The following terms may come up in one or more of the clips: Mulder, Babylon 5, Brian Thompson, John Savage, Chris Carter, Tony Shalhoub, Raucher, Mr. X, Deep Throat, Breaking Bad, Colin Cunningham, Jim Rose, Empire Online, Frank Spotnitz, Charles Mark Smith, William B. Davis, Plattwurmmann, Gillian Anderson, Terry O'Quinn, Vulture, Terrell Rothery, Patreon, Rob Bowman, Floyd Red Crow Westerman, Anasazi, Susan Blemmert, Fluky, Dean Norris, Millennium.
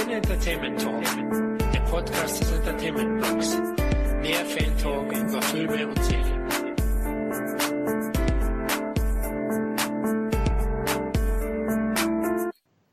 Cine Entertainment Talk, der Podcast des Entertainment Blogs. Mehr Fan-Talk über Filme und Serien.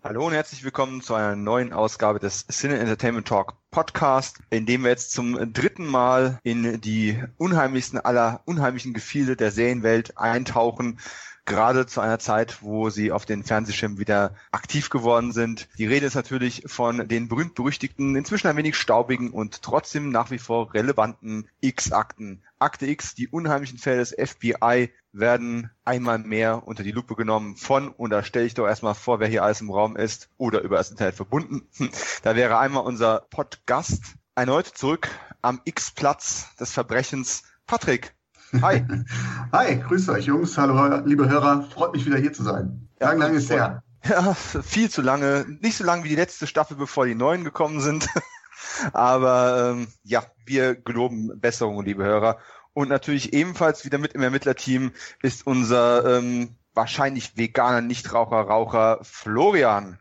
Hallo und herzlich willkommen zu einer neuen Ausgabe des Cine Entertainment Talk Podcast, in dem wir jetzt zum dritten Mal in die unheimlichsten aller unheimlichen Gefilde der Serienwelt eintauchen, gerade zu einer Zeit, wo sie auf den Fernsehschirmen wieder aktiv geworden sind. Die Rede ist natürlich von den berühmt-berüchtigten, inzwischen ein wenig staubigen und trotzdem nach wie vor relevanten X-Akten. Akte X, die unheimlichen Fälle des FBI, werden einmal mehr unter die Lupe genommen von, und da stelle ich doch erstmal vor, wer hier alles im Raum ist oder über das Internet verbunden. Da wäre einmal unser Podcast erneut zurück am X-Platz des Verbrechens, Patrick. Hi. Hi, grüßt euch Jungs, hallo liebe Hörer, freut mich wieder hier zu sein. Ja, lang ist her. Ja, viel zu lange, nicht so lange wie die letzte Staffel, bevor die Neuen gekommen sind. Aber ja, wir geloben Besserung, liebe Hörer. Und natürlich ebenfalls wieder mit im Ermittlerteam ist unser wahrscheinlich veganer Nichtraucher-Raucher Florian.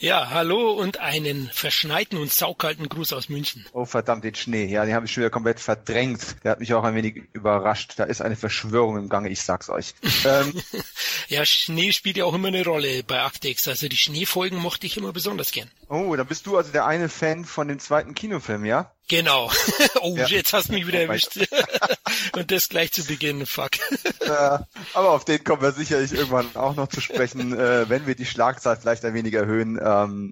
Ja, hallo und einen verschneiten und saukalten Gruß aus München. Oh verdammt, den Schnee. Ja, den habe ich schon wieder komplett verdrängt. Der hat mich auch ein wenig überrascht. Da ist eine Verschwörung im Gange, ich sag's euch. Ja, Schnee spielt ja auch immer eine Rolle bei Akte X. Also die Schneefolgen mochte ich immer besonders gern. Oh, dann bist du also der eine Fan von dem zweiten Kinofilm, ja? Genau. Oh, ja. Jetzt hast du mich wieder erwischt. Und das gleich zu Beginn, fuck. Aber auf den kommen wir sicherlich irgendwann auch noch zu sprechen, wenn wir die Schlagzahl vielleicht ein wenig erhöhen.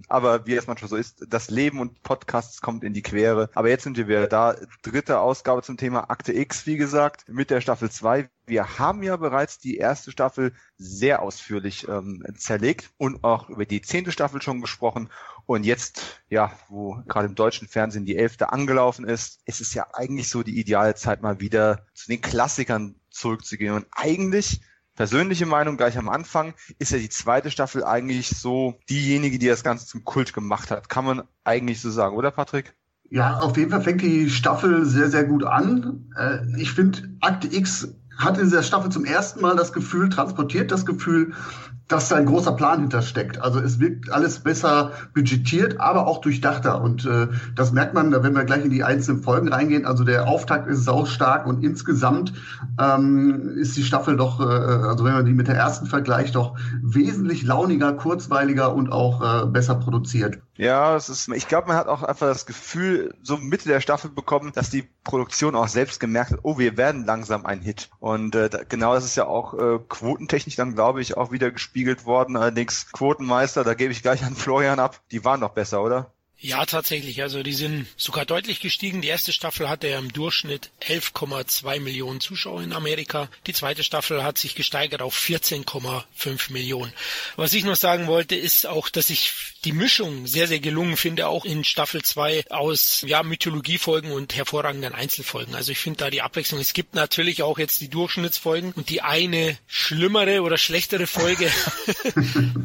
Aber wie es manchmal so ist, das Leben und Podcasts kommt in die Quere. Aber jetzt sind wir wieder da. Dritte Ausgabe zum Thema Akte X, wie gesagt, mit der Staffel 2. Wir haben ja bereits die erste Staffel sehr ausführlich zerlegt und auch über die 10. Staffel schon gesprochen. Und jetzt, ja, wo gerade im deutschen Fernsehen die 11. angelaufen ist, ist es ja eigentlich so die ideale Zeit, mal wieder zu den Klassikern zurückzugehen. Und eigentlich, persönliche Meinung gleich am Anfang, ist ja die 2. Staffel eigentlich so diejenige, die das Ganze zum Kult gemacht hat. Kann man eigentlich so sagen, oder Patrick? Ja, auf jeden Fall fängt die Staffel sehr, sehr gut an. Ich finde, Akte X hat in dieser Staffel zum ersten Mal das Gefühl, transportiert das Gefühl, dass da ein großer Plan hintersteckt. Also es wirkt alles besser budgetiert, aber auch durchdachter. Und das merkt man, wenn wir gleich in die einzelnen Folgen reingehen. Also der Auftakt ist saustark und insgesamt ist die Staffel doch, also wenn man die mit der ersten vergleicht, doch wesentlich launiger, kurzweiliger und auch besser produziert. Ja, es ist. Ich glaube, man hat auch einfach das Gefühl, so Mitte der Staffel bekommen, dass die Produktion auch selbst gemerkt hat, oh, wir werden langsam ein Hit. Und genau das ist ja auch quotentechnisch dann, glaube ich, auch wieder gespiegelt worden. Allerdings Quotenmeister, da gebe ich gleich an Florian ab, die waren doch besser, oder? Ja, tatsächlich. Also die sind sogar deutlich gestiegen. Die erste Staffel hatte ja im Durchschnitt 11,2 Millionen Zuschauer in Amerika. Die zweite Staffel hat sich gesteigert auf 14,5 Millionen. Was ich noch sagen wollte, ist auch, dass ich die Mischung sehr, sehr gelungen finde, auch in Staffel 2 aus Mythologiefolgen und hervorragenden Einzelfolgen. Also ich finde da die Abwechslung. Es gibt natürlich auch jetzt die Durchschnittsfolgen und die eine schlimmere oder schlechtere Folge.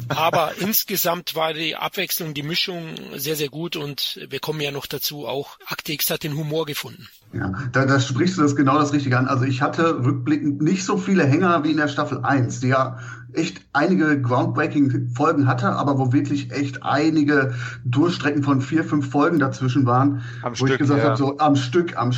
Aber insgesamt war die Abwechslung, die Mischung sehr, sehr gut. Und wir kommen ja noch dazu, auch Akte X hat den Humor gefunden. Ja, da sprichst du das genau das Richtige an. Also ich hatte rückblickend nicht so viele Hänger wie in der Staffel 1, die ja echt einige Groundbreaking-Folgen hatte, aber wo wirklich echt einige Durchstrecken von 4, 5 Folgen dazwischen waren, am wo Stück, ich gesagt habe, so am Stück, ja.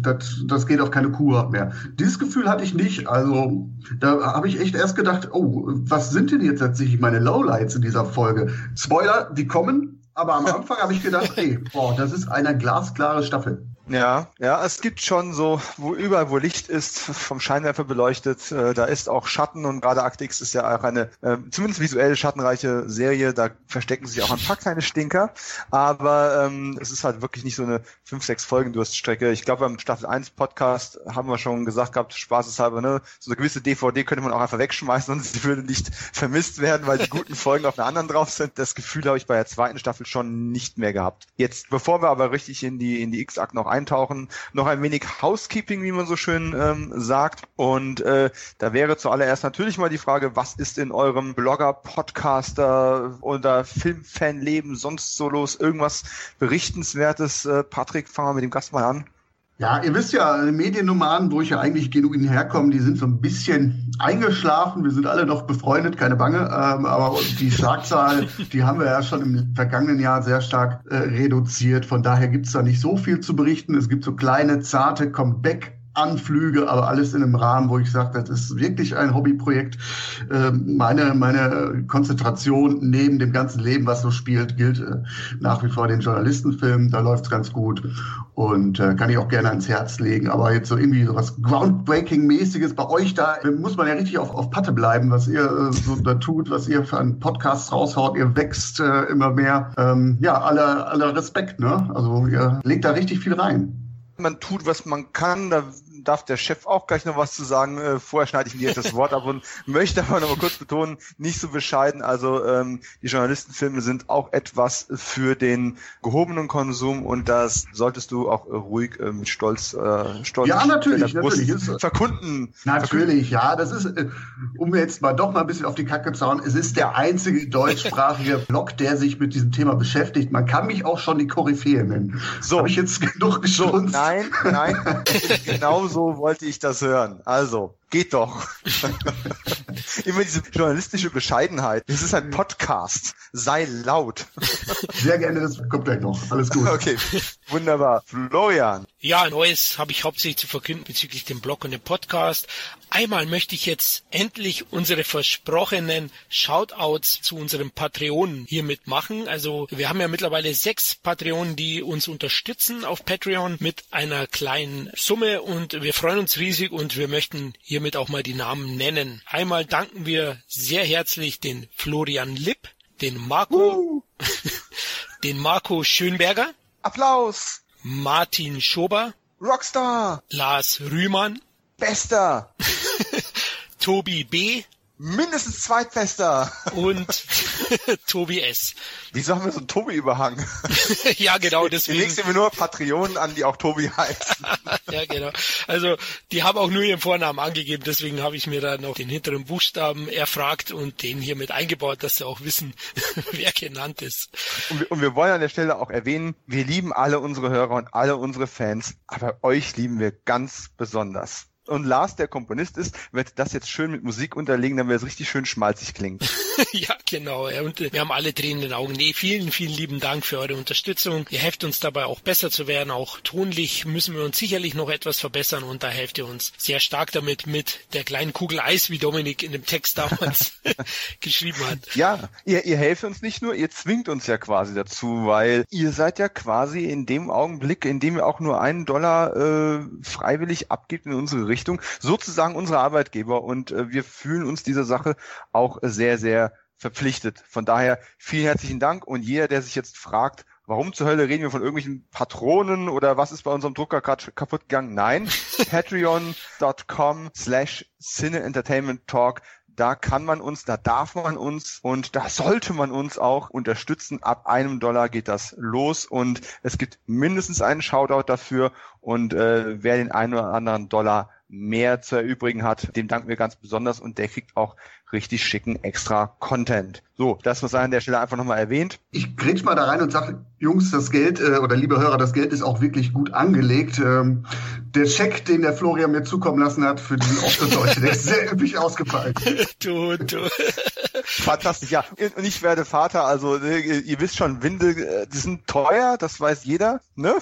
Das geht auf keine Kuh mehr. Dieses Gefühl hatte ich nicht. Also da habe ich echt erst gedacht, oh, was sind denn jetzt tatsächlich meine Lowlights in dieser Folge? Spoiler, die kommen. Aber am Anfang habe ich gedacht, ey, boah, das ist eine glasklare Staffel. Ja, es gibt schon so, wo Licht ist, vom Scheinwerfer beleuchtet, da ist auch Schatten und gerade Akte X ist ja auch eine, zumindest visuell schattenreiche Serie, da verstecken sich auch ein paar kleine Stinker, aber es ist halt wirklich nicht so eine 5-6 Folgen Durststrecke. Ich glaube, beim Staffel 1 Podcast haben wir schon gesagt gehabt, spaßeshalber, ne, so eine gewisse DVD könnte man auch einfach wegschmeißen und sie würde nicht vermisst werden, weil die guten Folgen auf einer anderen drauf sind. Das Gefühl habe ich bei der zweiten Staffel schon nicht mehr gehabt. Jetzt, bevor wir aber richtig in die X-Akten noch eintauchen, noch ein wenig Housekeeping, wie man so schön sagt. Und da wäre zuallererst natürlich mal die Frage, was ist in eurem Blogger, Podcaster oder Filmfanleben sonst so los? Irgendwas Berichtenswertes? Patrick, fangen wir mit dem Gast mal an. Ja, ihr wisst ja, Mediennomaden, wo ich ja eigentlich genuin herkomme, die sind so ein bisschen eingeschlafen. Wir sind alle noch befreundet, keine Bange. Aber die Schlagzahl, die haben wir ja schon im vergangenen Jahr sehr stark reduziert. Von daher gibt's da nicht so viel zu berichten. Es gibt so kleine, zarte Comeback-Anflüge, aber alles in einem Rahmen, wo ich sage, das ist wirklich ein Hobbyprojekt. Meine Konzentration neben dem ganzen Leben, was so spielt, gilt nach wie vor den Journalistenfilmen. Da läuft's ganz gut und kann ich auch gerne ans Herz legen. Aber jetzt so irgendwie so was Groundbreaking-mäßiges bei euch, da muss man ja richtig auf Patte bleiben, was ihr so da tut, was ihr für einen Podcast raushaut. Ihr wächst immer mehr. Ja, aller Respekt, ne? Also ihr legt da richtig viel rein. Man tut, was man kann, da darf der Chef auch gleich noch was zu sagen. Vorher schneide ich mir jetzt das Wort ab und möchte aber noch mal kurz betonen, nicht so bescheiden. Also die Journalistenfilme sind auch etwas für den gehobenen Konsum und das solltest du auch ruhig mit Stolz ja, natürlich. Verkunden. Natürlich, ja. Das ist, um jetzt mal doch mal ein bisschen auf die Kacke zu hauen, es ist der einzige deutschsprachige Blog, der sich mit diesem Thema beschäftigt. Man kann mich auch schon die Koryphäe nennen. So. Habe ich jetzt genug geschlunzt? So, nein. Genau so wollte ich das hören. Also, geht doch. Immer diese journalistische Bescheidenheit. Es ist ein Podcast. Sei laut. Sehr gerne, das kommt gleich noch. Alles gut. Okay, wunderbar. Florian. Ja, Neues habe ich hauptsächlich zu verkünden bezüglich dem Blog und dem Podcast. Einmal möchte ich jetzt endlich unsere versprochenen Shoutouts zu unseren Patreonen hiermit machen. Also wir haben ja mittlerweile 6 Patreonen, die uns unterstützen auf Patreon mit einer kleinen Summe und wir freuen uns riesig und wir möchten hiermit auch mal die Namen nennen. Einmal danken wir sehr herzlich den Florian Lipp, den Marco Schönberger, Applaus, Martin Schober, Rockstar, Lars Rühmann, Bester, Tobi B., mindestens Zweitbester und Tobi S. Wieso haben wir so einen Tobi-Überhang? Ja, genau, deswegen. Demnächst nehmen wir nur Patreonen an, die auch Tobi heißen. Ja, genau. Also, die haben auch nur ihren Vornamen angegeben, deswegen habe ich mir da noch den hinteren Buchstaben erfragt und den hier mit eingebaut, dass sie auch wissen, wer genannt ist. Und wir wollen an der Stelle auch erwähnen, wir lieben alle unsere Hörer und alle unsere Fans, aber euch lieben wir ganz besonders. Und Lars, der Komponist ist, wird das jetzt schön mit Musik unterlegen, dann wäre es richtig schön schmalzig klingt. Ja, genau. Und wir haben alle Tränen in den Augen. Nee, vielen, vielen lieben Dank für eure Unterstützung. Ihr helft uns dabei auch besser zu werden. Auch tonlich müssen wir uns sicherlich noch etwas verbessern und da helft ihr uns sehr stark damit mit der kleinen Kugel Eis, wie Dominik in dem Text damals geschrieben hat. Ja, ihr helft uns nicht nur, ihr zwingt uns ja quasi dazu, weil ihr seid ja quasi in dem Augenblick, in dem ihr auch nur $1 freiwillig abgibt in unsere Richtung, sozusagen unsere Arbeitgeber und wir fühlen uns dieser Sache auch sehr, sehr verpflichtet. Von daher vielen herzlichen Dank und jeder, der sich jetzt fragt, warum zur Hölle reden wir von irgendwelchen Patronen oder was ist bei unserem Drucker gerade kaputt gegangen? Nein, patreon.com/Cine Entertainment Talk. Da kann man uns, da darf man uns und da sollte man uns auch unterstützen. Ab $1 geht das los und es gibt mindestens einen Shoutout dafür und wer den einen oder anderen $. Mehr zu erübrigen hat, dem danken wir ganz besonders und der kriegt auch richtig schicken extra Content. So, das muss an der Stelle einfach nochmal erwähnt. Ich grätsch mal da rein und sage, Jungs, das Geld oder liebe Hörer, das Geld ist auch wirklich gut angelegt. Der Scheck, den der Florian mir zukommen lassen hat für diesen Ostdeutschen, der ist sehr üppig ausgefallen. Du. Fantastisch, ja. Und ich werde Vater, also ihr wisst schon, Windel, die sind teuer, das weiß jeder, ne?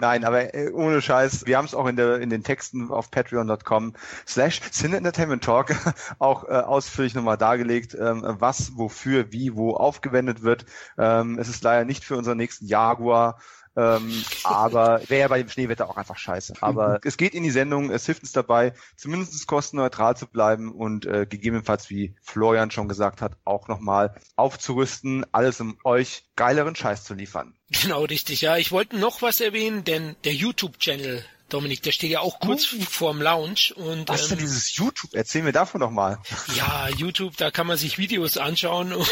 Nein, aber ohne Scheiß, wir haben es auch in den Texten auf patreon.com/Cine Entertainment Talk auch ausführlich nochmal dargelegt, was, wofür, wie, wo aufgewendet wird. Es ist leider nicht für unseren nächsten Jaguar, aber wäre ja bei dem Schneewetter auch einfach scheiße. Aber es geht in die Sendung, es hilft uns dabei, zumindest kostenneutral zu bleiben und gegebenenfalls, wie Florian schon gesagt hat, auch nochmal aufzurüsten, alles um euch geileren Scheiß zu liefern. Genau, richtig, ja. Ich wollte noch was erwähnen, denn der YouTube-Channel Dominik, der steht ja auch kurz vorm Launch. Und, was ist denn dieses YouTube? Erzähl mir davon noch mal. Ja, YouTube, da kann man sich Videos anschauen und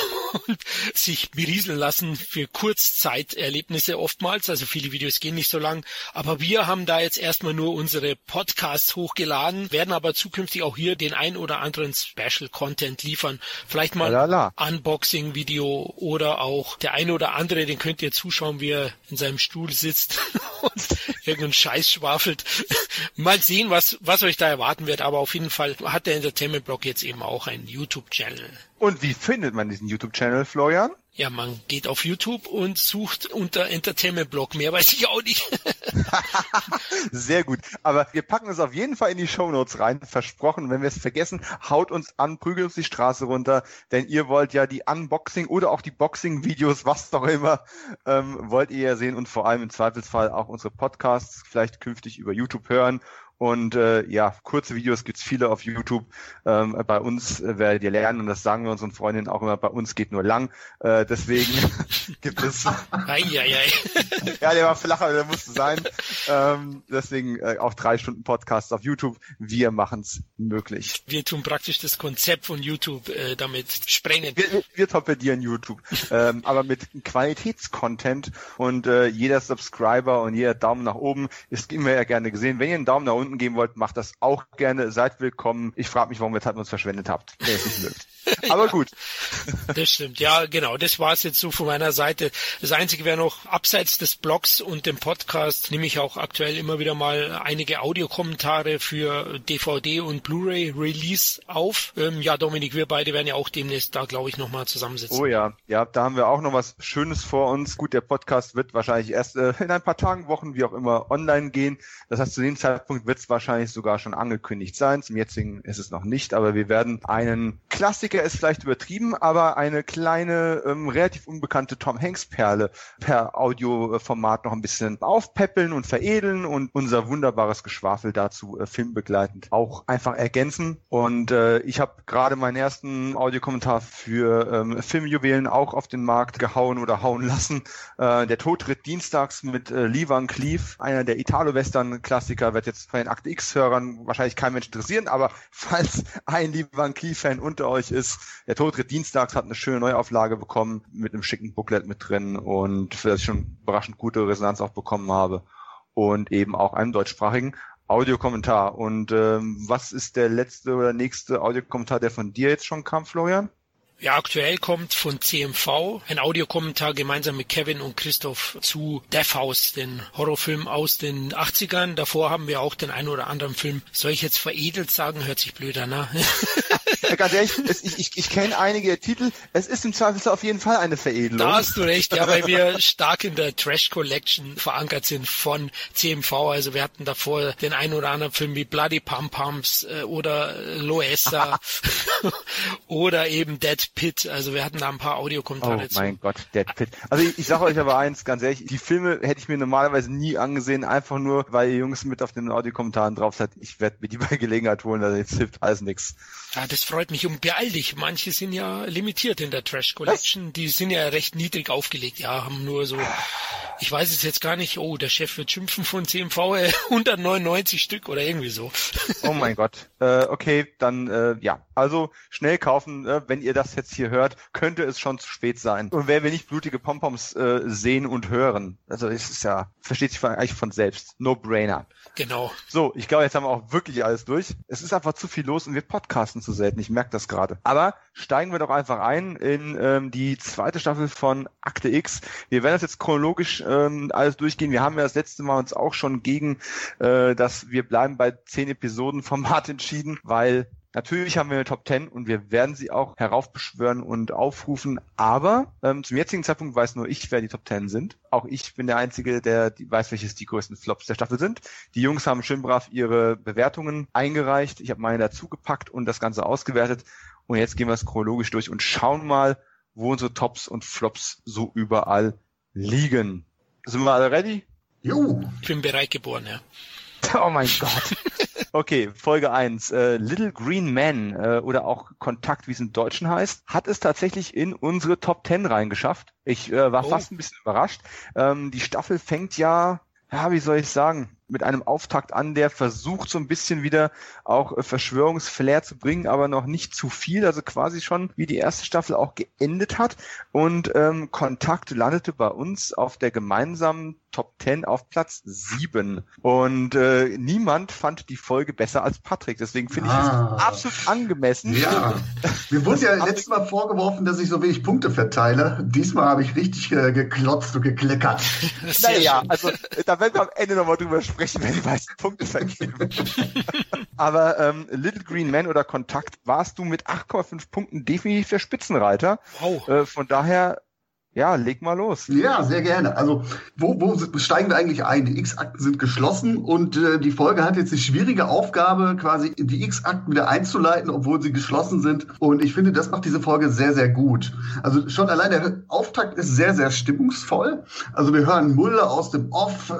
sich berieseln lassen für Kurzzeiterlebnisse oftmals. Also viele Videos gehen nicht so lang. Aber wir haben da jetzt erstmal nur unsere Podcasts hochgeladen, werden aber zukünftig auch hier den ein oder anderen Special-Content liefern. Vielleicht mal Unboxing-Video oder auch der eine oder andere, den könnt ihr zuschauen, wie er in seinem Stuhl sitzt und irgendeinen Scheiß schwafelt. Mal sehen, was euch da erwarten wird, aber auf jeden Fall hat der Entertainment-Blog jetzt eben auch einen YouTube-Channel. Und wie findet man diesen YouTube-Channel, Florian? Ja, man geht auf YouTube und sucht unter Entertainment-Blog. Mehr weiß ich auch nicht. Sehr gut. Aber wir packen es auf jeden Fall in die Shownotes rein. Versprochen. Wenn wir es vergessen, haut uns an, prügelt uns die Straße runter. Denn ihr wollt ja die Unboxing- oder auch die Boxing-Videos, was auch immer, wollt ihr ja sehen. Und vor allem im Zweifelsfall auch unsere Podcasts vielleicht künftig über YouTube hören. Und ja, kurze Videos gibt's viele auf YouTube. Bei uns werdet ihr lernen, und das sagen wir unseren Freundinnen auch immer, bei uns geht nur lang. Deswegen gibt es... Ja, der war flacher, der musste sein. Deswegen auch 3 Stunden Podcasts auf YouTube. Wir machen's möglich. Wir tun praktisch das Konzept von YouTube damit sprengen. Wir torpedieren YouTube, aber mit Qualitätscontent. Und jeder Subscriber und jeder Daumen nach oben ist immer ja gerne gesehen. Wenn ihr einen Daumen nach unten geben wollt, macht das auch gerne. Seid willkommen. Ich frage mich, warum ihr uns verschwendet habt. Nee, ist nicht möglich. Aber ja, gut. Das stimmt. Ja, genau. Das war es jetzt so von meiner Seite. Das Einzige wäre noch, abseits des Blogs und dem Podcast nehme ich auch aktuell immer wieder mal einige Audiokommentare für DVD- und Blu-ray-Release auf. Ja, Dominik, wir beide werden ja auch demnächst da, glaube ich, nochmal zusammensitzen. Oh ja. Ja, da haben wir auch noch was Schönes vor uns. Gut, der Podcast wird wahrscheinlich erst in ein paar Tagen, Wochen, wie auch immer, online gehen. Das heißt, zu dem Zeitpunkt wird es wahrscheinlich sogar schon angekündigt sein. Zum jetzigen ist es noch nicht, aber wir werden einen Klassiker, ist vielleicht übertrieben, aber eine kleine, relativ unbekannte Tom-Hanks-Perle per Audioformat noch ein bisschen aufpäppeln und veredeln und unser wunderbares Geschwafel dazu filmbegleitend auch einfach ergänzen. Und ich habe gerade meinen ersten Audiokommentar für Filmjuwelen auch auf den Markt gehauen oder hauen lassen. Der Tod ritt dienstags mit Lee Van Cleef, einer der Italo-Western-Klassiker, wird jetzt von den Akte X-Hörern wahrscheinlich kein Mensch interessieren, aber falls ein Lee Van Cleef-Fan unter euch ist, der Tod ritt dienstags hat eine schöne Neuauflage bekommen mit einem schicken Booklet mit drin und für das ich schon überraschend gute Resonanz auch bekommen habe und eben auch einen deutschsprachigen Audiokommentar. Und was ist der letzte oder nächste Audiokommentar, der von dir jetzt schon kam, Florian? Ja, aktuell kommt von CMV ein Audiokommentar gemeinsam mit Kevin und Christoph zu Death House, den Horrorfilm aus den 80ern. Davor haben wir auch den einen oder anderen Film. Soll ich jetzt veredelt sagen? Hört sich blöd an, ne? Ganz ehrlich, ich kenne einige Titel. Es ist im Zweifelsfall auf jeden Fall eine Veredelung. Da hast du recht, ja, weil wir stark in der Trash-Collection verankert sind von CMV. Also wir hatten davor den einen oder anderen Film wie Bloody Pom-Poms oder Loesa oder eben Dead Pit. Also wir hatten da ein paar Audiokommentare dazu. Oh mein Gott, Dead Pit. Also ich sage euch aber eins, ganz ehrlich, die Filme hätte ich mir normalerweise nie angesehen, einfach nur, weil ihr Jungs mit auf den Audiokommentaren drauf seid. Ich werde mir die bei Gelegenheit holen, also jetzt hilft alles nichts. Ja, das freut mich und beeil dich. Manche sind ja limitiert in der Trash Collection. Was? Die sind ja recht niedrig aufgelegt. Ja, haben nur so, ich weiß es jetzt gar nicht. Oh, der Chef wird schimpfen von CMV, 199 Stück oder irgendwie so. Oh mein Gott. Okay, dann ja. Also schnell kaufen. Wenn ihr das jetzt hier hört, könnte es schon zu spät sein. Und wer will nicht blutige Pompoms sehen und hören? Also es ist ja, versteht sich eigentlich von selbst. No-brainer. Genau. So, ich glaube, jetzt haben wir auch wirklich alles durch. Es ist einfach zu viel los und wir podcasten zu selten. Ich merke das gerade. Aber steigen wir doch einfach ein in die zweite Staffel von Akte X. Wir werden das jetzt chronologisch alles durchgehen. Wir haben ja das letzte Mal uns auch schon gegen das Wir bleiben bei 10-Episoden-Format entschieden, weil natürlich haben wir eine Top 10 und wir werden sie auch heraufbeschwören und aufrufen, aber zum jetzigen Zeitpunkt weiß nur ich, wer die Top 10 sind. Auch ich bin der Einzige, der weiß, welches die größten Flops der Staffel sind. Die Jungs haben schön brav ihre Bewertungen eingereicht. Ich habe meine dazu gepackt und das Ganze ausgewertet. Und jetzt gehen wir es chronologisch durch und schauen mal, wo unsere Tops und Flops so überall liegen. Sind wir alle ready? Jo! Ich bin bereit geboren, ja. Oh mein Gott. Okay, Folge 1. Little Green Man oder auch Kontakt, wie es im Deutschen heißt, hat es tatsächlich in unsere Top 10 reingeschafft. Ich war fast ein bisschen überrascht. Die Staffel fängt ja, wie soll ich sagen, mit einem Auftakt an, der versucht so ein bisschen wieder auch Verschwörungsflair zu bringen, aber noch nicht zu viel, also quasi schon wie die erste Staffel auch geendet hat. Und Kontakt landete bei uns auf der gemeinsamen Top 10 auf Platz 7. Und niemand fand die Folge besser als Patrick. Deswegen finde ich es absolut angemessen. Ja, mir wurde ja letztes Mal vorgeworfen, dass ich so wenig Punkte verteile. Diesmal habe ich richtig geklotzt und gekleckert. Naja, also da werden wir am Ende nochmal drüber sprechen, wenn die meisten Punkte vergeben. Aber Little Green Man oder Kontakt warst du mit 8,5 Punkten definitiv der Spitzenreiter. Wow. Von daher... Ja, leg mal los. Ja, sehr gerne. Also, wo steigen wir eigentlich ein? Die X-Akten sind geschlossen und die Folge hat jetzt die schwierige Aufgabe, quasi die X-Akten wieder einzuleiten, obwohl sie geschlossen sind. Und ich finde, das macht diese Folge sehr, sehr gut. Also schon allein der Auftakt ist sehr, sehr stimmungsvoll. Also wir hören Mulder aus dem Off,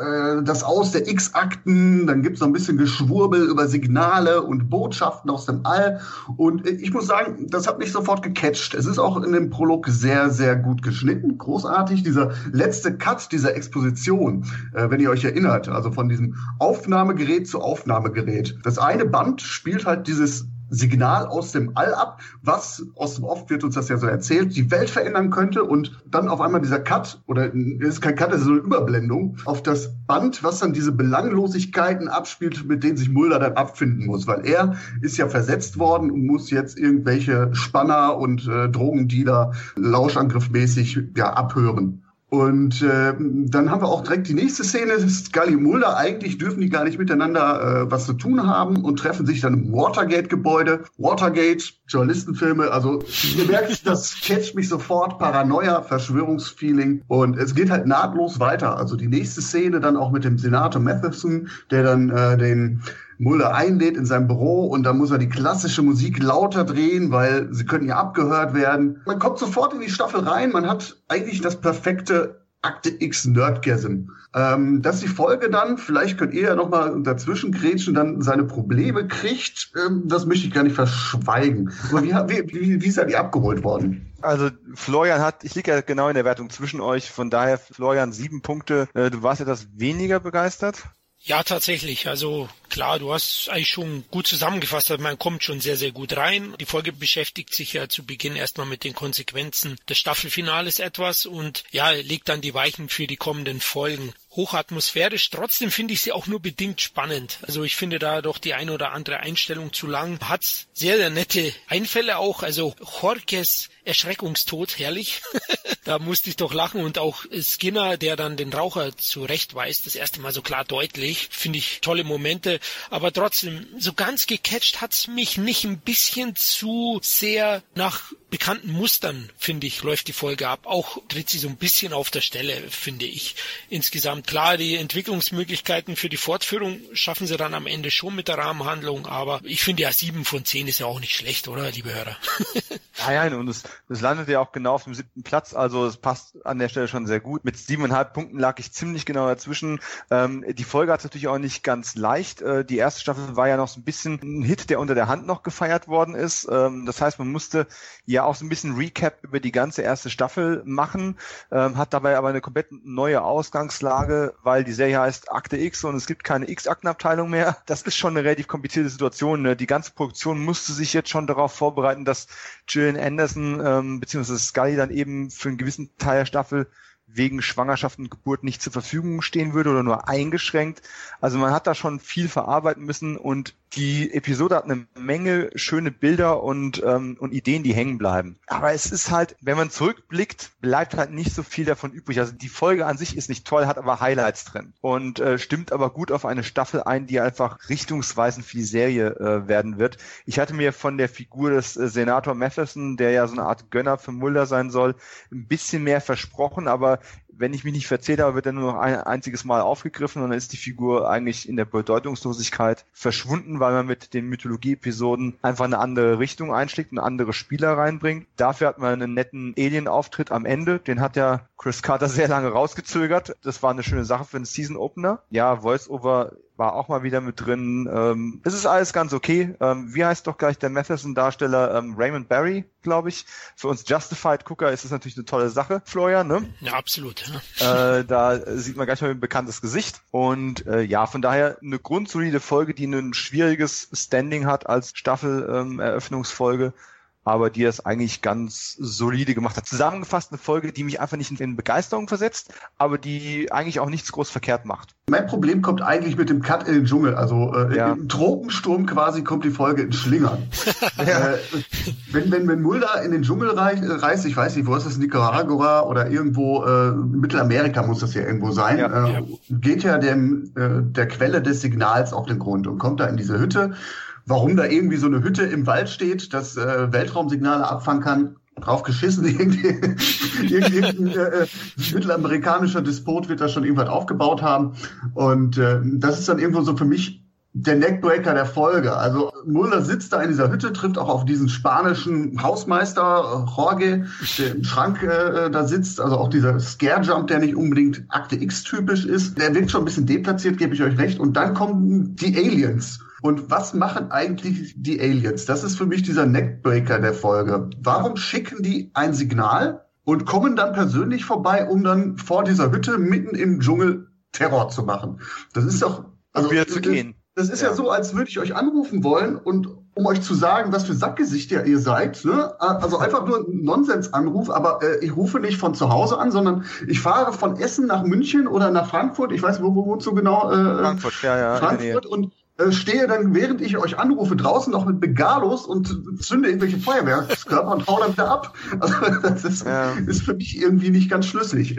das Aus der X-Akten, dann gibt's noch ein bisschen Geschwurbel über Signale und Botschaften aus dem All. Und ich muss sagen, das hat mich sofort gecatcht. Es ist auch in dem Prolog sehr, sehr gut geschnitten. Großartig, dieser letzte Cut dieser Exposition, wenn ihr euch erinnert, also von diesem Aufnahmegerät zu Aufnahmegerät. Das eine Band spielt halt dieses Signal aus dem All ab, was aus dem Off wird uns das ja so erzählt, die Welt verändern könnte, und dann auf einmal dieser Cut, oder ist kein Cut, das ist so eine Überblendung, auf das Band, was dann diese Belanglosigkeiten abspielt, mit denen sich Mulder dann abfinden muss, weil er ist ja versetzt worden und muss jetzt irgendwelche Spanner und Drogendealer lauschangriffmäßig ja abhören. Und dann haben wir auch direkt die nächste Szene, Scully und Mulder, eigentlich dürfen die gar nicht miteinander was zu tun haben und treffen sich dann im Watergate-Gebäude. Watergate, Journalistenfilme, also ihr merkt, das catcht mich sofort, Paranoia, Verschwörungsfeeling, und es geht halt nahtlos weiter. Also die nächste Szene dann auch mit dem Senator Matheson, der dann den Mulder einlädt in sein Büro, und da muss er die klassische Musik lauter drehen, weil sie können ja abgehört werden. Man kommt sofort in die Staffel rein, man hat eigentlich das perfekte Akte X Nerdgasm. Dass die Folge dann, vielleicht könnt ihr ja nochmal dazwischen grätschen, dann seine Probleme kriegt, das möchte ich gar nicht verschweigen. Aber wie ist er die abgeholt worden? Also Florian hat, ich liege ja genau in der Wertung zwischen euch, von daher Florian 7 Punkte. Du warst etwas weniger begeistert? Ja, tatsächlich. Also klar, du hast eigentlich schon gut zusammengefasst, aber man kommt schon sehr, sehr gut rein. Die Folge beschäftigt sich ja zu Beginn erstmal mit den Konsequenzen des Staffelfinales etwas und ja, legt dann die Weichen für die kommenden Folgen. Hochatmosphärisch, trotzdem finde ich sie auch nur bedingt spannend. Also ich finde da doch die ein oder andere Einstellung zu lang. Hat sehr, sehr nette Einfälle auch. Also Jorges Erschreckungstod, herrlich. Da musste ich doch lachen, und auch Skinner, der dann den Raucher zurechtweist, das erste Mal so klar deutlich, finde ich tolle Momente. Aber trotzdem, so ganz gecatcht hat's mich nicht, ein bisschen zu sehr nach bekannten Mustern, finde ich, läuft die Folge ab. Auch tritt sie so ein bisschen auf der Stelle, finde ich. Insgesamt, klar, die Entwicklungsmöglichkeiten für die Fortführung schaffen sie dann am Ende schon mit der Rahmenhandlung, aber ich finde ja 7 von 10 ist ja auch nicht schlecht, oder, liebe Hörer? Nein, und es landet ja auch genau auf dem 7. Platz, also es passt an der Stelle schon sehr gut. Mit 7,5 Punkten lag ich ziemlich genau dazwischen. Die Folge hat es natürlich auch nicht ganz leicht. Die erste Staffel war ja noch so ein bisschen ein Hit, der unter der Hand noch gefeiert worden ist. Das heißt, man musste ja auch so ein bisschen Recap über die ganze erste Staffel machen, hat dabei aber eine komplett neue Ausgangslage, weil die Serie heißt Akte X und es gibt keine X-Aktenabteilung mehr. Das ist schon eine relativ komplizierte Situation, ne? Die ganze Produktion musste sich jetzt schon darauf vorbereiten, dass Gillian Anderson bzw. Scully dann eben für einen gewissen Teil der Staffel wegen Schwangerschaft und Geburt nicht zur Verfügung stehen würde oder nur eingeschränkt. Also man hat da schon viel verarbeiten müssen, und die Episode hat eine Menge schöne Bilder und Ideen, die hängen bleiben. Aber es ist halt, wenn man zurückblickt, bleibt halt nicht so viel davon übrig. Also die Folge an sich ist nicht toll, hat aber Highlights drin und stimmt aber gut auf eine Staffel ein, die einfach richtungsweisend für die Serie werden wird. Ich hatte mir von der Figur des Senator Matheson, der ja so eine Art Gönner für Mulder sein soll, ein bisschen mehr versprochen, aber wenn ich mich nicht verzählt habe, wird er nur noch ein einziges Mal aufgegriffen und dann ist die Figur eigentlich in der Bedeutungslosigkeit verschwunden, weil man mit den Mythologie-Episoden einfach eine andere Richtung einschlägt und andere Spieler reinbringt. Dafür hat man einen netten Alien-Auftritt am Ende. Den hat ja Chris Carter sehr lange rausgezögert. Das war eine schöne Sache für einen Season-Opener. Ja, Voice-Over war auch mal wieder mit drin. Es ist alles ganz okay. Wie heißt doch gleich der Matheson-Darsteller? Raymond Barry, glaube ich. Für uns Justified-Gucker ist das natürlich eine tolle Sache, Florian, ne? Ja, absolut. Ja. Da sieht man gleich mal ein bekanntes Gesicht. Und ja, von daher eine grundsolide Folge, die ein schwieriges Standing hat als Staffel-Eröffnungsfolge. Aber die das eigentlich ganz solide gemacht hat. Zusammengefasst eine Folge, die mich einfach nicht in Begeisterung versetzt, aber die eigentlich auch nichts groß verkehrt macht. Mein Problem kommt eigentlich mit dem Cut in den Dschungel. Also im Tropensturm quasi kommt die Folge in Schlingern. Wenn Mulder in den Dschungel reist, ich weiß nicht, wo ist das, Nicaragua oder irgendwo, Mittelamerika muss das ja irgendwo sein, geht ja der Quelle des Signals auf den Grund und kommt da in diese Hütte. Warum da irgendwie so eine Hütte im Wald steht, das Weltraumsignale abfangen kann, drauf geschissen. Irgendein mittelamerikanischer Despot wird da schon irgendwas aufgebaut haben. Und das ist dann irgendwo so für mich der Neckbreaker der Folge. Also Mulder sitzt da in dieser Hütte, trifft auch auf diesen spanischen Hausmeister Jorge, der im Schrank da sitzt. Also auch dieser Scarejump, der nicht unbedingt Akte X-typisch ist. Der wirkt schon ein bisschen deplatziert, gebe ich euch recht. Und dann kommen die Aliens. Und was machen eigentlich die Aliens? Das ist für mich dieser Neckbreaker der Folge. Warum schicken die ein Signal und kommen dann persönlich vorbei, um dann vor dieser Hütte mitten im Dschungel Terror zu machen? Das ist doch... Also, wieder zu gehen. Das ist ja so, als würde ich euch anrufen wollen und um euch zu sagen, was für Sackgesichter ihr seid. Ne? Also einfach nur ein Nonsensanruf, aber ich rufe nicht von zu Hause an, sondern ich fahre von Essen nach München oder nach Frankfurt. Ich weiß nicht, wozu genau. Frankfurt, Frankfurt und stehe dann, während ich euch anrufe, draußen noch mit Bengalos und zünde irgendwelche Feuerwerkskörper und hau dann wieder ab. Also das ist für mich irgendwie nicht ganz schlüssig.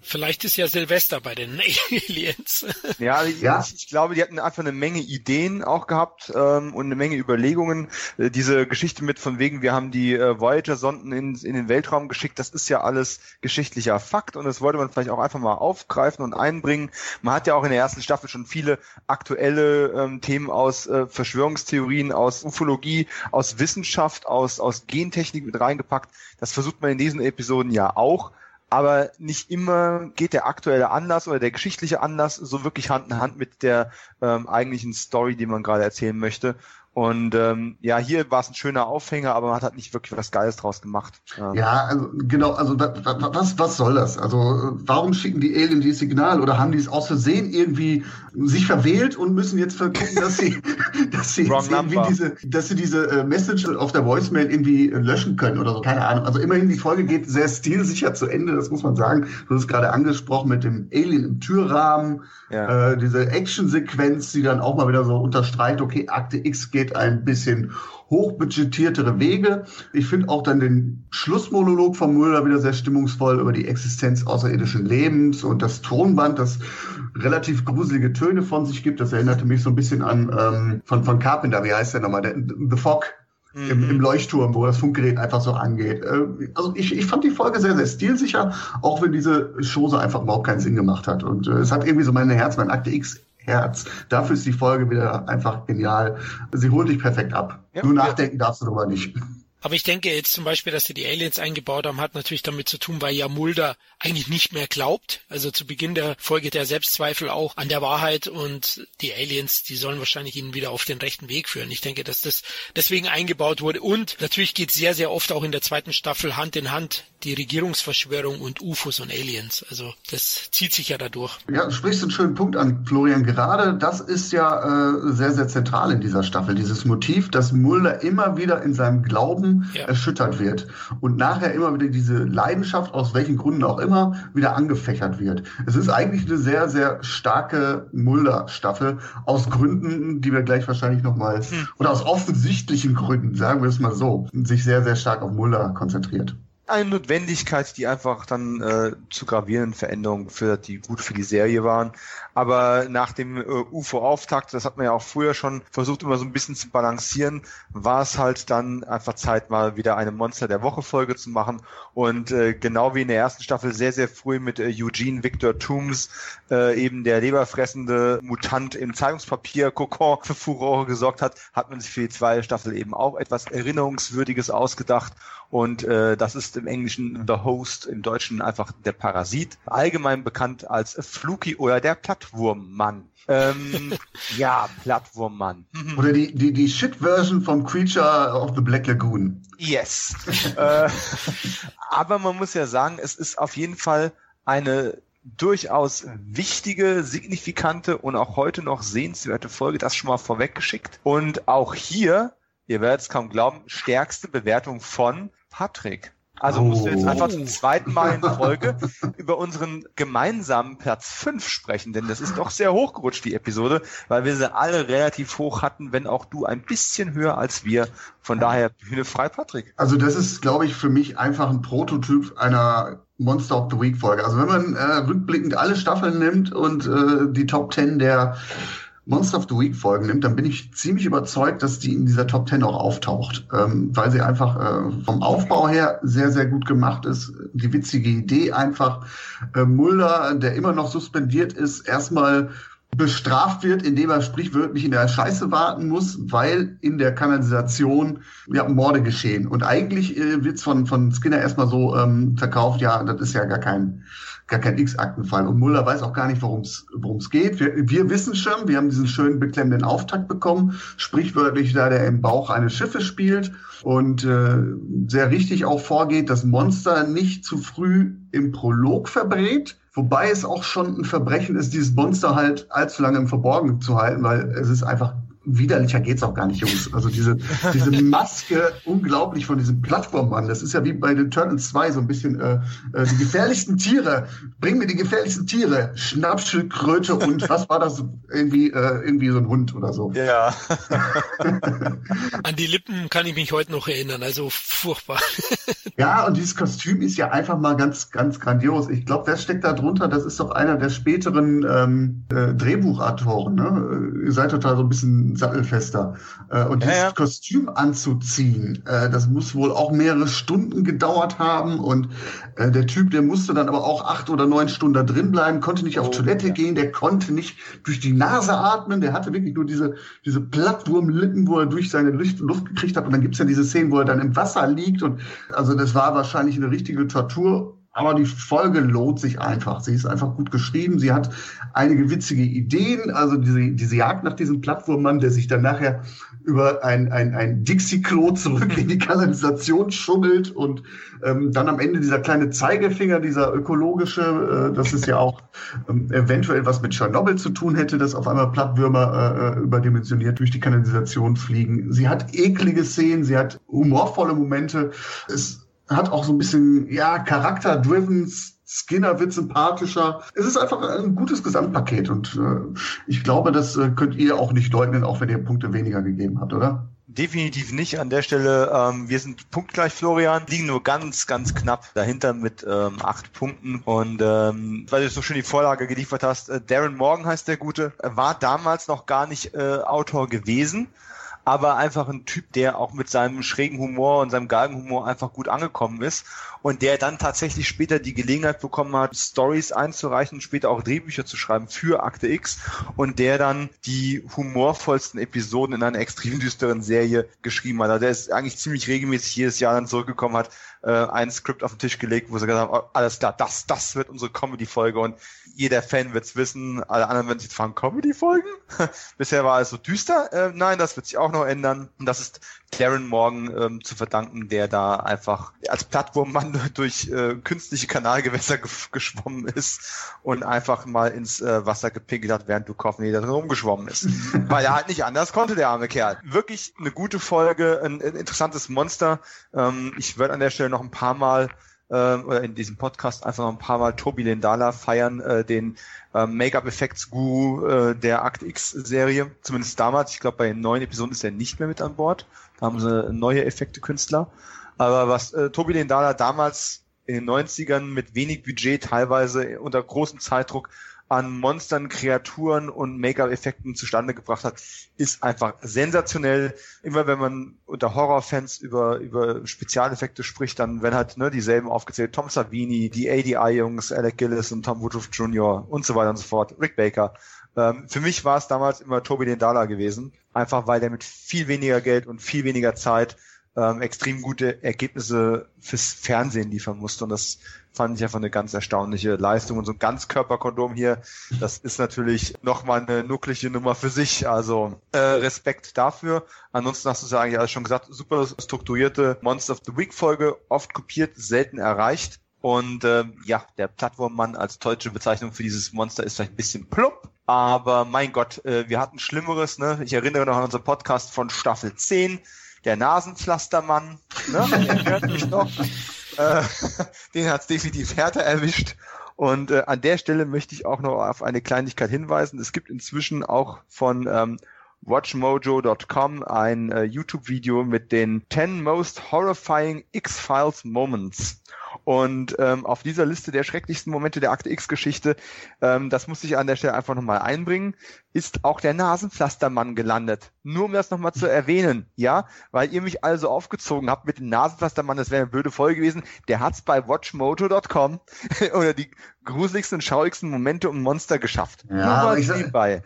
Vielleicht ist ja Silvester bei den Aliens. Ja, ich glaube, die hatten einfach eine Menge Ideen auch gehabt und eine Menge Überlegungen. Diese Geschichte mit von wegen, wir haben die Voyager-Sonden in den Weltraum geschickt, das ist ja alles geschichtlicher Fakt und das wollte man vielleicht auch einfach mal aufgreifen und einbringen. Man hat ja auch in der ersten Staffel schon viele aktuelle Themen aus Verschwörungstheorien, aus Ufologie, aus Wissenschaft, aus Gentechnik mit reingepackt. Das versucht man in diesen Episoden ja auch, aber nicht immer geht der aktuelle Anlass oder der geschichtliche Anlass so wirklich Hand in Hand mit der eigentlichen Story, die man gerade erzählen möchte. Und hier war es ein schöner Aufhänger, aber man hat halt nicht wirklich was Geiles draus gemacht. Ja, also, genau, also was soll das? Also warum schicken die Aliens dieses Signal oder haben die es aus Versehen irgendwie sich verwählt und müssen jetzt gucken, dass sie diese Message auf der Voicemail irgendwie löschen können oder so, keine Ahnung. Also immerhin, die Folge geht sehr stilsicher zu Ende, das muss man sagen. Du hast gerade angesprochen mit dem Alien im Türrahmen, diese Action-Sequenz, die dann auch mal wieder so unterstreicht, okay, Akte X geht ein bisschen hochbudgetiertere Wege. Ich finde auch dann den Schlussmonolog von Mulder wieder sehr stimmungsvoll über die Existenz außerirdischen Lebens und das Tonband, das relativ gruselige Töne von sich gibt. Das erinnerte mich so ein bisschen an von Carpenter, wie heißt der nochmal? The Fog. Im Leuchtturm, wo das Funkgerät einfach so angeht. Also ich fand die Folge sehr, sehr stilsicher, auch wenn diese Chose einfach überhaupt keinen Sinn gemacht hat. Und es hat irgendwie so mein Akte X Herz. Dafür ist die Folge wieder einfach genial. Sie holt dich perfekt ab. Ja, nur nachdenken darfst du darüber nicht. Aber ich denke jetzt zum Beispiel, dass sie die Aliens eingebaut haben, hat natürlich damit zu tun, weil ja Mulder eigentlich nicht mehr glaubt. Also zu Beginn der Folge der Selbstzweifel auch an der Wahrheit und die Aliens, die sollen wahrscheinlich ihn wieder auf den rechten Weg führen. Ich denke, dass das deswegen eingebaut wurde. Und natürlich geht sehr, sehr oft auch in der zweiten Staffel Hand in Hand die Regierungsverschwörung und UFOs und Aliens. Also das zieht sich ja dadurch. Ja, sprichst einen schönen Punkt an, Florian. Gerade das ist ja sehr, sehr zentral in dieser Staffel, dieses Motiv, dass Mulder immer wieder in seinem Glauben erschüttert wird und nachher immer wieder diese Leidenschaft, aus welchen Gründen auch immer, wieder angefächert wird. Es ist eigentlich eine sehr, sehr starke Mulder-Staffel aus Gründen, die wir gleich wahrscheinlich nochmal, oder aus offensichtlichen Gründen, sagen wir es mal so, sich sehr, sehr stark auf Mulder konzentriert. Eine Notwendigkeit, die einfach dann zu gravierenden Veränderungen geführt hat, die gut für die Serie waren. Aber nach dem UFO-Auftakt, das hat man ja auch früher schon versucht, immer so ein bisschen zu balancieren, war es halt dann einfach Zeit, mal wieder eine Monster-der-Woche-Folge zu machen. Und genau wie in der ersten Staffel sehr, sehr früh mit Eugene Victor Toomes, eben der leberfressende Mutant im Zeitungspapier-Kokon für Furore gesorgt hat, hat man sich für die zweite Staffel eben auch etwas Erinnerungswürdiges ausgedacht. Und das ist im Englischen The Host, im Deutschen einfach der Parasit, allgemein bekannt als Fluky oder der Plattwurmmann. Ja, Plattwurmmann. Oder die Shit-Version vom Creature of the Black Lagoon. Yes. Aber man muss ja sagen, es ist auf jeden Fall eine durchaus wichtige, signifikante und auch heute noch sehenswerte Folge, das schon mal vorweggeschickt. Und auch hier, ihr werdet es kaum glauben, stärkste Bewertung von Patrick. Also musst du jetzt einfach zum zweiten Mal in Folge über unseren gemeinsamen Platz 5 sprechen, denn das ist doch sehr hochgerutscht, die Episode, weil wir sie alle relativ hoch hatten, wenn auch du ein bisschen höher als wir. Von daher Bühne frei, Patrick. Also das ist, glaube ich, für mich einfach ein Prototyp einer Monster of the Week Folge. Also wenn man rückblickend alle Staffeln nimmt und die Top 10 der Monster of the Week Folgen nimmt, dann bin ich ziemlich überzeugt, dass die in dieser Top 10 auch auftaucht, weil sie einfach vom Aufbau her sehr, sehr gut gemacht ist. Die witzige Idee einfach, Mulder, der immer noch suspendiert ist, erstmal bestraft wird, indem er sprichwörtlich in der Scheiße warten muss, weil in der Kanalisation Morde geschehen. Und eigentlich wird's von Skinner erstmal so verkauft, ja, das ist ja gar kein X-Aktenfall. Und Mulder weiß auch gar nicht, worum's geht. Wir wissen schon, wir haben diesen schönen beklemmenden Auftakt bekommen, sprichwörtlich, da der im Bauch eines Schiffes spielt und sehr richtig auch vorgeht, das Monster nicht zu früh im Prolog verbrät. Wobei es auch schon ein Verbrechen ist, dieses Monster halt allzu lange im Verborgenen zu halten, weil es ist einfach widerlicher, geht's auch gar nicht, Jungs. Also diese Maske, unglaublich, von diesem Plattformmann. Das ist ja wie bei den Turtles 2 so ein bisschen die gefährlichsten Tiere. Bring mir die gefährlichsten Tiere. Schnappschildkröte und was war das? Irgendwie so ein Hund oder so. Ja. An die Lippen kann ich mich heute noch erinnern. Also furchtbar. Ja, und dieses Kostüm ist ja einfach mal ganz, ganz grandios. Ich glaube, wer steckt da drunter? Das ist doch einer der späteren Drehbuchautoren. Ne? Ihr seid total so ein bisschen sattelfester. Und dieses Kostüm anzuziehen, das muss wohl auch mehrere Stunden gedauert haben. Und der Typ, der musste dann aber auch 8 oder 9 Stunden da drin bleiben, konnte nicht auf Toilette gehen, der konnte nicht durch die Nase atmen, der hatte wirklich nur diese Plattwurmlippen, wo er durch seine Luft gekriegt hat. Und dann gibt es ja diese Szenen, wo er dann im Wasser liegt. Und also das war wahrscheinlich eine richtige Tortur. Aber die Folge lohnt sich einfach. Sie ist einfach gut geschrieben. Sie hat einige witzige Ideen. Also diese Jagd nach diesem Plattwurmmann, der sich dann nachher über ein Dixie-Klo zurück in die Kanalisation schummelt und dann am Ende dieser kleine Zeigefinger, dieser ökologische, das ist ja auch eventuell was mit Tschernobyl zu tun hätte, dass auf einmal Plattwürmer überdimensioniert durch die Kanalisation fliegen. Sie hat eklige Szenen, sie hat humorvolle Momente. Es hat auch so ein bisschen, Charakter-driven, Skinner wird sympathischer. Es ist einfach ein gutes Gesamtpaket und ich glaube, das könnt ihr auch nicht leugnen, auch wenn ihr Punkte weniger gegeben habt, oder? Definitiv nicht. An der Stelle, wir sind punktgleich, Florian, liegen nur ganz, ganz knapp dahinter mit 8 Punkten. Und weil du so schön die Vorlage geliefert hast, Darin Morgan heißt der Gute, war damals noch gar nicht Autor gewesen. Aber einfach ein Typ, der auch mit seinem schrägen Humor und seinem Galgenhumor einfach gut angekommen ist und der dann tatsächlich später die Gelegenheit bekommen hat, Storys einzureichen, später auch Drehbücher zu schreiben für Akte X und der dann die humorvollsten Episoden in einer extrem düsteren Serie geschrieben hat. Also der ist eigentlich ziemlich regelmäßig jedes Jahr dann zurückgekommen, hat ein Skript auf den Tisch gelegt, wo sie gesagt haben, alles klar, das wird unsere Comedy-Folge und jeder Fan wird's wissen, alle anderen werden sich fragen, Comedy-Folgen? Bisher war alles so düster. Nein, das wird sich auch noch ändern. Und das ist Darin Morgan zu verdanken, der da einfach als Plattwurmmann durch künstliche Kanalgewässer geschwommen ist und einfach mal ins Wasser gepinkelt hat, während Duchovny da drin rumgeschwommen ist. Weil er halt nicht anders konnte, der arme Kerl. Wirklich eine gute Folge, ein interessantes Monster. Ich würde an der Stelle noch ein paar Mal oder in diesem Podcast einfach noch ein paar Mal Toby Lindala feiern, den Make-up-Effects-Guru der Akte X-Serie. Zumindest damals. Ich glaube, bei den neuen Episoden ist er nicht mehr mit an Bord. Da haben sie neue Effekte-Künstler. Aber was Toby Lindala damals in den 90ern mit wenig Budget, teilweise unter großem Zeitdruck, an Monstern, Kreaturen und Make-up-Effekten zustande gebracht hat, ist einfach sensationell. Immer wenn man unter Horrorfans über Spezialeffekte spricht, dann werden halt dieselben aufgezählt. Tom Savini, die ADI-Jungs, Alec Gillis und Tom Woodruff Jr. und so weiter und so fort. Rick Baker. Für mich war es damals immer Toby Lindala gewesen. Einfach weil der mit viel weniger Geld und viel weniger Zeit extrem gute Ergebnisse fürs Fernsehen liefern musste. Und das fand ich einfach eine ganz erstaunliche Leistung. Und so ein Ganzkörperkondom hier, das ist natürlich nochmal eine nucklige Nummer für sich. Also Respekt dafür. Ansonsten hast du es ja eigentlich alles schon gesagt. Super strukturierte Monster of the Week-Folge, oft kopiert, selten erreicht. Und ja, der Plattwurmmann als deutsche Bezeichnung für dieses Monster ist vielleicht ein bisschen plump. Aber mein Gott, wir hatten Schlimmeres. Ne? Ich erinnere noch an unseren Podcast von Staffel 10, der Nasenpflastermann, ne? Den hört mich noch. Den hat's definitiv härter erwischt. Und an der Stelle möchte ich auch noch auf eine Kleinigkeit hinweisen. Es gibt inzwischen auch von WatchMojo.com ein YouTube-Video mit den 10 Most Horrifying X-Files Moments. Und auf dieser Liste der schrecklichsten Momente der Akte X-Geschichte, das muss ich an der Stelle einfach nochmal einbringen, ist auch der Nasenpflastermann gelandet. Nur um das nochmal zu erwähnen, ja, weil ihr mich also aufgezogen habt mit dem Nasenpflastermann, das wäre eine blöde Folge gewesen, der hat's bei watchmojo.com oder die gruseligsten und schaurigsten Momente um Monster geschafft. Ja, ich sag mal,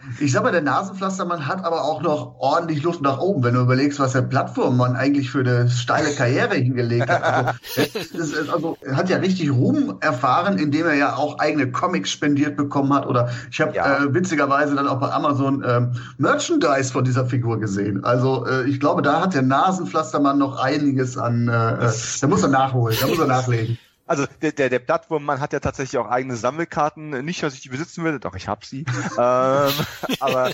der Nasenpflastermann hat aber auch noch ordentlich Luft nach oben, wenn du überlegst, was der Plattformmann eigentlich für eine steile Karriere hingelegt hat. Also er hat ja richtig Ruhm erfahren, indem er ja auch eigene Comics spendiert bekommen hat, oder ich habe witzigerweise dann auch bei Amazon Merchandise von dieser Figur gesehen. Also ich glaube, da hat der Nasenpflastermann noch einiges an, da muss er nachholen, da muss er nachlegen. Also der Plattwurmmann hat ja tatsächlich auch eigene Sammelkarten. Nicht, dass ich die besitzen würde, doch ich habe sie. Aber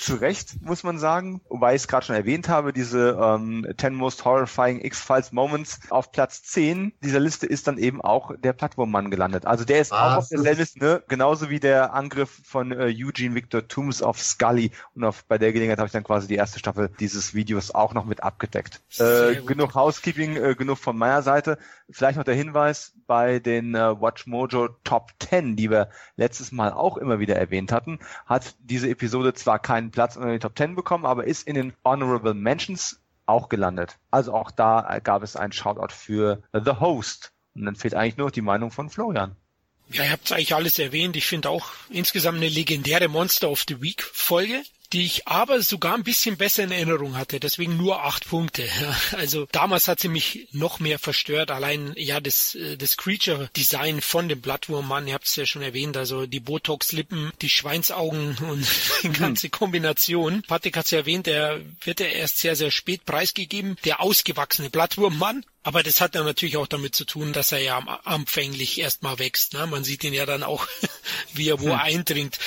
zu Recht, muss man sagen. Wobei ich es gerade schon erwähnt habe, diese 10 Most Horrifying X-Files Moments auf Platz 10 dieser Liste ist dann eben auch der Plattwurmmann gelandet. Also der ist auch auf derselben Liste, ne? Genauso wie der Angriff von Eugene Victor Toomes auf Scully. Und bei der Gelegenheit habe ich dann quasi die erste Staffel dieses Videos auch noch mit abgedeckt. Genug Housekeeping, genug von meiner Seite. Vielleicht noch der Hinweis, bei den WatchMojo Top 10, die wir letztes Mal auch immer wieder erwähnt hatten, hat diese Episode zwar keinen Platz in den Top 10 bekommen, aber ist in den Honorable Mentions auch gelandet. Also auch da gab es einen Shoutout für The Host. Und dann fehlt eigentlich nur noch die Meinung von Florian. Ja, ihr habt eigentlich alles erwähnt. Ich finde auch insgesamt eine legendäre Monster of the Week Folge, die ich aber sogar ein bisschen besser in Erinnerung hatte. Deswegen nur 8 Punkte. Also damals hat sie mich noch mehr verstört. Allein ja das Creature-Design von dem Plattwurmmann, ihr habt es ja schon erwähnt, also die Botox-Lippen, die Schweinsaugen und die ganze Kombination. Patrick hat es ja erwähnt, der wird ja erst sehr, sehr spät preisgegeben. Der ausgewachsene Plattwurmmann. Aber das hat dann natürlich auch damit zu tun, dass er ja anfänglich erstmal wächst. Ne? Man sieht ihn ja dann auch, wie er wo eindringt.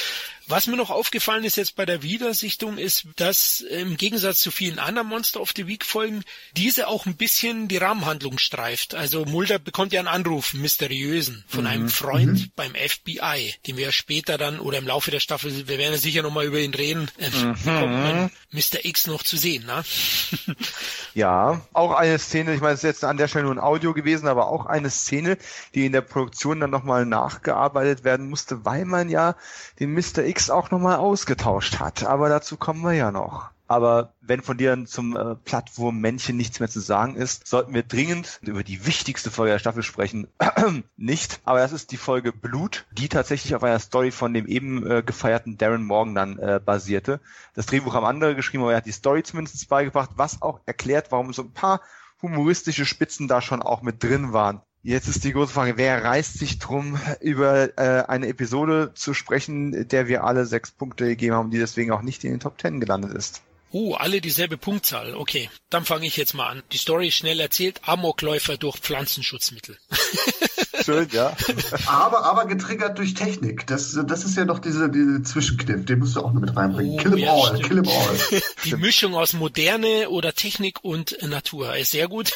Was mir noch aufgefallen ist jetzt bei der Wiedersichtung ist, dass im Gegensatz zu vielen anderen Monster of the Week Folgen, diese auch ein bisschen die Rahmenhandlung streift. Also Mulder bekommt ja einen Anruf, einen mysteriösen, von einem Freund beim FBI, den wir später dann, oder im Laufe der Staffel, wir werden ja sicher nochmal über ihn reden, bekommt man Mr. X noch zu sehen, ne? Ja, auch eine Szene, ich meine, es ist jetzt an der Stelle nur ein Audio gewesen, aber auch eine Szene, die in der Produktion dann nochmal nachgearbeitet werden musste, weil man ja den Mr. X auch nochmal ausgetauscht hat, aber dazu kommen wir ja noch. Aber wenn von dir zum Plattwurmmännchen nichts mehr zu sagen ist, sollten wir dringend über die wichtigste Folge der Staffel sprechen. Nicht, aber das ist die Folge Blut, die tatsächlich auf einer Story von dem eben gefeierten Darin Morgan dann basierte. Das Drehbuch haben andere geschrieben, aber er hat die Story zumindest beigebracht, was auch erklärt, warum so ein paar humoristische Spitzen da schon auch mit drin waren. Jetzt ist die große Frage, wer reißt sich drum, über eine Episode zu sprechen, der wir alle 6 Punkte gegeben haben, die deswegen auch nicht in den Top 10 gelandet ist? Alle dieselbe Punktzahl. Okay, dann fange ich jetzt mal an. Die Story ist schnell erzählt. Amokläufer durch Pflanzenschutzmittel. Schön, ja. aber getriggert durch Technik. Das ist ja noch diese Zwischenkniff. Den musst du auch noch mit reinbringen. Kill em all. Die Mischung aus Moderne oder Technik und Natur ist sehr gut.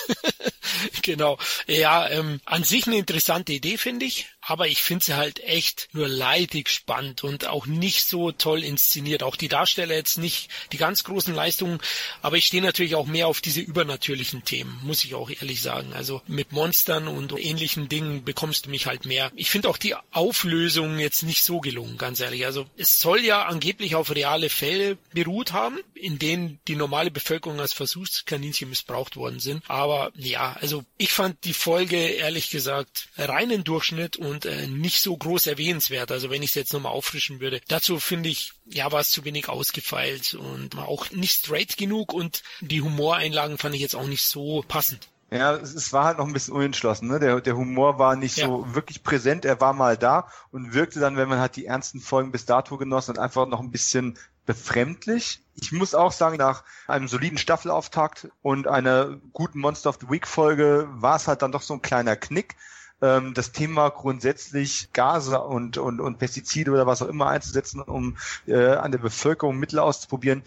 Genau. Ja, an sich eine interessante Idee, finde ich. Aber ich finde sie halt echt nur leidig spannend und auch nicht so toll inszeniert. Auch die Darsteller jetzt nicht die ganz großen Leistungen. Aber ich stehe natürlich auch mehr auf diese übernatürlichen Themen, muss ich auch ehrlich sagen. Also mit Monstern und ähnlichen Dingen bekommst du mich halt mehr. Ich finde auch die Auflösung jetzt nicht so gelungen, ganz ehrlich. Also es soll ja angeblich auf reale Fälle beruht haben. in denen die normale Bevölkerung als Versuchskaninchen missbraucht worden sind. Aber ja, also ich fand die Folge ehrlich gesagt reinen Durchschnitt und nicht so groß erwähnenswert. Also wenn ich es jetzt nochmal auffrischen würde. Dazu finde ich, ja, war es zu wenig ausgefeilt und auch nicht straight genug und die Humoreinlagen fand ich jetzt auch nicht so passend. Ja, es war halt noch ein bisschen unentschlossen, ne? Der Humor war nicht so wirklich präsent, er war mal da und wirkte dann, wenn man halt die ernsten Folgen bis dato genoss, dann einfach noch ein bisschen befremdlich. Ich muss auch sagen, nach einem soliden Staffelauftakt und einer guten Monster of the Week Folge war es halt dann doch so ein kleiner Knick. Das Thema grundsätzlich Gase und Pestizide oder was auch immer einzusetzen, um an der Bevölkerung Mittel auszuprobieren,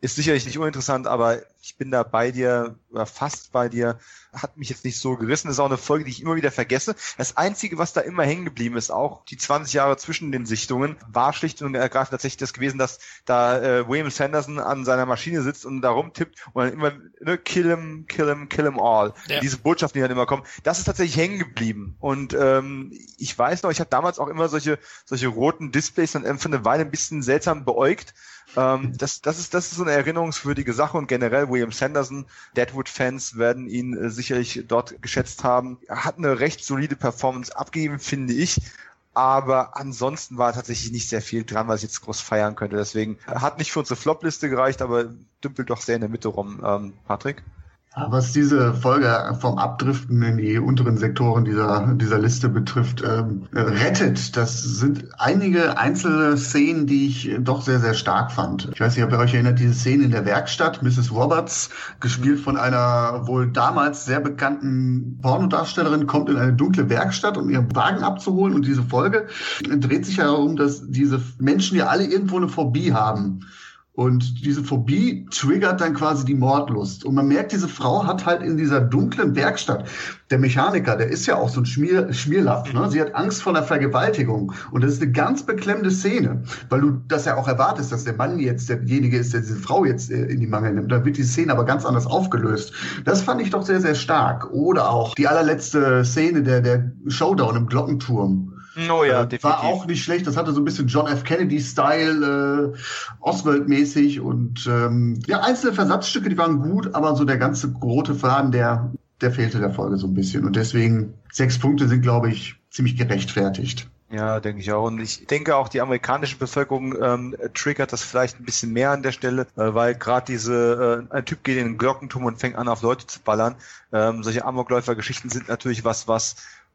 ist sicherlich nicht uninteressant, aber ich bin da bei dir, oder fast bei dir, hat mich jetzt nicht so gerissen. Das ist auch eine Folge, die ich immer wieder vergesse. Das Einzige, was da immer hängen geblieben ist, auch die 20 Jahre zwischen den Sichtungen, war schlicht und ergreifend tatsächlich das gewesen, dass da William Sanderson an seiner Maschine sitzt und da rumtippt und dann immer, ne, kill him, kill him, kill him all. Ja. Diese Botschaften, die dann immer kommen, das ist tatsächlich hängen geblieben. Und ich weiß noch, ich habe damals auch immer solche roten Displays dann für eine Weile ein bisschen seltsam beäugt. Das ist so eine erinnerungswürdige Sache und generell William Sanderson, Deadwood-Fans werden ihn sicherlich dort geschätzt haben. Er hat eine recht solide Performance abgegeben, finde ich, aber ansonsten war tatsächlich nicht sehr viel dran, was ich jetzt groß feiern könnte. Deswegen hat nicht für unsere Flop-Liste gereicht, aber dümpelt doch sehr in der Mitte rum, Patrick. Was diese Folge vom Abdriften in die unteren Sektoren dieser Liste betrifft, rettet, das sind einige einzelne Szenen, die ich doch sehr, sehr stark fand. Ich weiß nicht, ob ihr euch erinnert, diese Szene in der Werkstatt, Mrs. Roberts, gespielt von einer wohl damals sehr bekannten Pornodarstellerin, kommt in eine dunkle Werkstatt, um ihren Wagen abzuholen. Und diese Folge dreht sich darum, dass diese Menschen ja alle irgendwo eine Phobie haben. Und diese Phobie triggert dann quasi die Mordlust. Und man merkt, diese Frau hat halt in dieser dunklen Werkstatt, der Mechaniker, der ist ja auch so ein Schmierlapp, ne? Sie hat Angst vor einer Vergewaltigung. Und das ist eine ganz beklemmende Szene, weil du das ja auch erwartest, dass der Mann jetzt derjenige ist, der diese Frau jetzt in die Mangel nimmt. Da wird die Szene aber ganz anders aufgelöst. Das fand ich doch sehr, sehr stark. Oder auch die allerletzte Szene, der Showdown im Glockenturm. Oh ja, definitiv. War auch nicht schlecht, das hatte so ein bisschen John F. Kennedy-Style, Oswald-mäßig und einzelne Versatzstücke, die waren gut, aber so der ganze rote Faden, der fehlte der Folge so ein bisschen und deswegen 6 Punkte sind, glaube ich, ziemlich gerechtfertigt. Ja, denke ich auch. Und ich denke auch, die amerikanische Bevölkerung triggert das vielleicht ein bisschen mehr an der Stelle, weil gerade ein Typ geht in den Glockenturm und fängt an, auf Leute zu ballern. Solche Amokläufer-Geschichten sind natürlich was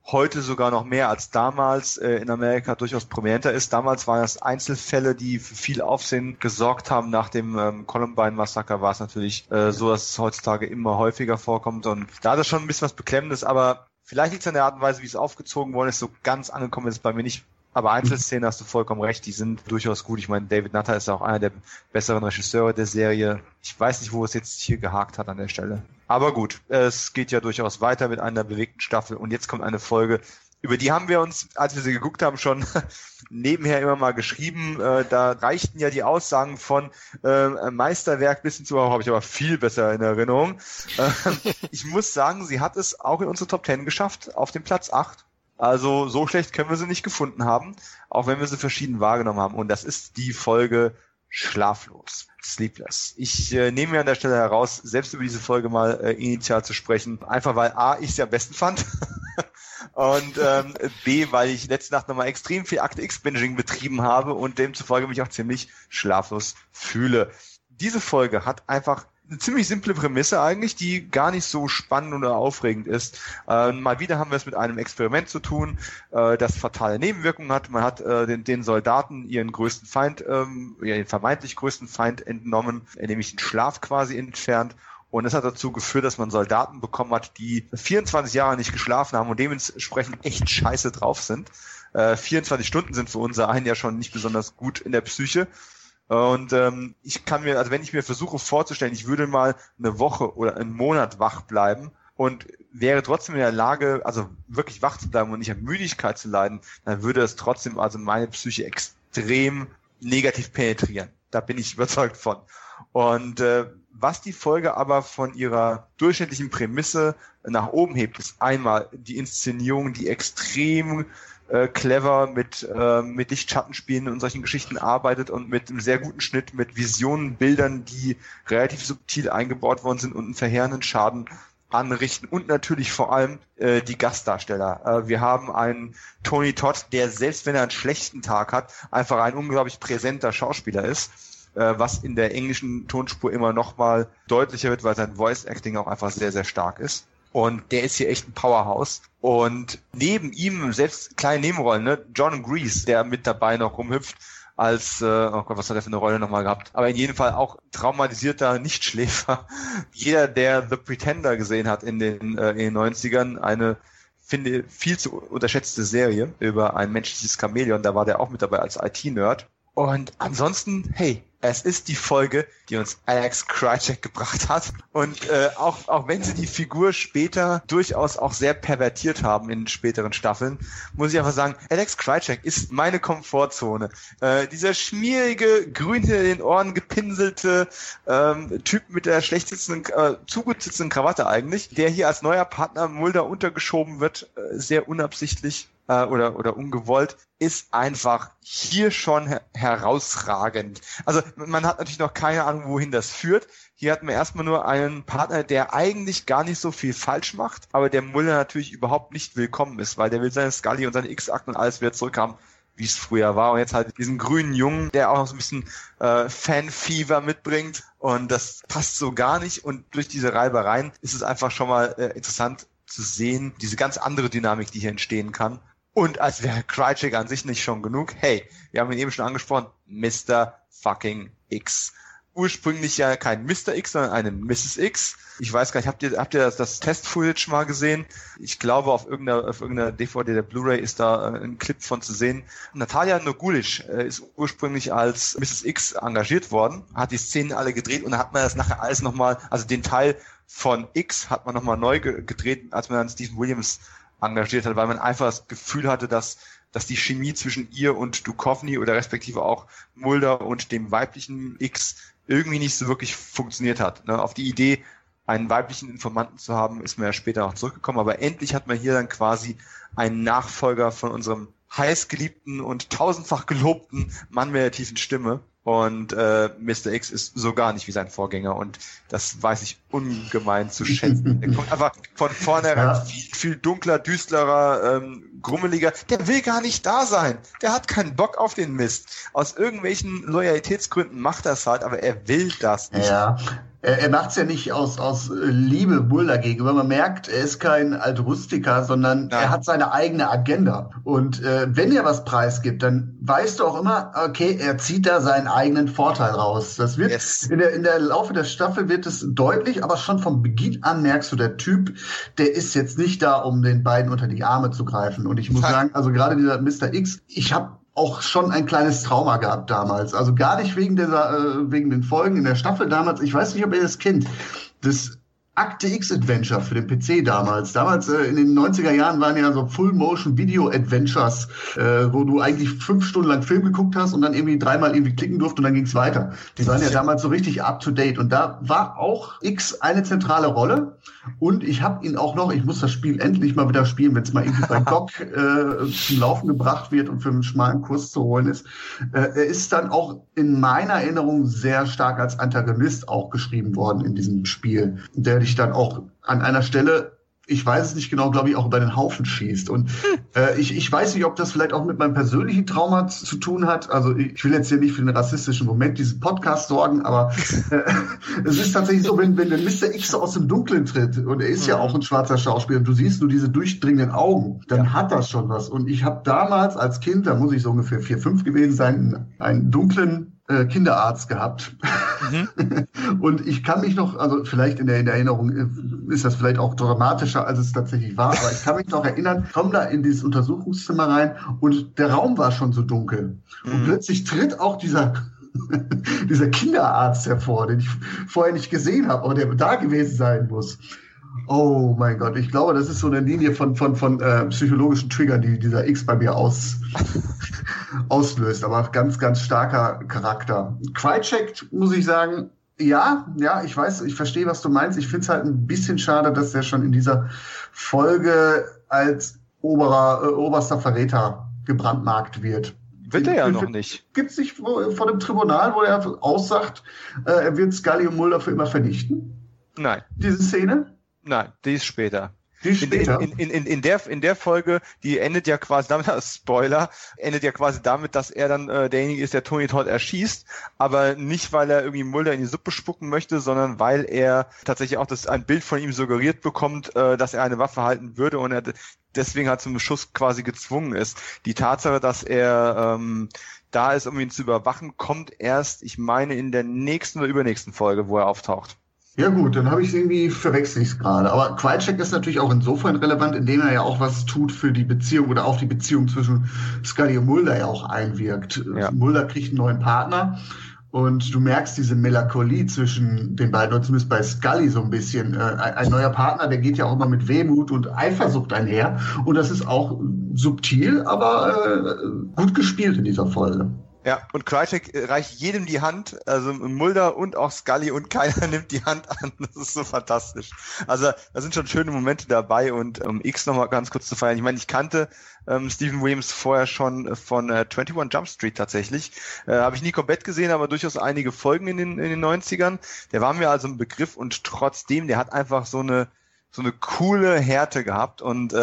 heute sogar noch mehr als damals in Amerika durchaus prominenter ist. Damals waren das Einzelfälle, die für viel Aufsehen gesorgt haben. Nach dem Columbine-Massaker war es natürlich so, dass es heutzutage immer häufiger vorkommt. Und da ist das schon ein bisschen was Beklemmendes, aber vielleicht liegt es an der Art und Weise, wie es aufgezogen worden ist. So ganz angekommen ist es bei mir nicht. Aber Einzelszenen hast du vollkommen recht, die sind durchaus gut. Ich meine, David Nutter ist auch einer der besseren Regisseure der Serie. Ich weiß nicht, wo es jetzt hier gehakt hat an der Stelle. Aber gut, es geht ja durchaus weiter mit einer bewegten Staffel. Und jetzt kommt eine Folge, über die haben wir uns, als wir sie geguckt haben, schon nebenher immer mal geschrieben. Da reichten ja die Aussagen von Meisterwerk bis hin zu, habe ich aber viel besser in Erinnerung. Ich muss sagen, sie hat es auch in unsere Top 10 geschafft, auf den Platz 8. Also so schlecht können wir sie nicht gefunden haben, auch wenn wir sie verschieden wahrgenommen haben. Und das ist die Folge Schlaflos, Sleepless. Ich nehme mir an der Stelle heraus, selbst über diese Folge mal initial zu sprechen, einfach weil A, ich sie am besten fand und B, weil ich letzte Nacht nochmal extrem viel Akte X-Binging betrieben habe und demzufolge mich auch ziemlich schlaflos fühle. Diese Folge hat einfach eine ziemlich simple Prämisse eigentlich, die gar nicht so spannend oder aufregend ist. Mal wieder haben wir es mit einem Experiment zu tun, das fatale Nebenwirkungen hat. Man hat den Soldaten ihren größten Feind, ihren vermeintlich größten Feind entnommen, nämlich den Schlaf quasi entfernt. Und das hat dazu geführt, dass man Soldaten bekommen hat, die 24 Jahre nicht geschlafen haben und dementsprechend echt scheiße drauf sind. 24 Stunden sind für unser einen ja schon nicht besonders gut in der Psyche. Und ich kann mir, also wenn ich mir versuche vorzustellen, ich würde mal eine Woche oder einen Monat wach bleiben und wäre trotzdem in der Lage, also wirklich wach zu bleiben und nicht an Müdigkeit zu leiden, dann würde es trotzdem also meine Psyche extrem negativ penetrieren. Da bin ich überzeugt von. Und was die Folge aber von ihrer durchschnittlichen Prämisse nach oben hebt, ist einmal die Inszenierung, die extrem clever mit Lichtschattenspielen und solchen Geschichten arbeitet und mit einem sehr guten Schnitt, mit Visionen, Bildern, die relativ subtil eingebaut worden sind und einen verheerenden Schaden anrichten, und natürlich vor allem die Gastdarsteller. Wir haben einen Tony Todd, der, selbst wenn er einen schlechten Tag hat, einfach ein unglaublich präsenter Schauspieler ist, was in der englischen Tonspur immer nochmal deutlicher wird, weil sein Voice-Acting auch einfach sehr, sehr stark ist. Und der ist hier echt ein Powerhouse. Und neben ihm, selbst kleine Nebenrollen, ne? John Grease, der mit dabei noch rumhüpft, als, oh Gott, was hat er für eine Rolle nochmal gehabt? Aber in jedem Fall auch traumatisierter Nichtschläfer. Jeder, der The Pretender gesehen hat in den 90ern, eine, finde, viel zu unterschätzte Serie über ein menschliches Chamäleon, da war der auch mit dabei als IT-Nerd. Und ansonsten, hey, es ist die Folge, die uns Alex Krycek gebracht hat. Und auch wenn sie die Figur später durchaus auch sehr pervertiert haben in späteren Staffeln, muss ich einfach sagen, Alex Krycek ist meine Komfortzone. Dieser schmierige, grün hinter den Ohren gepinselte Typ mit der schlecht sitzenden, zu gut sitzenden Krawatte eigentlich, der hier als neuer Partner Mulder untergeschoben wird, sehr unabsichtlich. Oder ungewollt, ist einfach hier schon herausragend. Also man hat natürlich noch keine Ahnung, wohin das führt. Hier hatten wir erstmal nur einen Partner, der eigentlich gar nicht so viel falsch macht, aber der Mulder natürlich überhaupt nicht willkommen ist, weil der will seine Scully und seine X-Akten und alles wieder zurückhaben, wie es früher war. Und jetzt halt diesen grünen Jungen, der auch noch so ein bisschen Fan-Fever mitbringt, und das passt so gar nicht. Und durch diese Reibereien ist es einfach schon mal interessant zu sehen, diese ganz andere Dynamik, die hier entstehen kann. Und als wäre Krycek an sich nicht schon genug, hey, wir haben ihn eben schon angesprochen, Mr. fucking X. Ursprünglich ja kein Mr. X, sondern eine Mrs. X. Ich weiß gar nicht, habt ihr das Test-Footage mal gesehen? Ich glaube, auf irgendeiner DVD der Blu-ray ist da ein Clip von zu sehen. Natalia Nogulic ist ursprünglich als Mrs. X engagiert worden, hat die Szenen alle gedreht, und dann hat man das nachher alles nochmal, also den Teil von X hat man nochmal neu gedreht, als man dann Steven Williams engagiert hat, weil man einfach das Gefühl hatte, dass die Chemie zwischen ihr und Duchovny oder respektive auch Mulder und dem weiblichen X irgendwie nicht so wirklich funktioniert hat. Ne? Auf die Idee, einen weiblichen Informanten zu haben, ist man ja später noch zurückgekommen, aber endlich hat man hier dann quasi einen Nachfolger von unserem heißgeliebten und tausendfach gelobten Mann mit der tiefen Stimme. Und Mr. X ist so gar nicht wie sein Vorgänger, und das weiß ich ungemein zu schätzen. Er kommt einfach von vornherein viel dunkler, düsterer, grummeliger. Der will gar nicht da sein. Der hat keinen Bock auf den Mist. Aus irgendwelchen Loyalitätsgründen macht das halt, aber er will das nicht. Ja. Er macht's ja nicht aus Liebe Mulder gegenüber. Man merkt, er ist kein Altruistiker, sondern er hat seine eigene Agenda. Und wenn er was preisgibt, dann weißt du auch immer, okay, er zieht da seinen eigenen Vorteil raus. Das wird in der Laufe der Staffel wird es deutlich, aber schon vom Beginn an merkst du, der Typ, der ist jetzt nicht da, um den beiden unter die Arme zu greifen. Und ich muss sagen, also gerade dieser Mr. X, ich habe auch schon ein kleines Trauma gehabt damals. Also gar nicht wegen den Folgen in der Staffel damals. Ich weiß nicht, ob ihr das kennt. Das Akte X Adventure für den PC damals. Damals in den 90er Jahren waren ja so Full-Motion-Video-Adventures, wo du eigentlich 5 Stunden lang Film geguckt hast und dann irgendwie dreimal irgendwie klicken durfte und dann ging's weiter. Die waren ja damals so richtig up-to-date. Und da war auch X eine zentrale Rolle. Und ich habe ihn auch noch, ich muss das Spiel endlich mal wieder spielen, wenn es mal irgendwie bei GOG zum Laufen gebracht wird und für einen schmalen Kurs zu holen ist. Er ist dann auch in meiner Erinnerung sehr stark als Antagonist auch geschrieben worden in diesem Spiel, der dich dann auch an einer Stelle, ich weiß es nicht genau, glaube ich, auch über den Haufen schießt. Und ich weiß nicht, ob das vielleicht auch mit meinem persönlichen Trauma zu tun hat. Also ich will jetzt hier nicht für den rassistischen Moment diesen Podcast sorgen, aber es ist tatsächlich so, wenn der Mr. X so aus dem Dunkeln tritt, und er ist ja auch ein schwarzer Schauspieler, und du siehst nur diese durchdringenden Augen, dann hat das schon was. Und ich habe damals als Kind, da muss ich so ungefähr 4, 5 gewesen sein, einen dunklen Kinderarzt gehabt. Und ich kann mich noch, also vielleicht in der Erinnerung ist das vielleicht auch dramatischer, als es tatsächlich war, aber ich kann mich noch erinnern, komm da in dieses Untersuchungszimmer rein und der Raum war schon so dunkel. Und plötzlich tritt auch dieser Kinderarzt hervor, den ich vorher nicht gesehen habe, aber der da gewesen sein muss. Oh mein Gott, ich glaube, das ist so eine Linie von psychologischen Triggern, die dieser X bei mir auslöst. Aber ganz, ganz starker Charakter. Krycek, muss ich sagen, ja, ich weiß, ich verstehe, was du meinst. Ich finde es halt ein bisschen schade, dass der schon in dieser Folge als oberster Verräter gebrandmarkt wird. Wird er ja noch nicht. Gibt es nicht vor dem Tribunal, wo er aussagt, er wird Scully und Mulder für immer vernichten? Nein. Diese Szene? Nein, die ist später. In der Folge, die endet ja quasi damit, Spoiler, endet ja quasi damit, dass er dann derjenige ist, der Tony Todd erschießt, aber nicht, weil er irgendwie Mulder in die Suppe spucken möchte, sondern weil er tatsächlich auch ein Bild von ihm suggeriert bekommt, dass er eine Waffe halten würde und er deswegen halt zum Schuss quasi gezwungen ist. Die Tatsache, dass er da ist, um ihn zu überwachen, kommt erst, ich meine, in der nächsten oder übernächsten Folge, wo er auftaucht. Ja gut, dann habe ich es irgendwie, verwechsel ich es gerade. Aber Krycek ist natürlich auch insofern relevant, indem er ja auch was tut für die Beziehung oder auf die Beziehung zwischen Scully und Mulder ja auch einwirkt. Ja. Mulder kriegt einen neuen Partner und du merkst diese Melancholie zwischen den beiden, oder zumindest bei Scully so ein bisschen. Ein neuer Partner, der geht ja auch immer mit Wehmut und Eifersucht einher und das ist auch subtil, aber gut gespielt in dieser Folge. Ja, und Krycek reicht jedem die Hand, also Mulder und auch Scully, und keiner nimmt die Hand an. Das ist so fantastisch. Also da sind schon schöne Momente dabei, und um X nochmal ganz kurz zu feiern. Ich meine, ich kannte Steven Williams vorher schon von 21 Jump Street tatsächlich. Habe ich nie komplett gesehen, aber durchaus einige Folgen in den 90ern. Der war mir also ein Begriff, und trotzdem, der hat einfach so eine coole Härte gehabt, und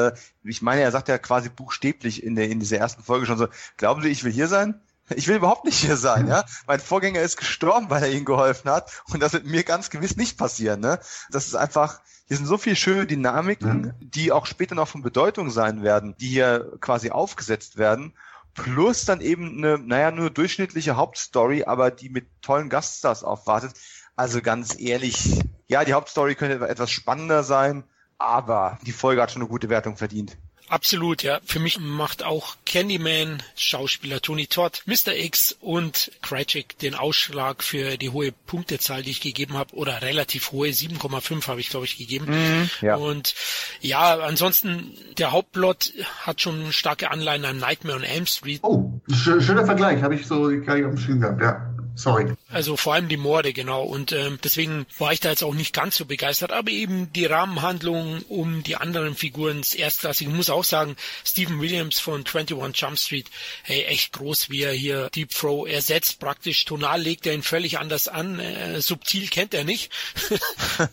ich meine, er sagt ja quasi buchstäblich in dieser ersten Folge schon so, glauben Sie, ich will hier sein? Ich will überhaupt nicht hier sein, ja. Mein Vorgänger ist gestorben, weil er ihnen geholfen hat, und das wird mir ganz gewiss nicht passieren, ne. Das ist einfach, hier sind so viele schöne Dynamiken, die auch später noch von Bedeutung sein werden, die hier quasi aufgesetzt werden, plus dann eben eine, nur durchschnittliche Hauptstory, aber die mit tollen Gaststars aufwartet. Also ganz ehrlich, ja, die Hauptstory könnte etwas spannender sein, aber die Folge hat schon eine gute Wertung verdient. Absolut, ja. Für mich macht auch Candyman, Schauspieler Tony Todd, Mr. X und Krycek den Ausschlag für die hohe Punktezahl, die ich gegeben habe, oder relativ hohe, 7,5 habe ich, glaube ich, gegeben. Ja. Und ja, ansonsten, der Hauptplot hat schon starke Anleihen an Nightmare on Elm Street. Oh, schöner Vergleich, habe ich so gar nicht auf dem Schirm gehabt, ja. Sorry. Also vor allem die Morde, genau. Und deswegen war ich da jetzt auch nicht ganz so begeistert. Aber eben die Rahmenhandlung um die anderen Figuren ist erstklassig. Ich muss auch sagen, Steven Williams von 21 Jump Street, hey, echt groß, wie er hier Deep Throw ersetzt praktisch. Tonal legt er ihn völlig anders an. Subtil kennt er nicht.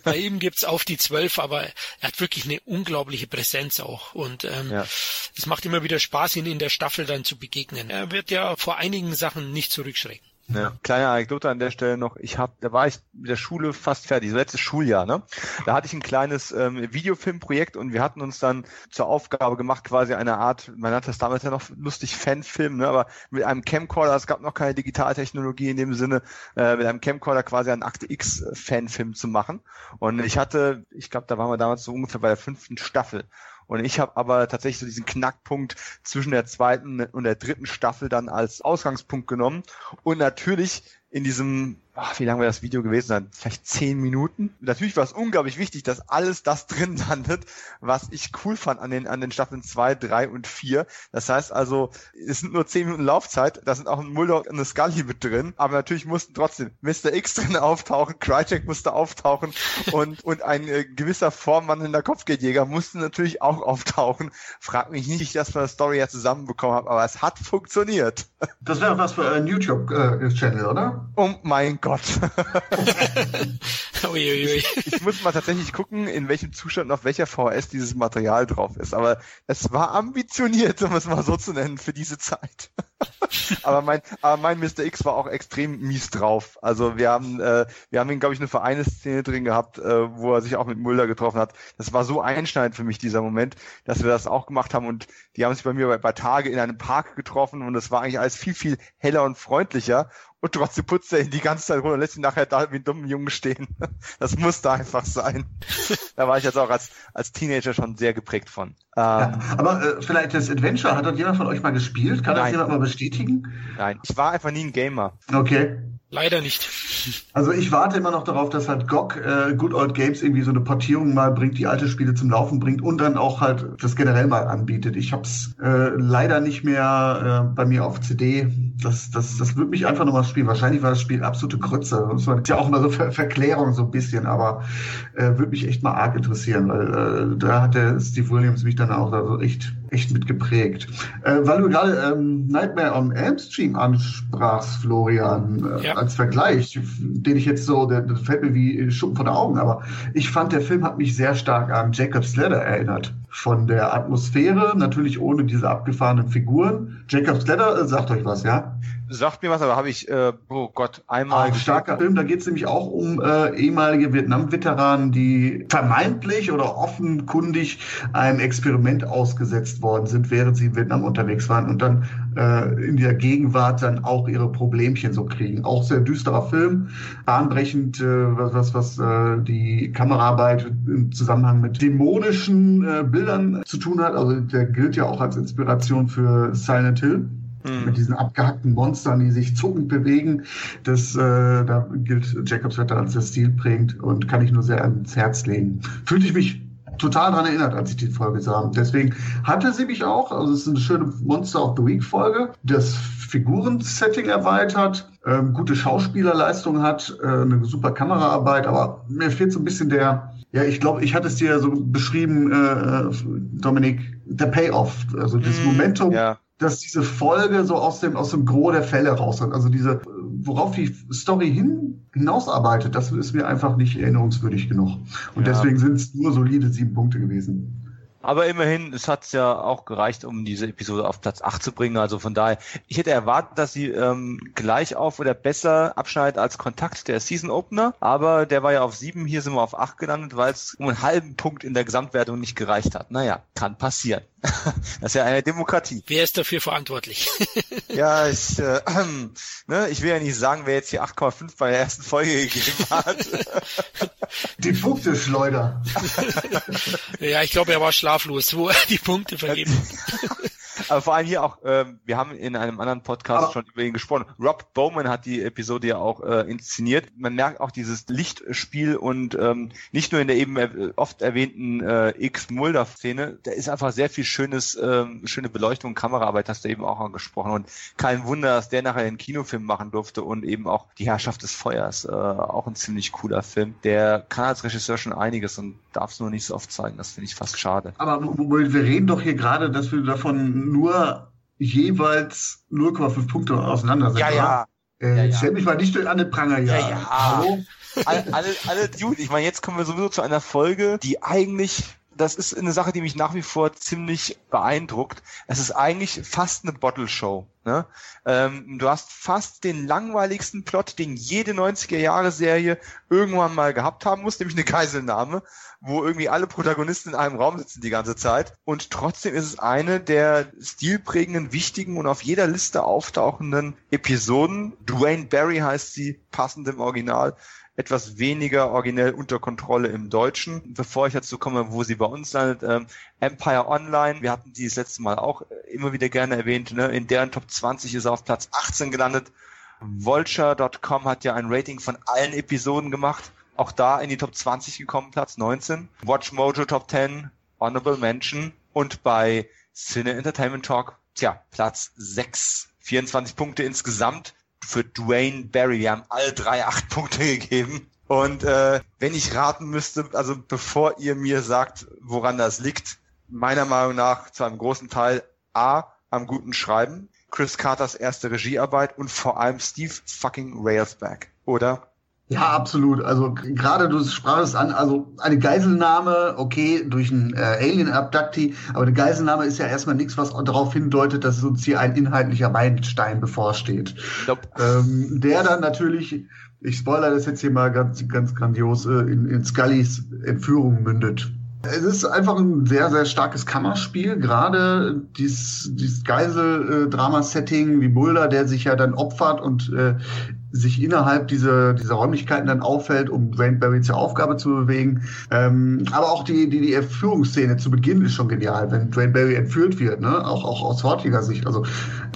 Bei ihm gibt's auf die 12, aber er hat wirklich eine unglaubliche Präsenz auch. Und es macht immer wieder Spaß, ihn in der Staffel dann zu begegnen. Er wird ja vor einigen Sachen nicht zurückschrecken. Ja. Kleine Anekdote an der Stelle noch. Da war ich mit der Schule fast fertig, so letztes Schuljahr, ne? Da hatte ich ein kleines Videofilmprojekt, und wir hatten uns dann zur Aufgabe gemacht, quasi eine Art, man nannte das damals ja noch lustig Fanfilm, ne? Aber mit einem Camcorder, es gab noch keine Digitaltechnologie in dem Sinne, mit einem Camcorder quasi einen Akte X Fanfilm zu machen. Und ich glaube, da waren wir damals so ungefähr bei der 5. Staffel. Und ich habe aber tatsächlich so diesen Knackpunkt zwischen der 2. und der 3. Staffel dann als Ausgangspunkt genommen. Und natürlich in diesem, wie lange war das Video gewesen sein? Vielleicht 10 Minuten. Natürlich war es unglaublich wichtig, dass alles das drin landet, was ich cool fand an den Staffeln 2, 3 und 4. Das heißt also, es sind nur 10 Minuten Laufzeit, da sind auch ein Mulder und eine Scully mit drin, aber natürlich mussten trotzdem Mr. X drin auftauchen, Krycek musste auftauchen und ein gewisser vormandelnder Kopfgeldjäger musste natürlich auch auftauchen. Frag mich nicht, dass wir das Story ja zusammenbekommen haben, aber es hat funktioniert. Das wäre was für einen YouTube-Channel, oder? Oh mein Gott. Ich muss mal tatsächlich gucken, in welchem Zustand und auf welcher VHS dieses Material drauf ist. Aber es war ambitioniert, um es mal so zu nennen, für diese Zeit. Aber mein Mr. X war auch extrem mies drauf. Also wir haben ihn, glaube ich, eine Vereinsszene drin gehabt, wo er sich auch mit Mulder getroffen hat. Das war so einschneidend für mich, dieser Moment, dass wir das auch gemacht haben, und die haben sich bei mir bei Tage in einem Park getroffen, und das war eigentlich alles viel, viel heller und freundlicher. Und trotzdem putzt er ihn die ganze Zeit runter und lässt ihn nachher da wie einen dummen Jungen stehen. Das muss da einfach sein. Da war ich jetzt auch als Teenager schon sehr geprägt von. Ja, aber vielleicht das Adventure, hat dort jemand von euch mal gespielt? Kann das jemand mal bestätigen? Nein, ich war einfach nie ein Gamer. Okay. Leider nicht. Also ich warte immer noch darauf, dass halt GOG Good Old Games irgendwie so eine Portierung mal bringt, die alte Spiele zum Laufen bringt und dann auch halt das generell mal anbietet. Ich hab's leider nicht mehr bei mir auf CD. Das würde mich einfach nochmal spielen. Wahrscheinlich war das Spiel absolute Krütze. Das ist ja auch mal so Verklärung so ein bisschen, aber würde mich echt mal arg interessieren, weil da hat der Steve Williams mich dann auch also echt mit geprägt. Weil du gerade Nightmare on Elm Street ansprachst, Florian, ja. Als Vergleich, den ich jetzt so, der fällt mir wie Schuppen von den Augen, aber ich fand, der Film hat mich sehr stark an Jacob's Ladder erinnert. Von der Atmosphäre, natürlich ohne diese abgefahrenen Figuren. Jacob's Ladder, sagt euch was, ja? Sagt mir was, aber habe ich, oh Gott, einmal... Ein starker Film, da geht es nämlich auch um ehemalige Vietnam-Veteranen, die vermeintlich oder offenkundig einem Experiment ausgesetzt worden sind, während sie in Vietnam unterwegs waren und dann in der Gegenwart dann auch ihre Problemchen so kriegen. Auch sehr düsterer Film, bahnbrechend, was die Kameraarbeit im Zusammenhang mit dämonischen Bildern zu tun hat. Also der gilt ja auch als Inspiration für Silent Hill. Mit diesen abgehackten Monstern, die sich zuckend bewegen. Da gilt Jacob's Ladder als sehr stilprägend und kann ich nur sehr ans Herz legen. Fühlte ich mich total daran erinnert, als ich die Folge sah. Deswegen hatte sie mich auch, also es ist eine schöne Monster of the Week Folge, das Figurensetting erweitert, gute Schauspielerleistung hat, eine super Kameraarbeit, aber mir fehlt so ein bisschen der, ja, ich glaube, ich hatte es dir so beschrieben, Dominik, der Payoff, also das Momentum, ja. Dass diese Folge so aus dem Gros der Fälle rauskommt. Also diese, worauf die Story hinausarbeitet, das ist mir einfach nicht erinnerungswürdig genug. Und deswegen sind es nur solide 7 Punkte gewesen. Aber immerhin, es hat ja auch gereicht, um diese Episode auf Platz 8 zu bringen. Also von daher, ich hätte erwartet, dass sie gleich auf oder besser abschneidet als Kontakt, der Season Opener. Aber der war ja auf 7, hier sind wir auf 8 gelandet, weil es um einen halben Punkt in der Gesamtwertung nicht gereicht hat. Naja, kann passieren. Das ist ja eine Demokratie. Wer ist dafür verantwortlich? Ja, ich will ja nicht sagen, wer jetzt hier 8,5 bei der ersten Folge gegeben hat. Die Punkteschleuder. Ja, ich glaube, er war schlaflos, wo er die Punkte vergeben. Aber vor allem hier auch, wir haben in einem anderen Podcast schon über ihn gesprochen. Rob Bowman hat die Episode ja auch inszeniert. Man merkt auch dieses Lichtspiel und nicht nur in der eben oft erwähnten X-Mulder-Szene, da ist einfach sehr viel schöne Beleuchtung, Kameraarbeit, hast du eben auch angesprochen. Und kein Wunder, dass der nachher einen Kinofilm machen durfte und eben auch Die Herrschaft des Feuers, auch ein ziemlich cooler Film. Der kann als Regisseur schon einiges und darf es nur nicht so oft zeigen. Das finde ich fast schade. Aber wir reden doch hier gerade, dass wir davon nur jeweils 0,5 Punkte auseinander sind. Ja. Stell mich mal nicht an den Pranger, ja. Hallo? Alle Dude, ich meine, jetzt kommen wir sowieso zu einer Folge, die eigentlich, das ist eine Sache, die mich nach wie vor ziemlich beeindruckt. Es ist eigentlich fast eine Bottle-Show. Ne? Du hast fast den langweiligsten Plot, den jede 90er-Jahre-Serie irgendwann mal gehabt haben muss, nämlich eine Geiselnahme, wo irgendwie alle Protagonisten in einem Raum sitzen die ganze Zeit. Und trotzdem ist es eine der stilprägenden, wichtigen und auf jeder Liste auftauchenden Episoden. Duane Barry heißt sie, passend im Original, etwas weniger originell unter Kontrolle im Deutschen. Bevor ich dazu komme, wo sie bei uns landet, Empire Online, wir hatten die das letzte Mal auch immer wieder gerne erwähnt, ne? In deren Top 20 ist er auf Platz 18 gelandet. Vulture.com hat ja ein Rating von allen Episoden gemacht. Auch da in die Top 20 gekommen, Platz 19. WatchMojo Top 10, Honorable Mention. Und bei Cine Entertainment Talk, Platz 6. 24 Punkte insgesamt für Duane Barry. Wir haben alle 3 8 Punkte gegeben. Und wenn ich raten müsste, also bevor ihr mir sagt, woran das liegt, meiner Meinung nach zu einem großen Teil A, am guten Schreiben, Chris Carters erste Regiearbeit und vor allem Steve fucking Railsback, oder? Ja, absolut. Also gerade du sprachst an, also eine Geiselnahme, okay, durch einen Alien-Abductee, aber eine Geiselnahme ist ja erstmal nichts, was darauf hindeutet, dass uns hier ein inhaltlicher Meilenstein bevorsteht. Der dann natürlich, ich spoilere das jetzt hier mal ganz, ganz grandios, in Scullys Entführung mündet. Es ist einfach ein sehr, sehr starkes Kammerspiel, gerade dieses Geisel-Drama-Setting wie Mulder, der sich ja dann opfert und sich innerhalb dieser Räumlichkeiten dann auffällt, um Duane Barry zur Aufgabe zu bewegen. Aber auch die Entführungsszene zu Beginn ist schon genial, wenn Duane Barry entführt wird, ne? Auch aus heutiger Sicht. Also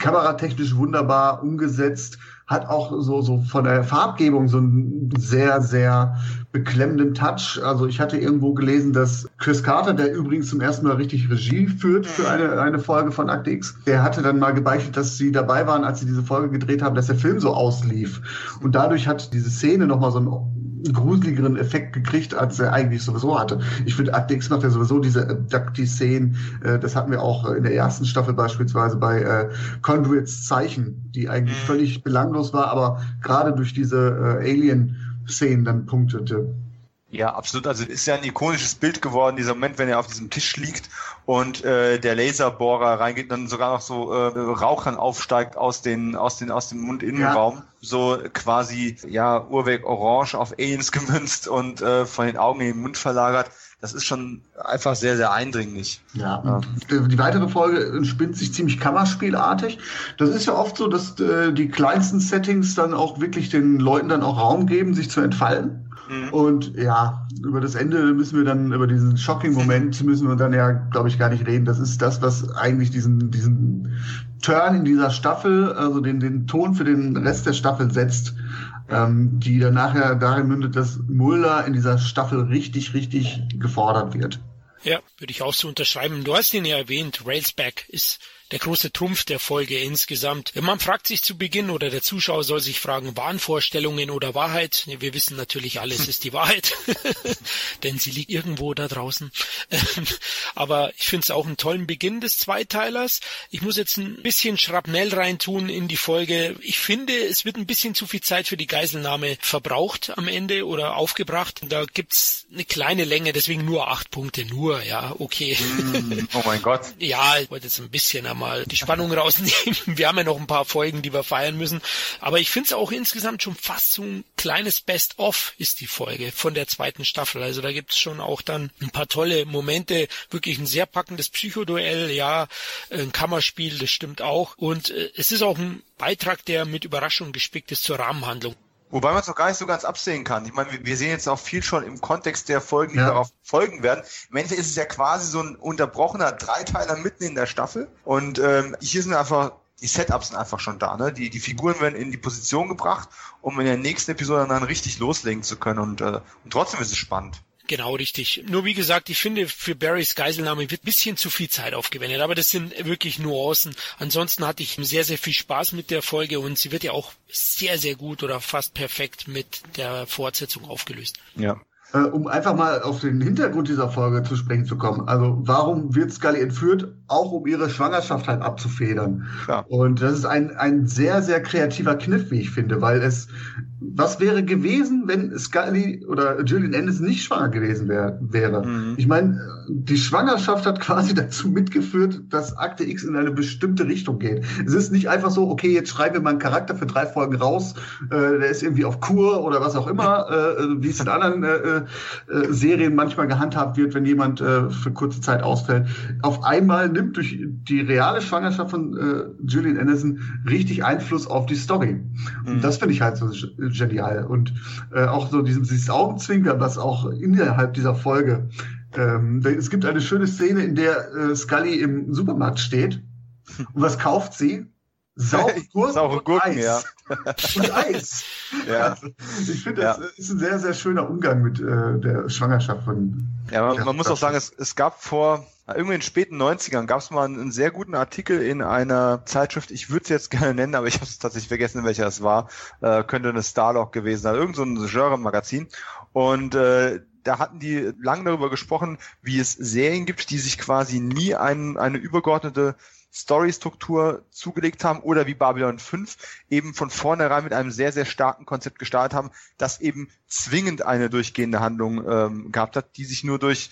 kameratechnisch wunderbar umgesetzt. hat auch so von der Farbgebung so einen sehr, sehr beklemmenden Touch. Also ich hatte irgendwo gelesen, dass Chris Carter, der übrigens zum ersten Mal richtig Regie führt für eine Folge von Akte X, der hatte dann mal gebeichtet, dass sie dabei waren, als sie diese Folge gedreht haben, dass der Film so auslief. Und dadurch hat diese Szene nochmal so einen gruseligeren Effekt gekriegt, als er eigentlich sowieso hatte. Ich finde, Akte X macht ja sowieso diese Abductee-Szenen. Das hatten wir auch in der ersten Staffel beispielsweise bei Conduits Zeichen, die eigentlich völlig belanglos war, aber gerade durch diese Alien-Szenen dann punktete. Ja, absolut. Also ist ja ein ikonisches Bild geworden, dieser Moment, wenn er auf diesem Tisch liegt und der Laserbohrer reingeht und dann sogar noch so Rauchern aufsteigt aus dem Mundinnenraum. Ja. So quasi, ja, Uhrwerk Orange auf Aliens gemünzt und von den Augen in den Mund verlagert. Das ist schon einfach sehr, sehr eindringlich. Ja, die weitere Folge entspinnt sich ziemlich kammerspielartig. Das ist ja oft so, dass die kleinsten Settings dann auch wirklich den Leuten dann auch Raum geben, sich zu entfalten. Mhm. Und ja, über das Ende müssen wir dann, über diesen Shocking-Moment müssen wir dann ja, glaube ich, gar nicht reden. Das ist das, was eigentlich diesen Turn in dieser Staffel, also den Ton für den Rest der Staffel setzt, die dann nachher darin mündet, dass Mulder in dieser Staffel richtig, richtig gefordert wird. Ja, würde ich auch so unterschreiben. Du hast ihn ja erwähnt, Railsback ist der große Trumpf der Folge insgesamt. Man fragt sich zu Beginn, oder der Zuschauer soll sich fragen, Wahnvorstellungen oder Wahrheit? Wir wissen natürlich, alles ist die Wahrheit, denn sie liegt irgendwo da draußen. Aber ich finde es auch einen tollen Beginn des Zweiteilers. Ich muss jetzt ein bisschen Schrapnell reintun in die Folge. Ich finde, es wird ein bisschen zu viel Zeit für die Geiselnahme verbraucht am Ende oder aufgebracht. Da gibt's eine kleine Länge, deswegen nur 8 Punkte. Nur, ja, okay. Oh mein Gott. Ja, ich wollte jetzt ein bisschen mal die Spannung rausnehmen. Wir haben ja noch ein paar Folgen, die wir feiern müssen. Aber ich finde es auch insgesamt schon fast so ein kleines Best-of ist die Folge von der zweiten Staffel. Also da gibt es schon auch dann ein paar tolle Momente. Wirklich ein sehr packendes Psychoduell, ja, ein Kammerspiel, das stimmt auch. Und es ist auch ein Beitrag, der mit Überraschung gespickt ist zur Rahmenhandlung. Wobei man es noch gar nicht so ganz absehen kann. Ich meine, wir sehen jetzt auch viel schon im Kontext der Folgen, die darauf folgen werden. Im Endeffekt ist es ja quasi so ein unterbrochener Dreiteiler mitten in der Staffel. Und hier sind einfach, die Setups sind einfach schon da. Ne? Die Figuren werden in die Position gebracht, um in der nächsten Episode dann richtig loslegen zu können. Und trotzdem ist es spannend. Genau, richtig. Nur wie gesagt, ich finde, für Barrys Geiselnahme wird ein bisschen zu viel Zeit aufgewendet, aber das sind wirklich Nuancen. Ansonsten hatte ich sehr, sehr viel Spaß mit der Folge und sie wird ja auch sehr, sehr gut oder fast perfekt mit der Fortsetzung aufgelöst. Ja. Um einfach mal auf den Hintergrund dieser Folge zu sprechen zu kommen. Also warum wird Scully entführt? Auch um ihre Schwangerschaft halt abzufedern. Ja. Und das ist ein sehr, sehr kreativer Kniff, wie ich finde, weil was wäre gewesen, wenn Scully oder Gillian Anderson nicht schwanger gewesen wäre? Mhm. Ich meine, die Schwangerschaft hat quasi dazu mitgeführt, dass Akte X in eine bestimmte Richtung geht. Es ist nicht einfach so, okay, jetzt schreiben wir mal einen Charakter für 3 Folgen raus, der ist irgendwie auf Kur oder was auch immer, wie es in anderen Serien manchmal gehandhabt wird, wenn jemand für kurze Zeit ausfällt. Auf einmal nimmt durch die reale Schwangerschaft von Gillian Anderson richtig Einfluss auf die Story. Und das finde ich halt so genial. Und auch so dieses Augenzwinkern, was auch innerhalb dieser Folge. Es gibt eine schöne Szene, in der Scully im Supermarkt steht. Und was kauft sie? Saure Gurken, ja. Und Eis. Ja. Also, ich finde, das ist ein sehr, sehr schöner Umgang mit der Schwangerschaft von. Ja, man muss auch sagen, es gab vor irgendwie in den späten 90ern gab es mal einen sehr guten Artikel in einer Zeitschrift, ich würde es jetzt gerne nennen, aber ich habe es tatsächlich vergessen, in welcher es war. Könnte eine Starlog gewesen sein, irgend so ein Genre-Magazin. Und da hatten die lange darüber gesprochen, wie es Serien gibt, die sich quasi nie eine übergeordnete Story-Struktur zugelegt haben oder wie Babylon 5 eben von vornherein mit einem sehr, sehr starken Konzept gestartet haben, das eben zwingend eine durchgehende Handlung gehabt hat, die sich nur durch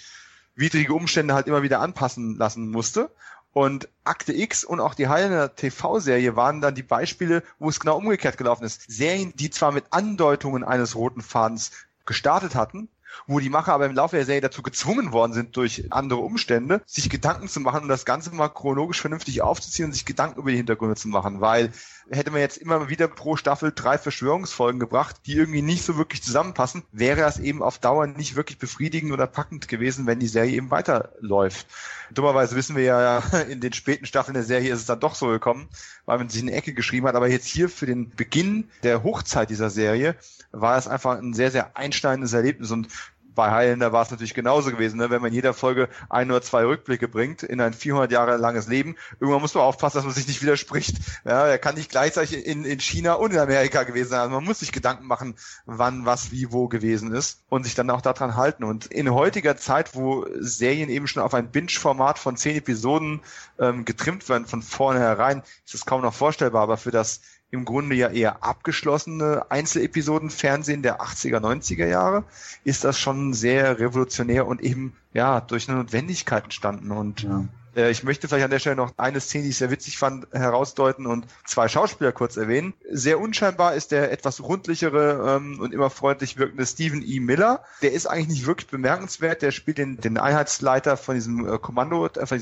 widrige Umstände halt immer wieder anpassen lassen musste. Und Akte X und auch die Highlander TV-Serie waren dann die Beispiele, wo es genau umgekehrt gelaufen ist. Serien, die zwar mit Andeutungen eines roten Fadens gestartet hatten, wo die Macher aber im Laufe der Serie dazu gezwungen worden sind, durch andere Umstände, sich Gedanken zu machen und das Ganze mal chronologisch vernünftig aufzuziehen und sich Gedanken über die Hintergründe zu machen, weil hätte man jetzt immer wieder pro Staffel 3 Verschwörungsfolgen gebracht, die irgendwie nicht so wirklich zusammenpassen, wäre das eben auf Dauer nicht wirklich befriedigend oder packend gewesen, wenn die Serie eben weiterläuft. Dummerweise wissen wir ja, in den späten Staffeln der Serie ist es dann doch so gekommen, weil man sich in die Ecke geschrieben hat, aber jetzt hier für den Beginn der Hochzeit dieser Serie war es einfach ein sehr, sehr einschneidendes Erlebnis. Und bei Highlander war es natürlich genauso gewesen, ne? Wenn man in jeder Folge 1 oder 2 Rückblicke bringt in ein 400 Jahre langes Leben, irgendwann muss man aufpassen, dass man sich nicht widerspricht. Ja, er kann nicht gleichzeitig in China und in Amerika gewesen sein. Also man muss sich Gedanken machen, wann, was, wie, wo gewesen ist und sich dann auch daran halten. Und in heutiger Zeit, wo Serien eben schon auf ein Binge-Format von 10 Episoden getrimmt werden, von vornherein, ist das kaum noch vorstellbar. Aber für das im Grunde ja eher abgeschlossene Einzelepisoden-Fernsehen der 80er, 90er Jahre, ist das schon sehr revolutionär und eben ja durch eine Notwendigkeit entstanden. Und ja, ich möchte vielleicht an der Stelle noch eine Szene, die ich sehr witzig fand, herausdeuten und 2 Schauspieler kurz erwähnen. Sehr unscheinbar ist der etwas rundlichere und immer freundlich wirkende Steven E. Miller. Der ist eigentlich nicht wirklich bemerkenswert. Der spielt den Einheitsleiter von diesem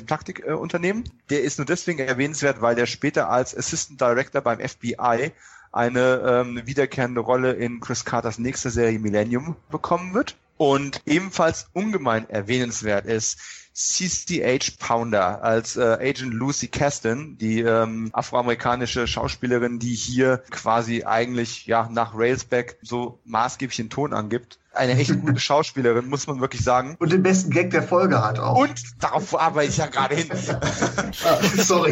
Taktikunternehmen. Der ist nur deswegen erwähnenswert, weil der später als Assistant Director beim FBI eine wiederkehrende Rolle in Chris Carters nächster Serie Millennium bekommen wird. Und ebenfalls ungemein erwähnenswert ist CCH Pounder als Agent Lucy Kasten, die afroamerikanische Schauspielerin, die hier quasi eigentlich ja nach Railsback so maßgeblich den Ton angibt. Eine echt gute Schauspielerin, muss man wirklich sagen. Und den besten Gag der Folge hat auch. Und darauf arbeite ich ja gerade hin. Sorry.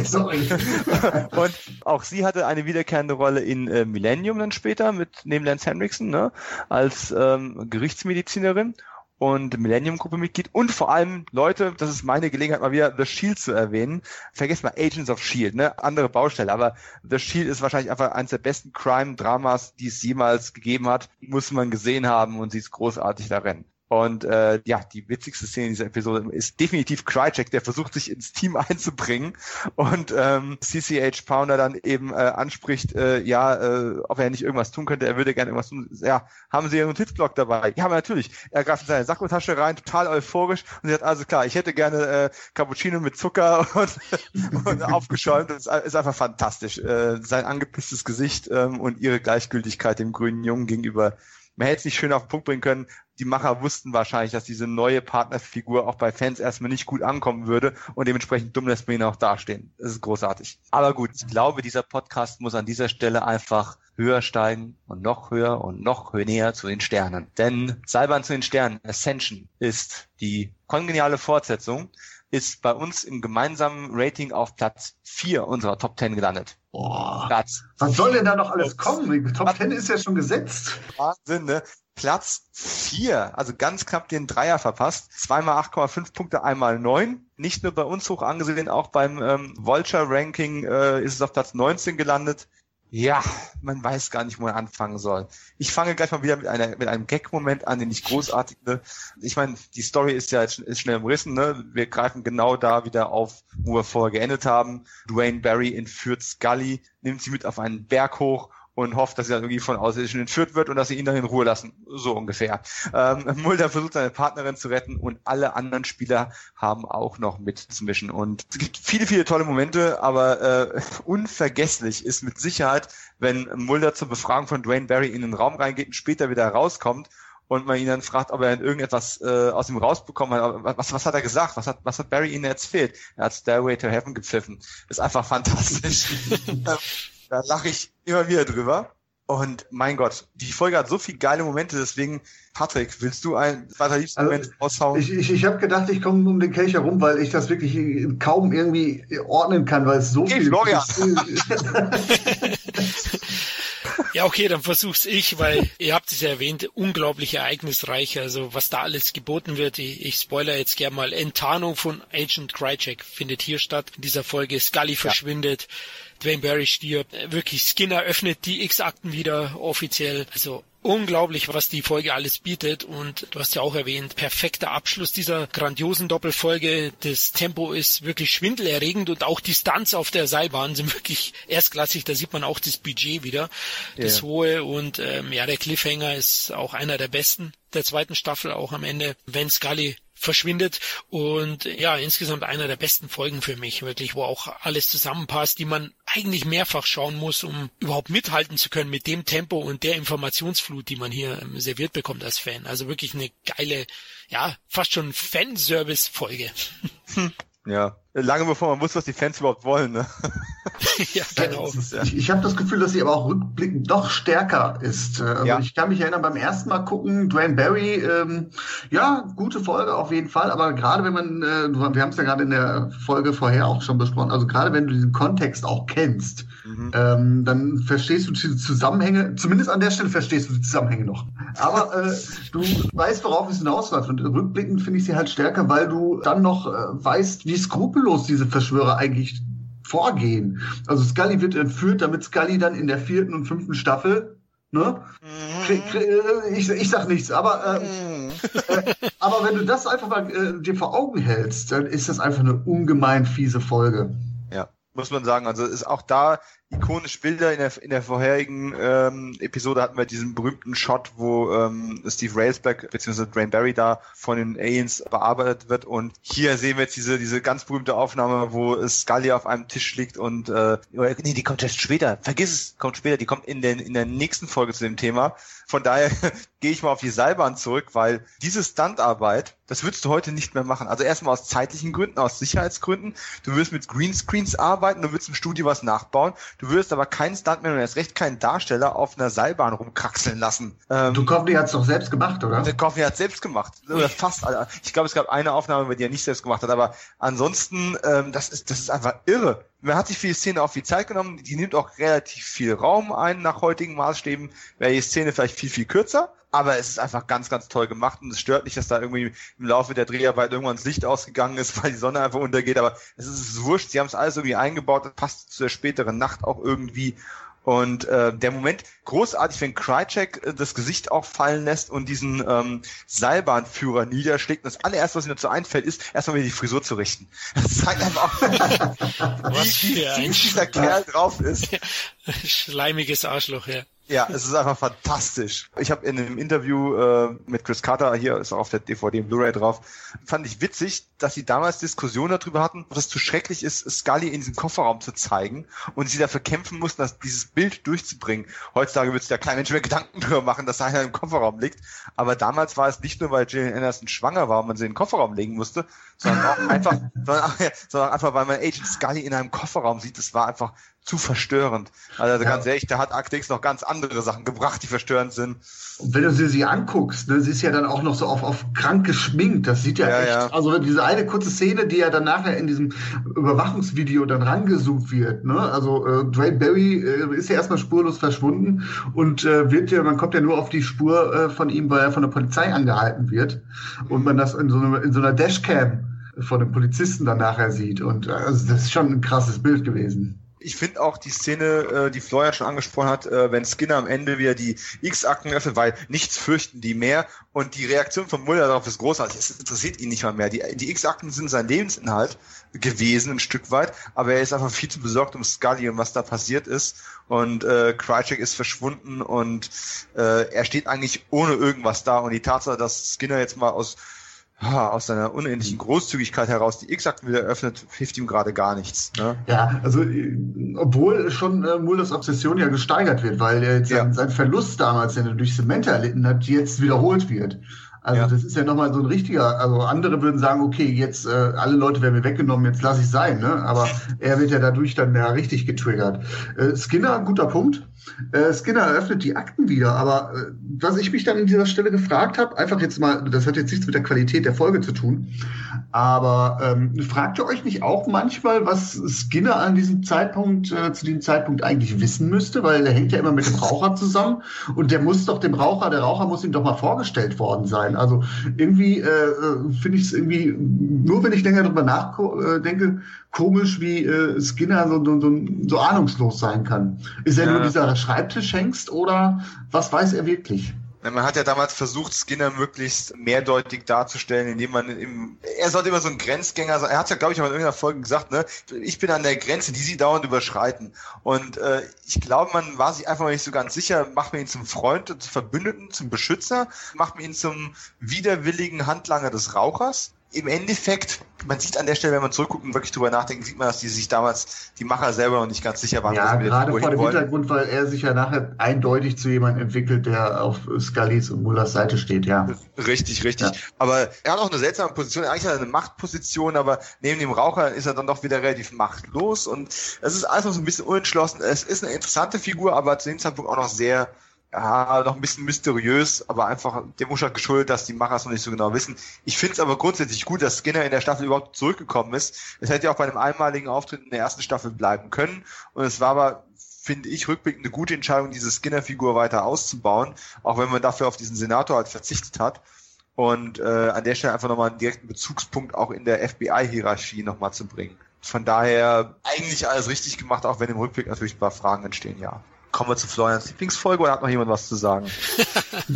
Und auch sie hatte eine wiederkehrende Rolle in Millennium dann später neben Lance Henriksen, ne, als Gerichtsmedizinerin und Millennium-Gruppe-Mitglied. Und vor allem, Leute, das ist meine Gelegenheit, mal wieder The Shield zu erwähnen. Vergesst mal Agents of Shield, ne? Andere Baustelle, aber The Shield ist wahrscheinlich einfach eines der besten Crime-Dramas, die es jemals gegeben hat. Muss man gesehen haben und sie ist großartig darin. Und ja, die witzigste Szene dieser Episode ist definitiv Krycek, der versucht, sich ins Team einzubringen und CCH Pounder dann eben anspricht, ob er nicht irgendwas tun könnte, er würde gerne irgendwas tun. Ja, haben Sie Ihren Notizblock dabei? Ja, aber natürlich. Er greift in seine Sakkotasche rein, total euphorisch und sagt, also klar, ich hätte gerne Cappuccino mit Zucker und aufgeschäumt. Das ist einfach fantastisch. Sein angepisstes Gesicht und ihre Gleichgültigkeit dem grünen Jungen gegenüber. Man hätte es nicht schön auf den Punkt bringen können. Die Macher wussten wahrscheinlich, dass diese neue Partnerfigur auch bei Fans erstmal nicht gut ankommen würde und dementsprechend dumm lässt man ihn auch dastehen. Das ist großartig. Aber gut, ich glaube, dieser Podcast muss an dieser Stelle einfach höher steigen und noch höher näher zu den Sternen. Denn Seilbahn zu den Sternen, Ascension, ist die kongeniale Fortsetzung, ist bei uns im gemeinsamen Rating auf Platz 4 unserer Top 10 gelandet. Boah, was soll denn da noch alles kommen? Die Top 10 ist ja schon gesetzt. Wahnsinn, ne? Platz 4, also ganz knapp den Dreier verpasst. 2x 8,5 Punkte, 1x9. Nicht nur bei uns hoch angesehen, auch beim Vulture-Ranking ist es auf Platz 19 gelandet. Ja, man weiß gar nicht, wo man anfangen soll. Ich fange gleich mal wieder mit einem Gag-Moment an, den ich großartig finde. Ich meine, die Story ist ja jetzt schnell umrissen, ne? Wir greifen genau da wieder auf, wo wir vorher geendet haben. Duane Barry entführt Scully, nimmt sie mit auf einen Berg hoch und hofft, dass sie dann irgendwie von Außerirdischen entführt wird und dass sie ihn dann in Ruhe lassen. So ungefähr. Mulder versucht, seine Partnerin zu retten und alle anderen Spieler haben auch noch mitzumischen. Und es gibt viele, viele tolle Momente, aber unvergesslich ist mit Sicherheit, wenn Mulder zur Befragung von Duane Barry in den Raum reingeht und später wieder rauskommt und man ihn dann fragt, ob er irgendetwas aus ihm rausbekommen hat. Was hat er gesagt? Was hat Barry ihnen erzählt? Er hat Stairway to Heaven gepfiffen. Ist einfach fantastisch. Da lache ich immer wieder drüber. Und mein Gott, die Folge hat so viele geile Momente, deswegen, Patrick, willst du einen allerliebsten Moment raushauen? Ich habe gedacht, ich komme um den Kelch herum, weil ich das wirklich kaum irgendwie ordnen kann, weil es so viel... Florian! Ja, okay, dann versuch's ich, weil ihr habt es ja erwähnt, unglaublich ereignisreich, also was da alles geboten wird. Ich spoilere jetzt gerne mal. Enttarnung von Agent Krycek findet hier statt. In dieser Folge Scully verschwindet. Duane Barry stirbt, wirklich Skinner öffnet die X-Akten wieder offiziell, also unglaublich, was die Folge alles bietet und du hast ja auch erwähnt, perfekter Abschluss dieser grandiosen Doppelfolge, das Tempo ist wirklich schwindelerregend und auch die Stunts auf der Seilbahn sind wirklich erstklassig, da sieht man auch das Budget wieder, das hohe und der Cliffhanger ist auch einer der besten der zweiten Staffel auch am Ende, wenn Scully verschwindet. Und ja, insgesamt einer der besten Folgen für mich, wirklich, wo auch alles zusammenpasst, die man eigentlich mehrfach schauen muss, um überhaupt mithalten zu können mit dem Tempo und der Informationsflut, die man hier serviert bekommt als Fan. Also wirklich eine geile, ja, fast schon Fanservice-Folge. Ja, lange bevor man wusste, was die Fans überhaupt wollen, ne? Ja, genau. Ich habe das Gefühl, dass sie aber auch rückblickend doch stärker ist. Also ja. Ich kann mich erinnern, beim ersten Mal gucken, Duane Barry, gute Folge auf jeden Fall, aber gerade wenn man, wir haben es ja gerade in der Folge vorher auch schon besprochen, also gerade wenn du diesen Kontext auch kennst, dann verstehst du die Zusammenhänge, zumindest an der Stelle verstehst du die Zusammenhänge noch. Aber du weißt, worauf es hinausläuft, und rückblickend finde ich sie halt stärker, weil du dann noch weißt, wie skrupellos diese Verschwörer eigentlich vorgehen. Also Scully wird entführt, damit Scully dann in der 4. und 5. Staffel, ne? Ich sag nichts, aber aber wenn du das einfach mal dir vor Augen hältst, dann ist das einfach eine ungemein fiese Folge. Ja, muss man sagen. Also ist auch da ikonisch Bilder. In der vorherigen Episode hatten wir diesen berühmten Shot, wo Steve Railsback bzw. Duane Barry da von den Aliens bearbeitet wird, und hier sehen wir jetzt diese ganz berühmte Aufnahme, wo Scully auf einem Tisch liegt und die kommt erst später, vergiss es, kommt später, die kommt in der nächsten Folge zu dem Thema. Von daher gehe ich mal auf die Seilbahn zurück, weil diese Stuntarbeit, das würdest du heute nicht mehr machen. Also erstmal aus zeitlichen Gründen, aus Sicherheitsgründen. Du würdest mit Greenscreens arbeiten, du würdest im Studio was nachbauen. Du würdest aber keinen Stuntman und erst recht keinen Darsteller auf einer Seilbahn rumkraxeln lassen. Duchovny hat's doch selbst gemacht, oder? Duchovny hat's selbst gemacht. Oder fast. Also ich glaube, es gab eine Aufnahme, die er nicht selbst gemacht hat. Aber ansonsten, das ist einfach irre. Man hat sich für die Szene auch viel Zeit genommen. Die nimmt auch relativ viel Raum ein. Nach heutigen Maßstäben wäre die Szene vielleicht viel, viel kürzer. Aber es ist einfach ganz, ganz toll gemacht. Und es stört nicht, dass da irgendwie im Laufe der Dreharbeit irgendwann das Licht ausgegangen ist, weil die Sonne einfach untergeht. Aber es ist wurscht. Sie haben es alles irgendwie eingebaut. Das passt zu der späteren Nacht auch irgendwie. Und der Moment, großartig, wenn Krycek das Gesicht auch fallen lässt und diesen Seilbahnführer niederschlägt. Und das allererste, was mir dazu einfällt, ist, erstmal wieder die Frisur zu richten. Das zeigt einfach auch, wie dieser Kerl drauf ist. Schleimiges Arschloch, ja. Ja, es ist einfach fantastisch. Ich habe in einem Interview mit Chris Carter, hier ist auch auf der DVD und Blu-ray drauf, fand ich witzig, dass sie damals Diskussionen darüber hatten, ob es zu schrecklich ist, Scully in diesem Kofferraum zu zeigen und sie dafür kämpfen mussten, dass dieses Bild durchzubringen. Heutzutage würde sich da kein Mensch mehr Gedanken drüber machen, dass da einer im Kofferraum liegt. Aber damals war es nicht nur, weil Gillian Anderson schwanger war und man sie in den Kofferraum legen musste, sondern auch einfach, weil man Agent Scully in einem Kofferraum sieht. Das war einfach zu verstörend. Also ganz ehrlich, da hat Akte X noch ganz andere Sachen gebracht, die verstörend sind. Und wenn du sie anguckst, ne, sie ist ja dann auch noch so auf krank geschminkt. Das sieht ja echt. Ja. Also diese eine kurze Szene, die ja dann nachher in diesem Überwachungsvideo dann rangezoomt wird. Ne? Also Duane Barry ist ja erstmal spurlos verschwunden und man kommt ja nur auf die Spur von ihm, weil er von der Polizei angehalten wird und man das in so einer Dashcam von dem Polizisten dann nachher sieht. Und das ist schon ein krasses Bild gewesen. Ich finde auch die Szene, die Florian schon angesprochen hat, wenn Skinner am Ende wieder die X-Akten öffnet, weil nichts fürchten die mehr, und die Reaktion von Mulder darauf ist großartig. Es interessiert ihn nicht mal mehr. Die X-Akten sind sein Lebensinhalt gewesen, ein Stück weit, aber er ist einfach viel zu besorgt um Scully und was da passiert ist, und Krycek ist verschwunden und er steht eigentlich ohne irgendwas da, und die Tatsache, dass Skinner jetzt mal aus seiner unendlichen Großzügigkeit heraus die X-Akten wieder eröffnet, hilft ihm gerade gar nichts. Ne? Ja, also obwohl schon Mulders Obsession ja gesteigert wird, weil jetzt sein Verlust damals, den er durch Samantha erlitten hat, jetzt wiederholt wird. Also das ist ja nochmal so ein richtiger, also andere würden sagen, okay, jetzt alle Leute werden mir weggenommen, jetzt lasse ich sein, ne? Aber er wird ja dadurch dann ja richtig getriggert. Skinner, guter Punkt. Skinner eröffnet die Akten wieder, aber was ich mich dann an dieser Stelle gefragt habe, einfach jetzt mal, das hat jetzt nichts mit der Qualität der Folge zu tun, aber fragt ihr euch nicht auch manchmal, was Skinner an diesem Zeitpunkt, zu diesem Zeitpunkt eigentlich wissen müsste, weil er hängt ja immer mit dem Raucher zusammen, und der muss doch der Raucher muss ihm doch mal vorgestellt worden sein. Also irgendwie finde ich es irgendwie, nur wenn ich länger drüber nachdenke, komisch, wie Skinner so ahnungslos sein kann. Ist er nur dieser Schreibtischhengst, oder was weiß er wirklich? Man hat ja damals versucht, Skinner möglichst mehrdeutig darzustellen, indem man er sollte immer so ein Grenzgänger sein. Er hat ja, glaube ich, in irgendeiner Folge gesagt, ne, ich bin an der Grenze, die sie dauernd überschreiten. Und ich glaube, man war sich einfach nicht so ganz sicher, macht man ihn zum Freund und zum Verbündeten, zum Beschützer, macht man ihn zum widerwilligen Handlanger des Rauchers. Im Endeffekt, man sieht an der Stelle, wenn man zurückguckt und wirklich drüber nachdenkt, sieht man, dass die sich damals, die Macher selber noch nicht ganz sicher waren. Ja, gerade vor dem Hintergrund, weil er sich ja nachher eindeutig zu jemandem entwickelt, der auf Scullys und Mullers Seite steht, ja. Richtig, richtig. Ja. Aber er hat auch eine seltsame Position, eigentlich hat er eine Machtposition, aber neben dem Raucher ist er dann doch wieder relativ machtlos und es ist alles noch so ein bisschen unentschlossen. Es ist eine interessante Figur, aber zu dem Zeitpunkt auch noch sehr... Ja, noch ein bisschen mysteriös, aber einfach dem Umstand geschuldet, dass die Macher es noch nicht so genau wissen. Ich finde es aber grundsätzlich gut, dass Skinner in der Staffel überhaupt zurückgekommen ist. Es hätte ja auch bei einem einmaligen Auftritt in der ersten Staffel bleiben können. Und es war aber, finde ich, rückblickend eine gute Entscheidung, diese Skinner-Figur weiter auszubauen, auch wenn man dafür auf diesen Senator halt verzichtet hat. Und an der Stelle einfach nochmal einen direkten Bezugspunkt auch in der FBI-Hierarchie nochmal zu bringen. Von daher eigentlich alles richtig gemacht, auch wenn im Rückblick natürlich ein paar Fragen entstehen, ja. Kommen wir zu Florians Lieblingsfolge oder hat noch jemand was zu sagen?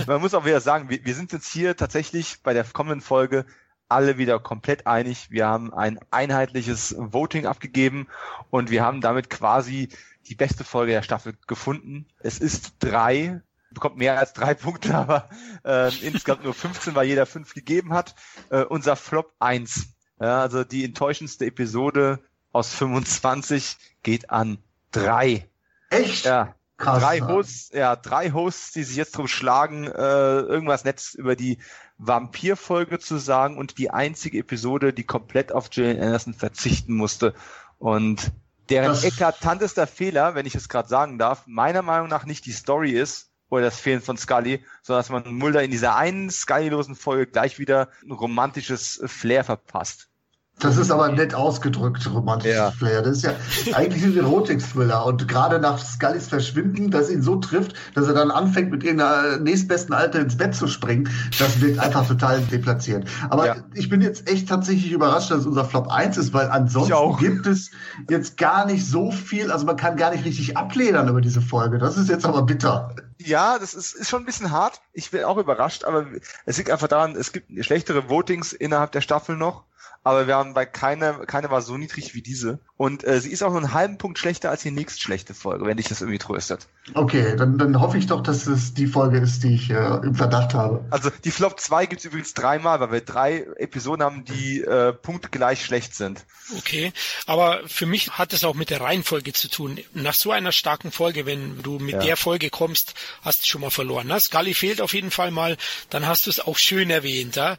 Man muss auch wieder sagen, wir sind jetzt hier tatsächlich bei der kommenden Folge alle wieder komplett einig. Wir haben ein einheitliches Voting abgegeben und wir haben damit quasi die beste Folge der Staffel gefunden. Es ist 3, bekommt mehr als 3 Punkte, aber insgesamt nur 15, weil jeder 5 gegeben hat. Unser Flop 1, ja, also die enttäuschendste Episode aus 25 geht an 3. Echt? Ja. Krass, 3 Hosts, die sich jetzt drum schlagen, irgendwas Nettes über die Vampir-Folge zu sagen und die einzige Episode, die komplett auf Gillian Anderson verzichten musste. Und deren eklatantester Fehler, wenn ich es gerade sagen darf, meiner Meinung nach nicht die Story ist oder das Fehlen von Scully, sondern dass man Mulder in dieser einen Scully-losen Folge gleich wieder ein romantisches Flair verpasst. Das ist aber nett ausgedrückt, romantisches Flair. Das ist ja eigentlich ein Erotik-Thriller. Und gerade nach Scullys Verschwinden, dass ihn so trifft, dass er dann anfängt, mit irgendeiner nächstbesten Alte ins Bett zu springen, das wird einfach total deplatziert. Aber ich bin jetzt echt tatsächlich überrascht, dass es unser Flop 1 ist, weil ansonsten gibt es jetzt gar nicht so viel, also man kann gar nicht richtig abledern über diese Folge. Das ist jetzt aber bitter. Ja, das ist schon ein bisschen hart. Ich bin auch überrascht, aber es liegt einfach daran, es gibt schlechtere Votings innerhalb der Staffel noch. Aber wir haben bei keine war so niedrig wie diese. Und sie ist auch nur einen halben Punkt schlechter als die nächstschlechte Folge, wenn dich das irgendwie tröstet. Okay, dann hoffe ich doch, dass es die Folge ist, die ich im Verdacht habe. Also die Flop 2 gibt's übrigens 3-mal, weil wir 3 Episoden haben, die punktgleich schlecht sind. Okay, aber für mich hat es auch mit der Reihenfolge zu tun. Nach so einer starken Folge, wenn du mit der Folge kommst, hast du schon mal verloren. Ne? Scully fehlt auf jeden Fall mal, dann hast du es auch schön erwähnt. Ja?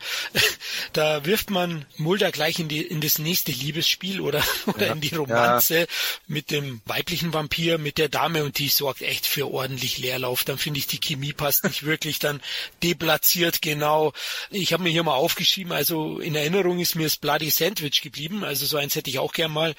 Da wirft man Mulder gleich in das nächste Liebesspiel oder in die Romanze mit dem weiblichen Vampir, mit der Dame und die sorgt echt für ordentlich Leerlauf. Dann finde ich, die Chemie passt nicht wirklich, dann deplatziert genau. Ich habe mir hier mal aufgeschrieben, also in Erinnerung ist mir das Bloody Sandwich geblieben, also so eins hätte ich auch gern mal.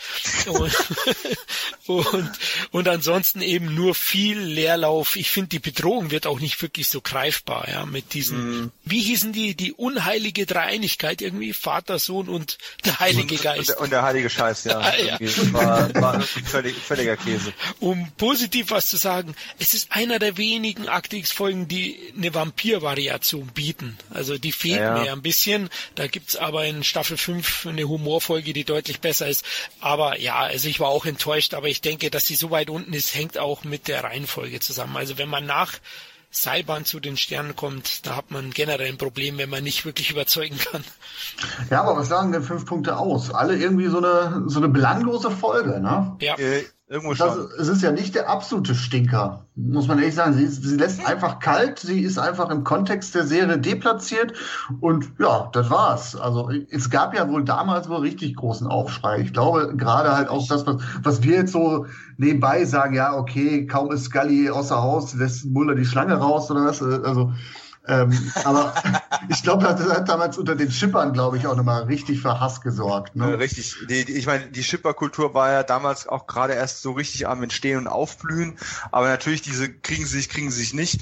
Und ansonsten eben nur viel Leerlauf. Ich finde, die Bedrohung wird auch nicht wirklich so greifbar, ja, mit diesen, wie hießen die unheilige Dreieinigkeit irgendwie, Vater, Sohn und der Heilige Geist. Und der Heilige Scheiß, ja. Das war völliger Käse. Um positiv was zu sagen, es ist einer der wenigen Akte X-Folgen, die eine Vampir-Variation bieten. Also die fehlt mir ein bisschen. Da gibt's aber in Staffel 5 eine Humorfolge, die deutlich besser ist. Aber ja, also ich war auch enttäuscht, aber ich denke, dass sie so weit unten ist, hängt auch mit der Reihenfolge zusammen. Also wenn man nach Seilbahn zu den Sternen kommt, da hat man generell ein Problem, wenn man nicht wirklich überzeugen kann. Ja, aber was sagen denn 5 Punkte aus? Alle irgendwie so eine belanglose Folge, ne? Ja. Irgendwo schon. Es ist ja nicht der absolute Stinker, muss man ehrlich sagen. Sie lässt einfach kalt, sie ist einfach im Kontext der Serie deplatziert und ja, das war's. Also es gab ja wohl damals wohl richtig großen Aufschrei. Ich glaube gerade halt auch das, was wir jetzt so nebenbei sagen, ja okay, kaum ist Scully außer Haus, lässt Mulder die Schlange raus oder was, also... aber ich glaube, das hat damals unter den Schippern, glaube ich, auch nochmal richtig für Hass gesorgt. Ne? Richtig. Ich meine, die Schipperkultur war ja damals auch gerade erst so richtig am Entstehen und Aufblühen. Aber natürlich, diese kriegen sie sich nicht.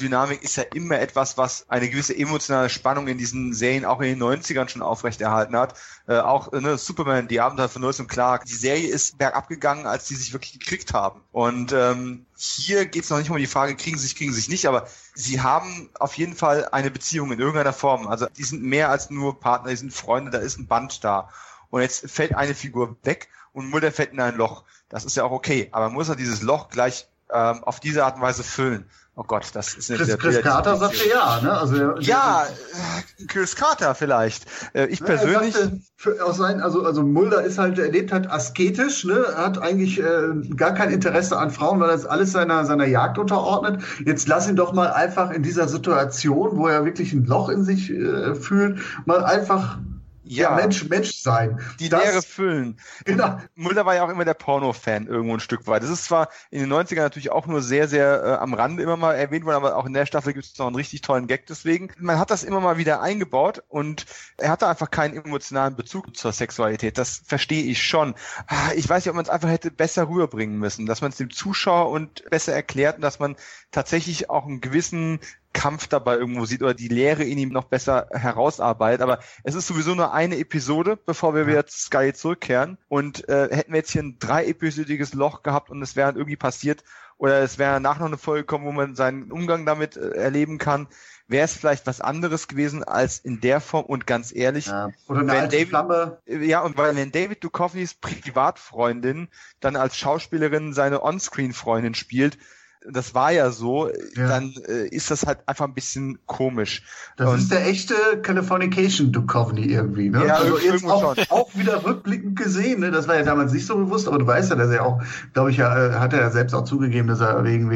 Dynamik ist ja immer etwas, was eine gewisse emotionale Spannung in diesen Serien auch in den 90ern schon aufrechterhalten hat. Auch ne, Superman, die Abenteuer von Lois und Clark. Die Serie ist bergab gegangen, als die sich wirklich gekriegt haben. Und hier geht es noch nicht um die Frage, kriegen sie sich nicht, aber sie haben auf jeden Fall eine Beziehung in irgendeiner Form. Also die sind mehr als nur Partner, die sind Freunde, da ist ein Band da. Und jetzt fällt eine Figur weg und Mulder fällt in ein Loch. Das ist ja auch okay, aber man muss ja dieses Loch gleich auf diese Art und Weise füllen. Oh Gott, das ist eine Chris Carter sagte ja, ne? Also, ja, Chris Carter vielleicht. Ich persönlich. Also Mulder ist halt, er lebt halt asketisch, ne? Er hat eigentlich gar kein Interesse an Frauen, weil er alles seiner Jagd unterordnet. Jetzt lass ihn doch mal einfach in dieser Situation, wo er wirklich ein Loch in sich fühlt, mal einfach. Ja, Mensch sein. Die Leere füllen. Genau. Mulder war ja auch immer der Porno-Fan irgendwo ein Stück weit. Das ist zwar in den 90ern natürlich auch nur sehr, sehr am Rande immer mal erwähnt worden, aber auch in der Staffel gibt es noch einen richtig tollen Gag deswegen. Man hat das immer mal wieder eingebaut und er hatte einfach keinen emotionalen Bezug zur Sexualität. Das verstehe ich schon. Ich weiß nicht, ob man es einfach hätte besser rüberbringen müssen, dass man es dem Zuschauer und besser erklärt und dass man tatsächlich auch einen gewissen Kampf dabei irgendwo sieht oder die Lehre in ihm noch besser herausarbeitet. Aber es ist sowieso nur eine Episode, bevor wir wieder zu Sky zurückkehren. Und hätten wir jetzt hier ein 3-episodiges Loch gehabt und es wäre irgendwie passiert oder es wäre danach noch eine Folge gekommen, wo man seinen Umgang damit erleben kann, wäre es vielleicht was anderes gewesen als in der Form und ganz ehrlich. Ja. Oder eine alte Flamme. Ja, und wenn David Duchovnys Privatfreundin dann als Schauspielerin seine Onscreen-Freundin spielt, das war ja so, dann ist das halt einfach ein bisschen komisch. Das ist der echte Californication Duchovny irgendwie, ne? Ja, also jetzt auch wieder rückblickend gesehen, ne? Das war ja damals nicht so bewusst, aber du weißt ja, dass er auch, glaube ich, hat er ja selbst auch zugegeben, dass er wegen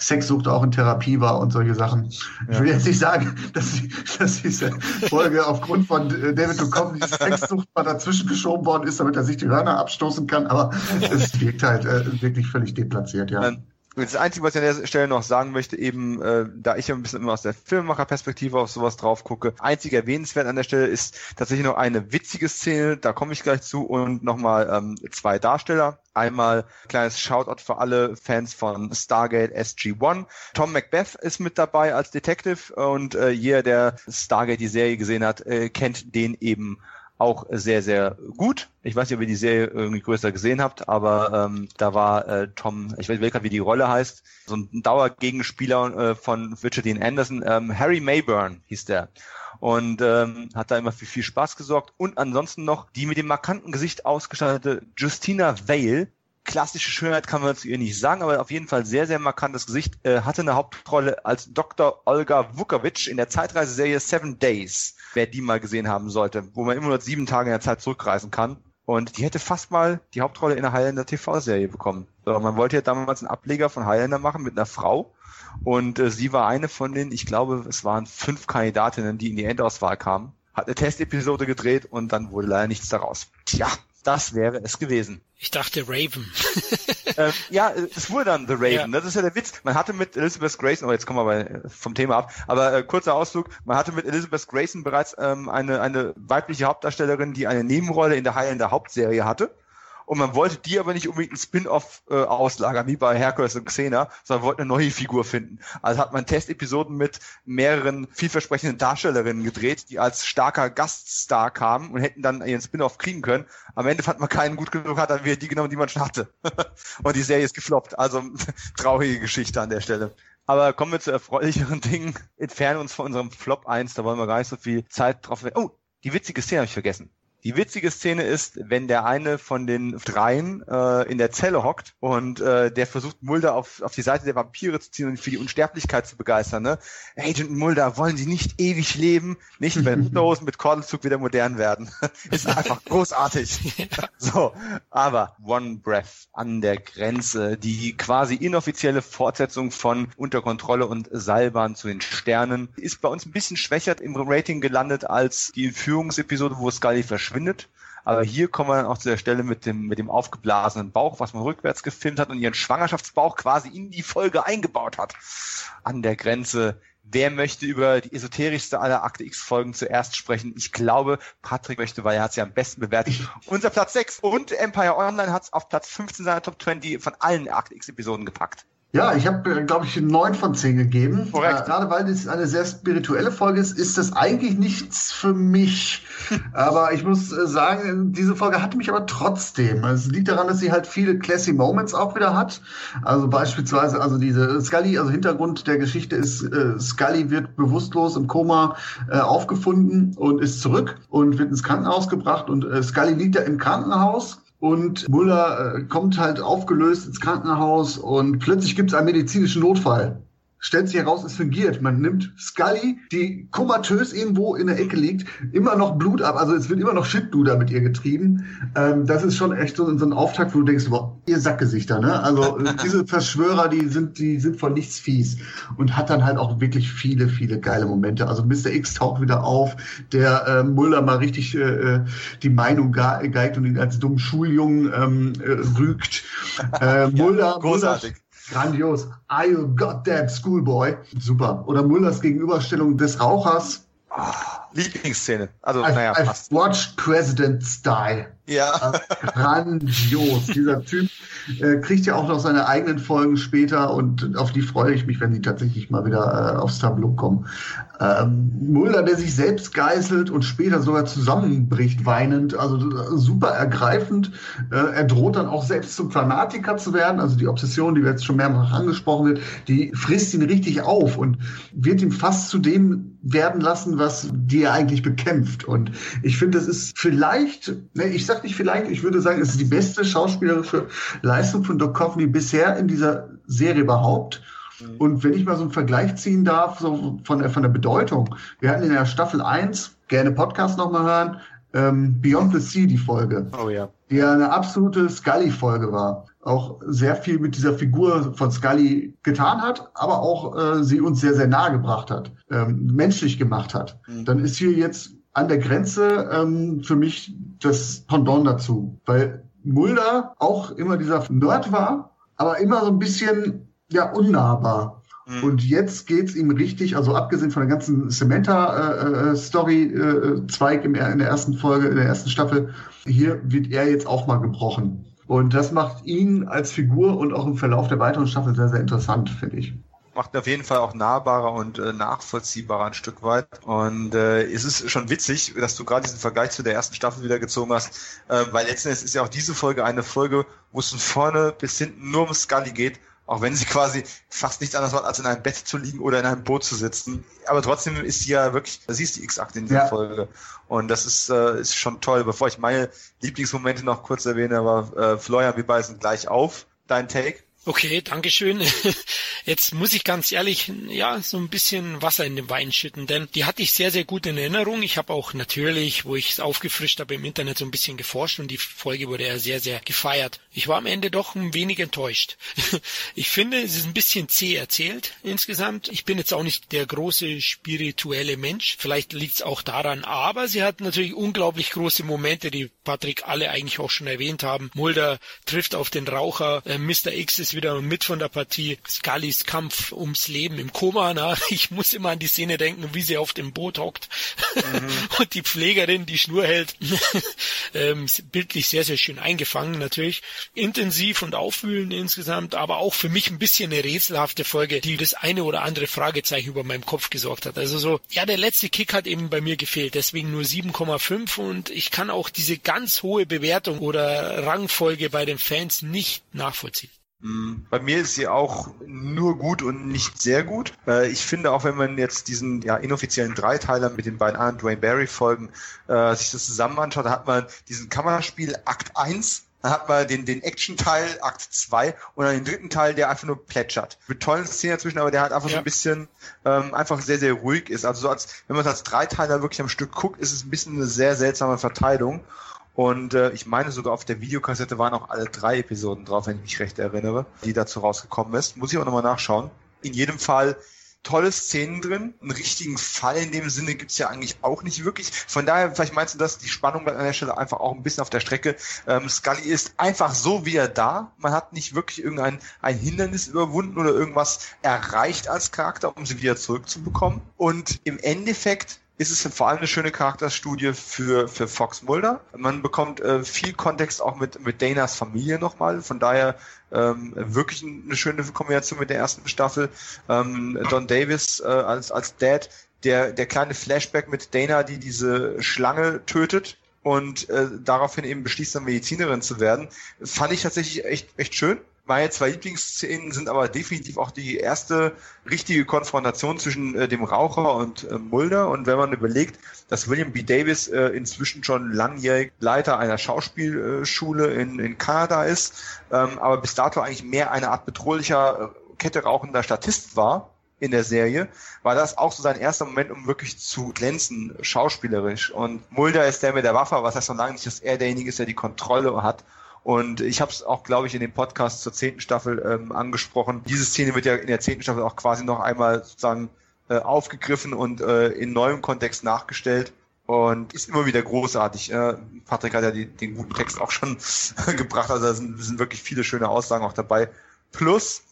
Sexsucht auch in Therapie war und solche Sachen. Ich will jetzt nicht sagen, dass diese Folge aufgrund von David Duchovnys Sexsucht mal dazwischen geschoben worden ist, damit er sich die Hörner abstoßen kann, aber es wirkt halt wirklich völlig deplatziert, ja. Das Einzige, was ich an der Stelle noch sagen möchte, eben, da ich ja ein bisschen immer aus der Filmemacherperspektive auf sowas drauf gucke, einzig erwähnenswert an der Stelle ist tatsächlich noch eine witzige Szene, da komme ich gleich zu, und nochmal 2 Darsteller. Einmal kleines Shoutout für alle Fans von Stargate SG-1. Tom Macbeth ist mit dabei als Detective und jeder, der Stargate die Serie gesehen hat, kennt den eben auch sehr, sehr gut. Ich weiß nicht, ob ihr die Serie irgendwie größer gesehen habt, aber da war Tom, ich weiß nicht gerade, wie die Rolle heißt, so ein Dauergegenspieler von Richard Dean Anderson, Harry Mayburn hieß der. Und hat da immer für viel Spaß gesorgt. Und ansonsten noch die mit dem markanten Gesicht ausgestattete Justina Vale. Klassische Schönheit kann man zu ihr nicht sagen, aber auf jeden Fall sehr, sehr markantes Gesicht. Hatte eine Hauptrolle als Dr. Olga Vukovic in der Zeitreiseserie 7 Days, wer die mal gesehen haben sollte, wo man immer nur 7 Tage in der Zeit zurückreisen kann. Und die hätte fast mal die Hauptrolle in einer Highlander TV-Serie bekommen. So, man wollte ja damals einen Ableger von Highlander machen mit einer Frau. Und sie war eine von den, ich glaube, es waren 5 Kandidatinnen, die in die Endauswahl kamen. Hat eine Testepisode gedreht und dann wurde leider nichts daraus. Tja. Das wäre es gewesen. Ich dachte Raven. Ja, es wurde dann The Raven. Ja. Das ist ja der Witz. Man hatte mit Elizabeth Grayson, jetzt kommen wir vom Thema ab, aber kurzer Ausflug, man hatte mit Elizabeth Grayson bereits eine weibliche Hauptdarstellerin, die eine Nebenrolle in der Highlander Hauptserie hatte. Und man wollte die aber nicht unbedingt ein Spin-Off auslagern, wie bei Hercules und Xena, sondern wollte eine neue Figur finden. Also hat man Testepisoden mit mehreren vielversprechenden Darstellerinnen gedreht, die als starker Gaststar kamen und hätten dann ihren Spin-Off kriegen können. Am Ende fand man keinen gut genug, hat dann wieder die genommen, die man schon hatte. Und die Serie ist gefloppt. Also traurige Geschichte an der Stelle. Aber kommen wir zu erfreulicheren Dingen. Entfernen uns von unserem Flop 1, da wollen wir gar nicht so viel Zeit drauf. Oh, die witzige Szene habe ich vergessen. Die witzige Szene ist, wenn der eine von den 3 in der Zelle hockt und der versucht, Mulder auf die Seite der Vampire zu ziehen und für die Unsterblichkeit zu begeistern. Ne? Agent Mulder, wollen Sie nicht ewig leben? Nicht, wenn Unterhosen mit Kordelzug wieder modern werden. Ist einfach großartig. So, aber One Breath an der Grenze, die quasi inoffizielle Fortsetzung von Unter Kontrolle und Seilbahn zu den Sternen, ist bei uns ein bisschen schwächer im Rating gelandet als die Führungsepisode, wo Scully verschwindet. Aber hier kommen wir dann auch zu der Stelle mit dem aufgeblasenen Bauch, was man rückwärts gefilmt hat und ihren Schwangerschaftsbauch quasi in die Folge eingebaut hat. An der Grenze. Wer möchte über die esoterischste aller Akte X-Folgen zuerst sprechen? Ich glaube, Patrick möchte, weil er hat sie am besten bewertet. Unser Platz 6 und Empire Online hat es auf Platz 15 seiner Top 20 von allen Akte X-Episoden gepackt. Ja, ich habe, glaube ich, 9 von 10 gegeben. Korrekt. Gerade weil es eine sehr spirituelle Folge ist, ist das eigentlich nichts für mich. Aber ich muss sagen, diese Folge hat mich aber trotzdem. Es liegt daran, dass sie halt viele classy Moments auch wieder hat. Also beispielsweise, also diese Scully, also Hintergrund der Geschichte ist, Scully wird bewusstlos im Koma aufgefunden und ist zurück und wird ins Krankenhaus gebracht. Und Scully liegt da im Krankenhaus. Und Mulder kommt halt aufgelöst ins Krankenhaus und plötzlich gibt es einen medizinischen Notfall. Stellt sich heraus, es fingiert. Man nimmt Scully, die komatös irgendwo in der Ecke liegt, immer noch Blut ab. Also es wird immer noch Shitduder mit ihr getrieben. Das ist schon echt so ein Auftakt, wo du denkst, boah, ihr Sackgesichter, ne? Also diese Verschwörer, die sind von nichts fies. Und hat dann halt auch wirklich viele, viele geile Momente. Also Mr. X taucht wieder auf, der Mulder mal richtig die Meinung geigt und ihn als dummen Schuljungen rügt. Mulder, großartig. Mulder, grandios. Are you goddamn schoolboy? Super. Oder Mullers Gegenüberstellung des Rauchers. Oh, Lieblingsszene. Also, I've watched President's Die. Ja. Also, grandios. Dieser Typ kriegt ja auch noch seine eigenen Folgen später und auf die freue ich mich, wenn die tatsächlich mal wieder aufs Tableau kommen. Mulder, der sich selbst geißelt und später sogar zusammenbricht, weinend, also super ergreifend. Er droht dann auch selbst zum Fanatiker zu werden, also die Obsession, die jetzt schon mehrfach angesprochen wird, die frisst ihn richtig auf und wird ihm fast zu dem werden lassen, was die er eigentlich bekämpft. Und ich finde, das ist vielleicht, ne, ich sag nicht vielleicht, ich würde sagen, es ist die beste schauspielerische Leistung von Duchovny bisher in dieser Serie überhaupt. Und wenn ich mal so einen Vergleich ziehen darf, so von der Bedeutung, wir hatten in der Staffel 1, gerne Podcast nochmal hören, Beyond the Sea, die Folge, oh, ja. Die ja eine absolute Scully-Folge war. Auch sehr viel mit dieser Figur von Scully getan hat, aber auch sie uns sehr, sehr nahe gebracht hat, menschlich gemacht hat. Mhm. Dann ist hier jetzt an der Grenze für mich das Pendant dazu, weil Mulder auch immer dieser Nerd war, aber immer so ein bisschen, ja, unnahbar. Mhm. Und jetzt geht's ihm richtig, also abgesehen von der ganzen Samantha-Story-Zweig in der ersten Folge, in der ersten Staffel, hier wird er jetzt auch mal gebrochen. Und das macht ihn als Figur und auch im Verlauf der weiteren Staffel sehr, sehr interessant, finde ich. Macht auf jeden Fall auch nahbarer und nachvollziehbarer ein Stück weit. Und es ist schon witzig, dass du gerade diesen Vergleich zu der ersten Staffel wieder gezogen hast, weil letzten Endes ist ja auch diese Folge eine Folge, wo es von vorne bis hinten nur um Scully geht, auch wenn sie quasi fast nichts anderes macht, als in einem Bett zu liegen oder in einem Boot zu sitzen. Aber trotzdem ist sie ja wirklich, sie ist die X-Akte in dieser Folge. Und das ist schon toll. Bevor ich meine Lieblingsmomente noch kurz erwähne, aber Florian, wir beißen gleich auf. Dein Take? Okay, dankeschön. Jetzt muss ich ganz ehrlich, ja, so ein bisschen Wasser in den Wein schütten, denn die hatte ich sehr, sehr gut in Erinnerung. Ich habe auch natürlich, wo ich es aufgefrischt habe, im Internet so ein bisschen geforscht und die Folge wurde ja sehr, sehr gefeiert. Ich war am Ende doch ein wenig enttäuscht. Ich finde, es ist ein bisschen zäh erzählt insgesamt. Ich bin jetzt auch nicht der große spirituelle Mensch. Vielleicht liegt es auch daran, aber sie hat natürlich unglaublich große Momente, die Patrick alle eigentlich auch schon erwähnt haben. Mulder trifft auf den Raucher, Mr. X ist wieder mit von der Partie. Scullys Kampf ums Leben im Koma. Na, ich muss immer an die Szene denken, wie sie auf dem Boot hockt und die Pflegerin die Schnur hält. Bildlich sehr, sehr schön eingefangen natürlich. Intensiv und aufwühlend insgesamt, aber auch für mich ein bisschen eine rätselhafte Folge, die das eine oder andere Fragezeichen über meinem Kopf gesorgt hat. Also so, ja, der letzte Kick hat eben bei mir gefehlt, deswegen nur 7,5 und ich kann auch diese ganz hohe Bewertung oder Rangfolge bei den Fans nicht nachvollziehen. Bei mir ist sie auch nur gut und nicht sehr gut. Ich finde, auch wenn man jetzt diesen inoffiziellen Dreiteiler mit den beiden anderen Dwayne Barry-Folgen sich das zusammen anschaut, da hat man diesen Kammerspiel Akt 1, dann hat man den Action-Teil Akt 2 und dann den dritten Teil, der einfach nur plätschert. Mit tollen Szenen dazwischen, aber der halt einfach so ein bisschen einfach sehr, sehr ruhig ist. Also so als wenn man es als Dreiteiler wirklich am Stück guckt, ist es ein bisschen eine sehr seltsame Verteilung. Und ich meine, sogar auf der Videokassette waren auch alle 3 Episoden drauf, wenn ich mich recht erinnere, die dazu rausgekommen ist. Muss ich auch nochmal nachschauen. In jedem Fall tolle Szenen drin. Einen richtigen Fall in dem Sinne gibt's ja eigentlich auch nicht wirklich. Von daher, vielleicht meinst du das, die Spannung bleibt an der Stelle einfach auch ein bisschen auf der Strecke. Scully ist einfach so wieder da. Man hat nicht wirklich irgendein Hindernis überwunden oder irgendwas erreicht als Charakter, um sie wieder zurückzubekommen. Und im Endeffekt ist es vor allem eine schöne Charakterstudie für Fox Mulder. Man bekommt viel Kontext auch mit Danas Familie nochmal. Von daher wirklich eine schöne Kombination mit der ersten Staffel. Don Davis als Dad, der kleine Flashback mit Dana, die diese Schlange tötet und daraufhin eben beschließt, eine Medizinerin zu werden, fand ich tatsächlich echt schön. Meine zwei Lieblingsszenen sind aber definitiv auch die erste richtige Konfrontation zwischen dem Raucher und Mulder. Und wenn man überlegt, dass William B. Davis inzwischen schon langjährig Leiter einer Schauspielschule in Kanada ist, aber bis dato eigentlich mehr eine Art bedrohlicher, Kette rauchender Statist war in der Serie, war das auch so sein erster Moment, um wirklich zu glänzen, schauspielerisch. Und Mulder ist der mit der Waffe, was heißt noch lange nicht, dass er derjenige ist, der die Kontrolle hat. Und ich habe es auch, glaube ich, in dem Podcast zur 10. Staffel angesprochen. Diese Szene wird ja in der 10. Staffel auch quasi noch einmal sozusagen aufgegriffen und in neuem Kontext nachgestellt und ist immer wieder großartig. Patrick hat ja den guten Text auch schon gebracht, also da sind wirklich viele schöne Aussagen auch dabei. Plus,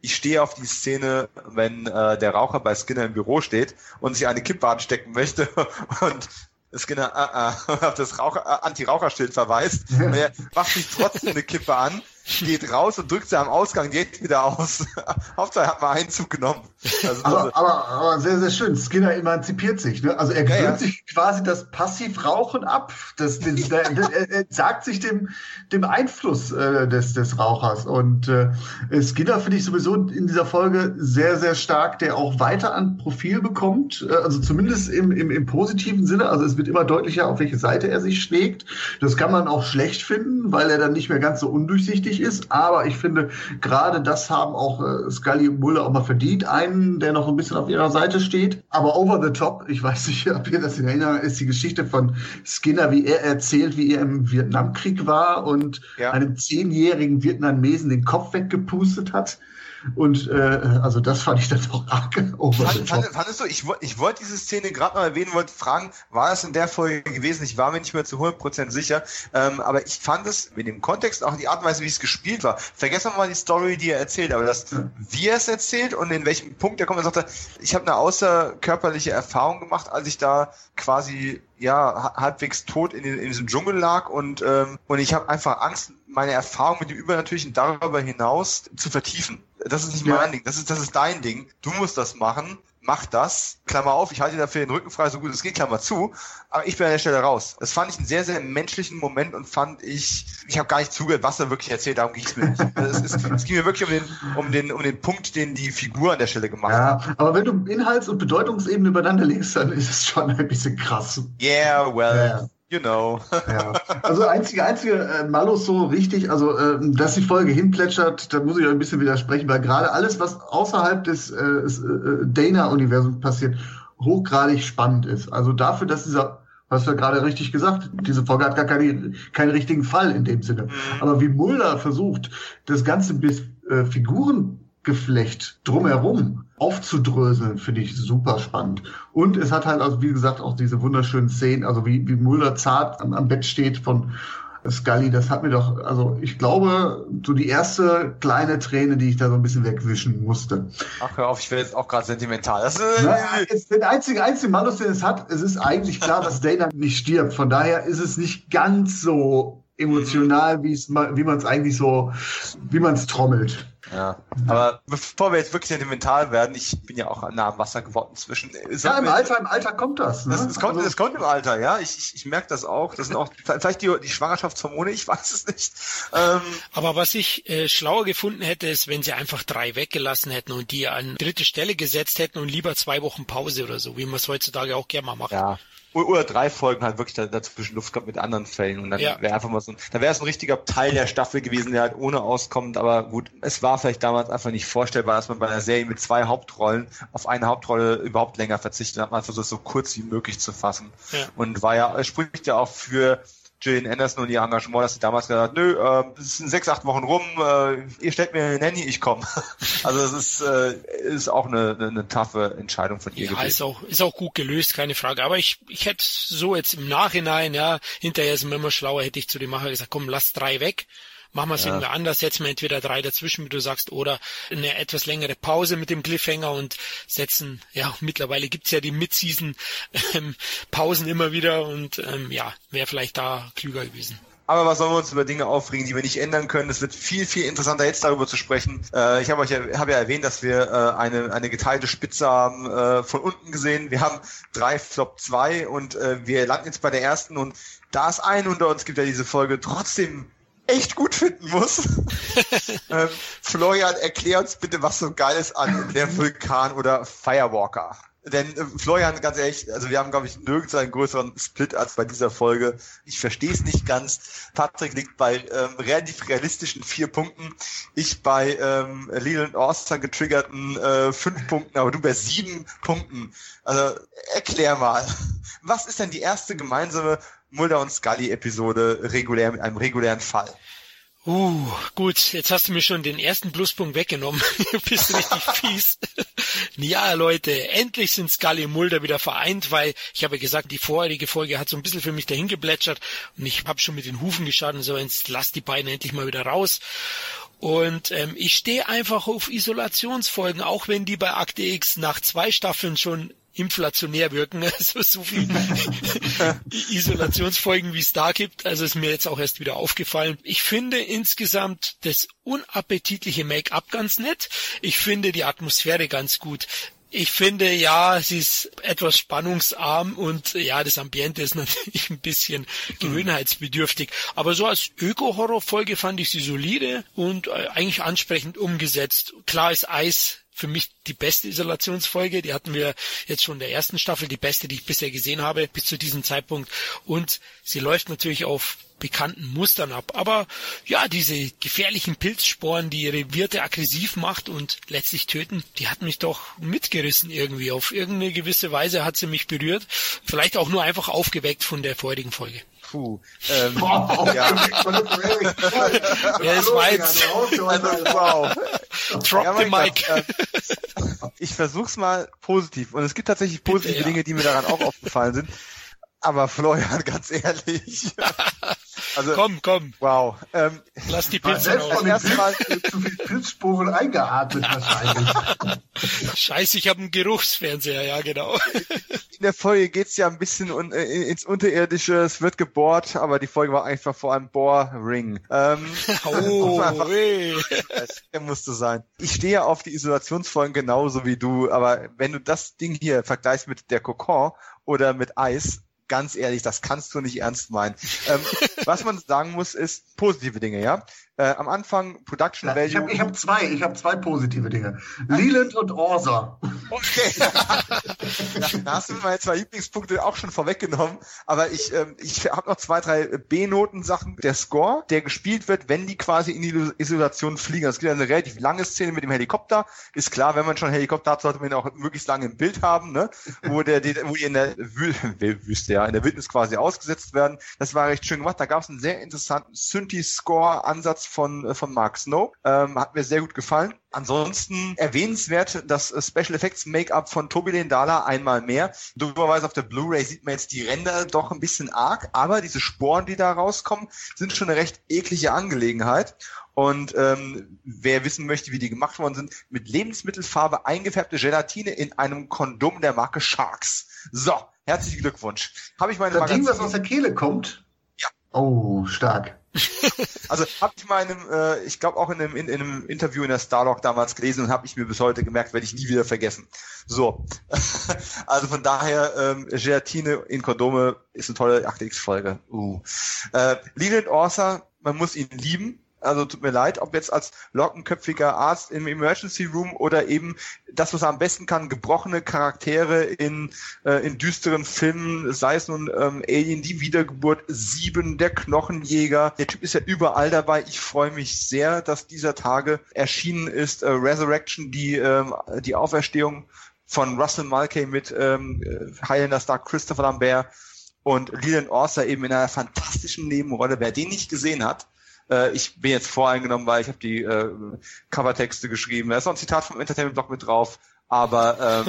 ich stehe auf die Szene, wenn der Raucher bei Skinner im Büro steht und sich eine Kippe anstecken möchte und Skinner auf das Anti-Raucherschild verweist. Er macht sich trotzdem eine Kippe an, geht raus und drückt sie am Ausgang direkt wieder aus. Hauptsache hat mal Einzug genommen. Also, aber sehr, sehr schön. Skinner emanzipiert sich. Ne? Also er gewöhnt sich quasi das Passivrauchen ab. Er sagt sich dem Einfluss des Rauchers. Und Skinner finde ich sowieso in dieser Folge sehr, sehr stark, der auch weiter an Profil bekommt. Also zumindest im positiven Sinne. Also es wird immer deutlicher, auf welche Seite er sich schlägt. Das kann man auch schlecht finden, weil er dann nicht mehr ganz so undurchsichtig ist, aber ich finde, gerade das haben auch Scully und Mulder auch mal verdient. Einen, der noch ein bisschen auf ihrer Seite steht. Aber over the top, ich weiß nicht, ob ihr das in Erinnerung ist, die Geschichte von Skinner, wie er erzählt, wie er im Vietnamkrieg war und einem 10-jährigen Vietnamesen den Kopf weggepustet hat. Und also das fand ich dann doch arg over the top. Fandest du, ich wollte diese Szene gerade noch erwähnen, wollte fragen, war das in der Folge gewesen? Ich war mir nicht mehr zu 100% sicher, aber ich fand es mit dem Kontext, auch die Art und Weise, wie es gespielt war. Vergessen wir mal die Story, die er erzählt, aber das, wie er es erzählt und in welchem Punkt er kommt und sagt, ich habe eine außerkörperliche Erfahrung gemacht, als ich da quasi halbwegs tot in diesem Dschungel lag und ich habe einfach Angst, meine Erfahrung mit dem Übernatürlichen darüber hinaus zu vertiefen. Das ist nicht mein Ding, das ist dein Ding. Du musst das machen, mach das, Klammer auf, ich halte dir dafür den Rücken frei, so gut es geht, Klammer zu, aber ich bin an der Stelle raus. Das fand ich einen sehr, sehr menschlichen Moment und ich habe gar nicht zugehört, was er wirklich erzählt, darum ging es mir nicht. Es ging mir wirklich um den Punkt, den die Figur an der Stelle gemacht hat. Ja, aber wenn du Inhalts- und Bedeutungsebene übereinander legst, dann ist es schon ein bisschen krass. Yeah, well... Yeah. You know. Ja. Also einzige Malus so richtig, also dass die Folge hinplätschert, da muss ich euch ein bisschen widersprechen, weil gerade alles, was außerhalb des Dana-Universums passiert, hochgradig spannend ist. Also dafür, dass hast du ja gerade richtig gesagt, diese Folge hat gar keinen richtigen Fall in dem Sinne. Aber wie Mulder versucht, das ganze Figurengeflecht drumherum aufzudröseln, finde ich super spannend. Und es hat halt, also wie gesagt, auch diese wunderschönen Szenen, also wie Mulder zart am Bett steht von Scully, das hat mir doch, also ich glaube, so die erste kleine Träne, die ich da so ein bisschen wegwischen musste. Ach, hör auf, ich werde jetzt auch gerade sentimental. Das ist der einzige Malus, den es hat, es ist eigentlich klar, dass Dana nicht stirbt. Von daher ist es nicht ganz so emotional, wie man es trommelt. Ja, aber bevor wir jetzt wirklich sentimental werden, ich bin ja auch nah am Wasser geworden inzwischen. Ja, im Alter kommt das. Ne? Das kommt im Alter, ja. Ich merke das auch. Das sind auch vielleicht die Schwangerschaftshormone, ich weiß es nicht. Aber was ich schlauer gefunden hätte, ist, wenn sie einfach 3 weggelassen hätten und die an dritte Stelle gesetzt hätten und lieber 2 Wochen Pause oder so, wie man es heutzutage auch gerne mal macht. Ja. Oder 3 Folgen halt wirklich dazwischen Luft gehabt mit anderen Fällen und dann wäre einfach mal so ein richtiger Teil der Staffel gewesen, der halt ohne auskommt, aber gut, es war vielleicht damals einfach nicht vorstellbar, dass man bei einer Serie mit 2 Hauptrollen auf eine Hauptrolle überhaupt länger verzichtet hat, man versucht so kurz wie möglich zu fassen und spricht ja auch für Gillian Anderson und ihr Engagement, dass sie damals gesagt hat, es sind 6-8 Wochen rum, ihr stellt mir ein Handy, ich komme. Also das ist auch eine taffe Entscheidung von ihr gewesen. Ja, ist auch gut gelöst, keine Frage. Aber ich hätte so jetzt im Nachhinein, hinterher ist man immer schlauer, hätte ich zu dem Macher gesagt, komm, lass 3 weg. machen wir es irgendwie anders, setzen wir entweder 3 dazwischen, wie du sagst, oder eine etwas längere Pause mit dem Cliffhanger und setzen, ja, mittlerweile gibt's ja die Mid-Season-Pausen immer wieder und ja, wäre vielleicht da klüger gewesen. Aber was sollen wir uns über Dinge aufregen, die wir nicht ändern können? Es wird viel, viel interessanter, jetzt darüber zu sprechen. Ich habe ja erwähnt, dass wir eine geteilte Spitze haben von unten gesehen. Wir haben 3 Flop 2 und wir landen jetzt bei der ersten. Und da es einen unter uns gibt, der diese Folge trotzdem echt gut finden muss. Florian, erklär uns bitte, was so geil ist an der Vulkan oder Firewalker. Denn Florian, ganz ehrlich, also wir haben, glaube ich, nirgends einen größeren Split als bei dieser Folge. Ich verstehe es nicht ganz. Patrick liegt bei relativ realistischen 4 Punkten. Ich bei Leland Orster getriggerten 5 Punkten, aber du bei 7 Punkten. Also erklär mal, was ist denn die erste gemeinsame Mulder und Scully-Episode regulär mit einem regulären Fall? Gut, jetzt hast du mir schon den ersten Pluspunkt weggenommen. Du bist richtig fies. Ja, Leute, endlich sind Scully und Mulder wieder vereint, weil ich habe ja gesagt, die vorherige Folge hat so ein bisschen für mich dahin geblätschert und ich habe schon mit den Hufen geschaut, so jetzt lass die beiden endlich mal wieder raus. Und ich stehe einfach auf Isolationsfolgen, auch wenn die bei Akte X nach 2 Staffeln schon inflationär wirken, also so viel Isolationsfolgen, wie es da gibt, also ist mir jetzt auch erst wieder aufgefallen. Ich finde insgesamt das unappetitliche Make-up ganz nett, ich finde die Atmosphäre ganz gut, ich finde, ja, sie ist etwas spannungsarm und ja, das Ambiente ist natürlich ein bisschen gewöhnheitsbedürftig, aber so als Öko-Horror-Folge fand ich sie solide und eigentlich ansprechend umgesetzt. Klar ist Eis für mich die beste Isolationsfolge, die hatten wir jetzt schon in der ersten Staffel, die beste, die ich bisher gesehen habe, bis zu diesem Zeitpunkt. Und sie läuft natürlich auf bekannten Mustern ab. Aber ja, diese gefährlichen Pilzsporen, die ihre Wirte aggressiv macht und letztlich töten, die hat mich doch mitgerissen irgendwie. Auf irgendeine gewisse Weise hat sie mich berührt. Vielleicht auch nur einfach aufgeweckt von der vorherigen Folge. Puh. Drop the mic. Ich versuch's mal positiv. Und es gibt tatsächlich positive Dinge, die mir daran auch aufgefallen sind. Aber Florian, ganz ehrlich. Also, komm. Wow. Lass die Pilze raus. Selbst beim ersten Mal zu viel Pilzsporen eingeatmet wahrscheinlich. Scheiße, ich habe einen Geruchsfernseher, ja genau. In der Folge geht's ja ein bisschen ins Unterirdische, es wird gebohrt, aber die Folge war einfach vor allem Boring. Der musste sein. Ich stehe auf die Isolationsfolgen genauso wie du, aber wenn du das Ding hier vergleichst mit der Kokon oder mit Eis, ganz ehrlich, das kannst du nicht ernst meinen. Was man sagen muss, ist positive Dinge, ja? Am Anfang Production Value. Ich habe zwei positive Dinge. Leland und Orser. Okay. Da hast du meine 2 Lieblingspunkte auch schon vorweggenommen. Aber ich habe noch 2, 3 B-Noten-Sachen. Der Score, der gespielt wird, wenn die quasi in die Isolation fliegen. Es gibt eine relativ lange Szene mit dem Helikopter. Ist klar, wenn man schon einen Helikopter hat, sollte man ihn auch möglichst lange im Bild haben, ne? Wo die in der Wüste, in der Wildnis quasi ausgesetzt werden. Das war recht schön gemacht. Da gab es einen sehr interessanten Synthi-Score-Ansatz von Mark Snow. Hat mir sehr gut gefallen. Ansonsten erwähnenswert das Special Effects Make-up von Toby Lindala einmal mehr. Dummerweise auf der Blu-ray sieht man jetzt die Ränder doch ein bisschen arg, aber diese Sporen, die da rauskommen, sind schon eine recht eklige Angelegenheit. Und wer wissen möchte, wie die gemacht worden sind, mit Lebensmittelfarbe eingefärbte Gelatine in einem Kondom der Marke Sharks. So, herzlichen Glückwunsch. Habe ich meine Magazin... Das Ding, was aus der Kehle kommt? Ja. Oh, stark. Also habe ich ich glaube auch in einem Interview in der Starlog damals gelesen und habe ich mir bis heute gemerkt, werde ich nie wieder vergessen. So, also von daher Gelatine in Kondome ist eine tolle 8X-Folge. Leland Orser, man muss ihn lieben. Also tut mir leid, ob jetzt als lockenköpfiger Arzt im Emergency Room oder eben das, was er am besten kann, gebrochene Charaktere in düsteren Filmen, sei es nun Alien, die Wiedergeburt, 7, der Knochenjäger. Der Typ ist ja überall dabei. Ich freue mich sehr, dass dieser Tage erschienen ist Resurrection, die Auferstehung von Russell Mulcahy mit Highlander-Star Christopher Lambert und Leland Orser eben in einer fantastischen Nebenrolle. Wer den nicht gesehen hat, ich bin jetzt voreingenommen, weil ich habe die Covertexte geschrieben. Da ist noch ein Zitat vom Entertainment Talk mit drauf. Aber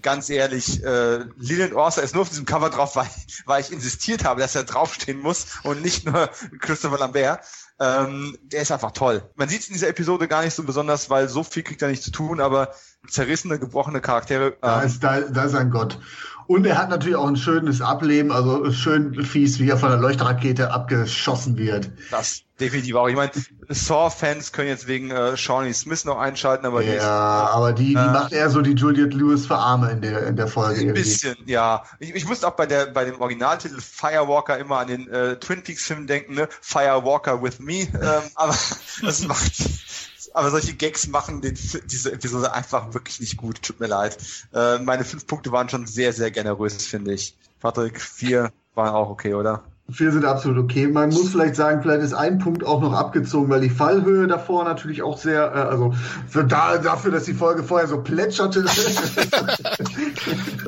ganz ehrlich, Leland Orser ist nur auf diesem Cover drauf, weil ich insistiert habe, dass er draufstehen muss und nicht nur Christopher Lambert. Der ist einfach toll. Man sieht es in dieser Episode gar nicht so besonders, weil so viel kriegt er nicht zu tun, aber zerrissene, gebrochene Charaktere. Da ist ein Gott. Und er hat natürlich auch ein schönes Ableben, also schön fies, wie er von der Leuchtrakete abgeschossen wird. Das definitiv auch. Ich meine, Saw-Fans können jetzt wegen Shawnee Smith noch einschalten, aber die macht eher so die Juliette Lewis für Arme in der Folge. Ein bisschen, ja. Ich musste auch bei dem Originaltitel Firewalker immer an den Twin Peaks-Film denken, ne? Firewalker with me. Aber das macht... Aber solche Gags machen diese Episode einfach wirklich nicht gut. Tut mir leid. Meine 5 Punkte waren schon sehr, sehr generös, finde ich. Patrick, 4 waren auch okay, oder? 4 sind absolut okay. Man muss vielleicht sagen, vielleicht ist ein Punkt auch noch abgezogen, weil die Fallhöhe davor natürlich auch sehr, dafür, dass die Folge vorher so plätscherte.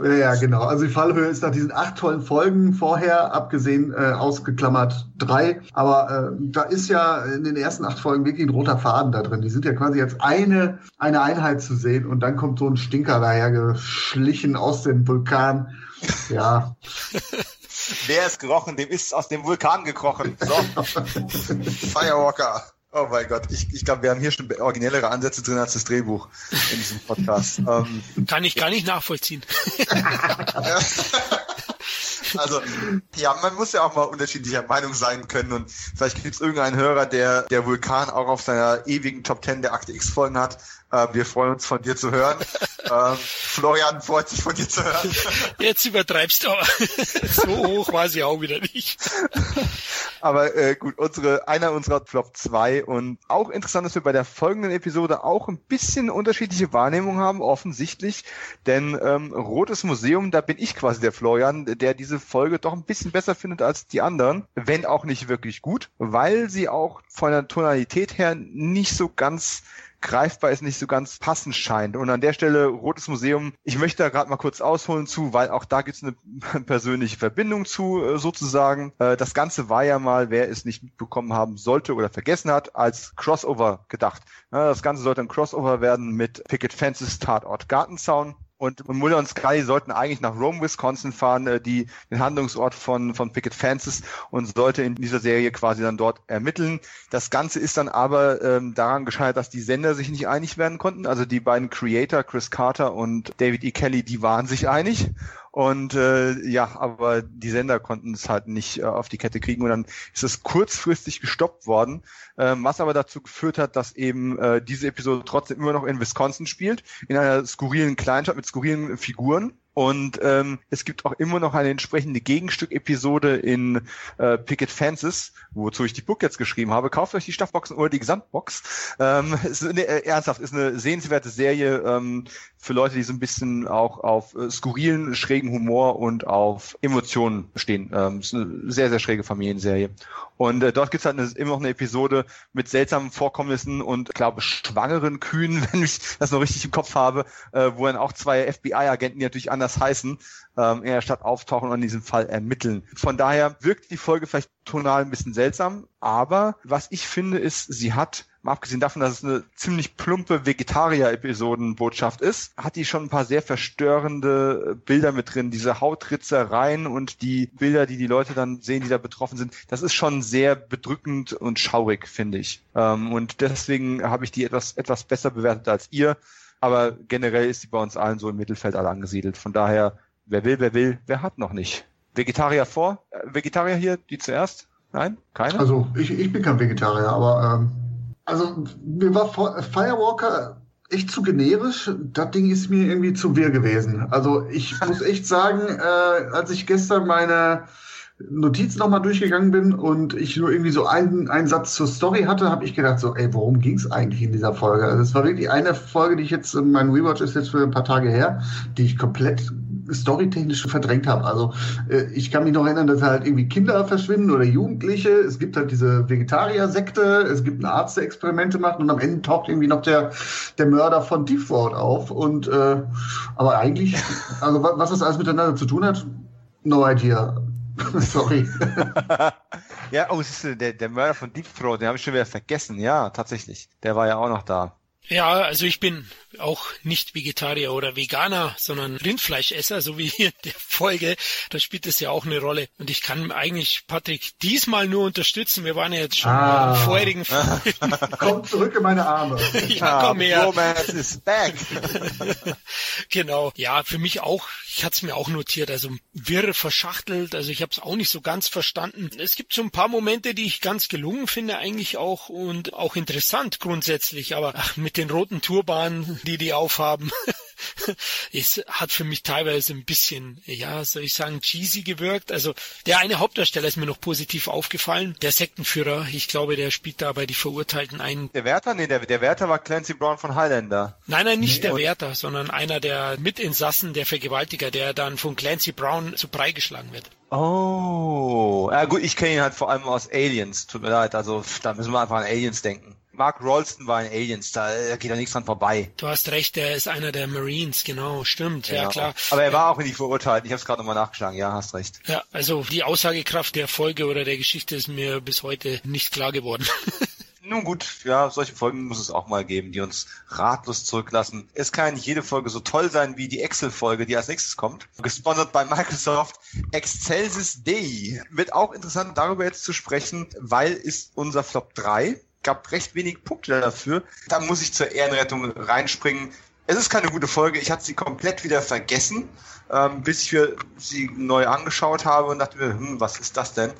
Ja, genau. Also die Fallhöhe ist nach diesen 8 tollen Folgen vorher, abgesehen, ausgeklammert 3. Aber da ist ja in den ersten 8 Folgen wirklich ein roter Faden da drin. Die sind ja quasi als eine Einheit zu sehen und dann kommt so ein Stinker daher geschlichen aus dem Vulkan. Ja. Wer ist gerochen? Dem ist aus dem Vulkan gekrochen. So. Firewalker. Oh mein Gott. Ich glaube, wir haben hier schon originellere Ansätze drin als das Drehbuch in diesem Podcast. Kann ich gar nicht nachvollziehen. Also, ja, man muss ja auch mal unterschiedlicher Meinung sein können und vielleicht gibt es irgendeinen Hörer, der Vulkan auch auf seiner ewigen Top 10 der Akte X Folgen hat. Wir freuen uns, von dir zu hören. Florian freut sich, von dir zu hören. Jetzt übertreibst du. So hoch war sie auch wieder nicht. Aber gut, einer unserer Flop 2 und auch interessant, dass wir bei der folgenden Episode auch ein bisschen unterschiedliche Wahrnehmung haben, offensichtlich, denn Rotes Museum, da bin ich quasi der Florian, der diese Folge doch ein bisschen besser findet als die anderen, wenn auch nicht wirklich gut, weil sie auch von der Tonalität her nicht so ganz greifbar ist, nicht so ganz passend scheint. Und an der Stelle Rotes Museum, ich möchte da gerade mal kurz ausholen zu, weil auch da gibt es eine persönliche Verbindung zu, sozusagen. Das Ganze war ja mal, wer es nicht mitbekommen haben sollte oder vergessen hat, als Crossover gedacht. Das Ganze sollte ein Crossover werden mit Picket Fences Tatort Gartenzaun. Und Mulder und Scully sollten eigentlich nach Rome, Wisconsin fahren, den Handlungsort von Picket Fences, und sollte in dieser Serie quasi dann dort ermitteln. Das Ganze ist dann aber daran gescheitert, dass die Sender sich nicht einig werden konnten. Also die beiden Creator, Chris Carter und David E. Kelly, die waren sich einig. Und aber die Sender konnten es halt nicht auf die Kette kriegen und dann ist es kurzfristig gestoppt worden, was aber dazu geführt hat, dass eben diese Episode trotzdem immer noch in Wisconsin spielt, in einer skurrilen Kleinstadt mit skurrilen Figuren. Und es gibt auch immer noch eine entsprechende Gegenstück-Episode in Picket Fences, wozu ich die Book jetzt geschrieben habe. Kauft euch die Staffboxen oder die Gesamtbox. Ist eine sehenswerte Serie für Leute, die so ein bisschen auch auf skurrilen, schrägen Humor und auf Emotionen stehen. Ist eine sehr, sehr schräge Familienserie. Und dort gibt's halt immer noch eine Episode mit seltsamen Vorkommnissen und, glaube, schwangeren Kühen, wenn ich das noch richtig im Kopf habe, wo dann auch 2 FBI-Agenten, die natürlich anders heißen, in der Stadt auftauchen und an diesem Fall ermitteln. Von daher wirkt die Folge vielleicht tonal ein bisschen seltsam, aber was ich finde ist, sie hat, mal abgesehen davon, dass es eine ziemlich plumpe Vegetarier-Episodenbotschaft ist, hat die schon ein paar sehr verstörende Bilder mit drin. Diese Hautritzereien und die Bilder, die Leute dann sehen, die da betroffen sind, das ist schon sehr bedrückend und schaurig, finde ich. Und deswegen habe ich die etwas besser bewertet als ihr. Aber generell ist sie bei uns allen so im Mittelfeld alle angesiedelt. Von daher, wer will, wer hat noch nicht. Vegetarier vor? Vegetarier hier, die zuerst? Nein? Keine? Also, ich bin kein Vegetarier, aber mir war Firewalker echt zu generisch. Das Ding ist mir irgendwie zu wirr gewesen. Also, ich muss echt sagen, als ich gestern meine Notiz nochmal durchgegangen bin und ich nur irgendwie so einen Satz zur Story hatte, habe ich gedacht so, worum ging's eigentlich in dieser Folge? Also es war wirklich eine Folge, die ich jetzt, mein Rewatch ist jetzt für ein paar Tage her, die ich komplett storytechnisch verdrängt habe. Also ich kann mich noch erinnern, dass halt irgendwie Kinder verschwinden oder Jugendliche. Es gibt halt diese Vegetarier-Sekte, es gibt einen Arzt, der Experimente macht und am Ende taucht irgendwie noch der Mörder von Deepwater auf. Und aber eigentlich, also was das alles miteinander zu tun hat, no idea. Sorry. Ja, siehst du, der Mörder von Deep Throat, den habe ich schon wieder vergessen. Ja, tatsächlich. Der war ja auch noch da. Ja, also ich bin auch nicht Vegetarier oder Veganer, sondern Rindfleischesser, so wie hier in der Folge. Da spielt es ja auch eine Rolle. Und ich kann eigentlich Patrick diesmal nur unterstützen. Wir waren ja jetzt schon im vorherigen Film. Komm zurück in meine Arme. Ja, komm her. Romance is back. Genau. Ja, für mich auch. Ich hatte es mir auch notiert. Also wirr verschachtelt. Also ich habe es auch nicht so ganz verstanden. Es gibt so ein paar Momente, die ich ganz gelungen finde eigentlich auch und auch interessant grundsätzlich. Aber mit den roten Turbanen, die aufhaben. Es hat für mich teilweise ein bisschen, ja, soll ich sagen, cheesy gewirkt. Also der eine Hauptdarsteller ist mir noch positiv aufgefallen. Der Sektenführer, ich glaube, der spielt dabei die Verurteilten ein. Der Wärter? Nee, der Wärter war Clancy Brown von Highlander. Nein, nicht der Wärter, sondern einer der Mitinsassen, der Vergewaltiger, der dann von Clancy Brown zu Brei geschlagen wird. Oh, ja gut, ich kenne ihn halt vor allem aus Aliens. Tut mir leid, also da müssen wir einfach an Aliens denken. Mark Rolston war in Aliens, da geht ja nichts dran vorbei. Du hast recht, er ist einer der Marines, genau, stimmt, ja klar. Aber er war auch nicht verurteilt, ich habe es gerade nochmal nachgeschlagen, ja, hast recht. Ja, also die Aussagekraft der Folge oder der Geschichte ist mir bis heute nicht klar geworden. Nun gut, ja, solche Folgen muss es auch mal geben, die uns ratlos zurücklassen. Es kann nicht jede Folge so toll sein wie die Excel-Folge, die als nächstes kommt. Gesponsert bei Microsoft Excelsis Day. Wird auch interessant, darüber jetzt zu sprechen, weil ist unser Flop 3. Gab recht wenig Punkte dafür. Da muss ich zur Ehrenrettung reinspringen. Es ist keine gute Folge. Ich hatte sie komplett wieder vergessen, bis ich mir sie neu angeschaut habe und dachte mir, was ist das denn?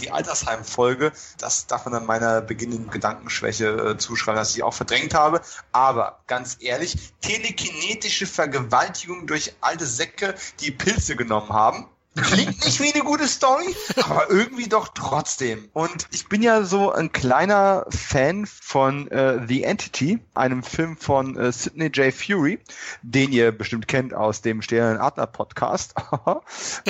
Die Altersheim-Folge, das darf man an meiner beginnenden Gedankenschwäche zuschreiben, dass ich sie auch verdrängt habe. Aber ganz ehrlich, telekinetische Vergewaltigung durch alte Säcke, die Pilze genommen haben. Klingt nicht wie eine gute Story, aber irgendwie doch trotzdem. Und ich bin ja so ein kleiner Fan von The Entity, einem Film von Sidney J. Fury, den ihr bestimmt kennt aus dem Stehenden Adler-Podcast.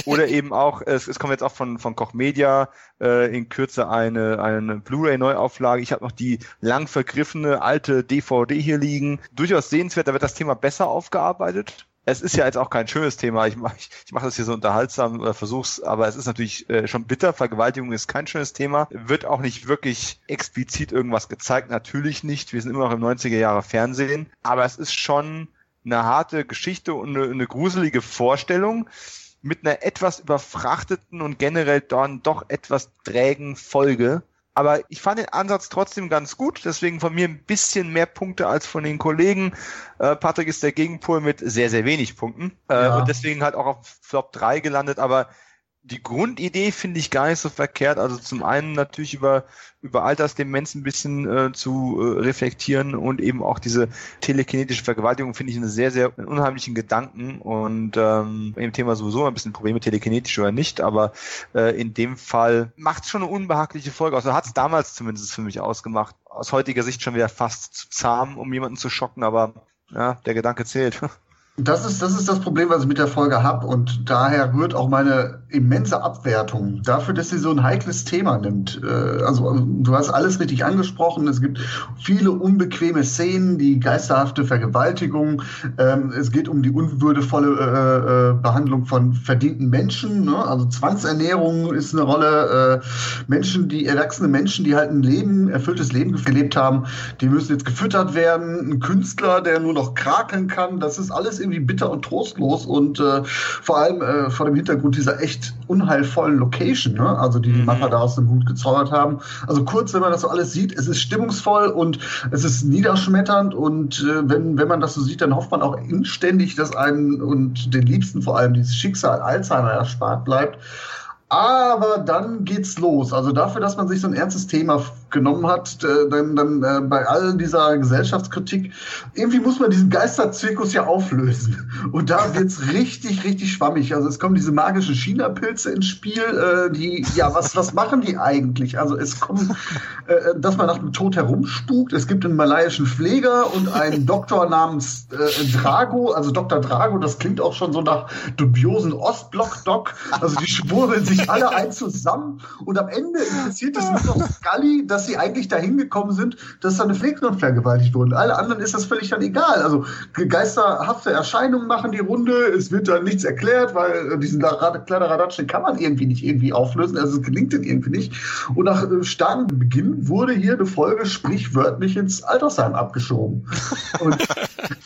Oder eben auch, es kommt jetzt auch von Koch Media in Kürze eine Blu-ray-Neuauflage. Ich habe noch die lang vergriffene alte DVD hier liegen. Durchaus sehenswert, da wird das Thema besser aufgearbeitet. Es ist ja jetzt auch kein schönes Thema, ich mach das hier so unterhaltsam oder versuch's, aber es ist natürlich schon bitter, Vergewaltigung ist kein schönes Thema, wird auch nicht wirklich explizit irgendwas gezeigt, natürlich nicht, wir sind immer noch im 90er Jahre Fernsehen, aber es ist schon eine harte Geschichte und eine gruselige Vorstellung mit einer etwas überfrachteten und generell dann doch etwas trägen Folge. Aber ich fand den Ansatz trotzdem ganz gut, deswegen von mir ein bisschen mehr Punkte als von den Kollegen. Patrick ist der Gegenpol mit sehr, sehr wenig Punkten und deswegen halt auch auf Flop 3 gelandet. Aber die Grundidee finde ich gar nicht so verkehrt. Also zum einen natürlich über Altersdemenz ein bisschen zu reflektieren und eben auch diese telekinetische Vergewaltigung finde ich einen sehr, sehr unheimlichen Gedanken und im Thema sowieso ein bisschen Probleme, telekinetisch oder nicht, aber in dem Fall macht es schon eine unbehagliche Folge aus. Also hat es damals zumindest für mich ausgemacht. Aus heutiger Sicht schon wieder fast zu zahm, um jemanden zu schocken, aber ja, der Gedanke zählt. Das ist das Problem, was ich mit der Folge habe und daher rührt auch meine immense Abwertung dafür, dass sie so ein heikles Thema nimmt. Also du hast alles richtig angesprochen, es gibt viele unbequeme Szenen, die geisterhafte Vergewaltigung, es geht um die unwürdevolle Behandlung von verdienten Menschen, ne? Also Zwangsernährung ist eine Rolle, Menschen, die erwachsene Menschen, die halt ein erfülltes Leben gelebt haben, die müssen jetzt gefüttert werden, ein Künstler, der nur noch krakeln kann, das ist alles irgendwie bitter und trostlos und vor allem vor dem Hintergrund dieser echt unheilvollen Location, ne? Also die Macher da aus dem Hut gezaubert haben. Also kurz, wenn man das so alles sieht, es ist stimmungsvoll und es ist niederschmetternd und wenn man das so sieht, dann hofft man auch inständig, dass einem und den Liebsten vor allem dieses Schicksal Alzheimer erspart bleibt. Aber dann geht's los. Also dafür, dass man sich so ein ernstes Thema genommen hat, dann bei all dieser Gesellschaftskritik, irgendwie muss man diesen Geisterzirkus ja auflösen. Und da wird's richtig, richtig schwammig. Also es kommen diese magischen China-Pilze ins Spiel, die, ja, was machen die eigentlich? Also es kommt, dass man nach dem Tod herumspukt. Es gibt einen malaiischen Pfleger und einen Doktor namens Drago, also Dr. Drago, das klingt auch schon so nach dubiosen Ostblock-Doc. Also die schwurbeln sich alle ein zusammen und am Ende interessiert es nur noch Scully, dass dass sie eigentlich dahin gekommen sind, dass da eine Pflegerin vergewaltigt wurde. Alle anderen ist das völlig dann egal. Also geisterhafte Erscheinungen machen die Runde, es wird dann nichts erklärt, weil diesen kleinen Radatschen kann man irgendwie nicht auflösen, also es gelingt denn irgendwie nicht. Und nach starkem Beginn wurde hier eine Folge sprichwörtlich ins Altersheim abgeschoben. Und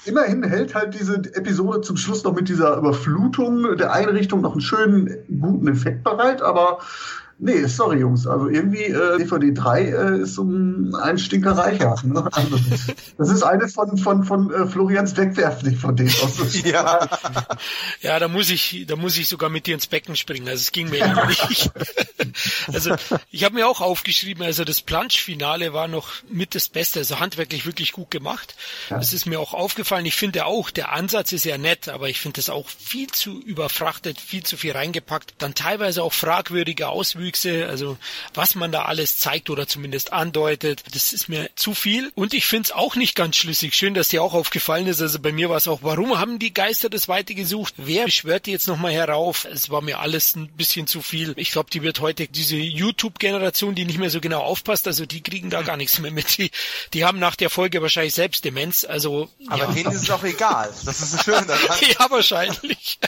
immerhin hält halt diese Episode zum Schluss noch mit dieser Überflutung der Einrichtung noch einen schönen, guten Effekt bereit, aber nee, sorry Jungs, also irgendwie DVD 3 ist um einen Stinker reicher. Ne? Also, das ist eine von Florians Wegwerf-DVD. Ja. Ja, da muss ich sogar mit dir ins Becken springen, also es ging mir ja nicht. Also ich habe mir auch aufgeschrieben, also das Planschfinale war noch mit das Beste, also handwerklich wirklich gut gemacht. Ja. Das ist mir auch aufgefallen. Ich finde auch, der Ansatz ist ja nett, aber ich finde das auch viel zu überfrachtet, viel zu viel reingepackt. Dann teilweise auch fragwürdige Auswüchse, also was man da alles zeigt oder zumindest andeutet, das ist mir zu viel. Und ich finde es auch nicht ganz schlüssig. Schön, dass dir auch aufgefallen ist. Also bei mir war es auch, warum haben die Geister das weitergesucht? Wer schwört die jetzt nochmal herauf? Es war mir alles ein bisschen zu viel. Ich glaube, die wird heute, diese YouTube-Generation, die nicht mehr so genau aufpasst, also die kriegen da gar nichts mehr mit. Die haben nach der Folge wahrscheinlich selbst Demenz. Also, aber ja, denen ist es auch egal. Das ist schön. Ja, wahrscheinlich.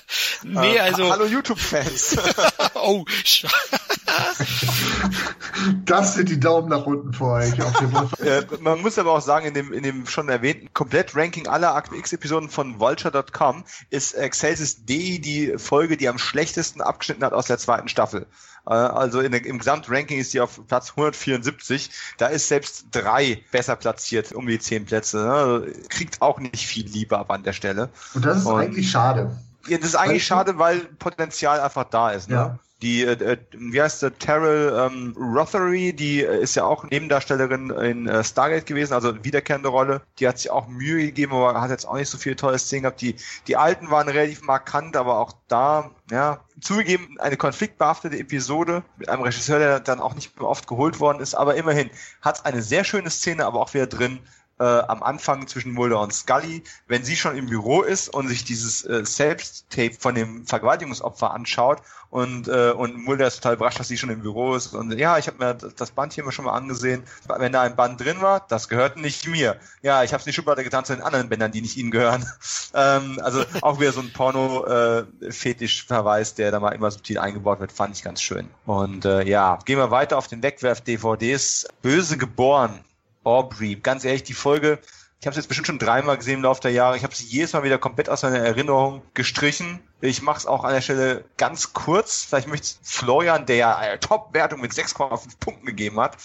Nee, also, hallo YouTube-Fans. Oh, scheiße. Das sind die Daumen nach unten für euch. Auf jeden Fall. Man muss aber auch sagen, in dem schon erwähnten Komplett-Ranking aller Akte X-Episoden von Vulture.com ist Excelsis D die Folge, die am schlechtesten abgeschnitten hat aus der zweiten Staffel. Also im Gesamtranking ist die auf Platz 174. Da ist selbst 3 besser platziert, um die 10 Plätze. Also kriegt auch nicht viel Liebe ab an der Stelle. Und das ist eigentlich schade. Ja, das ist eigentlich schade, weil Potenzial einfach da ist. Ne? Ja. Die, wie heißt der, Terrell Rothery, die ist ja auch Nebendarstellerin in Stargate gewesen, also eine wiederkehrende Rolle. Die hat sich auch Mühe gegeben, aber hat jetzt auch nicht so viele tolle Szenen gehabt. Die alten waren relativ markant, aber auch da, ja, zugegeben, eine konfliktbehaftete Episode mit einem Regisseur, der dann auch nicht mehr oft geholt worden ist, aber immerhin hat eine sehr schöne Szene, aber auch wieder drin, am Anfang zwischen Mulder und Scully, wenn sie schon im Büro ist und sich dieses Selbsttape von dem Vergewaltigungsopfer anschaut und Mulder ist total überrascht, dass sie schon im Büro ist und ja, ich habe mir das Band hier schon mal angesehen. Wenn da ein Band drin war, das gehört nicht mir. Ja, ich habe es in die Schublade getan zu den anderen Bändern, die nicht ihnen gehören. Also auch wieder so ein Porno-Fetisch-Verweis, der da mal immer subtil eingebaut wird, fand ich ganz schön. Und ja, gehen wir weiter auf den Wegwerf-DVDs. Böse geboren. Aubrey, ganz ehrlich, die Folge, ich habe es jetzt bestimmt schon 3-mal gesehen im Laufe der Jahre, ich habe sie jedes Mal wieder komplett aus meiner Erinnerung gestrichen. Ich mache es auch an der Stelle ganz kurz, vielleicht möchte Florian, der ja eine Top-Wertung mit 6,5 Punkten gegeben hat,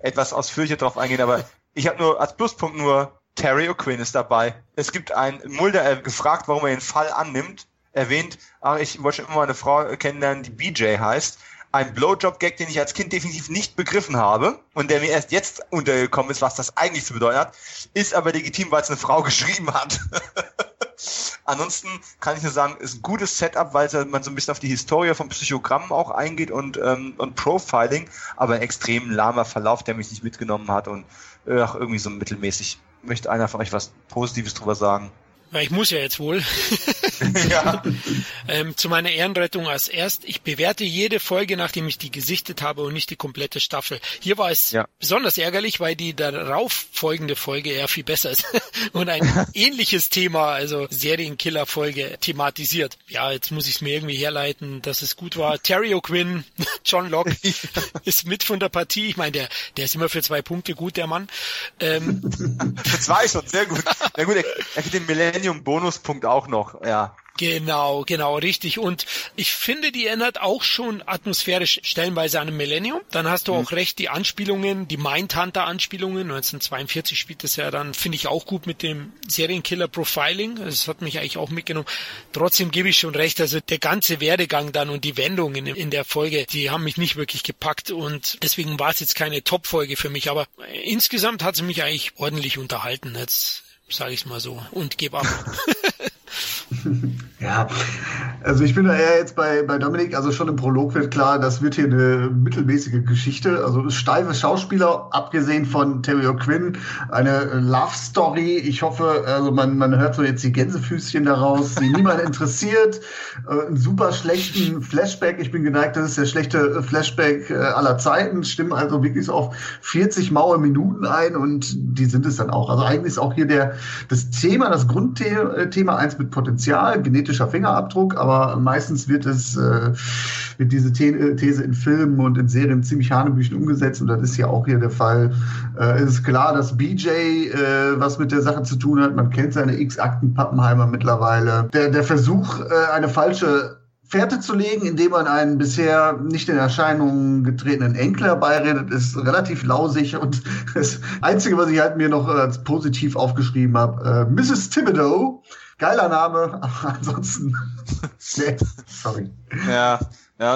etwas ausführlicher drauf eingehen, aber ich habe nur als Pluspunkt nur, Terry O'Quinn ist dabei. Es gibt einen Mulder, gefragt, warum er den Fall annimmt, erwähnt, ach, ich wollte schon immer eine Frau kennenlernen, die BJ heißt. Ein Blowjob-Gag, den ich als Kind definitiv nicht begriffen habe und der mir erst jetzt untergekommen ist, was das eigentlich zu bedeuten hat, ist aber legitim, weil es eine Frau geschrieben hat. Ansonsten kann ich nur sagen, ist ein gutes Setup, weil man so ein bisschen auf die Historie von Psychogrammen auch eingeht und Profiling, aber ein extrem lahmer Verlauf, der mich nicht mitgenommen hat und auch irgendwie so mittelmäßig. Möchte einer von euch was Positives drüber sagen? Ja, ich muss ja jetzt wohl. Ja. Zu meiner Ehrenrettung als erst, ich bewerte jede Folge, nachdem ich die gesichtet habe und nicht die komplette Staffel. Hier war es besonders ärgerlich, weil die darauf folgende Folge ja viel besser ist und ein ähnliches Thema, also Serienkiller-Folge, thematisiert. Ja, jetzt muss ich es mir irgendwie herleiten, dass es gut war. Terry O'Quinn, John Locke ist mit von der Partie. Ich meine, der ist immer für 2 Punkte gut, der Mann. Für 2 schon, sehr gut. Na gut, er kriegt den Millennium-Bonuspunkt auch noch, ja. Genau, richtig. Und ich finde, die erinnert auch schon atmosphärisch stellenweise an ein Millennium. Dann hast du auch recht, die Anspielungen, die Mindhunter-Anspielungen, 1942 spielt das ja dann, finde ich auch gut mit dem Serienkiller-Profiling. Das hat mich eigentlich auch mitgenommen. Trotzdem gebe ich schon recht, also der ganze Werdegang dann und die Wendungen in der Folge, die haben mich nicht wirklich gepackt und deswegen war es jetzt keine Top-Folge für mich. Aber insgesamt hat sie mich eigentlich ordentlich unterhalten, jetzt sage ich es mal so, und gebe ab. Ja, Also ich bin da eher jetzt bei Dominik, also schon im Prolog wird klar, das wird hier eine mittelmäßige Geschichte, also steife Schauspieler, abgesehen von Terry O'Quinn, eine Love-Story, ich hoffe, also man hört so jetzt die Gänsefüßchen daraus, die niemand interessiert, einen super schlechten Flashback, ich bin geneigt, das ist der schlechte Flashback aller Zeiten, stimmen also wirklich so auf 40 maue Minuten ein und die sind es dann auch, also eigentlich ist auch hier das Thema, das Grundthema eins mit Potenzial, genetischer Fingerabdruck, aber meistens wird diese These in Filmen und in Serien ziemlich hanebüchen umgesetzt und das ist ja auch hier der Fall. Es ist klar, dass BJ was mit der Sache zu tun hat. Man kennt seine X-Akten Pappenheimer mittlerweile. Der Versuch, eine falsche Fährte zu legen, indem man einen bisher nicht in Erscheinung getretenen Enkel herbeiredet, ist relativ lausig und das Einzige, was ich halt mir noch als positiv aufgeschrieben habe, Mrs. Thibodeau, geiler Name, aber ansonsten nee, sorry. Ja,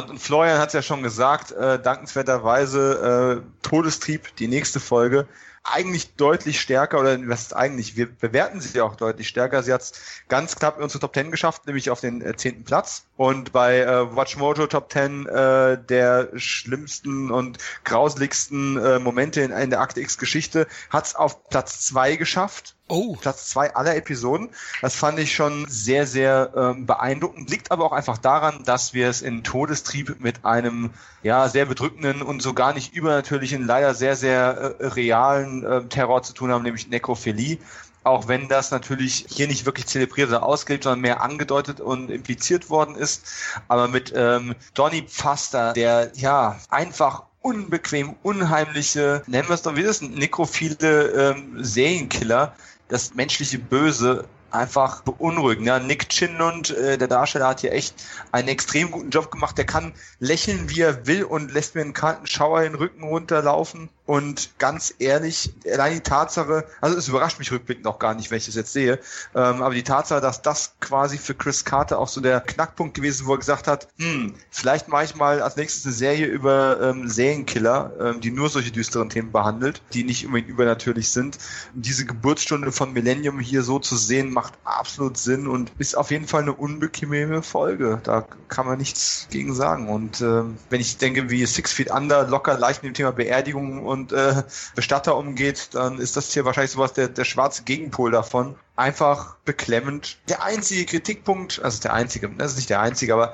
und Florian hat es ja schon gesagt, dankenswerterweise Todestrieb, die nächste Folge, eigentlich deutlich stärker, oder was ist eigentlich, wir bewerten sie ja auch deutlich stärker. Sie hat es ganz knapp in unsere Top 10 geschafft, nämlich auf den 10. Platz. Und bei WatchMojo Top 10 der schlimmsten und grauseligsten Momente in der Akte X Geschichte hat es auf Platz 2 geschafft. Oh. Platz 2 aller Episoden. Das fand ich schon sehr, sehr beeindruckend. Liegt aber auch einfach daran, dass wir es in Todestrieb mit einem ja sehr bedrückenden und so gar nicht übernatürlichen, leider sehr, sehr realen Terror zu tun haben, nämlich Nekrophilie. Auch wenn das natürlich hier nicht wirklich zelebriert oder ausgelebt, sondern mehr angedeutet und impliziert worden ist. Aber mit Donny Pfaster, der ja einfach unbequem, unheimliche, nennen wir es doch wie das, nekrophile Serienkiller, das menschliche Böse einfach beunruhigend. Ja, Nick Chinlund, der Darsteller, hat hier echt einen extrem guten Job gemacht. Der kann lächeln, wie er will und lässt mir einen kalten Schauer den Rücken runterlaufen. Und ganz ehrlich, allein die Tatsache, also es überrascht mich rückblickend auch gar nicht, wenn ich das jetzt sehe, aber die Tatsache, dass das quasi für Chris Carter auch so der Knackpunkt gewesen, wo er gesagt hat, vielleicht mache ich mal als nächstes eine Serie über Serienkiller, die nur solche düsteren Themen behandelt, die nicht unbedingt übernatürlich sind. Diese Geburtsstunde von Millennium hier so zu sehen, macht absolut Sinn und ist auf jeden Fall eine unbequeme Folge. Da kann man nichts gegen sagen. Und wenn ich denke, wie Six Feet Under locker leicht mit dem Thema Beerdigung und Bestatter umgeht, dann ist das hier wahrscheinlich sowas der schwarze Gegenpol davon. Einfach beklemmend. Der einzige Kritikpunkt, also der einzige, das ist nicht der einzige, aber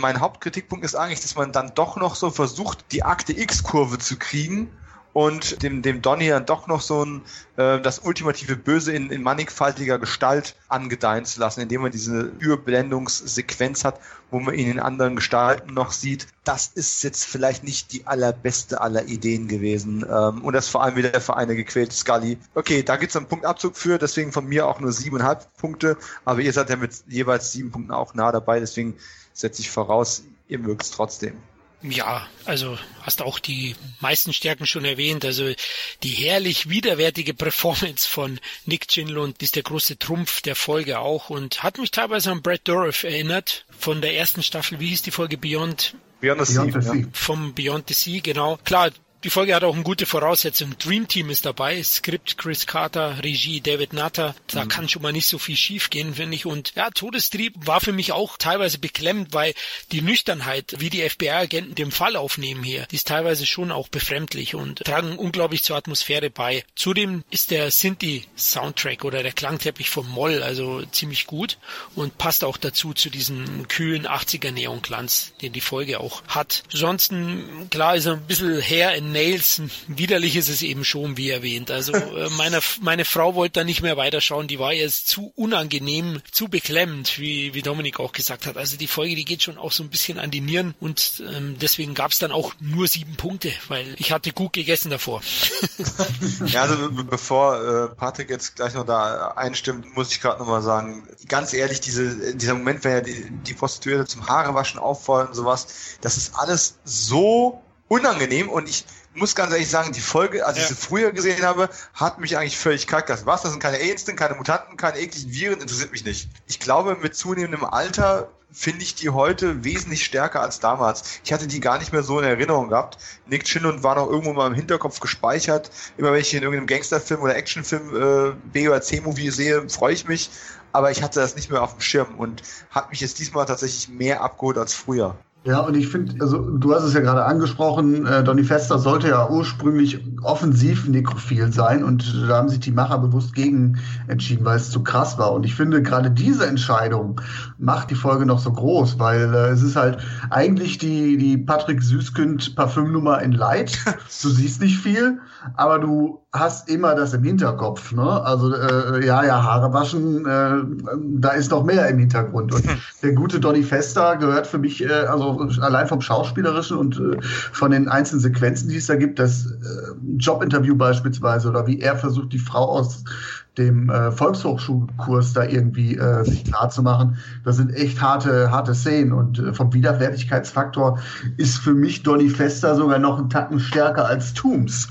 mein Hauptkritikpunkt ist eigentlich, dass man dann doch noch so versucht, die Akte X-Kurve zu kriegen und dem Donny dann doch noch so ein das ultimative Böse in mannigfaltiger Gestalt angedeihen zu lassen, indem man diese Überblendungssequenz hat, wo man ihn in anderen Gestalten noch sieht. Das ist jetzt vielleicht nicht die allerbeste aller Ideen gewesen. Und das vor allem wieder für eine gequälte Scully. Okay, da gibt's einen Punktabzug für, deswegen von mir auch nur 7,5 Punkte. Aber ihr seid ja mit jeweils 7 Punkten auch nah dabei, deswegen setze ich voraus, ihr mögt's trotzdem. Ja, also hast auch die meisten Stärken schon erwähnt. Also die herrlich widerwärtige Performance von Nick Chinlund ist der große Trumpf der Folge auch und hat mich teilweise an Brad Dourif erinnert von der ersten Staffel. Wie hieß die Folge? Beyond the Sea. Vom Beyond the Sea, genau. Klar, die Folge hat auch eine gute Voraussetzung. Dream Team ist dabei, Skript Chris Carter, Regie David Nutter. Da kann schon mal nicht so viel schief gehen, finde ich. Und ja, Todestrieb war für mich auch teilweise beklemmend, weil die Nüchternheit, wie die FBI-Agenten den Fall aufnehmen hier, die ist teilweise schon auch befremdlich und tragen unglaublich zur Atmosphäre bei. Zudem ist der Synthi-Soundtrack oder der Klangteppich vom Moll also ziemlich gut und passt auch dazu zu diesem kühlen 80er-Neonglanz, den die Folge auch hat. Ansonsten, klar, ist er ein bisschen her in Nails, widerlich ist es eben schon, wie erwähnt. Also meine Frau wollte da nicht mehr weiterschauen, die war jetzt zu unangenehm, zu beklemmend, wie Dominik auch gesagt hat. Also die Folge, die geht schon auch so ein bisschen an die Nieren und deswegen gab es dann auch nur 7 Punkte, weil ich hatte gut gegessen davor. Ja, also bevor Patrick jetzt gleich noch da einstimmt, muss ich gerade nochmal sagen, ganz ehrlich, dieser Moment, wenn ja die Prostituierte zum Haarewaschen auffallen und sowas, das ist alles so unangenehm und ich muss ganz ehrlich sagen, die Folge, als ich sie früher gesehen habe, hat mich eigentlich völlig kalt gelassen. Was, das sind keine Aliens, keine Mutanten, keine ekligen Viren, interessiert mich nicht. Ich glaube, mit zunehmendem Alter finde ich die heute wesentlich stärker als damals. Ich hatte die gar nicht mehr so in Erinnerung gehabt. Nick Chinlund war noch irgendwo mal im Hinterkopf gespeichert. Immer wenn ich in irgendeinem Gangsterfilm oder Actionfilm B- oder C-Movie sehe, freue ich mich. Aber ich hatte das nicht mehr auf dem Schirm und hat mich jetzt diesmal tatsächlich mehr abgeholt als früher. Ja, und ich finde, also du hast es ja gerade angesprochen, Donny Fester sollte ja ursprünglich offensiv nekrophil sein und da haben sich die Macher bewusst gegen entschieden, weil es zu krass war. Und ich finde, gerade diese Entscheidung macht die Folge noch so groß, weil es ist halt eigentlich die Patrick Süßkind-Parfümnummer in Light. Du siehst nicht viel, aber du hast immer das im Hinterkopf, ne? Also Haare waschen, da ist noch mehr im Hintergrund. Und der gute Donny Fester gehört für mich, also allein vom Schauspielerischen und von den einzelnen Sequenzen, die es da gibt, das Jobinterview beispielsweise oder wie er versucht, die Frau aus dem Volkshochschulkurs da irgendwie sich klar zu machen. Das sind echt harte Szenen und vom Widerwärtigkeitsfaktor ist für mich Donny Fester sogar noch einen Tacken stärker als Toombs.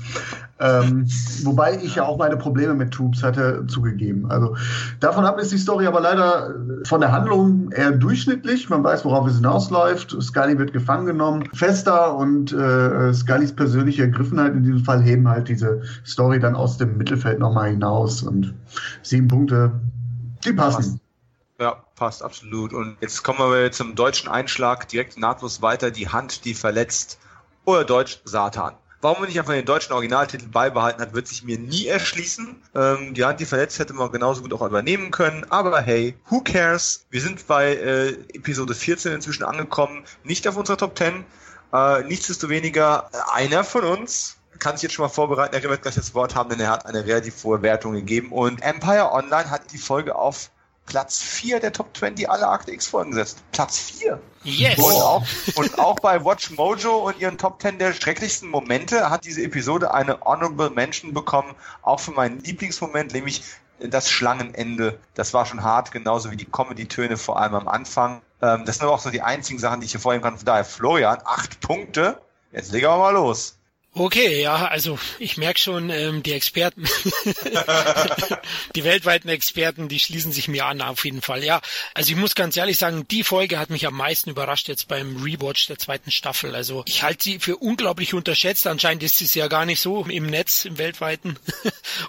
Wobei ich ja auch meine Probleme mit Toombs hatte, zugegeben. Also davon ab ist die Story aber leider von der Handlung eher durchschnittlich. Man weiß, worauf es hinausläuft. Scully wird gefangen genommen. Fester und Scullys persönliche Ergriffenheit in diesem Fall heben halt diese Story dann aus dem Mittelfeld nochmal hinaus. Und 7 Punkte, die passen. Ja, passt absolut. Und jetzt kommen wir zum deutschen Einschlag. Direkt nahtlos weiter. Die Hand, die verletzt. Oder deutsch Satan. Warum man nicht einfach den deutschen Originaltitel beibehalten hat, wird sich mir nie erschließen. Die Hand, die verletzt, hätte man genauso gut auch übernehmen können. Aber hey, who cares? Wir sind bei Episode 14 inzwischen angekommen. Nicht auf unserer Top 10. Nichtsdestoweniger, einer von uns kann ich jetzt schon mal vorbereiten. Er wird gleich das Wort haben, denn er hat eine relativ hohe Wertung gegeben. Und Empire Online hat die Folge auf Platz 4 der Top 20 aller Akte X Folgen gesetzt. Platz 4. Yes. Und auch bei WatchMojo und ihren Top 10 der schrecklichsten Momente hat diese Episode eine Honorable Mention bekommen, auch für meinen Lieblingsmoment, nämlich das Schlangenende. Das war schon hart, genauso wie die Comedy-Töne, vor allem am Anfang. Das sind aber auch so die einzigen Sachen, die ich hier vorheben kann. Von daher, Florian, 8 Punkte. Jetzt legen wir mal los. Okay, ja, also ich merke schon, die Experten, die weltweiten Experten, die schließen sich mir an, auf jeden Fall. Ja, also ich muss ganz ehrlich sagen, die Folge hat mich am meisten überrascht jetzt beim Rewatch der 2. Staffel. Also ich halte sie für unglaublich unterschätzt. Anscheinend ist es ja gar nicht so im Netz, im weltweiten.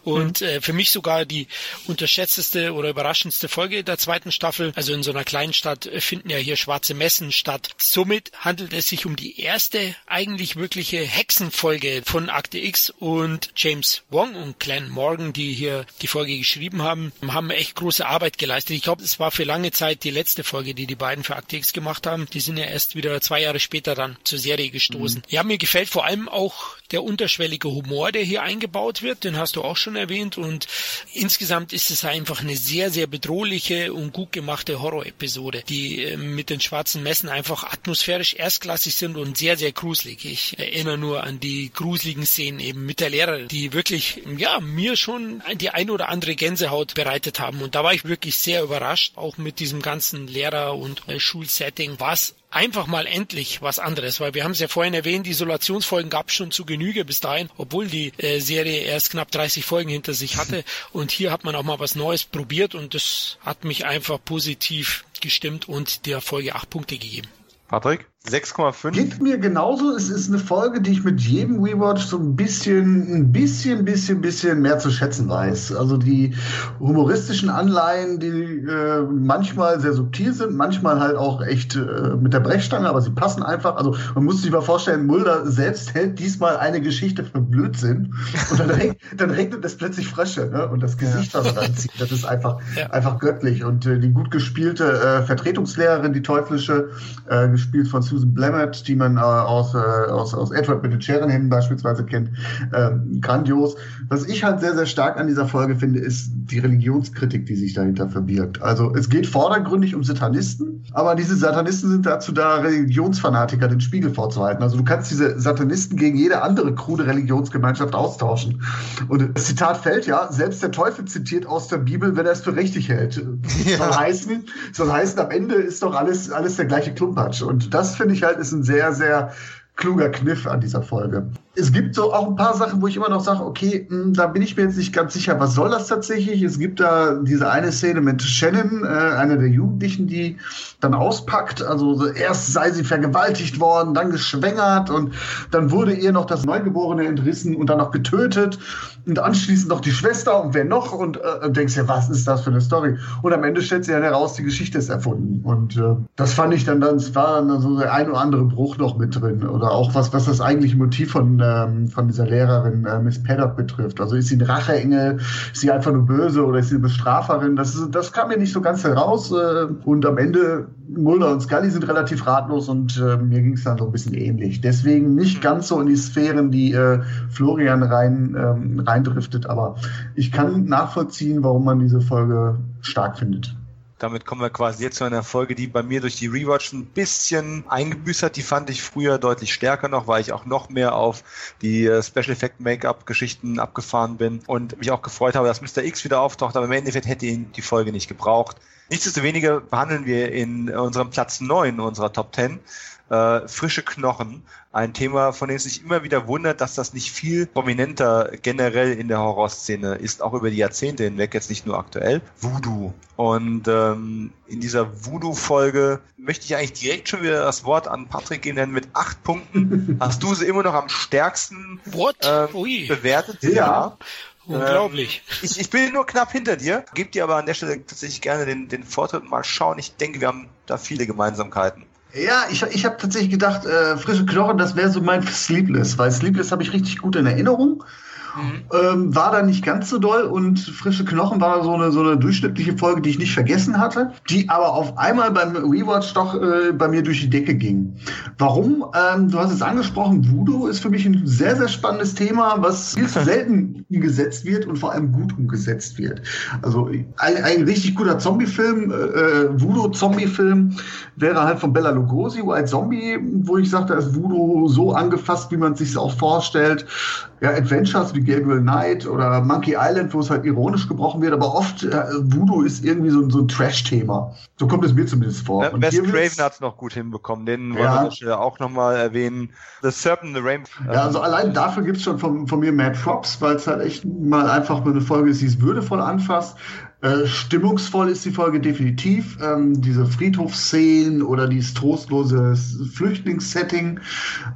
Und für mich sogar die unterschätzteste oder überraschendste Folge der 2. Staffel. Also in so einer kleinen Stadt finden ja hier schwarze Messen statt. Somit handelt es sich um die erste eigentlich wirkliche Hexenfolge von Akte X, und James Wong und Glenn Morgan, die hier die Folge geschrieben haben, haben echt große Arbeit geleistet. Ich glaube, es war für lange Zeit die letzte Folge, die die beiden für Akte X gemacht haben. Die sind ja erst wieder 2 Jahre später dann zur Serie gestoßen. Ja, mir gefällt vor allem auch der unterschwellige Humor, der hier eingebaut wird. Den hast du auch schon erwähnt, und insgesamt ist es einfach eine sehr, sehr bedrohliche und gut gemachte Horror-Episode, die mit den schwarzen Messen einfach atmosphärisch erstklassig sind und sehr, sehr gruselig. Ich erinnere nur an die gruseligen Szenen eben mit der Lehrerin, die wirklich, ja, mir schon die ein oder andere Gänsehaut bereitet haben. Und da war ich wirklich sehr überrascht, auch mit diesem ganzen Lehrer- und Schulsetting, was einfach mal endlich was anderes, weil wir haben es ja vorhin erwähnt, die Isolationsfolgen gab es schon zu Genüge bis dahin, obwohl die Serie erst knapp 30 Folgen hinter sich hatte, und hier hat man auch mal was Neues probiert, und das hat mich einfach positiv gestimmt und der Folge 8 Punkte gegeben. Patrick? 6,5. Geht mir genauso. Es ist eine Folge, die ich mit jedem Rewatch so ein bisschen mehr zu schätzen weiß. Also die humoristischen Anleihen, die manchmal sehr subtil sind, manchmal halt auch echt mit der Brechstange, aber sie passen einfach. Also man muss sich mal vorstellen, Mulder selbst hält diesmal eine Geschichte für Blödsinn, und dann regnet es plötzlich Frösche, ne? Und das Gesicht, was er dann zieht, das ist einfach göttlich. Und die gut gespielte Vertretungslehrerin, die teuflische, gespielt von Susan Blemmert, die man aus Edward mit den Scherenhänden beispielsweise kennt, grandios. Was ich halt sehr, sehr stark an dieser Folge finde, ist die Religionskritik, die sich dahinter verbirgt. Also es geht vordergründig um Satanisten, aber diese Satanisten sind dazu da, Religionsfanatiker den Spiegel vorzuhalten. Also du kannst diese Satanisten gegen jede andere krude Religionsgemeinschaft austauschen. Und das Zitat fällt ja, selbst der Teufel zitiert aus der Bibel, wenn er es für richtig hält. Ja. Soll heißen, am Ende ist doch alles der gleiche Klumpatsch. Und das, finde ich halt, ist ein sehr, sehr kluger Kniff an dieser Folge. es gibt so auch ein paar Sachen, wo ich immer noch sage, okay, da bin ich mir jetzt nicht ganz sicher, was soll das tatsächlich? Es gibt da diese eine Szene mit Shannon, einer der Jugendlichen, die dann auspackt. Also so, erst sei sie vergewaltigt worden, dann geschwängert und dann wurde ihr noch das Neugeborene entrissen und dann noch getötet und anschließend noch die Schwester und wer noch und denkst ja, was ist das für eine Story? Und am Ende stellt sie dann heraus, die Geschichte ist erfunden. Und das fand ich dann, das war dann so der ein oder andere Bruch noch mit drin oder auch was das eigentliche Motiv von dieser Lehrerin Miss Paddock betrifft. Also ist sie ein Racheengel, ist sie einfach nur böse oder ist sie eine Bestraferin? Das kam mir nicht so ganz heraus. Und am Ende, Mulder und Scully sind relativ ratlos und mir ging es dann so ein bisschen ähnlich. Deswegen nicht ganz so in die Sphären, die Florian reindriftet. Aber ich kann nachvollziehen, warum man diese Folge stark findet. Damit kommen wir quasi jetzt zu einer Folge, die bei mir durch die Rewatch ein bisschen eingebüßt hat. Die fand ich früher deutlich stärker noch, weil ich auch noch mehr auf die Special Effect Make-up Geschichten abgefahren bin und mich auch gefreut habe, dass Mr. X wieder auftaucht. Aber im Endeffekt hätte ihn die Folge nicht gebraucht. Nichtsdestoweniger behandeln wir in unserem Platz 9 unserer Top 10 frische Knochen. Ein Thema, von dem es sich immer wieder wundert, dass das nicht viel prominenter generell in der Horrorszene ist, auch über die Jahrzehnte hinweg, jetzt nicht nur aktuell. Voodoo. Und in dieser Voodoo-Folge möchte ich eigentlich direkt schon wieder das Wort an Patrick geben, denn mit 8 Punkten hast du sie immer noch am stärksten bewertet. Ja. Unglaublich. Ich bin nur knapp hinter dir, gebe dir aber an der Stelle tatsächlich gerne den Vortritt, mal schauen. Ich denke, wir haben da viele Gemeinsamkeiten. Ja, ich habe tatsächlich gedacht, frische Knochen, das wäre so mein Sleepless, weil Sleepless habe ich richtig gut in Erinnerung, war da nicht ganz so doll und frische Knochen war so eine durchschnittliche Folge, die ich nicht vergessen hatte, die aber auf einmal beim Rewatch doch bei mir durch die Decke ging. Warum? Du hast es angesprochen, Voodoo ist für mich ein sehr, sehr spannendes Thema, was viel zu selten umgesetzt wird und vor allem gut umgesetzt wird. Also ein richtig guter Zombie-Film, Voodoo-Zombie-Film, wäre halt von Bela Lugosi, White Zombie, wo ich sagte, ist Voodoo so angefasst, wie man es sich auch vorstellt. Ja, Adventures wie Gabriel Knight oder Monkey Island, wo es halt ironisch gebrochen wird, aber oft Voodoo ist irgendwie so ein Trash-Thema. So kommt es mir zumindest vor. Ja, Wes Craven hat es noch gut hinbekommen, den wollen wir natürlich auch nochmal erwähnen. The Serpent, The Rainbow. Ja, also allein dafür gibt es schon von mir mehr Props, weil es halt echt mal einfach eine Folge ist, die es würdevoll anfasst. Stimmungsvoll ist die Folge definitiv. Diese Friedhofsszenen oder dieses trostlose Flüchtlingssetting,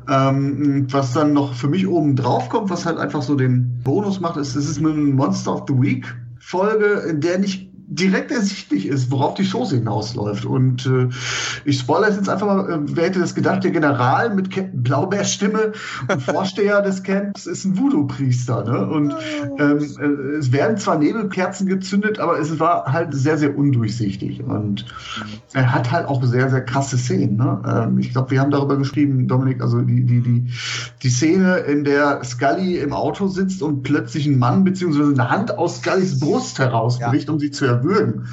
was dann noch für mich oben drauf kommt, was halt einfach so den Bonus macht, ist, es ist eine Monster of the Week Folge, in der nicht direkt ersichtlich ist, worauf die Show hinausläuft. Und ich spoilere jetzt einfach mal, wer hätte das gedacht, der General mit Blaubeerstimme und Vorsteher des Camps ist ein Voodoo-Priester. Ne? Und es werden zwar Nebelkerzen gezündet, aber es war halt sehr, sehr undurchsichtig. Und er hat halt auch sehr, sehr krasse Szenen. Ne? Ich glaube, wir haben darüber geschrieben, Dominik, also die Szene, in der Scully im Auto sitzt und plötzlich ein Mann bzw. eine Hand aus Scullys Brust herausbricht, um sie zu erwürgen.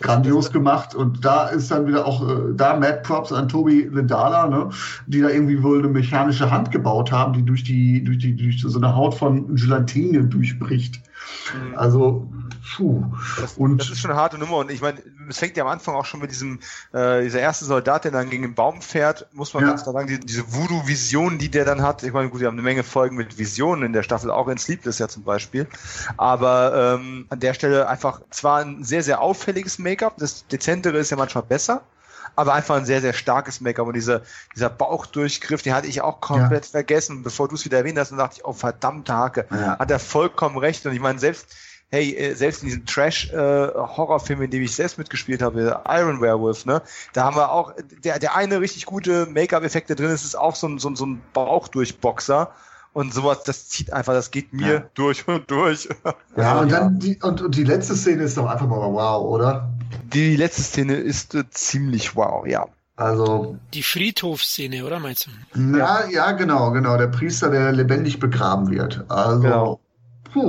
Grandios gemacht. Und da ist dann wieder auch, da Mad Props an Toby Lindala, ne, die da irgendwie wohl eine mechanische Hand gebaut haben, die durch so eine Haut von Gelatine durchbricht. Also, das ist schon eine harte Nummer. Und ich meine, es fängt ja am Anfang auch schon mit diesem, dieser erste Soldat, der dann gegen den Baum fährt, muss man ganz klar sagen, diese Voodoo-Vision, die der dann hat. Ich meine, gut, wir haben eine Menge Folgen mit Visionen in der Staffel, auch in Sleepless ja zum Beispiel. Aber an der Stelle einfach zwar ein sehr, sehr auffälliges Make-up, das Dezentere ist ja manchmal besser, aber einfach ein sehr, sehr starkes Make-up. Und dieser Bauchdurchgriff, den hatte ich auch komplett vergessen. Bevor du es wieder erwähnt hast, dann dachte ich, oh, verdammte Hake, hat er vollkommen recht. Und ich meine, selbst in diesem Trash-Horrorfilm, in dem ich selbst mitgespielt habe, Iron Werewolf, ne, da haben wir auch, der eine richtig gute Make-up-Effekt, der drin ist, ist auch so ein Bauchdurchboxer. Und sowas, das zieht einfach, das geht mir durch und durch. Ja, und dann die letzte Szene ist doch einfach mal wow, oder? Die letzte Szene ist ziemlich wow, ja. Also die Friedhofsszene, oder meinst du? Na, ja, genau. Der Priester, der lebendig begraben wird. Also,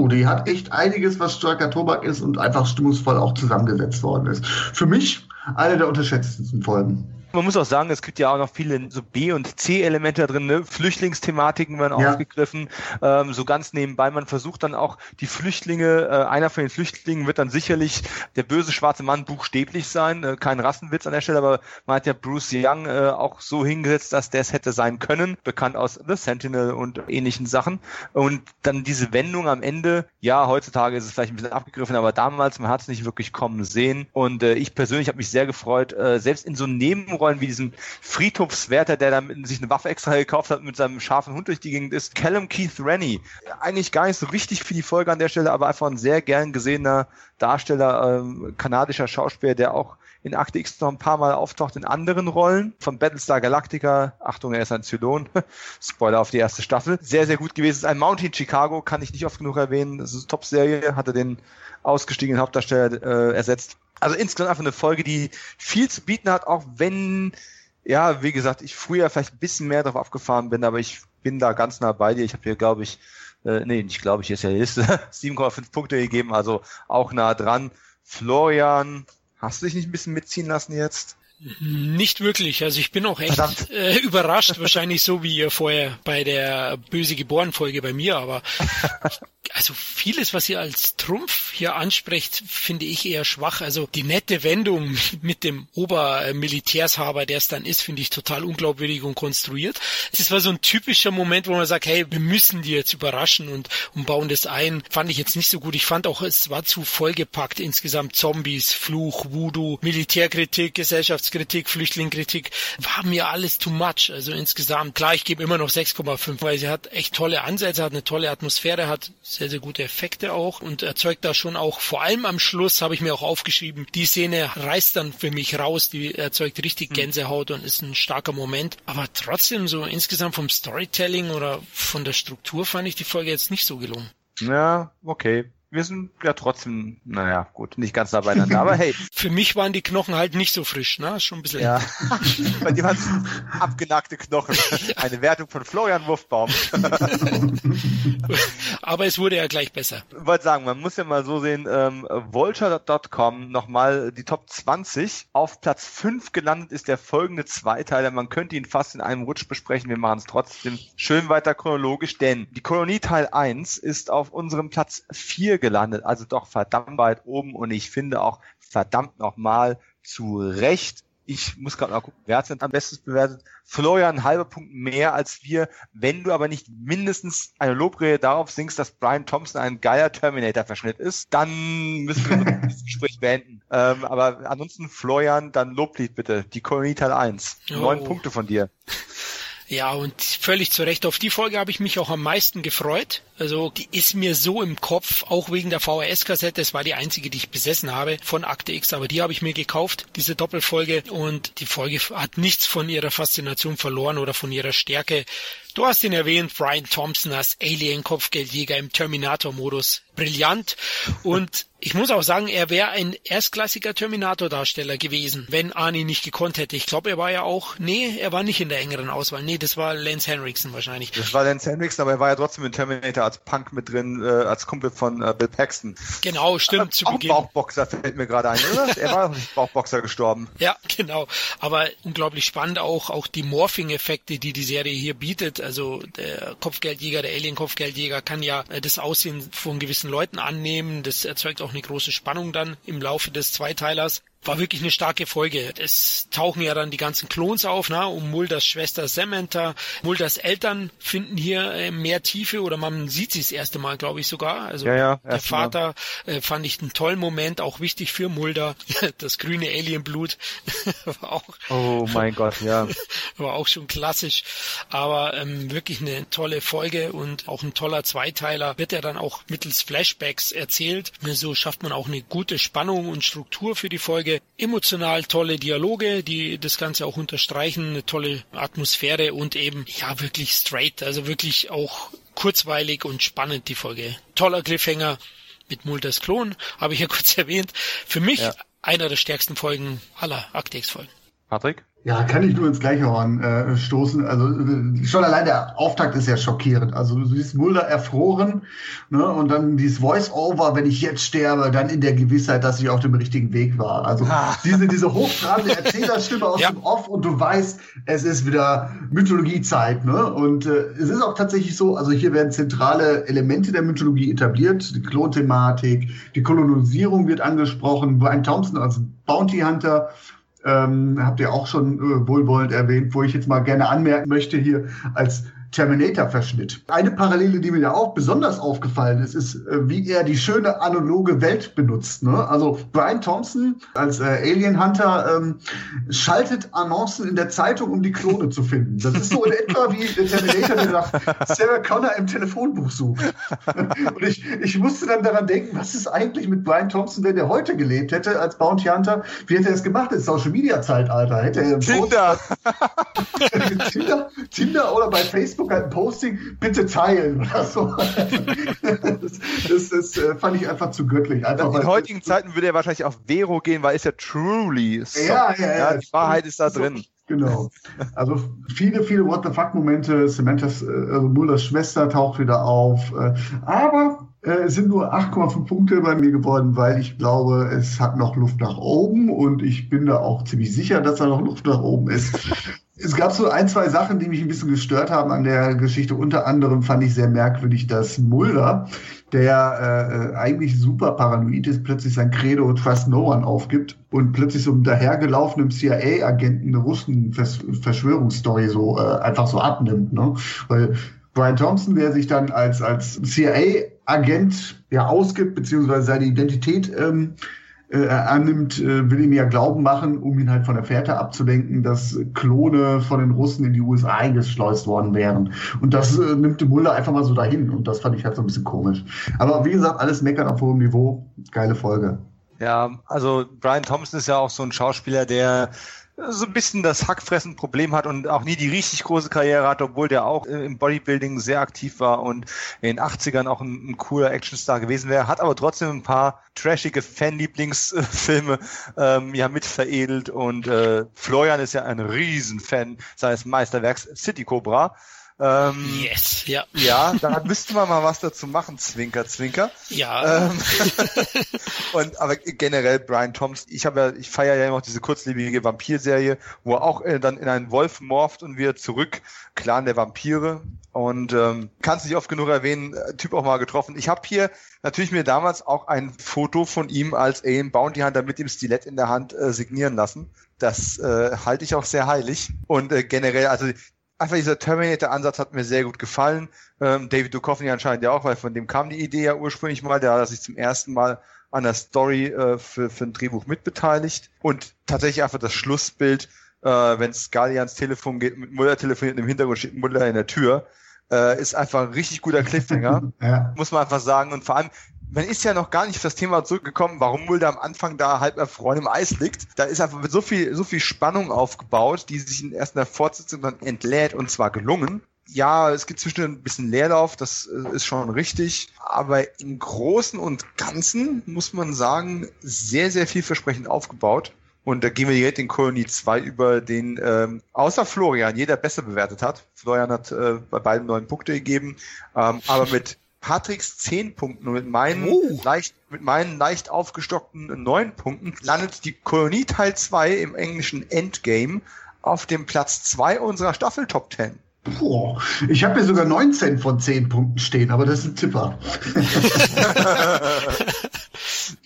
die hat echt einiges, was starker Tobak ist und einfach stimmungsvoll auch zusammengesetzt worden ist. Für mich eine der unterschätztesten Folgen. man muss auch sagen, es gibt ja auch noch viele so B- und C-Elemente da drin, ne? Flüchtlingsthematiken werden aufgegriffen, so ganz nebenbei. Man versucht dann auch die Flüchtlinge, einer von den Flüchtlingen wird dann sicherlich der böse schwarze Mann buchstäblich sein, kein Rassenwitz an der Stelle, aber man hat ja Bruce Young auch so hingesetzt, dass der es hätte sein können, bekannt aus The Sentinel und ähnlichen Sachen. Und dann diese Wendung am Ende, ja, heutzutage ist es vielleicht ein bisschen abgegriffen, aber damals, man hat es nicht wirklich kommen sehen. Und ich persönlich habe mich sehr gefreut, selbst in so Nebenrollen wie diesem Friedhofswärter, der dann sich eine Waffe extra gekauft hat, mit seinem scharfen Hund durch die Gegend ist. Callum Keith Rennie, eigentlich gar nicht so richtig für die Folge an der Stelle, aber einfach ein sehr gern gesehener Darsteller, kanadischer Schauspieler, der auch in Akte X noch ein paar Mal auftaucht in anderen Rollen. Von Battlestar Galactica, Achtung, er ist ein Zylon, Spoiler auf die erste Staffel. Sehr, sehr gut gewesen. Ein Mountie in Chicago, kann ich nicht oft genug erwähnen. Das ist eine Top-Serie, hatte den ausgestiegenen Hauptdarsteller ersetzt. Also insgesamt einfach eine Folge, die viel zu bieten hat, auch wenn, ja, wie gesagt, ich früher vielleicht ein bisschen mehr drauf abgefahren bin, aber ich bin da ganz nah bei dir. Ich habe hier, glaube ich, hier ist ja die Liste, 7,5 Punkte gegeben, also auch nah dran. Florian, hast du dich nicht ein bisschen mitziehen lassen jetzt? Nicht wirklich. Also ich bin auch echt überrascht, wahrscheinlich so wie ihr vorher bei der Böse Geboren-Folge bei mir, aber also vieles, was ihr als Trumpf hier ansprecht, finde ich eher schwach. Also die nette Wendung mit dem Obermilitärshaber, der es dann ist, finde ich total unglaubwürdig und konstruiert. Es war so ein typischer Moment, wo man sagt, hey, wir müssen die jetzt überraschen und bauen das ein. Fand ich jetzt nicht so gut. Ich fand auch, es war zu vollgepackt insgesamt. Zombies, Fluch, Voodoo, Militärkritik, Gesellschaftskritik, Flüchtlingkritik, war mir alles too much. Also insgesamt, klar, ich gebe immer noch 6,5, weil sie hat echt tolle Ansätze, hat eine tolle Atmosphäre, hat sehr, sehr gute Effekte auch und erzeugt da schon auch, vor allem am Schluss habe ich mir auch aufgeschrieben, die Szene reißt dann für mich raus, die erzeugt richtig Gänsehaut und ist ein starker Moment. Aber trotzdem so insgesamt vom Storytelling oder von der Struktur fand ich die Folge jetzt nicht so gelungen. Ja, okay. Wir sind ja trotzdem, naja, gut, nicht ganz nah beieinander, aber hey. Für mich waren die Knochen halt nicht so frisch, ne? Schon ein bisschen. Ja. Bei dir waren es abgenagte Knochen. Eine Wertung von Florian Wurfbaum. Aber es wurde ja gleich besser. Ich wollte sagen, man muss ja mal so sehen, Vulture.com, nochmal die Top 20. Auf Platz 5 gelandet ist der folgende Zweiteiler. Man könnte ihn fast in einem Rutsch besprechen. Wir machen es trotzdem schön weiter chronologisch, denn die Kolonie Teil 1 ist auf unserem Platz 4 gelandet, also doch verdammt weit oben und ich finde auch verdammt nochmal zu Recht. Ich muss gerade mal gucken, wer hat es am besten bewertet? Florian, halber Punkt mehr als wir, wenn du aber nicht mindestens eine Lobrede darauf singst, dass Brian Thompson ein geiler Terminator-Verschnitt ist, dann müssen wir das Gespräch beenden. Aber ansonsten, Florian, dann Loblied bitte. Die Kolonie Teil 1. 9 Punkte von dir. Ja, und völlig zu Recht. Auf die Folge habe ich mich auch am meisten gefreut. Also die ist mir so im Kopf, auch wegen der VHS-Kassette. Es war die einzige, die ich besessen habe von Akte X, aber die habe ich mir gekauft, diese Doppelfolge. Und die Folge hat nichts von ihrer Faszination verloren oder von ihrer Stärke. Du hast ihn erwähnt, Brian Thompson als Alien-Kopfgeldjäger im Terminator-Modus. Brillant. Und ich muss auch sagen, er wäre ein erstklassiger Terminator-Darsteller gewesen, wenn Arnie nicht gekonnt hätte. Ich glaube, er war nicht in der engeren Auswahl. Nee, das war Lance Henriksen wahrscheinlich. Das war Lance Henriksen, aber er war ja trotzdem in Terminator als Punk mit drin, als Kumpel von Bill Paxton. Genau, stimmt. Zu Beginn. Auch Bauchboxer fällt mir gerade ein, oder? Er war auch nicht Bauchboxer gestorben. Ja, genau. Aber unglaublich spannend auch die Morphing-Effekte, die die Serie hier bietet. Also der Kopfgeldjäger, der Alien-Kopfgeldjäger kann ja das Aussehen von gewissen Leuten annehmen. Das erzeugt auch eine große Spannung dann im Laufe des Zweiteilers. War wirklich eine starke Folge. Es tauchen ja dann die ganzen Klons auf, ne? Um Mulders Schwester Samantha. Mulders Eltern finden hier mehr Tiefe oder man sieht sie das erste Mal, glaube ich sogar. Also der Vater fand ich einen tollen Moment, auch wichtig für Mulder. Das grüne Alienblut war auch. Oh mein Gott, ja. War auch schon klassisch. Aber wirklich eine tolle Folge und auch ein toller Zweiteiler. Wird ja dann auch mittels Flashbacks erzählt. So schafft man auch eine gute Spannung und Struktur für die Folge. Emotional tolle Dialoge, die das Ganze auch unterstreichen, eine tolle Atmosphäre und eben, ja, wirklich straight, also wirklich auch kurzweilig und spannend die Folge. Toller Cliffhanger mit Mulders Klon, habe ich ja kurz erwähnt. Für mich einer der stärksten Folgen aller Akte X-Folgen. Patrick? Ja, kann ich nur ins gleiche Horn stoßen. Also schon allein der Auftakt ist ja schockierend. Also du siehst Mulder erfroren, ne? Und dann dieses Voice-Over, wenn ich jetzt sterbe, dann in der Gewissheit, dass ich auf dem richtigen Weg war. Also diese hochtrabende Erzählerstimme aus dem Off, und du weißt, es ist wieder Mythologiezeit, ne? Und es ist auch tatsächlich so, also hier werden zentrale Elemente der Mythologie etabliert. Die Klonthematik, die Kolonisierung wird angesprochen. Brian Thompson als Bounty Hunter, habt ihr auch schon wohlwollend erwähnt, wo ich jetzt mal gerne anmerken möchte hier als Terminator-Verschnitt. Eine Parallele, die mir da auch besonders aufgefallen ist, ist, wie er die schöne analoge Welt benutzt, ne? Also Brian Thompson als Alien Hunter schaltet Annoncen in der Zeitung, um die Klone zu finden. Das ist so in etwa wie der Terminator, der nach Sarah Connor im Telefonbuch sucht. Und ich musste dann daran denken, was ist eigentlich mit Brian Thompson, wenn der heute gelebt hätte als Bounty Hunter? Wie hätte er es gemacht? Das Social-Media-Zeitalter. Hätte er Tinder oder bei Facebook halt ein Posting, bitte teilen oder so. Das fand ich einfach zu göttlich. Einfach in heutigen Zeiten würde er wahrscheinlich auf Vero gehen, weil ist ja truly so. Ja, die Wahrheit ist da drin. Genau. Also viele What-the-fuck-Momente. Samanthas, also Mullers Schwester taucht wieder auf. Aber es sind nur 8,5 Punkte bei mir geworden, weil ich glaube, es hat noch Luft nach oben, und ich bin da auch ziemlich sicher, dass da noch Luft nach oben ist. Es gab so ein, zwei Sachen, die mich ein bisschen gestört haben an der Geschichte. Unter anderem fand ich sehr merkwürdig, dass Mulder, der eigentlich super paranoid ist, plötzlich sein Credo Trust No One aufgibt und plötzlich so einem dahergelaufenen CIA-Agenten eine Russen-Verschwörungsstory so einfach so abnimmt, ne? Weil Brian Thompson, der sich dann als CIA-Agent ja ausgibt, beziehungsweise seine Identität annimmt, will ihm ja Glauben machen, um ihn halt von der Fährte abzulenken, dass Klone von den Russen in die USA eingeschleust worden wären. Und das nimmt Mulder einfach mal so dahin. Und das fand ich halt so ein bisschen komisch. Aber wie gesagt, alles meckern auf hohem Niveau. Geile Folge. Ja, also Brian Thompson ist ja auch so ein Schauspieler, der so ein bisschen das Hackfressen-Problem hat und auch nie die richtig große Karriere hat, obwohl der auch im Bodybuilding sehr aktiv war und in den 80ern auch ein cooler Actionstar gewesen wäre, hat aber trotzdem ein paar trashige Fan-Lieblingsfilme mit veredelt, und Florian ist ja ein Riesenfan seines Meisterwerks City Cobra. Ja, da müsste man mal was dazu machen, Zwinker, Zwinker. Ja. Aber generell Brian Thompson, ich feiere ja immer noch diese kurzlebige Vampirserie, wo er auch dann in einen Wolf morpht und wieder zurück, Clan der Vampire. Und kannst nicht oft genug erwähnen, Typ auch mal getroffen. Ich habe hier natürlich mir damals auch ein Foto von ihm als Alien Bounty Hunter mit dem Stilett in der Hand signieren lassen. Das halte ich auch sehr heilig. Und generell, also einfach dieser Terminator-Ansatz hat mir sehr gut gefallen. David Duchovny anscheinend ja auch, weil von dem kam die Idee ja ursprünglich mal. Der hat sich zum ersten Mal an der Story für ein Drehbuch mitbeteiligt. Und tatsächlich einfach das Schlussbild, wenn Scully ans Telefon geht, mit Mulder telefoniert und im Hintergrund steht Mulder in der Tür, ist einfach ein richtig guter Cliffhanger, ja. Muss man einfach sagen. Und vor allem, man ist ja noch gar nicht auf das Thema zurückgekommen, warum Mulder am Anfang da halb erfroren im Eis liegt. Da ist einfach so viel Spannung aufgebaut, die sich erst in der Fortsetzung dann entlädt, und zwar gelungen. Ja, es gibt zwischendurch ein bisschen Leerlauf, das ist schon richtig. Aber im Großen und Ganzen muss man sagen, sehr, sehr vielversprechend aufgebaut. Und da gehen wir direkt in Kolonie 2 über, den außer Florian, jeder besser bewertet hat. Florian hat bei beiden 9 Punkte gegeben, aber mit Patricks 10 Punkten und mit meinen leicht aufgestockten 9 Punkten landet die Kolonie Teil 2 im englischen Endgame auf dem Platz 2 unserer Staffel Top 10. Boah, ich habe hier sogar 19 von 10 Punkten stehen, aber das ist ein Tipper.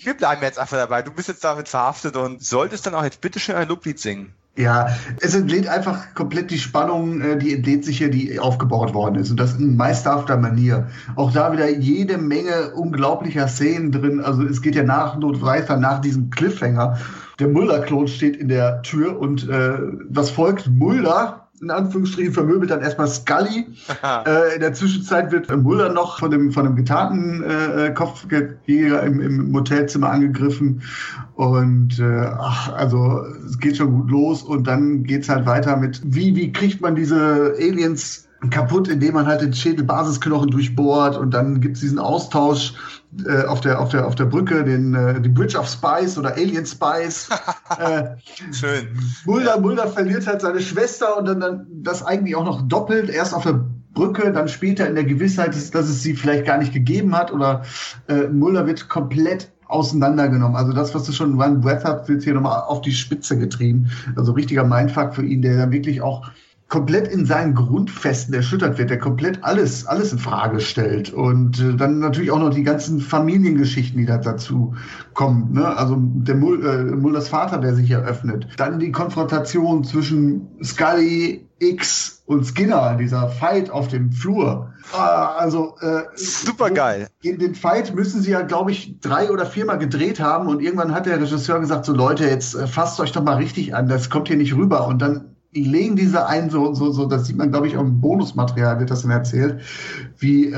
Wir bleiben jetzt einfach dabei. Du bist jetzt damit verhaftet und solltest dann auch jetzt bitte schön ein Loblied singen. Ja, es entlädt einfach komplett die Spannung, die entlädt sich hier, die aufgebaut worden ist. Und das in meisterhafter Manier. Auch da wieder jede Menge unglaublicher Szenen drin. Also es geht ja nach Not weiter, nach diesem Cliffhanger. Der Mulder-Klon steht in der Tür und was folgt? Mulder, in Anführungsstrichen, vermöbelt dann erstmal Scully. In der Zwischenzeit wird Mulder noch von dem getarnten Kopfgeldjäger im Motelzimmer angegriffen. Und also es geht schon gut los. Und dann geht's halt weiter mit, wie kriegt man diese Aliens kaputt, indem man halt den Schädelbasisknochen durchbohrt. Und dann gibt's diesen Austausch auf der Brücke die Bridge of Spies oder Alien Spies. Schön. Mulder verliert halt seine Schwester und dann das eigentlich auch noch doppelt. Erst auf der Brücke, dann später in der Gewissheit, dass es sie vielleicht gar nicht gegeben hat, oder Mulder wird komplett auseinandergenommen. Also das, was du schon in One Breath hast, wird hier nochmal auf die Spitze getrieben. Also richtiger Mindfuck für ihn, der dann wirklich auch komplett in seinen Grundfesten erschüttert wird, der komplett alles in Frage stellt. Und dann natürlich auch noch die ganzen Familiengeschichten, die da dazu kommen. Ne? Also der Mulders Vater, der sich eröffnet. Dann die Konfrontation zwischen Scully, X und Skinner, dieser Fight auf dem Flur. Super geil. Den Fight müssen sie ja, glaube ich, 3 oder 4 Mal gedreht haben, und irgendwann hat der Regisseur gesagt, so Leute, jetzt fasst euch doch mal richtig an, das kommt hier nicht rüber. Und dann legen diese ein, so, das sieht man, glaube ich, auch im Bonusmaterial wird das dann erzählt, wie,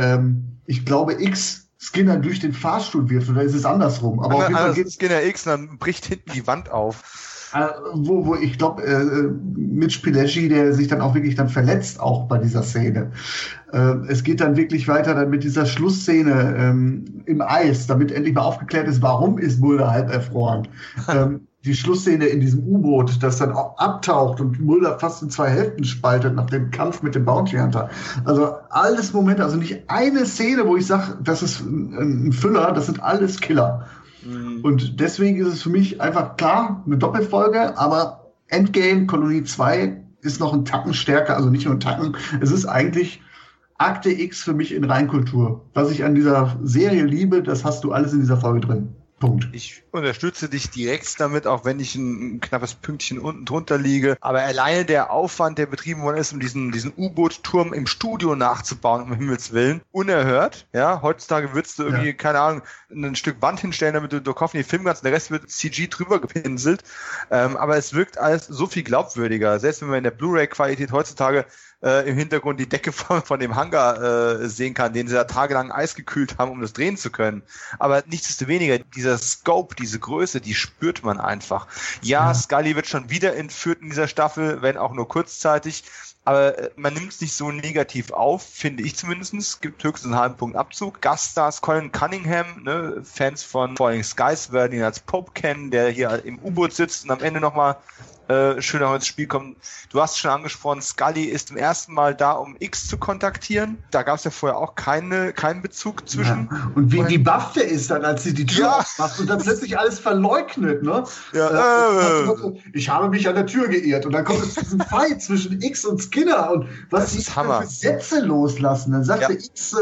ich glaube, X Skinner durch den Fahrstuhl wirft, oder ist es andersrum? Aber auf jeden Fall geht Skinner X, und dann bricht hinten die Wand auf. Wo ich glaube, Mitch Pileggi, der sich dann auch wirklich dann verletzt, auch bei dieser Szene. Es geht dann wirklich weiter dann mit dieser Schlussszene im Eis, damit endlich mal aufgeklärt ist, warum ist Mulder halb erfroren. Die Schlussszene in diesem U-Boot, das dann auch abtaucht und Mulder fast in 2 Hälften spaltet nach dem Kampf mit dem Bounty Hunter. Also alles Momente, also nicht eine Szene, wo ich sage, das ist ein Füller, das sind alles Killer. Und deswegen ist es für mich einfach klar, eine Doppelfolge, aber Endgame, Kolonie 2 ist noch ein Tacken stärker, also nicht nur ein Tacken, es ist eigentlich Akte X für mich in Reinkultur. Was ich an dieser Serie liebe, das hast du alles in dieser Folge drin. Punkt. Ich unterstütze dich direkt damit, auch wenn ich ein knappes Pünktchen unten drunter liege. Aber alleine der Aufwand, der betrieben worden ist, um diesen U-Boot-Turm im Studio nachzubauen, um Himmels Willen, unerhört. Ja, heutzutage würdest du irgendwie, keine Ahnung, ein Stück Wand hinstellen, damit du Duchovny den Film kannst, und der Rest wird CG drüber gepinselt. Aber es wirkt alles so viel glaubwürdiger. Selbst wenn man in der Blu-ray-Qualität heutzutage im Hintergrund die Decke von dem Hangar sehen kann, den sie da tagelang eisgekühlt haben, um das drehen zu können. Aber nichtsdestoweniger, dieser Scope, diese Größe, die spürt man einfach. Ja. Scully wird schon wieder entführt in dieser Staffel, wenn auch nur kurzzeitig. Aber man nimmt es nicht so negativ auf, finde ich zumindest. Es gibt höchstens einen halben Punkt Abzug. Gaststars Colin Cunningham, ne, Fans von Falling Skies werden ihn als Pope kennen, der hier im U-Boot sitzt und am Ende nochmal schöner ins Spiel kommt. Du hast schon angesprochen, Scully ist zum ersten Mal da, um X zu kontaktieren. Da gab es ja vorher auch keinen Bezug zwischen. Ja. Und wie die Bafte ist dann, als sie die Tür aufmacht und dann plötzlich alles verleugnet, ne? Ja. Ich habe mich an der Tür geirrt. Und dann kommt es zu diesem Fight zwischen X und Skinner, und was sie für Sätze loslassen. Dann sagt der X,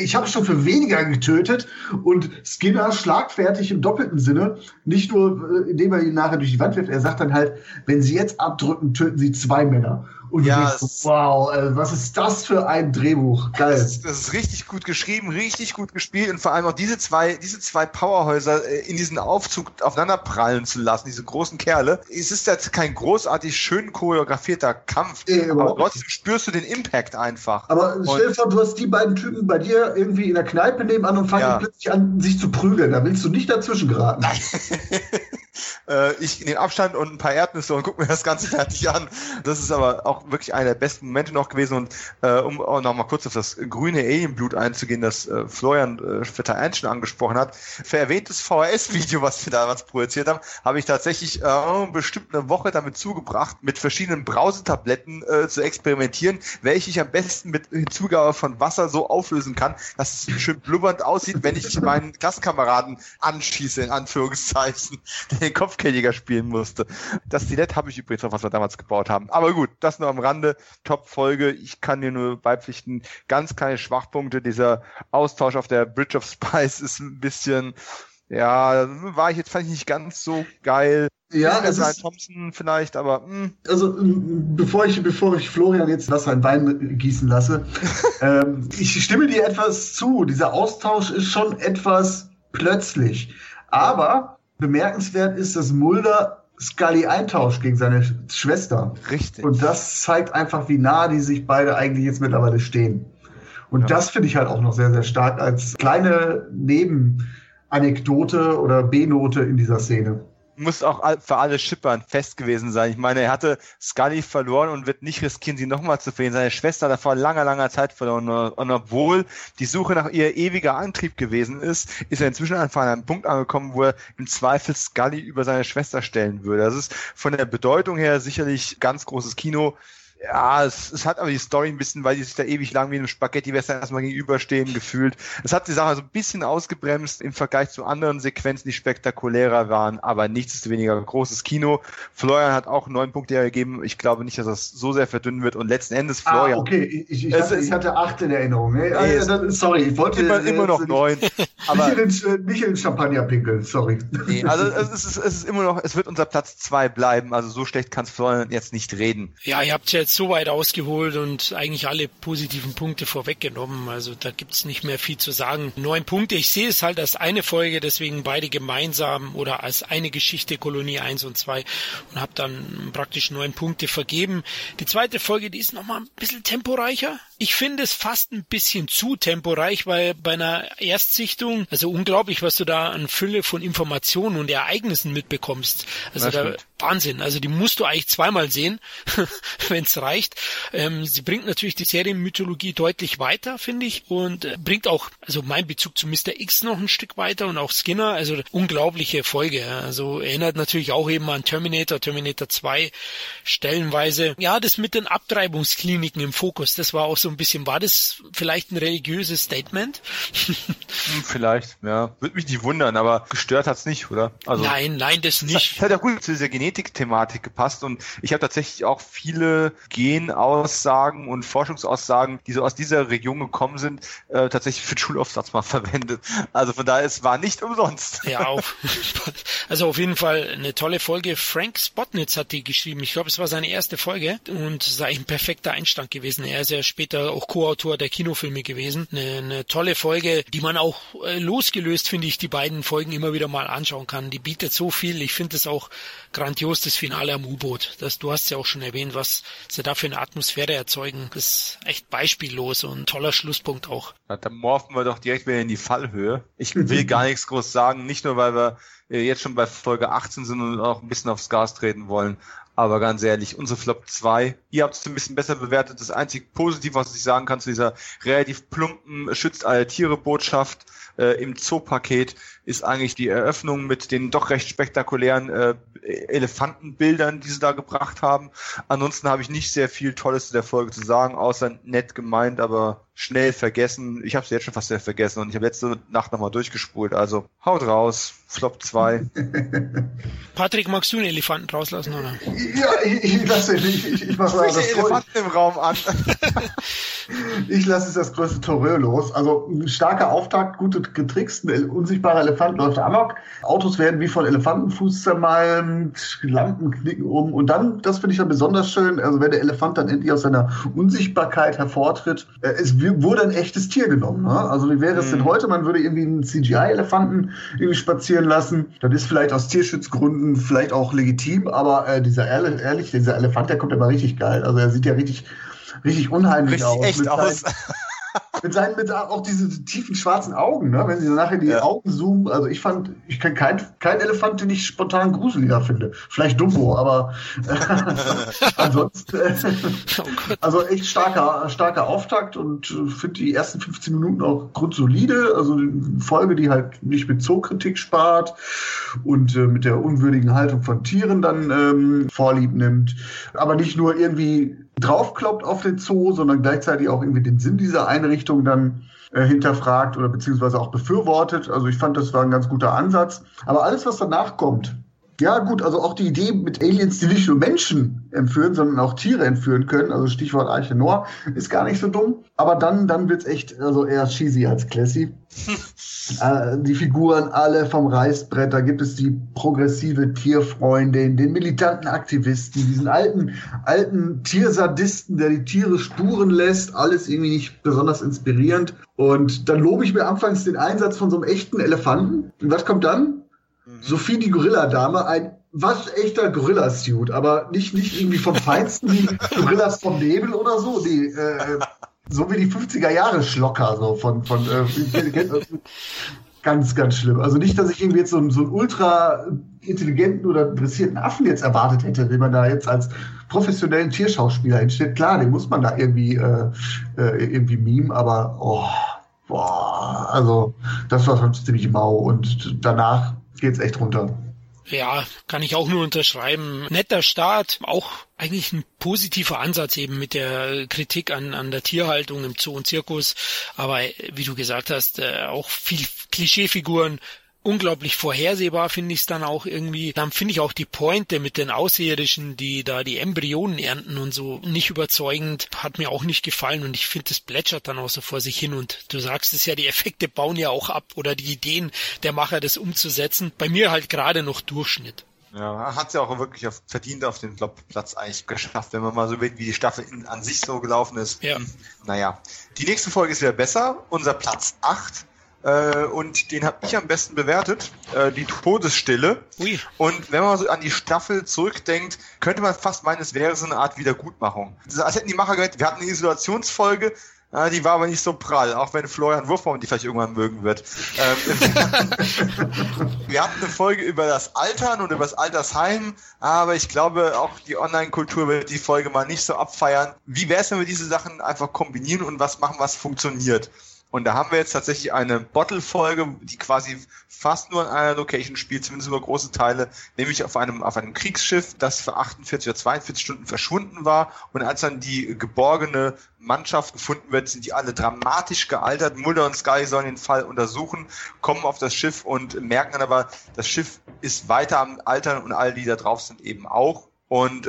ich habe schon für weniger getötet, und Skinner schlagfertig im doppelten Sinne. Nicht nur, indem er ihn nachher durch die Wand wirft, er sagt dann halt, wenn sie jetzt abdrücken, töten sie 2 Männer. Und ja, du denkst, wow, was ist das für ein Drehbuch? Geil. Das ist richtig gut geschrieben, richtig gut gespielt, und vor allem auch diese zwei Powerhäuser in diesen Aufzug aufeinander prallen zu lassen, diese großen Kerle. Es ist jetzt kein großartig schön choreografierter Kampf, aber trotzdem spürst du den Impact einfach. Aber stell dir vor, du hast die beiden Typen bei dir irgendwie in der Kneipe nebenan und fangen plötzlich an, sich zu prügeln. Da willst du nicht dazwischen geraten. Nein. Ich nehme Abstand und ein paar Erdnüsse und guck mir das Ganze fertig an. Das ist aber auch wirklich einer der besten Momente noch gewesen. Und um auch noch mal kurz auf das grüne Alienblut einzugehen, das Florian für Teil 1 schon angesprochen hat, für erwähntes VHS-Video, was wir damals projiziert haben, habe ich tatsächlich bestimmt eine Woche damit zugebracht, mit verschiedenen Brausetabletten zu experimentieren, welche ich am besten mit Hinzugabe von Wasser so auflösen kann, dass es schön blubbernd aussieht, wenn ich meinen Klassenkameraden anschieße, in Anführungszeichen, den Kopf spielen musste. Das Dilett habe ich übrigens noch, was wir damals gebaut haben. Aber gut, das nur am Rande. Top-Folge. Ich kann dir nur beipflichten, ganz kleine Schwachpunkte. Dieser Austausch auf der Bridge of Spies ist ein bisschen, fand ich nicht ganz so geil. Ja, das ist Thompson vielleicht, aber also bevor ich Florian jetzt was an Wein gießen lasse, ich stimme dir etwas zu. Dieser Austausch ist schon etwas plötzlich, aber bemerkenswert ist, dass Mulder Scully eintauscht gegen seine Schwester. Richtig. Und das zeigt einfach, wie nah die sich beide eigentlich jetzt mittlerweile stehen. Und das finde ich halt auch noch sehr, sehr stark als kleine Nebenanekdote oder B-Note in dieser Szene. muss auch für alle Schippern fest gewesen sein. Ich meine, er hatte Scully verloren und wird nicht riskieren, sie nochmal zu verlieren. Seine Schwester hat vor langer Zeit verloren. Und obwohl die Suche nach ihr ewiger Antrieb gewesen ist, ist er inzwischen an einem Punkt angekommen, wo er im Zweifel Scully über seine Schwester stellen würde. Das ist von der Bedeutung her sicherlich ganz großes Kino. Ja, es hat aber die Story ein bisschen, weil die sich da ewig lang wie einem Spaghetti-Western erstmal gegenüberstehen gefühlt. Es hat die Sache so ein bisschen ausgebremst im Vergleich zu anderen Sequenzen, die spektakulärer waren, aber nichtsdestoweniger großes Kino. Florian hat auch 9 Punkte gegeben. Ich glaube nicht, dass das so sehr verdünnen wird. Und letzten Endes, Florian... okay, ich hatte 8 in Erinnerung. Ne? Sorry, ich wollte... Immer noch 9. Nicht in Champagner pinkeln, sorry. Nee, also es ist immer noch... Es wird unser Platz 2 bleiben, also so schlecht kann es Florian jetzt nicht reden. Ja, ihr habt ja so weit ausgeholt und eigentlich alle positiven Punkte vorweggenommen. Also da gibt es nicht mehr viel zu sagen. 9 Punkte, ich sehe es halt als eine Folge, deswegen beide gemeinsam oder als eine Geschichte, Kolonie 1 und 2 und habe dann praktisch 9 Punkte vergeben. Die zweite Folge, die ist nochmal ein bisschen temporeicher. Ich finde es fast ein bisschen zu temporeich, weil bei einer Erstsichtung, also unglaublich, was du da an Fülle von Informationen und Ereignissen mitbekommst. Also da, Wahnsinn, also die musst du eigentlich zweimal sehen, wenn es reicht. Sie bringt natürlich die Serienmythologie deutlich weiter, finde ich, und bringt auch, also mein Bezug zu Mr. X noch ein Stück weiter und auch Skinner, also unglaubliche Folge. Also erinnert natürlich auch eben an Terminator 2 stellenweise. Ja, das mit den Abtreibungskliniken im Fokus, das war auch so ein bisschen, war das vielleicht ein religiöses Statement? Vielleicht, ja. Würde mich nicht wundern, aber gestört hat's nicht, oder? Also, nein, das nicht. Das hat ja gut zu dieser Genetik-Thematik gepasst und ich habe tatsächlich auch viele Genaussagen und Forschungsaussagen, die so aus dieser Region gekommen sind, tatsächlich für den Schulaufsatz mal verwendet. Also von daher, es war nicht umsonst. Ja, also auf jeden Fall eine tolle Folge. Frank Spotnitz hat die geschrieben. Ich glaube, es war seine erste Folge und es ist eigentlich ein perfekter Einstand gewesen. Er ist ja später auch Co-Autor der Kinofilme gewesen. Eine tolle Folge, die man auch losgelöst, finde ich, die beiden Folgen immer wieder mal anschauen kann. Die bietet so viel. Ich finde es auch grandios, das Finale am U-Boot. Du hast ja auch schon erwähnt, was sie da für eine Atmosphäre erzeugen. Das ist echt beispiellos und ein toller Schlusspunkt auch. Da morphen wir doch direkt wieder in die Fallhöhe. Ich will gar nichts groß sagen, nicht nur, weil wir jetzt schon bei Folge 18 sind und auch ein bisschen aufs Gas treten wollen. Aber ganz ehrlich, unsere Flop 2, ihr habt es ein bisschen besser bewertet. Das einzige Positive, was ich sagen kann zu dieser relativ plumpen Schützt-alle-Tiere-Botschaft im Zoo-Paket, ist eigentlich die Eröffnung mit den doch recht spektakulären Elefantenbildern, die sie da gebracht haben. Ansonsten habe ich nicht sehr viel Tolles zu der Folge zu sagen, außer nett gemeint, aber schnell vergessen. Ich habe sie jetzt schon fast sehr vergessen und ich habe letzte Nacht nochmal durchgespult. Also haut raus, Flop 2. Patrick, magst du einen Elefanten rauslassen, oder? Ja, ich lasse ich mache mal das Elefanten im Raum an. Ich lasse es das größte Torö los. Also ein starker Auftakt, gut getrickst, ein unsichtbarer Elefant läuft amok. Autos werden wie von Elefantenfuß zermalmt, Lampen knicken um. Und dann, das finde ich dann besonders schön, also wenn der Elefant dann endlich aus seiner Unsichtbarkeit hervortritt, es wurde ein echtes Tier genommen. Ne? Also wie wäre es denn heute? Man würde irgendwie einen CGI-Elefanten irgendwie spazieren lassen. Das ist vielleicht aus Tierschutzgründen vielleicht auch legitim, aber dieser Elefant, der kommt ja mal richtig geil. Also er sieht ja richtig unheimlich aus. Richtig echt aus. Mit auch diese tiefen schwarzen Augen, ne? Wenn sie nachher die Augen zoomen. Also ich kenne keinen Elefant, den ich spontan gruseliger finde. Vielleicht Dumbo, aber ansonsten. Also echt starker Auftakt und finde die ersten 15 Minuten auch grundsolide. Also eine Folge, die halt nicht mit Zookritik spart und mit der unwürdigen Haltung von Tieren dann Vorlieb nimmt. Aber nicht nur irgendwie draufkloppt auf den Zoo, sondern gleichzeitig auch irgendwie den Sinn dieser Einrichtung dann hinterfragt oder beziehungsweise auch befürwortet. Also ich fand, das war ein ganz guter Ansatz. Aber alles, was danach kommt, ja gut, also auch die Idee mit Aliens, die nicht nur Menschen entführen, sondern auch Tiere entführen können, also Stichwort Arche Noah, ist gar nicht so dumm. Aber dann wird's echt also eher cheesy als classy. Die Figuren alle vom Reißbrett, da gibt es die progressive Tierfreundin, den militanten Aktivisten, diesen alten Tiersadisten, der die Tiere spuren lässt, alles irgendwie nicht besonders inspirierend. Und dann lobe ich mir anfangs den Einsatz von so einem echten Elefanten. Und was kommt dann? Sophie, die Gorilla-Dame, ein waschechter Gorilla-Suit, aber nicht irgendwie vom Feinsten, wie Gorillas vom Nebel oder so, die, so wie die 50er-Jahre-Schlocker, so von ganz, ganz schlimm. Also nicht, dass ich irgendwie jetzt so ein ultra intelligenten oder interessierten Affen jetzt erwartet hätte, den man da jetzt als professionellen Tierschauspieler entsteht. Klar, den muss man da irgendwie mimen, aber also das war schon ziemlich mau und danach geht's echt runter. Ja, kann ich auch nur unterschreiben. Netter Start, auch eigentlich ein positiver Ansatz eben mit der Kritik an der Tierhaltung im Zoo und Zirkus, aber wie du gesagt hast, auch viel Klischeefiguren, unglaublich vorhersehbar finde ich es dann auch irgendwie. Dann finde ich auch die Pointe mit den Außerirdischen, die da die Embryonen ernten und so, nicht überzeugend, hat mir auch nicht gefallen und ich finde, das plätschert dann auch so vor sich hin und du sagst es ja, die Effekte bauen ja auch ab oder die Ideen der Macher, das umzusetzen. Bei mir halt gerade noch Durchschnitt. Ja, hat es ja auch wirklich verdient auf den Platz eigentlich geschafft, wenn man mal so will, wie die Staffel an sich so gelaufen ist. Ja. Naja, die nächste Folge ist wieder besser, unser Platz 8. Und den hab ich am besten bewertet, die Todesstille. Ui. Und wenn man so an die Staffel zurückdenkt, könnte man fast meinen, es wäre so eine Art Wiedergutmachung. Als hätten die Macher gesagt, wir hatten eine Isolationsfolge, die war aber nicht so prall, auch wenn Florian Wurfbaum die vielleicht irgendwann mögen wird. Wir hatten eine Folge über das Altern und über das Altersheim, aber ich glaube, auch die Online-Kultur wird die Folge mal nicht so abfeiern. Wie wäre es, wenn wir diese Sachen einfach kombinieren und was machen, was funktioniert? Und da haben wir jetzt tatsächlich eine Bottle-Folge, die quasi fast nur an einer Location spielt, zumindest über große Teile, nämlich auf einem Kriegsschiff, das für 48 oder 42 Stunden verschwunden war. Und als dann die geborgene Mannschaft gefunden wird, sind die alle dramatisch gealtert. Mulder und Scully sollen den Fall untersuchen, kommen auf das Schiff und merken dann aber, das Schiff ist weiter am Altern und all die da drauf sind eben auch. Und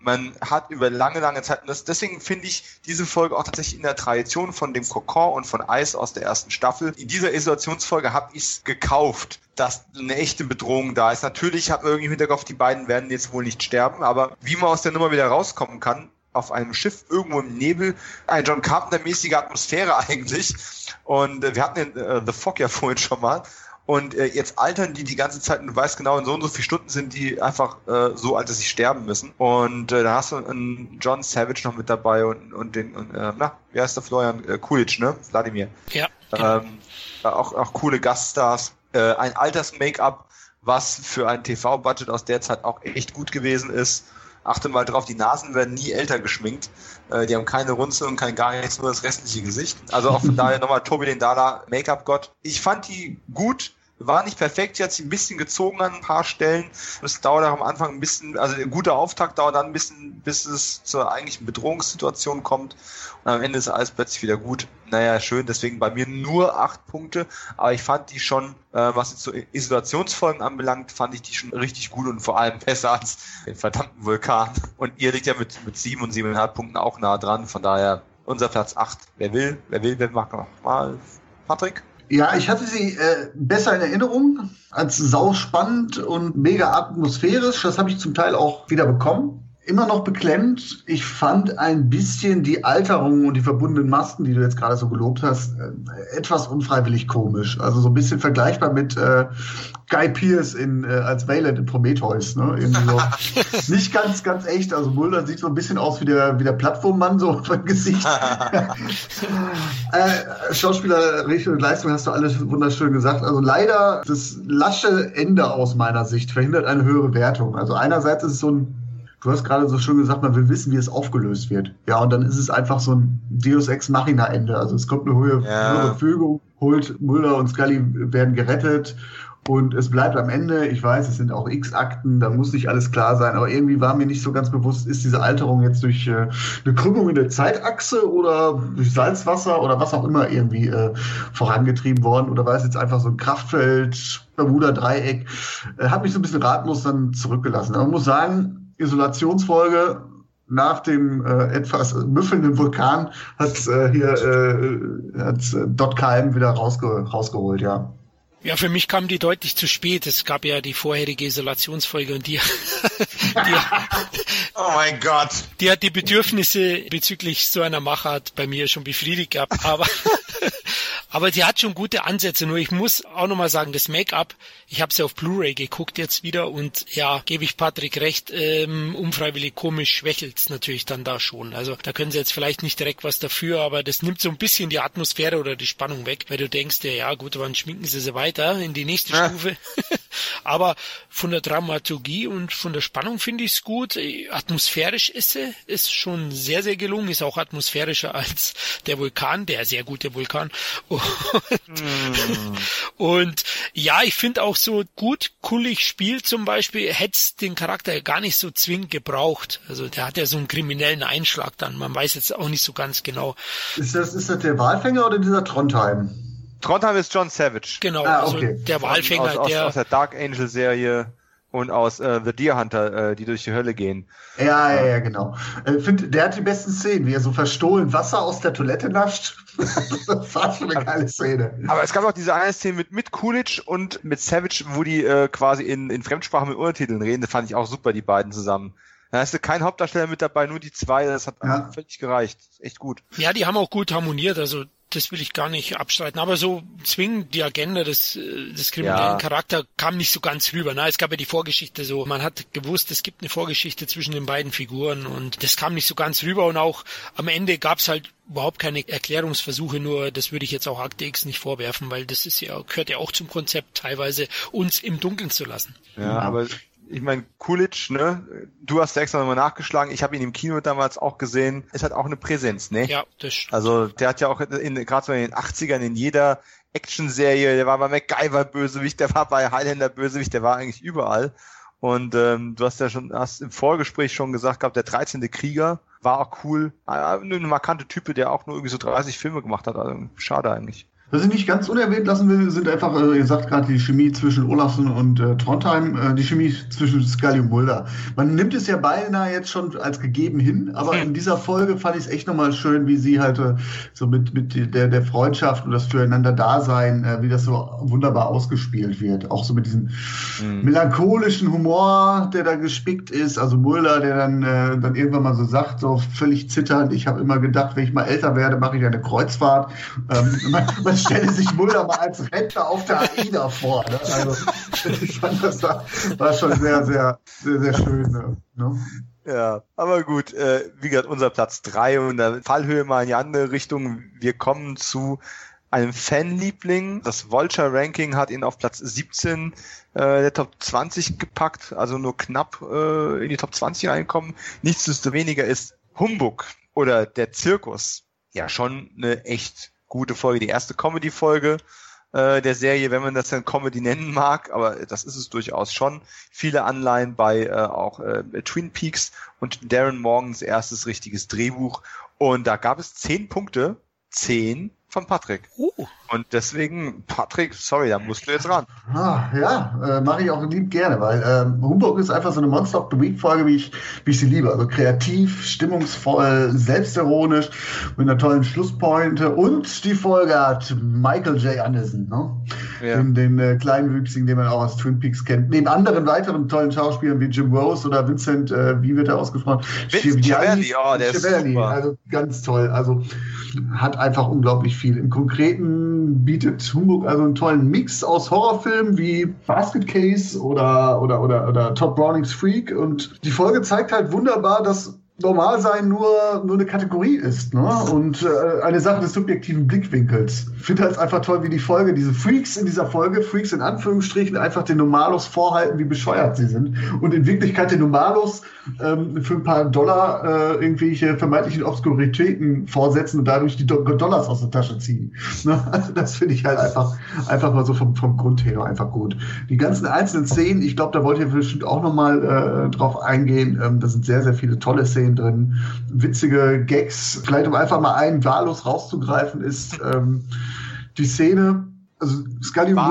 man hat über lange, lange Zeit, und deswegen finde ich diese Folge auch tatsächlich in der Tradition von dem Kokon und von Ice aus der ersten Staffel. In dieser Isolationsfolge habe ich es gekauft, dass eine echte Bedrohung da ist. Natürlich hat man irgendwie im Hinterkopf, die beiden werden jetzt wohl nicht sterben, aber wie man aus der Nummer wieder rauskommen kann, auf einem Schiff irgendwo im Nebel, eine John Carpenter-mäßige Atmosphäre eigentlich. Und wir hatten den The Fog ja vorhin schon mal. Und jetzt altern die ganze Zeit und du weißt genau, in so und so vielen Stunden sind die einfach so alt, dass sie sterben müssen. Und da hast du einen John Savage noch mit dabei und wie heißt der Florian? Coolidge, ne? Vladimir. Ja. Auch coole Gaststars. Ein Alters-Make-up, was für ein TV-Budget aus der Zeit auch echt gut gewesen ist. Achte mal drauf, die Nasen werden nie älter geschminkt. Die haben keine Runzel und kein gar nichts, nur das restliche Gesicht. Also auch von daher nochmal Toby Lindala, Make-up-Gott. Ich fand die gut, war nicht perfekt. Sie hat sich ein bisschen gezogen an ein paar Stellen. Es dauert auch am Anfang ein bisschen, also ein guter Auftakt dauert dann ein bisschen, bis es zur eigentlichen Bedrohungssituation kommt. Und am Ende ist alles plötzlich wieder gut. Naja, schön, deswegen bei mir nur 8 Punkte. Aber ich fand die schon, was jetzt so Isolationsfolgen anbelangt, fand ich die schon richtig gut und vor allem besser als den verdammten Vulkan. Und ihr liegt ja mit 7 und 7,5 Punkten auch nah dran. Von daher unser Platz 8. Wer macht nochmal? Patrick? Ja, ich hatte sie besser in Erinnerung als sauspannend und mega atmosphärisch. Das habe ich zum Teil auch wieder bekommen. Immer noch beklemmt. Ich fand ein bisschen die Alterung und die verbundenen Masken, die du jetzt gerade so gelobt hast, etwas unfreiwillig komisch. Also so ein bisschen vergleichbar mit Guy Pearce als Wayland in Prometheus. Ne? So nicht ganz, ganz echt. Also Mulder sieht so ein bisschen aus wie der Plattformmann so vom Gesicht. Schauspielerische Leistung hast du alles wunderschön gesagt. Also leider das lasche Ende aus meiner Sicht verhindert eine höhere Wertung. Also einerseits ist es so ein Du hast gerade so schön gesagt, man will wissen, wie es aufgelöst wird. Ja, und dann ist es einfach so ein Deus Ex Machina Ende. Also es kommt eine höhere Fügung, holt Mulder und Scully werden gerettet und es bleibt am Ende. Ich weiß, es sind auch X-Akten, da muss nicht alles klar sein. Aber irgendwie war mir nicht so ganz bewusst, ist diese Alterung jetzt durch eine Krümmung in der Zeitachse oder durch Salzwasser oder was auch immer irgendwie vorangetrieben worden oder war es jetzt einfach so ein Kraftfeld, Bermuda-Dreieck. Hat mich so ein bisschen ratlos dann zurückgelassen. Aber man muss sagen, Isolationsfolge nach dem etwas müffelnden Vulkan hat Dotcalm wieder rausgeholt, ja. Ja, für mich kam die deutlich zu spät. Es gab ja die vorherige Isolationsfolge und oh mein Gott. Die hat die Bedürfnisse bezüglich so einer Machart bei mir schon befriedigt gehabt, aber sie hat schon gute Ansätze, nur ich muss auch nochmal sagen, das Make-up, ich habe es ja auf Blu-ray geguckt jetzt wieder und ja, gebe ich Patrick recht, unfreiwillig komisch schwächelt's natürlich dann da schon. Also da können sie jetzt vielleicht nicht direkt was dafür, aber das nimmt so ein bisschen die Atmosphäre oder die Spannung weg, weil du denkst, ja gut, wann schminken sie weiter in die nächste Stufe. Aber von der Dramaturgie und von der Spannung finde ich es gut. Atmosphärisch ist schon sehr, sehr gelungen. Ist auch atmosphärischer als der Vulkan, der sehr gute Vulkan. Und ja, ich finde auch so gut, Kullig spielt zum Beispiel, hätte es den Charakter gar nicht so zwingend gebraucht. Also der hat ja so einen kriminellen Einschlag dann. Man weiß jetzt auch nicht so ganz genau. Ist das der Walfänger oder dieser Trondheim? Trondheim ist John Savage. Genau, also der Walfänger. Aus der Dark Angel-Serie und aus The Deer Hunter, die durch die Hölle gehen. Ja, genau. Ich finde, der hat die besten Szenen, wie er so verstohlen Wasser aus der Toilette nascht. Das war schon eine geile Szene. Aber es gab auch diese eine Szene mit Coolidge und mit Savage, wo die quasi in Fremdsprache mit Untertiteln reden. Das fand ich auch super, die beiden zusammen. Da hast du keinen Hauptdarsteller mit dabei, nur die zwei. Das hat völlig gereicht. Echt gut. Ja, die haben auch gut harmoniert, also das will ich gar nicht abstreiten. Aber so zwingend die Agenda des kriminellen Charakter kam nicht so ganz rüber. Na, es gab ja die Vorgeschichte so. Man hat gewusst, es gibt eine Vorgeschichte zwischen den beiden Figuren und das kam nicht so ganz rüber. Und auch am Ende gab es halt überhaupt keine Erklärungsversuche, nur das würde ich jetzt auch Akte X nicht vorwerfen, weil das ist ja, gehört ja auch zum Konzept, teilweise uns im Dunkeln zu lassen. Ja, aber ich meine, Coolidge, ne? Du hast ja extra nochmal nachgeschlagen. Ich habe ihn im Kino damals auch gesehen. Es hat auch eine Präsenz, ne? Ja, das stimmt. Also der hat ja auch gerade so in den 80ern in jeder Actionserie, der war bei MacGyver Bösewicht, der war bei Highlander Bösewicht, der war eigentlich überall. Und du hast ja hast im Vorgespräch schon gesagt gehabt, der 13. Krieger war auch cool. Eine markante Type, der auch nur irgendwie so 30 Filme gemacht hat. Also schade eigentlich. Was ich nicht ganz unerwähnt lassen will, sind einfach, ihr sagt gerade, die Chemie zwischen Olafsson und Trondheim, die Chemie zwischen Scully und Mulder. Man nimmt es ja beinahe jetzt schon als gegeben hin, aber in dieser Folge fand ich es echt nochmal schön, wie sie halt so mit der Freundschaft und das Füreinander-Dasein, wie das so wunderbar ausgespielt wird. Auch so mit diesem melancholischen Humor, der da gespickt ist. Also Mulder, der dann irgendwann mal so sagt, so völlig zitternd, ich habe immer gedacht, wenn ich mal älter werde, mache ich eine Kreuzfahrt. Man stelle sich Mulder mal als Rentner auf der AIDA vor. Ne? Also, ich fand, das war schon sehr, sehr, sehr, sehr schön. Ne? Ja, aber gut, wie gesagt, unser Platz 3 und der Fallhöhe mal in die andere Richtung. Wir kommen zu einem Fanliebling. Das Vulture-Ranking hat ihn auf Platz 17 der Top 20 gepackt, also nur knapp in die Top 20 reinkommen. Nichtsdestoweniger ist Humbug oder der Zirkus ja schon eine echt gute Folge, die erste Comedy-Folge der Serie, wenn man das dann Comedy nennen mag, aber das ist es durchaus schon. Viele Anleihen bei auch Twin Peaks und Darin Morgans erstes richtiges Drehbuch und da gab es 10 Punkte, 10 von Patrick. Und deswegen, Patrick, sorry, da musst du jetzt ran. Mache ich auch lieb gerne, weil Humbug ist einfach so eine Monster of the Week-Folge, wie ich sie liebe. Also kreativ, stimmungsvoll, selbstironisch, mit einer tollen Schlusspointe und die Folge hat Michael J. Anderson, ne? Ja. Den Kleinwüchsigen, den man auch aus Twin Peaks kennt. Neben anderen weiteren tollen Schauspielern wie Jim Rose oder Vincent, wie wird er ausgesprochen? Vincent Chiavelli, der ist super. Also ganz toll, also hat einfach unglaublich viel. Im Konkreten bietet Humbug also einen tollen Mix aus Horrorfilmen wie Basket Case oder Todd Brownings Freak und die Folge zeigt halt wunderbar, dass Normalsein nur eine Kategorie ist, ne? Und eine Sache des subjektiven Blickwinkels. Ich finde halt einfach toll, wie die Folge, diese Freaks in dieser Folge, Freaks in Anführungsstrichen, einfach den Normalos vorhalten, wie bescheuert sie sind. Und in Wirklichkeit den Normalos für ein paar Dollar irgendwelche vermeintlichen Obskuritäten vorsetzen und dadurch die Dollars aus der Tasche ziehen. Ne? Also das finde ich halt einfach mal so vom Grundtenor einfach gut. Die ganzen einzelnen Szenen, ich glaube, da wollt ihr bestimmt auch nochmal drauf eingehen. Da sind sehr, sehr viele tolle Szenen drin, witzige Gags. Vielleicht, um einfach mal einen wahllos rauszugreifen, ist die Szene, also Scully und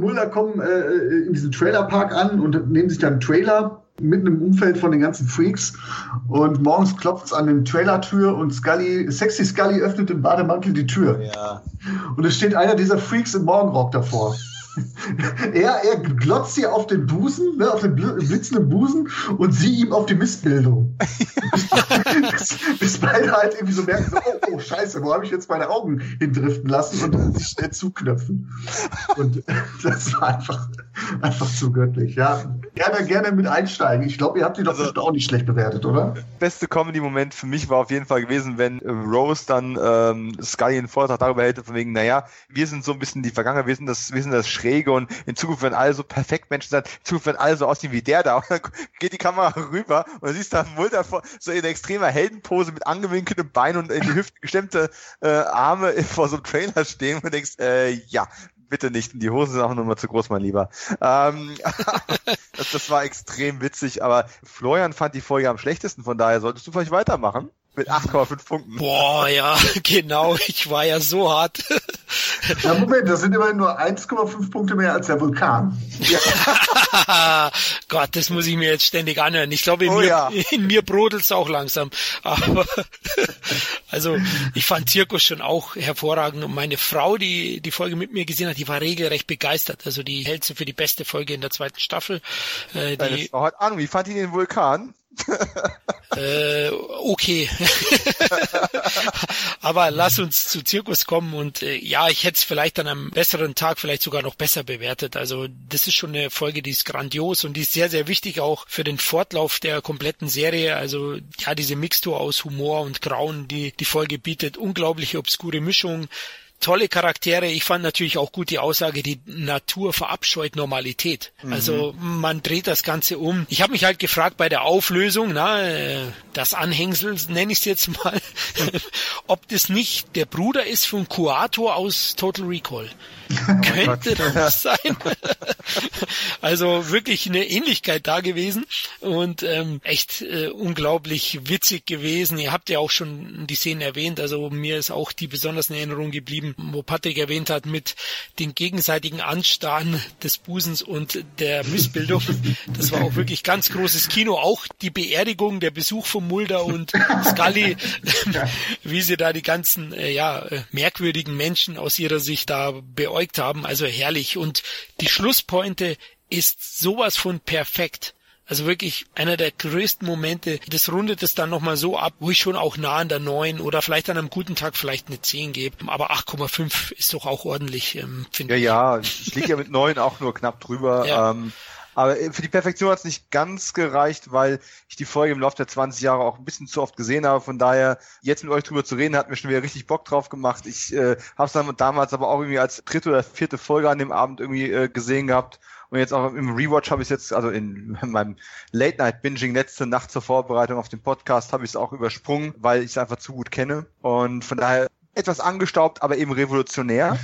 Mulder kommen in diesen Trailerpark an und nehmen sich dann einen Trailer mitten im Umfeld von den ganzen Freaks und morgens klopft es an den Trailertür und Sexy Scully öffnet im Bademantel die Tür. Ja. Und es steht einer dieser Freaks im Morgenrock davor. Er glotzt ihr auf den Busen, ne, auf den blitzenden Busen und sie ihm auf die Missbildung. Bis beide halt irgendwie so merken, oh scheiße, wo habe ich jetzt meine Augen hindriften lassen und sich schnell zuknöpfen. Und das war einfach Einfach zu göttlich, ja. Gerne mit einsteigen. Ich glaube, ihr habt die doch bestimmt auch nicht schlecht bewertet, oder? Beste Comedy-Moment für mich war auf jeden Fall gewesen, wenn Rose dann Scully einen Vortrag darüber hätte, von wegen, naja, wir sind so ein bisschen die Vergangenheit, wir sind das Schräge und in Zukunft werden alle so perfekt Menschen sein, in Zukunft werden alle so aussehen wie der da. Und dann geht die Kamera rüber und du siehst da Mulder so in extremer Heldenpose mit angewinkeltem Bein und in die Hüfte gestemmte Arme vor so einem Trailer stehen und denkst, ja, bitte nicht. Die Hosen sind auch nur mal zu groß, mein Lieber. Das war extrem witzig, aber Florian fand die Folge am schlechtesten, von daher solltest du vielleicht weitermachen. Mit 8,5 Punkten. Boah, ja, genau. Ich war ja so hart. Na, Moment, das sind immerhin nur 1,5 Punkte mehr als der Vulkan. Ja. Gott, das muss ich mir jetzt ständig anhören. Ich glaube, in mir brodelt es auch langsam. Aber also, ich fand Zirkus schon auch hervorragend. Und meine Frau, die Folge mit mir gesehen hat, die war regelrecht begeistert. Also, die hält sie für die beste Folge in der zweiten Staffel. Deine Frau hat Ahnung, wie fand die den Vulkan? Okay. Aber lass uns zu Zirkus kommen und ja, ich hätte es vielleicht an einem besseren Tag vielleicht sogar noch besser bewertet. Also das ist schon eine Folge, die ist grandios und die ist sehr, sehr wichtig auch für den Fortlauf der kompletten Serie. Also ja, diese Mixtur aus Humor und Grauen, die Folge bietet, unglaubliche obskure Mischung. Tolle Charaktere. Ich fand natürlich auch gut die Aussage, die Natur verabscheut Normalität. Mhm. Also man dreht das Ganze um. Ich habe mich halt gefragt bei der Auflösung, das Anhängsel, nenne ich es jetzt mal, ob das nicht der Bruder ist von Cuato aus Total Recall. Könnte das sein? Also wirklich eine Ähnlichkeit da gewesen und echt unglaublich witzig gewesen. Ihr habt ja auch schon die Szenen erwähnt, also mir ist auch die besonders in Erinnerung geblieben, wo Patrick erwähnt hat mit dem gegenseitigen Anstarren des Busens und der Missbildung. Das war auch wirklich ganz großes Kino. Auch die Beerdigung, der Besuch von Mulder und Scully, wie sie da die ganzen merkwürdigen Menschen aus ihrer Sicht da beäugt haben, also herrlich. Und die Schlusspointe ist sowas von perfekt. Also wirklich einer der größten Momente. Das rundet es dann nochmal so ab, wo ich schon auch nah an der 9 oder vielleicht an einem guten Tag vielleicht eine 10 gebe. Aber 8,5 ist doch auch ordentlich, finde ich. Ja, ich liege ja mit 9 auch nur knapp drüber. Ja. Aber für die Perfektion hat es nicht ganz gereicht, weil ich die Folge im Laufe der 20 Jahre auch ein bisschen zu oft gesehen habe. Von daher, jetzt mit euch drüber zu reden, hat mir schon wieder richtig Bock drauf gemacht. Ich habe es dann damals aber auch irgendwie als dritte oder vierte Folge an dem Abend irgendwie gesehen gehabt. Und jetzt auch im Rewatch habe ich es jetzt, also in meinem Late-Night-Binging letzte Nacht zur Vorbereitung auf den Podcast, habe ich es auch übersprungen, weil ich es einfach zu gut kenne. Und von daher etwas angestaubt, aber eben revolutionär.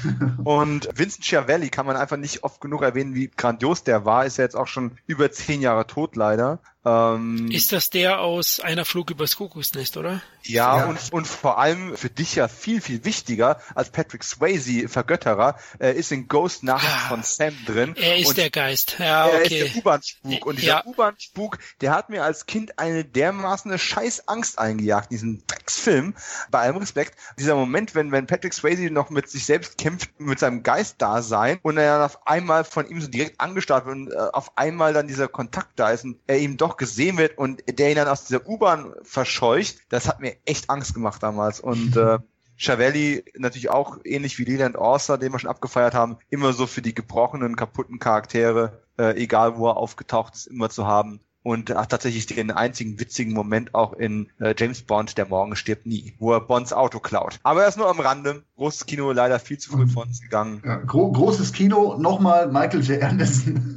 Und Vincent Schiavelli kann man einfach nicht oft genug erwähnen, wie grandios der war. Ist ja jetzt auch schon über 10 Jahre tot, leider. Ist das der aus Einer Flug übers Kuckucksnest, oder? Ja, ja. Und vor allem für dich ja viel, viel wichtiger als Patrick Swayze, Vergötterer, ist in Ghost Nachricht von Sam drin. Er ist der Geist. Ja, okay. Er ist der U-Bahn-Spuk. Und dieser U-Bahn-Spuk, der hat mir als Kind eine dermaßen Scheißangst eingejagt, diesen Drecksfilm. Bei allem Respekt, dieser Moment, wenn Patrick Swayze noch mit sich selbst kämpft, mit seinem Geistdasein und er dann auf einmal von ihm so direkt angestarrt wird und auf einmal dann dieser Kontakt da ist und er ihm doch gesehen wird und der ihn dann aus dieser U-Bahn verscheucht, das hat mir echt Angst gemacht damals. Und Schiavelli natürlich auch, ähnlich wie Leland Orser, den wir schon abgefeiert haben, immer so für die gebrochenen, kaputten Charaktere, egal wo er aufgetaucht ist, immer zu haben. Und hat tatsächlich den einzigen witzigen Moment auch in James Bond, Der Morgen stirbt nie, wo er Bonds Auto klaut. Aber er ist nur am Rande. Großes Kino, leider viel zu früh von uns gegangen. Ja, großes Kino, nochmal Michael J. Anderson.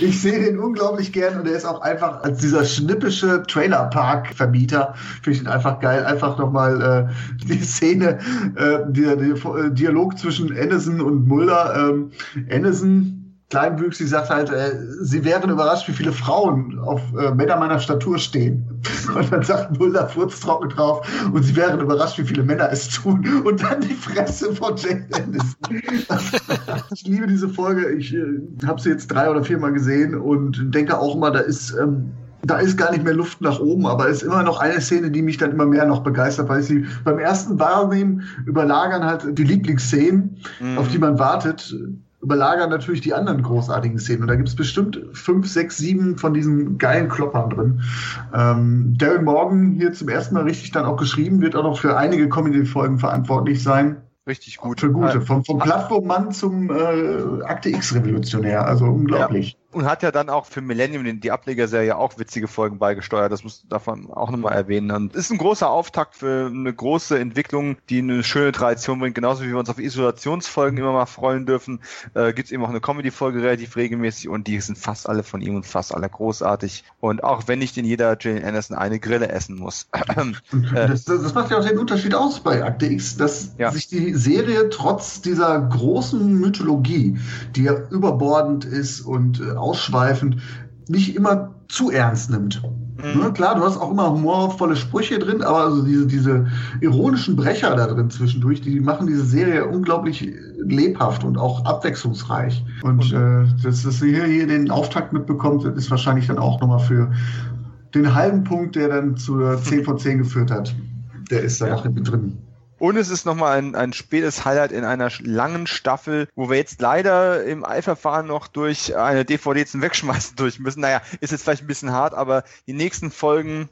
Ich sehe den unglaublich gern und er ist auch einfach als dieser schnippische Trailerpark-Vermieter, finde ich ihn einfach geil. Einfach nochmal die Szene, der Dialog zwischen Anderson und Mulder. Anderson kleinwüchsig sagt halt, sie wären überrascht, wie viele Frauen auf Männer meiner Statur stehen. Und dann sagt Mulder furztrocken drauf und sie wären überrascht, wie viele Männer es tun. Und dann die Fresse von James Anderson. Ich liebe diese Folge. Ich habe sie jetzt 3 oder 4 Mal gesehen und denke auch immer, da ist gar nicht mehr Luft nach oben, aber es ist immer noch eine Szene, die mich dann immer mehr noch begeistert, weil sie beim ersten Wahrnehmen überlagern halt die Lieblingsszenen, auf die man wartet, überlagern natürlich die anderen großartigen Szenen. Und da gibt's bestimmt 5, 6, 7 von diesen geilen Kloppern drin. Darin Morgan hier zum ersten Mal richtig dann auch geschrieben, wird auch noch für einige Comedy-Folgen verantwortlich sein. Richtig gut. Für gute. Vom Plattformmann zum Akte X-Revolutionär. Also unglaublich. Ja. Und hat ja dann auch für Millennium, die Ablegerserie, auch witzige Folgen beigesteuert. Das muss davon auch nochmal erwähnen. Und ist ein großer Auftakt für eine große Entwicklung, die eine schöne Tradition bringt. Genauso wie wir uns auf Isolationsfolgen immer mal freuen dürfen, gibt's eben auch eine Comedy-Folge relativ regelmäßig. Und die sind fast alle von ihm und fast alle großartig. Und auch wenn nicht in jeder Gillian Anderson eine Grille essen muss. Das macht ja auch den Unterschied aus bei Akte X, dass sich die Serie trotz dieser großen Mythologie, die ja überbordend ist und ausschweifend, nicht immer zu ernst nimmt. Mhm. Klar, du hast auch immer humorvolle Sprüche drin, aber also diese ironischen Brecher da drin zwischendurch, die machen diese Serie unglaublich lebhaft und auch abwechslungsreich. Und dass wir hier den Auftakt mitbekommt, ist wahrscheinlich dann auch nochmal für den halben Punkt, der dann zu 10 von 10 geführt hat. Der ist da auch mit drin. Und es ist nochmal ein spätes Highlight in einer langen Staffel, wo wir jetzt leider im Eilverfahren noch durch eine DVD zum Wegschmeißen durch müssen. Naja, ist jetzt vielleicht ein bisschen hart, aber die nächsten Folgen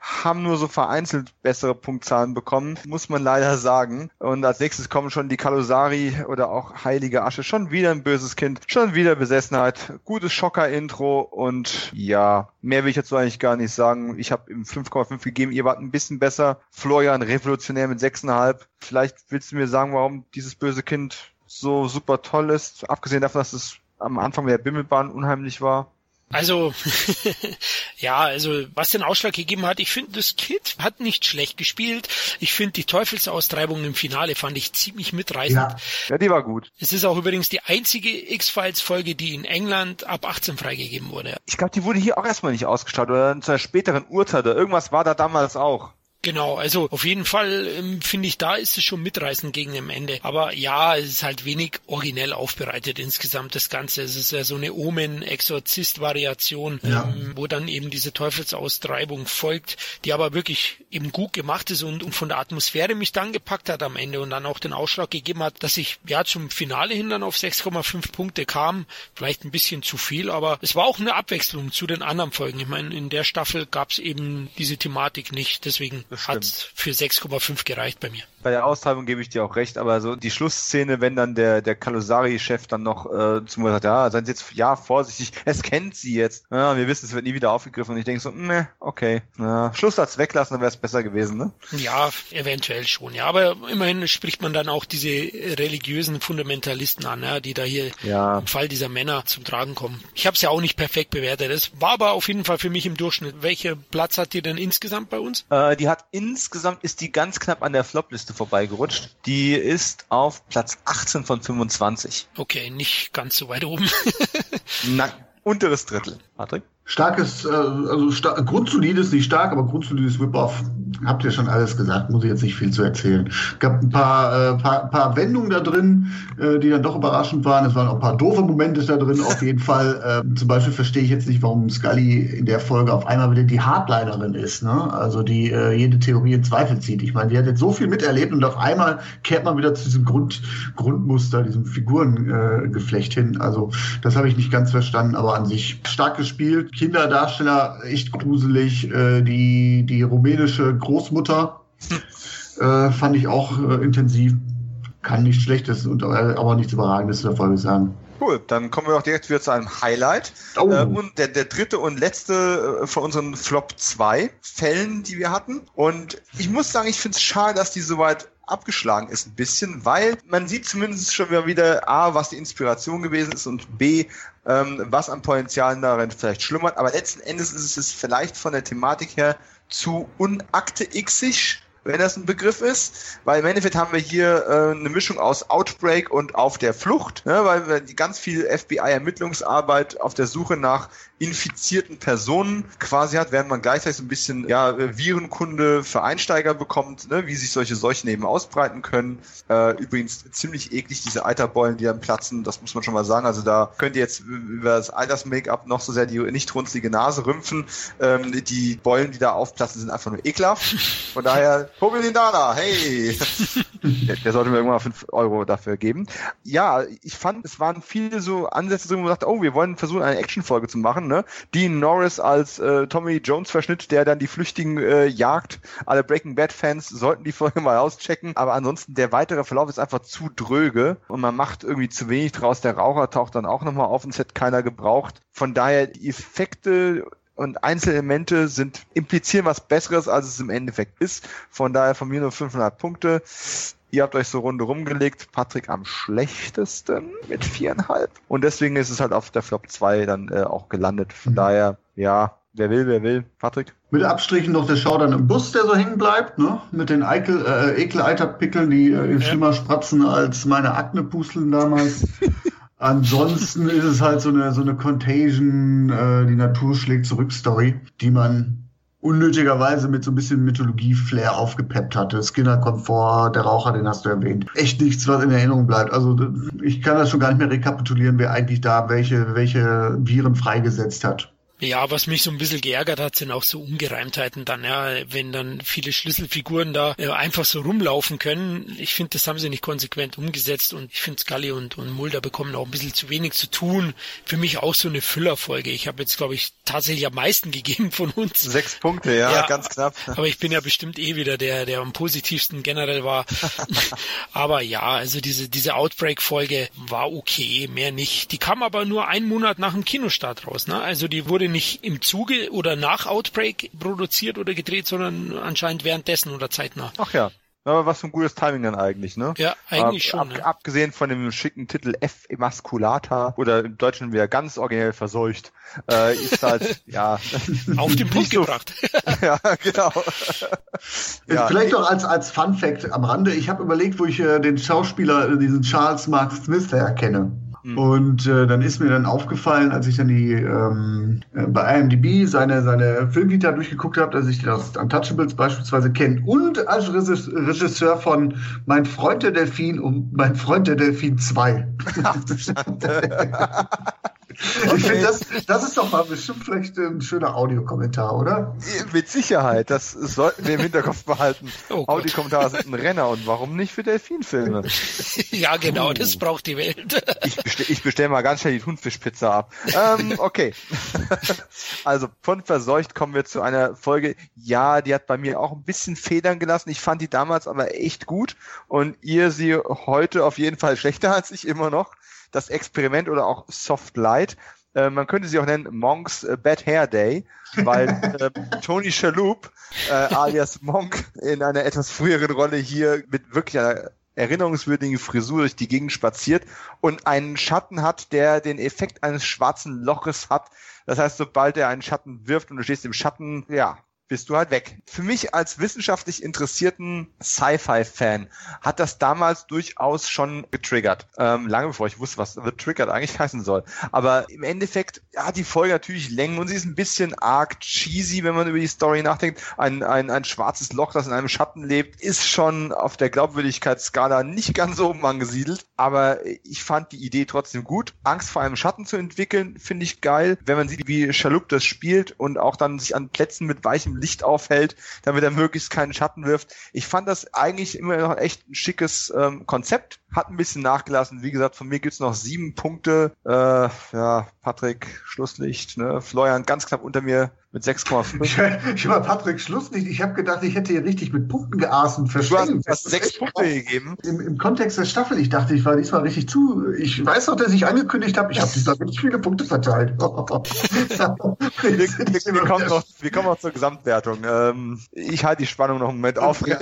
haben nur so vereinzelt bessere Punktzahlen bekommen, muss man leider sagen. Und als nächstes kommen schon die Kalosari oder auch Heilige Asche. Schon wieder ein böses Kind, schon wieder Besessenheit, gutes Schocker-Intro und ja, mehr will ich dazu eigentlich gar nicht sagen. Ich habe ihm 5,5 gegeben, ihr wart ein bisschen besser. Florian, revolutionär mit 6,5. Vielleicht willst du mir sagen, warum dieses böse Kind so super toll ist, abgesehen davon, dass es am Anfang der Bimmelbahn unheimlich war. Also, was den Ausschlag gegeben hat, ich finde, das Kind hat nicht schlecht gespielt. Ich finde, die Teufelsaustreibung im Finale fand ich ziemlich mitreißend. Ja, die war gut. Es ist auch übrigens die einzige X-Files-Folge, die in England ab 18 freigegeben wurde. Ich glaube, die wurde hier auch erstmal nicht ausgestrahlt oder zu einer späteren Uhrzeit oder irgendwas war da damals auch. Genau, also auf jeden Fall finde ich, da ist es schon mitreißend gegen dem Ende. Aber ja, es ist halt wenig originell aufbereitet insgesamt, das Ganze. Es ist ja so eine Omen-Exorzist-Variation, wo dann eben diese Teufelsaustreibung folgt, die aber wirklich eben gut gemacht ist und von der Atmosphäre mich dann gepackt hat am Ende und dann auch den Ausschlag gegeben hat, dass ich zum Finale hin dann auf 6,5 Punkte kam. Vielleicht ein bisschen zu viel, aber es war auch eine Abwechslung zu den anderen Folgen. Ich meine, in der Staffel gab es eben diese Thematik nicht, deswegen hat für 6,5 gereicht bei mir. Bei der Austreibung gebe ich dir auch recht, aber so die Schlussszene, wenn dann der Kalosari-Chef dann noch zu mir sagt, seien Sie jetzt vorsichtig, es kennt Sie jetzt. Ja, wir wissen, es wird nie wieder aufgegriffen und ich denke so, okay. Ja, Schlusssatz weglassen, dann wäre es besser gewesen, ne? Ja, eventuell schon, ja, aber immerhin spricht man dann auch diese religiösen Fundamentalisten an, ja, die da hier im Fall dieser Männer zum Tragen kommen. Ich habe es ja auch nicht perfekt bewertet, es war aber auf jeden Fall für mich im Durchschnitt. Welcher Platz hat die denn insgesamt bei uns? Insgesamt ist die ganz knapp an der Flopliste vorbeigerutscht. Die ist auf Platz 18 von 25. Okay, nicht ganz so weit oben. Nein, unteres Drittel. Patrick? Starkes, grundsolides, nicht stark, aber grundsolides Whip-Off. Habt ihr schon alles gesagt, muss ich jetzt nicht viel zu erzählen. Es gab ein paar Wendungen da drin, die dann doch überraschend waren. Es waren auch ein paar doofe Momente da drin, auf jeden Fall. Zum Beispiel verstehe ich jetzt nicht, warum Scully in der Folge auf einmal wieder die Hardlinerin ist, ne? Also die jede Theorie in Zweifel zieht. Ich meine, die hat jetzt so viel miterlebt und auf einmal kehrt man wieder zu diesem Grundmuster, diesem Figurengeflecht hin. Also das habe ich nicht ganz verstanden, aber an sich stark gespielt. Kinderdarsteller echt gruselig, die rumänische Großmutter fand ich auch intensiv, kann nichts Schlechtes und aber nichts Überragendes in der Folge sagen. Cool, dann kommen wir doch direkt wieder zu einem Highlight. Oh. Und der dritte und letzte von unseren Flop 2 Fällen, die wir hatten. Und ich muss sagen, ich finde es schade, dass die so weit abgeschlagen ist ein bisschen, weil man sieht zumindest schon wieder A, was die Inspiration gewesen ist und B, was an Potenzialen darin vielleicht schlummert. Aber letzten Endes ist es vielleicht von der Thematik her zu unakte-ixisch, wenn das ein Begriff ist, weil im Endeffekt haben wir hier eine Mischung aus Outbreak und auf der Flucht, ne? Weil wir ganz viel FBI-Ermittlungsarbeit auf der Suche nach infizierten Personen quasi hat, während man gleichzeitig so ein bisschen Virenkunde für Einsteiger bekommt, ne? Wie sich solche Seuchen eben ausbreiten können. Übrigens ziemlich eklig, diese Eiterbeulen, die dann platzen, das muss man schon mal sagen. Also da könnt ihr jetzt über das Alters-Make-up noch so sehr die nicht runzlige Nase rümpfen. Die Beulen, die da aufplatzen, sind einfach nur ekelhaft. Von daher Toby Lindala, hey! Der sollte mir irgendwann 5 € dafür geben. Ja, ich fand, es waren viele so Ansätze drin, wo man sagt, wir wollen versuchen, eine Actionfolge zu machen. machen, ne? Dean Norris als Tommy Jones-Verschnitt, der dann die Flüchtigen jagt. Alle Breaking Bad-Fans sollten die Folge mal auschecken. Aber ansonsten, der weitere Verlauf ist einfach zu dröge und man macht irgendwie zu wenig draus. Der Raucher taucht dann auch nochmal auf und es hätte keiner gebraucht. Von daher, die Effekte und Einzelelemente implizieren was Besseres, als es im Endeffekt ist. Von daher von mir nur 500 Punkte. Ihr habt euch so Runde rumgelegt. Patrick am schlechtesten mit 4,5. Und deswegen ist es halt auf der Flop 2 dann auch gelandet. Von daher, ja, wer will. Patrick? Mit Abstrichen noch der Schaudern im Bus, der so hängen bleibt, ne? Mit den Ekel-Eiterpickeln, die schlimmer spratzen als meine Akne-Pusteln damals. Ansonsten ist es halt so eine Contagion, die Natur schlägt zurück Story, die man unnötigerweise mit so ein bisschen Mythologie-Flair aufgepeppt hatte. Skinner kommt vor, der Raucher, den hast du erwähnt. Echt nichts, was in Erinnerung bleibt. Also ich kann das schon gar nicht mehr rekapitulieren, wer eigentlich da welche Viren freigesetzt hat. Ja, was mich so ein bisschen geärgert hat, sind auch so Ungereimtheiten dann, ja, wenn dann viele Schlüsselfiguren da einfach so rumlaufen können. Ich finde, das haben sie nicht konsequent umgesetzt und ich finde, Scully und Mulder bekommen auch ein bisschen zu wenig zu tun. Für mich auch so eine Füllerfolge. Ich habe jetzt, glaube ich, tatsächlich am meisten gegeben von uns. 6 Punkte, ja, ganz knapp. Aber ich bin ja bestimmt wieder der am positivsten generell war. Aber ja, also diese Outbreak-Folge war okay, mehr nicht. Die kam aber nur einen Monat nach dem Kinostart raus, ne? Also die wurde nicht im Zuge oder nach Outbreak produziert oder gedreht, sondern anscheinend währenddessen oder zeitnah. Ach ja. Aber was für ein gutes Timing dann eigentlich, ne? Ja, eigentlich schon. Abgesehen von dem schicken Titel F Emasculata oder im Deutschen wieder ganz originell verseucht, ist halt, ja. Auf den Punkt gebracht. Ja, genau. Ja. Vielleicht noch als Fun Fact am Rande. Ich habe überlegt, wo ich den Schauspieler, diesen Charles Mark Smith, herkenne. Und dann ist mir dann aufgefallen, als ich dann die bei IMDb seine Filmvita durchgeguckt habe, dass ich den aus Untouchables beispielsweise kenne und als Regisseur von Mein Freund der Delfin und Mein Freund der Delfin 2. Okay. Ich finde, das ist doch mal bestimmt vielleicht ein schöner Audiokommentar, oder? Mit Sicherheit, das sollten wir im Hinterkopf behalten. Oh, Audiokommentare sind ein Renner und warum nicht für Delfinfilme? Ja, genau, das braucht die Welt. Ich bestelle mal ganz schnell die Thunfischpizza ab. Okay. Also von verseucht kommen wir zu einer Folge. Ja, die hat bei mir auch ein bisschen Federn gelassen. Ich fand die damals aber echt gut und ihr sie heute auf jeden Fall schlechter als ich immer noch. Das Experiment oder auch Soft Light. Man könnte sie auch nennen Monks Bad Hair Day, weil Tony Shalhoub alias Monk in einer etwas früheren Rolle hier mit wirklich einer erinnerungswürdigen Frisur durch die Gegend spaziert und einen Schatten hat, der den Effekt eines schwarzen Loches hat. Das heißt, sobald er einen Schatten wirft und du stehst im Schatten, ja, bist du halt weg. Für mich als wissenschaftlich interessierten Sci-Fi-Fan hat das damals durchaus schon getriggert. Lange bevor ich wusste, was The Triggered eigentlich heißen soll. Aber im Endeffekt hat die Folge natürlich Längen und sie ist ein bisschen arg cheesy, wenn man über die Story nachdenkt. Ein schwarzes Loch, das in einem Schatten lebt, ist schon auf der Glaubwürdigkeitsskala nicht ganz oben angesiedelt. Aber ich fand die Idee trotzdem gut. Angst vor einem Schatten zu entwickeln, finde ich geil. Wenn man sieht, wie Shalhoub das spielt und auch dann sich an Plätzen mit weichem Licht aufhält, damit er möglichst keinen Schatten wirft. Ich fand das eigentlich immer noch echt ein schickes Konzept. Hat ein bisschen nachgelassen. Wie gesagt, von mir gibt's noch 7 Punkte. Ja, Patrick, Schlusslicht, ne? Florian ganz knapp unter mir mit 6,5. Ich war Patrick Schlusslicht. Ich habe gedacht, ich hätte hier richtig mit Punkten geaßen. Du hast 6 Punkte gegeben. Im Kontext der Staffel, ich dachte, ich war diesmal richtig zu. Ich weiß noch, dass ich angekündigt habe, ich habe diesmal nicht viele Punkte verteilt. Wir kommen auch zur Gesamtwertung. Ich halte die Spannung noch einen Moment aufrecht.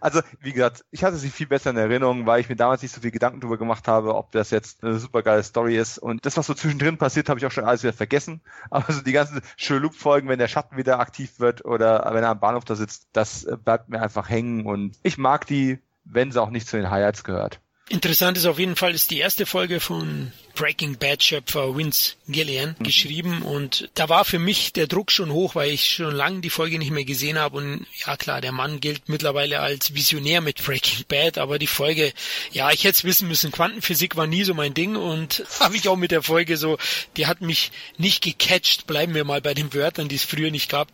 Also, wie gesagt, ich hatte sie viel besser in Erinnerung, weil ich mir damals nicht so viel Gedanken darüber gemacht habe, ob das jetzt eine super geile Story ist. Und das, was so zwischendrin passiert, habe ich auch schon alles wieder vergessen. Aber so die ganzen Shalhoub-Folgen, wenn der Schatten wieder aktiv wird oder wenn er am Bahnhof da sitzt, das bleibt mir einfach hängen. Und ich mag die, wenn sie auch nicht zu den Highlights gehört. Interessant ist auf jeden Fall, ist die erste Folge von Breaking Bad Schöpfer Vince Gillian geschrieben und da war für mich der Druck schon hoch, weil ich schon lange die Folge nicht mehr gesehen habe und ja klar, der Mann gilt mittlerweile als Visionär mit Breaking Bad, aber die Folge, ja, ich hätte es wissen müssen, Quantenphysik war nie so mein Ding und habe ich auch mit der Folge so, die hat mich nicht gecatcht, bleiben wir mal bei den Wörtern, die es früher nicht gab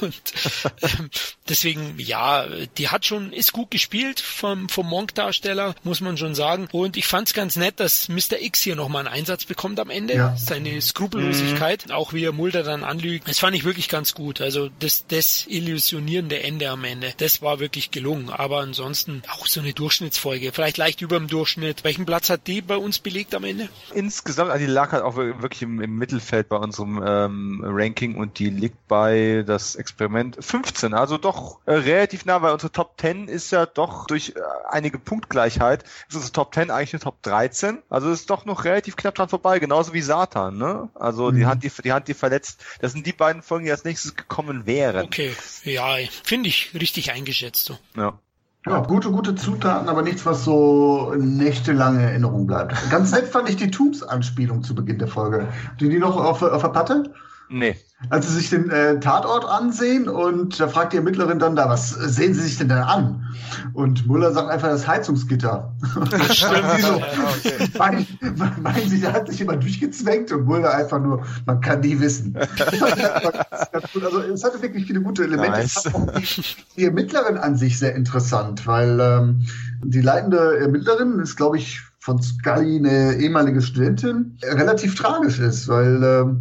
und deswegen, ja, die hat schon, ist gut gespielt vom Monk-Darsteller, muss man schon sagen und ich fand's ganz nett, dass Mr. X hier nochmal an Einsatz bekommt am Ende, ja. Seine Skrupellosigkeit, auch wie er Mulder dann anlügt, das fand ich wirklich ganz gut. Also das desillusionierende Ende am Ende, das war wirklich gelungen, aber ansonsten auch so eine Durchschnittsfolge, vielleicht leicht über dem Durchschnitt. Welchen Platz hat die bei uns belegt am Ende? Insgesamt, also die lag halt auch wirklich im Mittelfeld bei unserem Ranking und die liegt bei das Experiment 15, also doch relativ nah, weil unsere Top 10 ist ja doch durch einige Punktgleichheit, ist unsere Top 10 eigentlich eine Top 13, also ist doch noch relativ knapp dran vorbei, genauso wie Satan, ne? Also die Hand, die verletzt, das sind die beiden Folgen, die als nächstes gekommen wären. Okay, ja, finde ich richtig eingeschätzt. So. Ja. Ja, gute Zutaten, aber nichts, was so nächtelange Erinnerung bleibt. Ganz nett fand ich die Tooms-Anspielung zu Beginn der Folge. Sind die noch auf der Patte? Nee. Als sie sich den Tatort ansehen und da fragt die Ermittlerin dann da, was sehen sie sich denn da an? Und Mulder sagt einfach das Heizungsgitter. Das stimmt. Sie so, okay. Meinen sie, da hat sich jemand durchgezwängt und Mulder einfach nur, man kann nie wissen. Also es hatte wirklich viele gute Elemente. Nice. Die Ermittlerin an sich sehr interessant, weil die leitende Ermittlerin ist, glaube ich, von Scully eine ehemalige Studentin, relativ tragisch ist, weil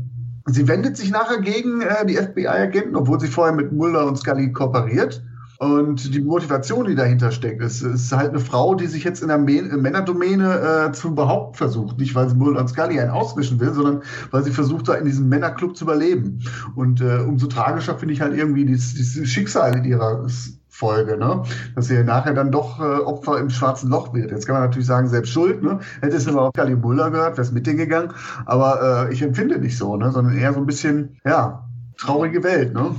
sie wendet sich nachher gegen die FBI-Agenten, obwohl sie vorher mit Mulder und Scully kooperiert. Und die Motivation, die dahinter steckt, ist halt eine Frau, die sich jetzt in der Männerdomäne zu behaupten versucht. Nicht, weil sie Mulder und Scully einen auswischen will, sondern weil sie versucht, da in diesem Männerclub zu überleben. Und umso tragischer finde ich halt irgendwie dieses Schicksal in ihrer Folge, ne? Dass sie nachher dann doch Opfer im schwarzen Loch wird. Jetzt kann man natürlich sagen, selbst schuld, ne? Hätte es aber auch Scully Mulder gehört, wäre es mit denen gegangen. Aber ich empfinde nicht so, ne? Sondern eher so ein bisschen, ja, traurige Welt, ne?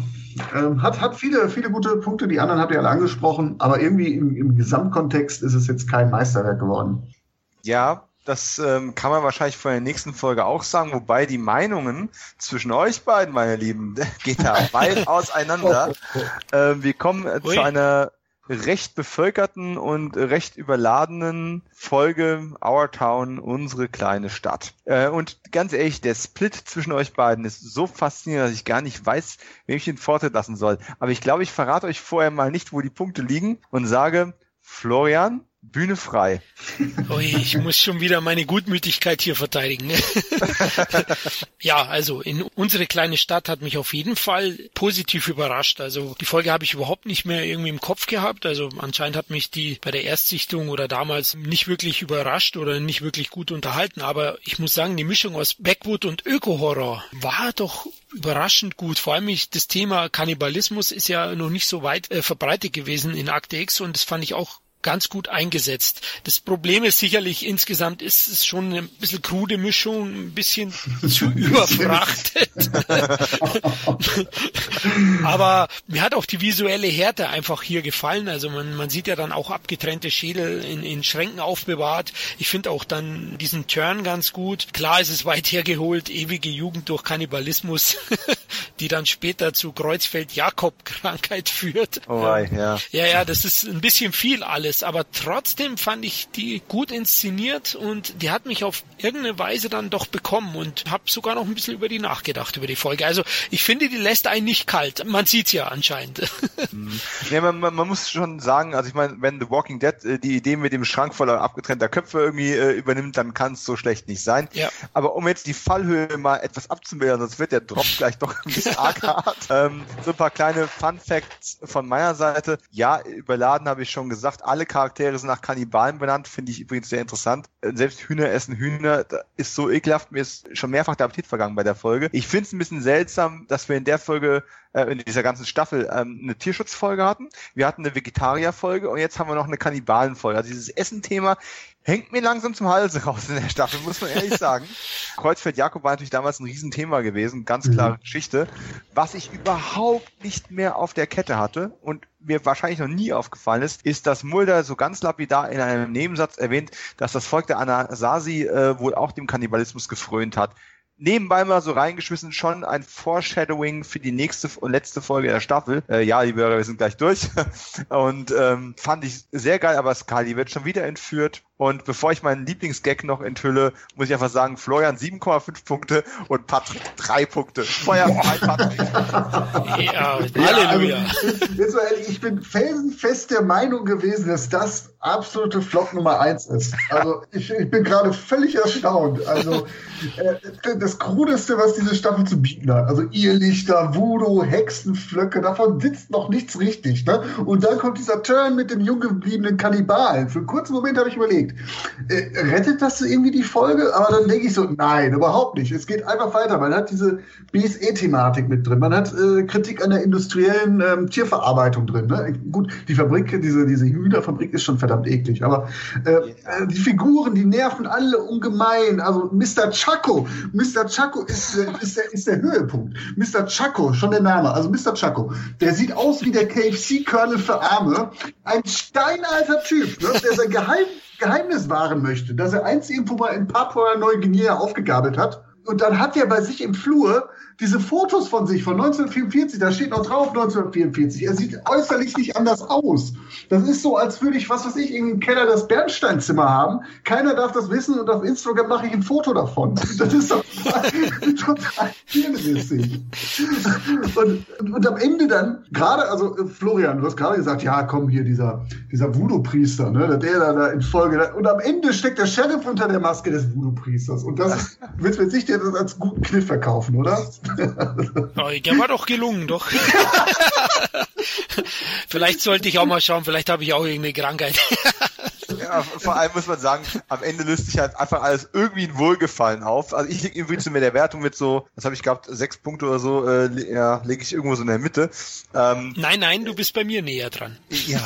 Hat viele gute Punkte, die anderen habt ihr alle angesprochen, aber irgendwie im Gesamtkontext ist es jetzt kein Meisterwerk geworden. Ja, das kann man wahrscheinlich von der nächsten Folge auch sagen, wobei die Meinungen zwischen euch beiden, meine Lieben, geht da weit auseinander. Wir kommen zu einer recht bevölkerten und recht überladenen Folge Our Town, unsere kleine Stadt. Und ganz ehrlich, der Split zwischen euch beiden ist so faszinierend, dass ich gar nicht weiß, wem ich den Vortritt lassen soll. Aber ich glaube, ich verrate euch vorher mal nicht, wo die Punkte liegen und sage, Florian, Bühne frei. Ui, ich muss schon wieder meine Gutmütigkeit hier verteidigen. Ja, also in unsere kleine Stadt hat mich auf jeden Fall positiv überrascht. Also die Folge habe ich überhaupt nicht mehr irgendwie im Kopf gehabt. Also anscheinend hat mich die bei der Erstsichtung oder damals nicht wirklich überrascht oder nicht wirklich gut unterhalten. Aber ich muss sagen, die Mischung aus Backwood und Öko-Horror war doch überraschend gut. Vor allem das Thema Kannibalismus ist ja noch nicht so weit verbreitet gewesen in Akte X und das fand ich auch ganz gut eingesetzt. Das Problem ist sicherlich, insgesamt ist es schon ein bisschen krude Mischung, ein bisschen zu überfrachtet. Aber mir hat auch die visuelle Härte einfach hier gefallen. Also man sieht ja dann auch abgetrennte Schädel in Schränken aufbewahrt. Ich finde auch dann diesen Turn ganz gut. Klar ist es weit hergeholt, ewige Jugend durch Kannibalismus, die dann später zu Kreuzfeld-Jakob-Krankheit führt. Oh, ja. Ja, das ist ein bisschen viel alles. Aber trotzdem fand ich die gut inszeniert und die hat mich auf irgendeine Weise dann doch bekommen und habe sogar noch ein bisschen über die nachgedacht, über die Folge. Also ich finde, die lässt einen nicht kalt. Man sieht's ja anscheinend. Nee, man muss schon sagen, also ich meine, wenn The Walking Dead die Idee mit dem Schrank voller abgetrennter Köpfe irgendwie übernimmt, dann kann es so schlecht nicht sein. Ja. Aber um jetzt die Fallhöhe mal etwas abzumildern, sonst wird der Drop gleich doch ein bisschen arg hart. So ein paar kleine Fun Facts von meiner Seite. Ja, überladen habe ich schon gesagt. Alle Charaktere sind nach Kannibalen benannt, finde ich übrigens sehr interessant. Selbst Hühner essen Hühner, das ist so ekelhaft, mir ist schon mehrfach der Appetit vergangen bei der Folge. Ich finde es ein bisschen seltsam, dass wir in der Folge, in dieser ganzen Staffel, eine Tierschutzfolge hatten, wir hatten eine Vegetarierfolge und jetzt haben wir noch eine Kannibalenfolge. Also dieses Essen-Thema hängt mir langsam zum Hals raus in der Staffel, muss man ehrlich sagen. Kreuzfeld-Jakob war natürlich damals ein Riesenthema gewesen, ganz klare Geschichte, was ich überhaupt nicht mehr auf der Kette hatte und mir wahrscheinlich noch nie aufgefallen ist, dass Mulder so ganz lapidar in einem Nebensatz erwähnt, dass das Volk der Anasazi wohl auch dem Kannibalismus gefrönt hat. Nebenbei mal so reingeschmissen, schon ein Foreshadowing für die nächste und letzte Folge der Staffel. Ja, liebe Hörer, wir sind gleich durch. Und fand ich sehr geil, aber Scully wird schon wieder entführt. Und bevor ich meinen Lieblingsgag noch enthülle, muss ich einfach sagen, Florian 7,5 Punkte und Patrick 3 Punkte. Feuer bei Patrick. Ja, Halleluja. Jetzt mal ehrlich, ich bin felsenfest der Meinung gewesen, dass das absolute Flop Nummer 1 ist. Also ich bin gerade völlig erstaunt. Also das Krudeste, was diese Staffel zu bieten hat. Also Irrlichter, Voodoo, Hexenflöcke, davon sitzt noch nichts richtig. Ne? Und dann kommt dieser Turn mit dem jung gebliebenen Kannibalen. Für einen kurzen Moment habe ich überlegt, rettet das irgendwie die Folge? Aber dann denke ich so, nein, überhaupt nicht. Es geht einfach weiter. Man hat diese BSE-Thematik mit drin. Man hat Kritik an der industriellen Tierverarbeitung drin. Ne? Gut, die Fabrik, diese Hühnerfabrik ist schon verdammt eklig. Aber die Figuren, die nerven alle ungemein. Also Mr. Chaco ist der Höhepunkt. Mr. Chaco, schon der Name. Also Mr. Chaco, der sieht aus wie der KFC-Colonel für Arme. Ein steinalter Typ, ne? Der sein Geheimnis wahren möchte, dass er einst irgendwo mal in Papua-Neuguinea aufgegabelt hat. Und dann hat er bei sich im Flur diese Fotos von sich von 1944, da steht noch drauf 1944. Er sieht äußerlich nicht anders aus. Das ist so, als würde ich, was weiß ich, in den Keller das Bernsteinzimmer haben. Keiner darf das wissen und auf Instagram mache ich ein Foto davon. Das ist doch total hirnrissig. Und am Ende dann, gerade, also Florian, du hast gerade gesagt, ja komm hier, dieser Voodoo-Priester, ne, der da in Folge, und am Ende steckt der Sheriff unter der Maske des Voodoo-Priesters. Und das wird mir sicher das als guten Kniff verkaufen, oder? Der war doch gelungen, doch. Vielleicht sollte ich auch mal schauen, vielleicht habe ich auch irgendeine Krankheit. Ja, vor allem muss man sagen, am Ende löst sich halt einfach alles irgendwie in Wohlgefallen auf. Also ich lege irgendwie zu mir der Wertung mit so, das habe ich gehabt, 6 Punkte oder so, lege ich irgendwo so in der Mitte. Nein, du bist bei mir näher dran. Ja,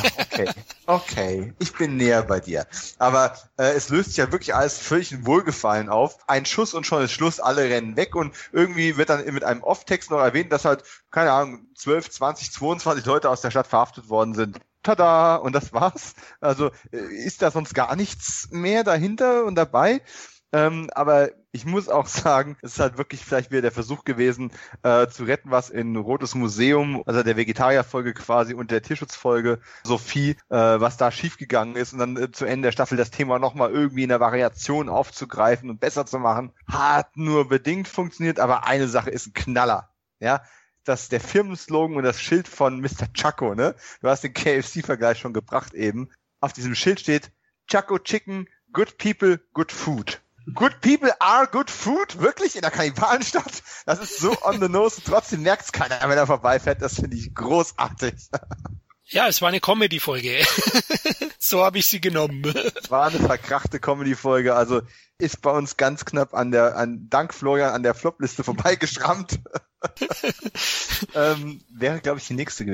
okay, ich bin näher bei dir. Aber es löst sich ja halt wirklich alles völlig in Wohlgefallen auf. Ein Schuss und schon ist Schluss, alle rennen weg und irgendwie wird dann mit einem Off-Text noch erwähnt, dass halt, keine Ahnung, 12, 20, 22 Leute aus der Stadt verhaftet worden sind. Tada! Und das war's. Also ist da sonst gar nichts mehr dahinter und dabei. Aber ich muss auch sagen, es ist halt wirklich vielleicht wieder der Versuch gewesen, zu retten, was in Rotes Museum, also der Vegetarierfolge quasi und der Tierschutzfolge Sophie, was da schiefgegangen ist und dann zu Ende der Staffel das Thema nochmal irgendwie in der Variation aufzugreifen und besser zu machen, hat nur bedingt funktioniert, aber eine Sache ist ein Knaller, ja. Das der Firmenslogan und das Schild von Mr. Chaco, ne? Du hast den KFC-Vergleich schon gebracht eben. Auf diesem Schild steht Chaco Chicken, good people, good food. Good people are good food? Wirklich? In der Kannibalenstadt? Das ist so on the nose. Trotzdem merkt's keiner, wenn er vorbeifährt. Das finde ich großartig. Ja, es war eine Comedy-Folge. So habe ich sie genommen. War eine verkrachte Comedy-Folge. Also ist bei uns ganz knapp dank Florian an der Flop-Liste vorbeigeschrammt. Wäre die nächste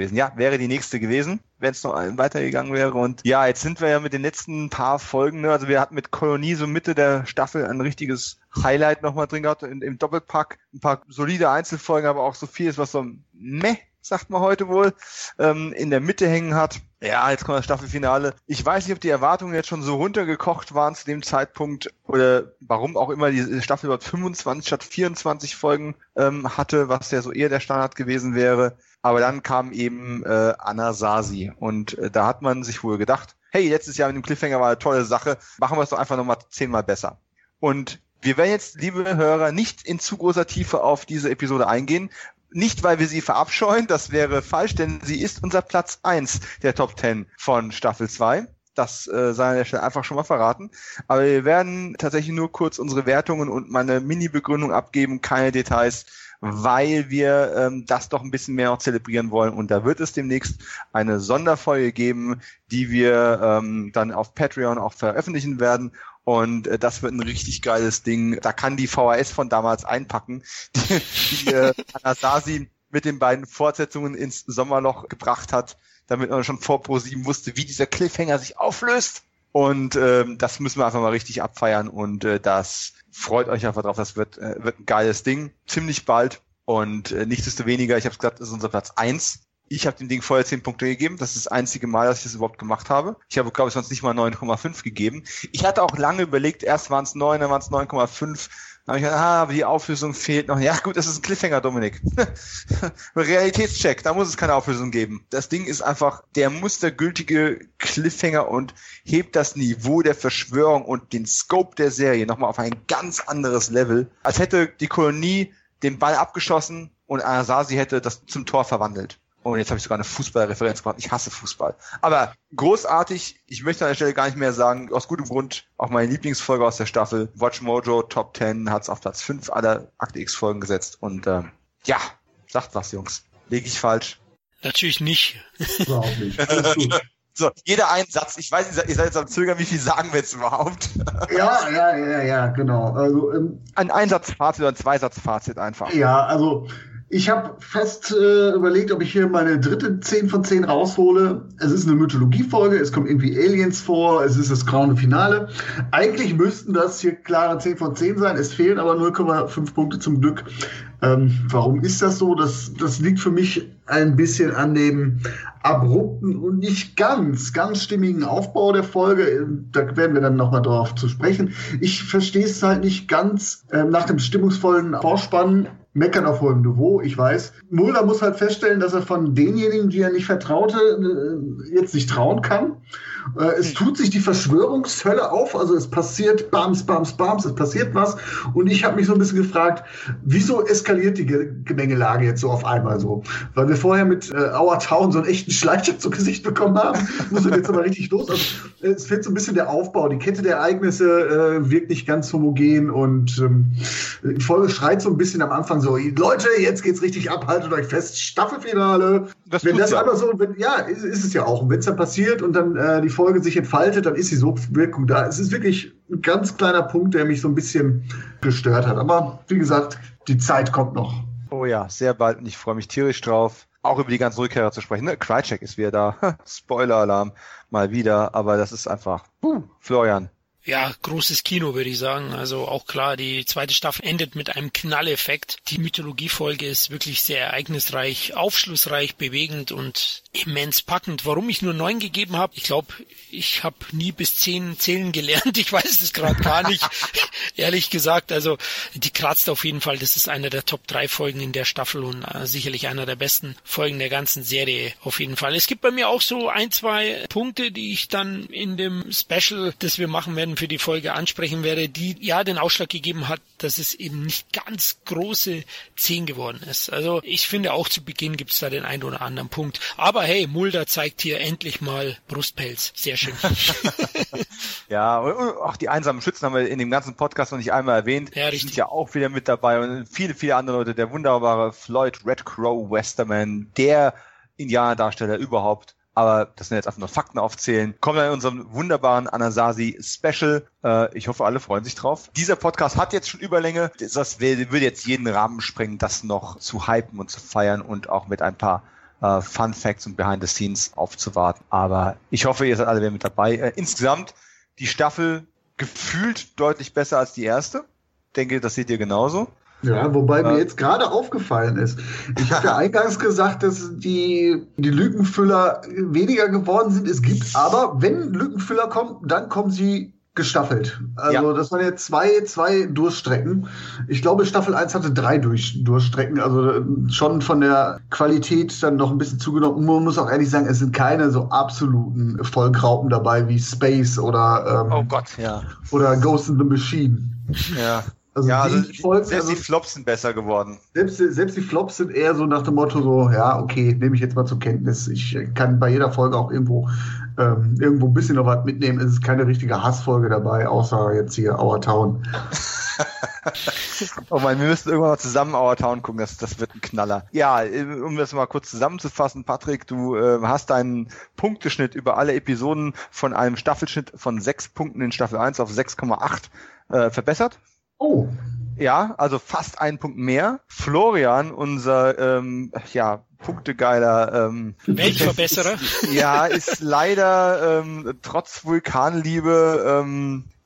gewesen, wenn es noch weitergegangen wäre. Und ja, jetzt sind wir ja mit den letzten paar Folgen, ne? Also wir hatten mit Kolonie so Mitte der Staffel ein richtiges Highlight nochmal drin gehabt im Doppelpack. Ein paar solide Einzelfolgen, aber auch so vieles, was so meh, sagt man heute wohl, in der Mitte hängen hat. Ja, jetzt kommt das Staffelfinale. Ich weiß nicht, ob die Erwartungen jetzt schon so runtergekocht waren zu dem Zeitpunkt oder warum auch immer die Staffel überhaupt 25 statt 24 Folgen hatte, was ja so eher der Standard gewesen wäre. Aber dann kam eben Anasazi und da hat man sich wohl gedacht, hey, letztes Jahr mit dem Cliffhanger war eine tolle Sache, machen wir es doch einfach nochmal 10-mal besser. Und wir werden jetzt, liebe Hörer, nicht in zu großer Tiefe auf diese Episode eingehen, nicht, weil wir sie verabscheuen, das wäre falsch, denn sie ist unser Platz 1 der Top 10 von Staffel 2. Das sei an der Stelle einfach schon mal verraten. Aber wir werden tatsächlich nur kurz unsere Wertungen und meine Mini-Begründung abgeben, keine Details, weil wir das doch ein bisschen mehr noch zelebrieren wollen. Und da wird es demnächst eine Sonderfolge geben, die wir dann auf Patreon auch veröffentlichen werden. Und das wird ein richtig geiles Ding. Da kann die VHS von damals einpacken, die Anasazi mit den beiden Fortsetzungen ins Sommerloch gebracht hat, damit man schon vor Pro7 wusste, wie dieser Cliffhanger sich auflöst. Und das müssen wir einfach mal richtig abfeiern. Und das freut euch einfach drauf. Das wird ein geiles Ding. Ziemlich bald. Und nichtsdestoweniger, ich habe es gesagt, ist unser Platz 1. Ich habe dem Ding vorher 10 Punkte gegeben. Das ist das einzige Mal, dass ich das überhaupt gemacht habe. Ich habe, glaube ich, sonst nicht mal 9,5 gegeben. Ich hatte auch lange überlegt, erst waren es 9, dann waren es 9,5. Dann habe ich gedacht, aber die Auflösung fehlt noch. Ja gut, das ist ein Cliffhanger, Dominik. Realitätscheck, da muss es keine Auflösung geben. Das Ding ist einfach der mustergültige Cliffhanger und hebt das Niveau der Verschwörung und den Scope der Serie nochmal auf ein ganz anderes Level, als hätte die Kolonie den Ball abgeschossen und Anasazi hätte das zum Tor verwandelt. Und jetzt habe ich sogar eine Fußballreferenz gemacht. Ich hasse Fußball. Aber großartig, ich möchte an der Stelle gar nicht mehr sagen, aus gutem Grund, auch meine Lieblingsfolge aus der Staffel, WatchMojo Top 10 hat es auf Platz 5 aller Akte X Folgen gesetzt. Und ja, sagt was, Jungs. Liege ich falsch? Natürlich nicht. Überhaupt nicht. Alles gut. So, jeder einen Satz. Ich weiß nicht, ihr seid jetzt am Zögern, wie viel sagen wir jetzt überhaupt? Ja, genau. Also, ein Einsatzfazit oder ein Zweisatzfazit einfach. Ja, also ich habe fest überlegt, ob ich hier meine dritte 10 von 10 raushole. Es ist eine Mythologiefolge, es kommen irgendwie Aliens vor, es ist das graue Finale. Eigentlich müssten das hier klare 10 von 10 sein, es fehlen aber 0,5 Punkte zum Glück. Warum ist das so? Das liegt für mich ein bisschen an dem abrupten und nicht ganz stimmigen Aufbau der Folge. Da werden wir dann nochmal drauf zu sprechen. Ich verstehe es halt nicht ganz. Nach dem stimmungsvollen Vorspann meckern auf hohem Niveau, ich weiß. Mulder muss halt feststellen, dass er von denjenigen, die er nicht vertraute, jetzt nicht trauen kann. Es tut sich die Verschwörungshölle auf, also es passiert Bams, es passiert was. Und ich habe mich so ein bisschen gefragt, wieso eskaliert die Gemengelage jetzt so auf einmal so? Weil wir vorher mit Our Town so einen echten Schleichschutz zu Gesicht bekommen haben, muss das jetzt aber richtig los. Also, es fehlt so ein bisschen der Aufbau, die Kette der Ereignisse wirkt nicht ganz homogen und die Folge schreit so ein bisschen am Anfang so, Leute, jetzt geht's richtig ab, haltet euch fest, Staffelfinale. Wenn das aber so, ist es ja auch. Und wenn es dann passiert und dann die Folge sich entfaltet, dann ist die Sogwirkung da. Es ist wirklich ein ganz kleiner Punkt, der mich so ein bisschen gestört hat. Aber wie gesagt, die Zeit kommt noch. Oh ja, sehr bald und ich freue mich tierisch drauf, auch über die ganzen Rückkehrer zu sprechen. Ne? Krycek ist wieder da. Spoiler-Alarm mal wieder, aber das ist einfach Florian. Ja, großes Kino, würde ich sagen. Also auch klar, die zweite Staffel endet mit einem Knalleffekt. Die Mythologiefolge ist wirklich sehr ereignisreich, aufschlussreich, bewegend und immens packend. Warum ich nur 9 gegeben habe? Ich glaube, ich habe nie bis 10 zählen gelernt. Ich weiß es gerade gar nicht, ehrlich gesagt. Also die kratzt auf jeden Fall. Das ist einer der Top-3-Folgen in der Staffel und sicherlich einer der besten Folgen der ganzen Serie auf jeden Fall. Es gibt bei mir auch so 1, 2 Punkte, die ich dann in dem Special, das wir machen werden, für die Folge ansprechen werde, die ja den Ausschlag gegeben hat, dass es eben nicht ganz große 10 geworden ist. Also ich finde auch zu Beginn gibt es da den einen oder anderen Punkt. Aber hey, Mulder zeigt hier endlich mal Brustpelz. Sehr schön. Ja, und auch die einsamen Schützen haben wir in dem ganzen Podcast noch nicht einmal erwähnt. Ja, die sind ja auch wieder mit dabei und viele andere Leute. Der wunderbare Floyd Red Crow Westerman, der Indianerdarsteller überhaupt. Aber das sind jetzt einfach nur Fakten aufzählen. Kommen wir in unserem wunderbaren Anasazi-Special. Ich hoffe, alle freuen sich drauf. Dieser Podcast hat jetzt schon Überlänge. Das würde jetzt jeden Rahmen sprengen, das noch zu hypen und zu feiern und auch mit ein paar Fun Facts und Behind the Scenes aufzuwarten. Aber ich hoffe, ihr seid alle wieder mit dabei. Insgesamt die Staffel gefühlt deutlich besser als die erste. Ich denke, das seht ihr genauso. Ja, wobei mir jetzt gerade aufgefallen ist. Ich habe ja eingangs gesagt, dass die Lückenfüller weniger geworden sind. Es gibt aber, wenn Lückenfüller kommen, dann kommen sie gestaffelt. Also das waren jetzt zwei Durchstrecken. Ich glaube, Staffel 1 hatte 3 Durchstrecken. Also schon von der Qualität dann noch ein bisschen zugenommen. Und man muss auch ehrlich sagen, es sind keine so absoluten Vollgraupen dabei wie Space oder oder Ghost in the Machine. Ja. Also die Flops sind besser geworden. Selbst die Flops sind eher so nach dem Motto so, ja, okay, nehme ich jetzt mal zur Kenntnis. Ich kann bei jeder Folge auch irgendwo ein bisschen noch was mitnehmen. Es ist keine richtige Hassfolge dabei, außer jetzt hier Our Town. Oh mein, wir müssen irgendwann mal zusammen Our Town gucken, das wird ein Knaller. Ja, um das mal kurz zusammenzufassen, Patrick, du hast einen Punkteschnitt über alle Episoden von einem Staffelschnitt von 6 Punkten in Staffel 1 auf 6,8 verbessert. Oh. Ja, also fast einen Punkt mehr. Florian, unser punktegeiler Weltverbesserer. Ist leider trotz Vulkanliebe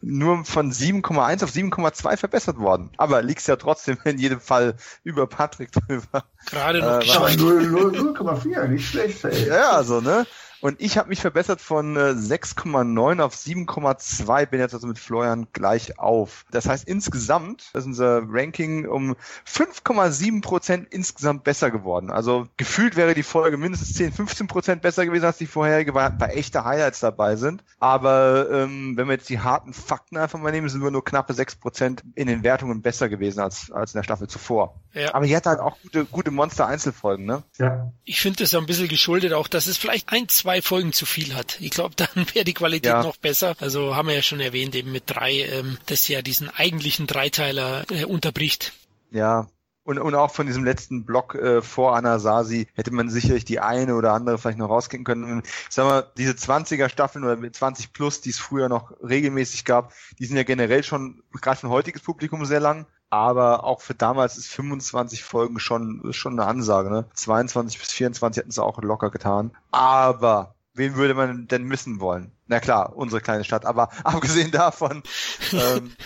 nur von 7,1 auf 7,2 verbessert worden. Aber liegst ja trotzdem in jedem Fall über Patrick drüber. Gerade noch geschafft. 0,4, nicht schlecht. Ey. Ja, also, ne? Und ich habe mich verbessert von 6,9 auf 7,2, bin jetzt also mit Florian gleich auf. Das heißt, insgesamt ist unser Ranking um 5,7% insgesamt besser geworden. Also gefühlt wäre die Folge mindestens 10-15% besser gewesen als die vorherige, weil bei echte Highlights dabei sind. Aber wenn wir jetzt die harten Fakten einfach mal nehmen, sind wir nur knappe 6% in den Wertungen besser gewesen als in der Staffel zuvor. Ja. Aber die hat halt auch gute Monster-Einzelfolgen, ne? Ja. Ich finde das ja ein bisschen geschuldet auch, dass es vielleicht ein, zwei Folgen zu viel hat. Ich glaube, dann wäre die Qualität noch besser. Also haben wir ja schon erwähnt, eben mit 3, dass ja diesen eigentlichen Dreiteiler unterbricht. Ja, und auch von diesem letzten Block vor Anasazi hätte man sicherlich die eine oder andere vielleicht noch rauskicken können. Ich sag mal, diese 20er-Staffeln oder 20+, die es früher noch regelmäßig gab, die sind ja generell schon, gerade für ein heutiges Publikum, sehr lang. Aber auch für damals ist 25 Folgen schon eine Ansage, ne? 22 bis 24 hätten sie auch locker getan. Aber wen würde man denn missen wollen? Na klar, unsere kleine Stadt. Aber abgesehen davon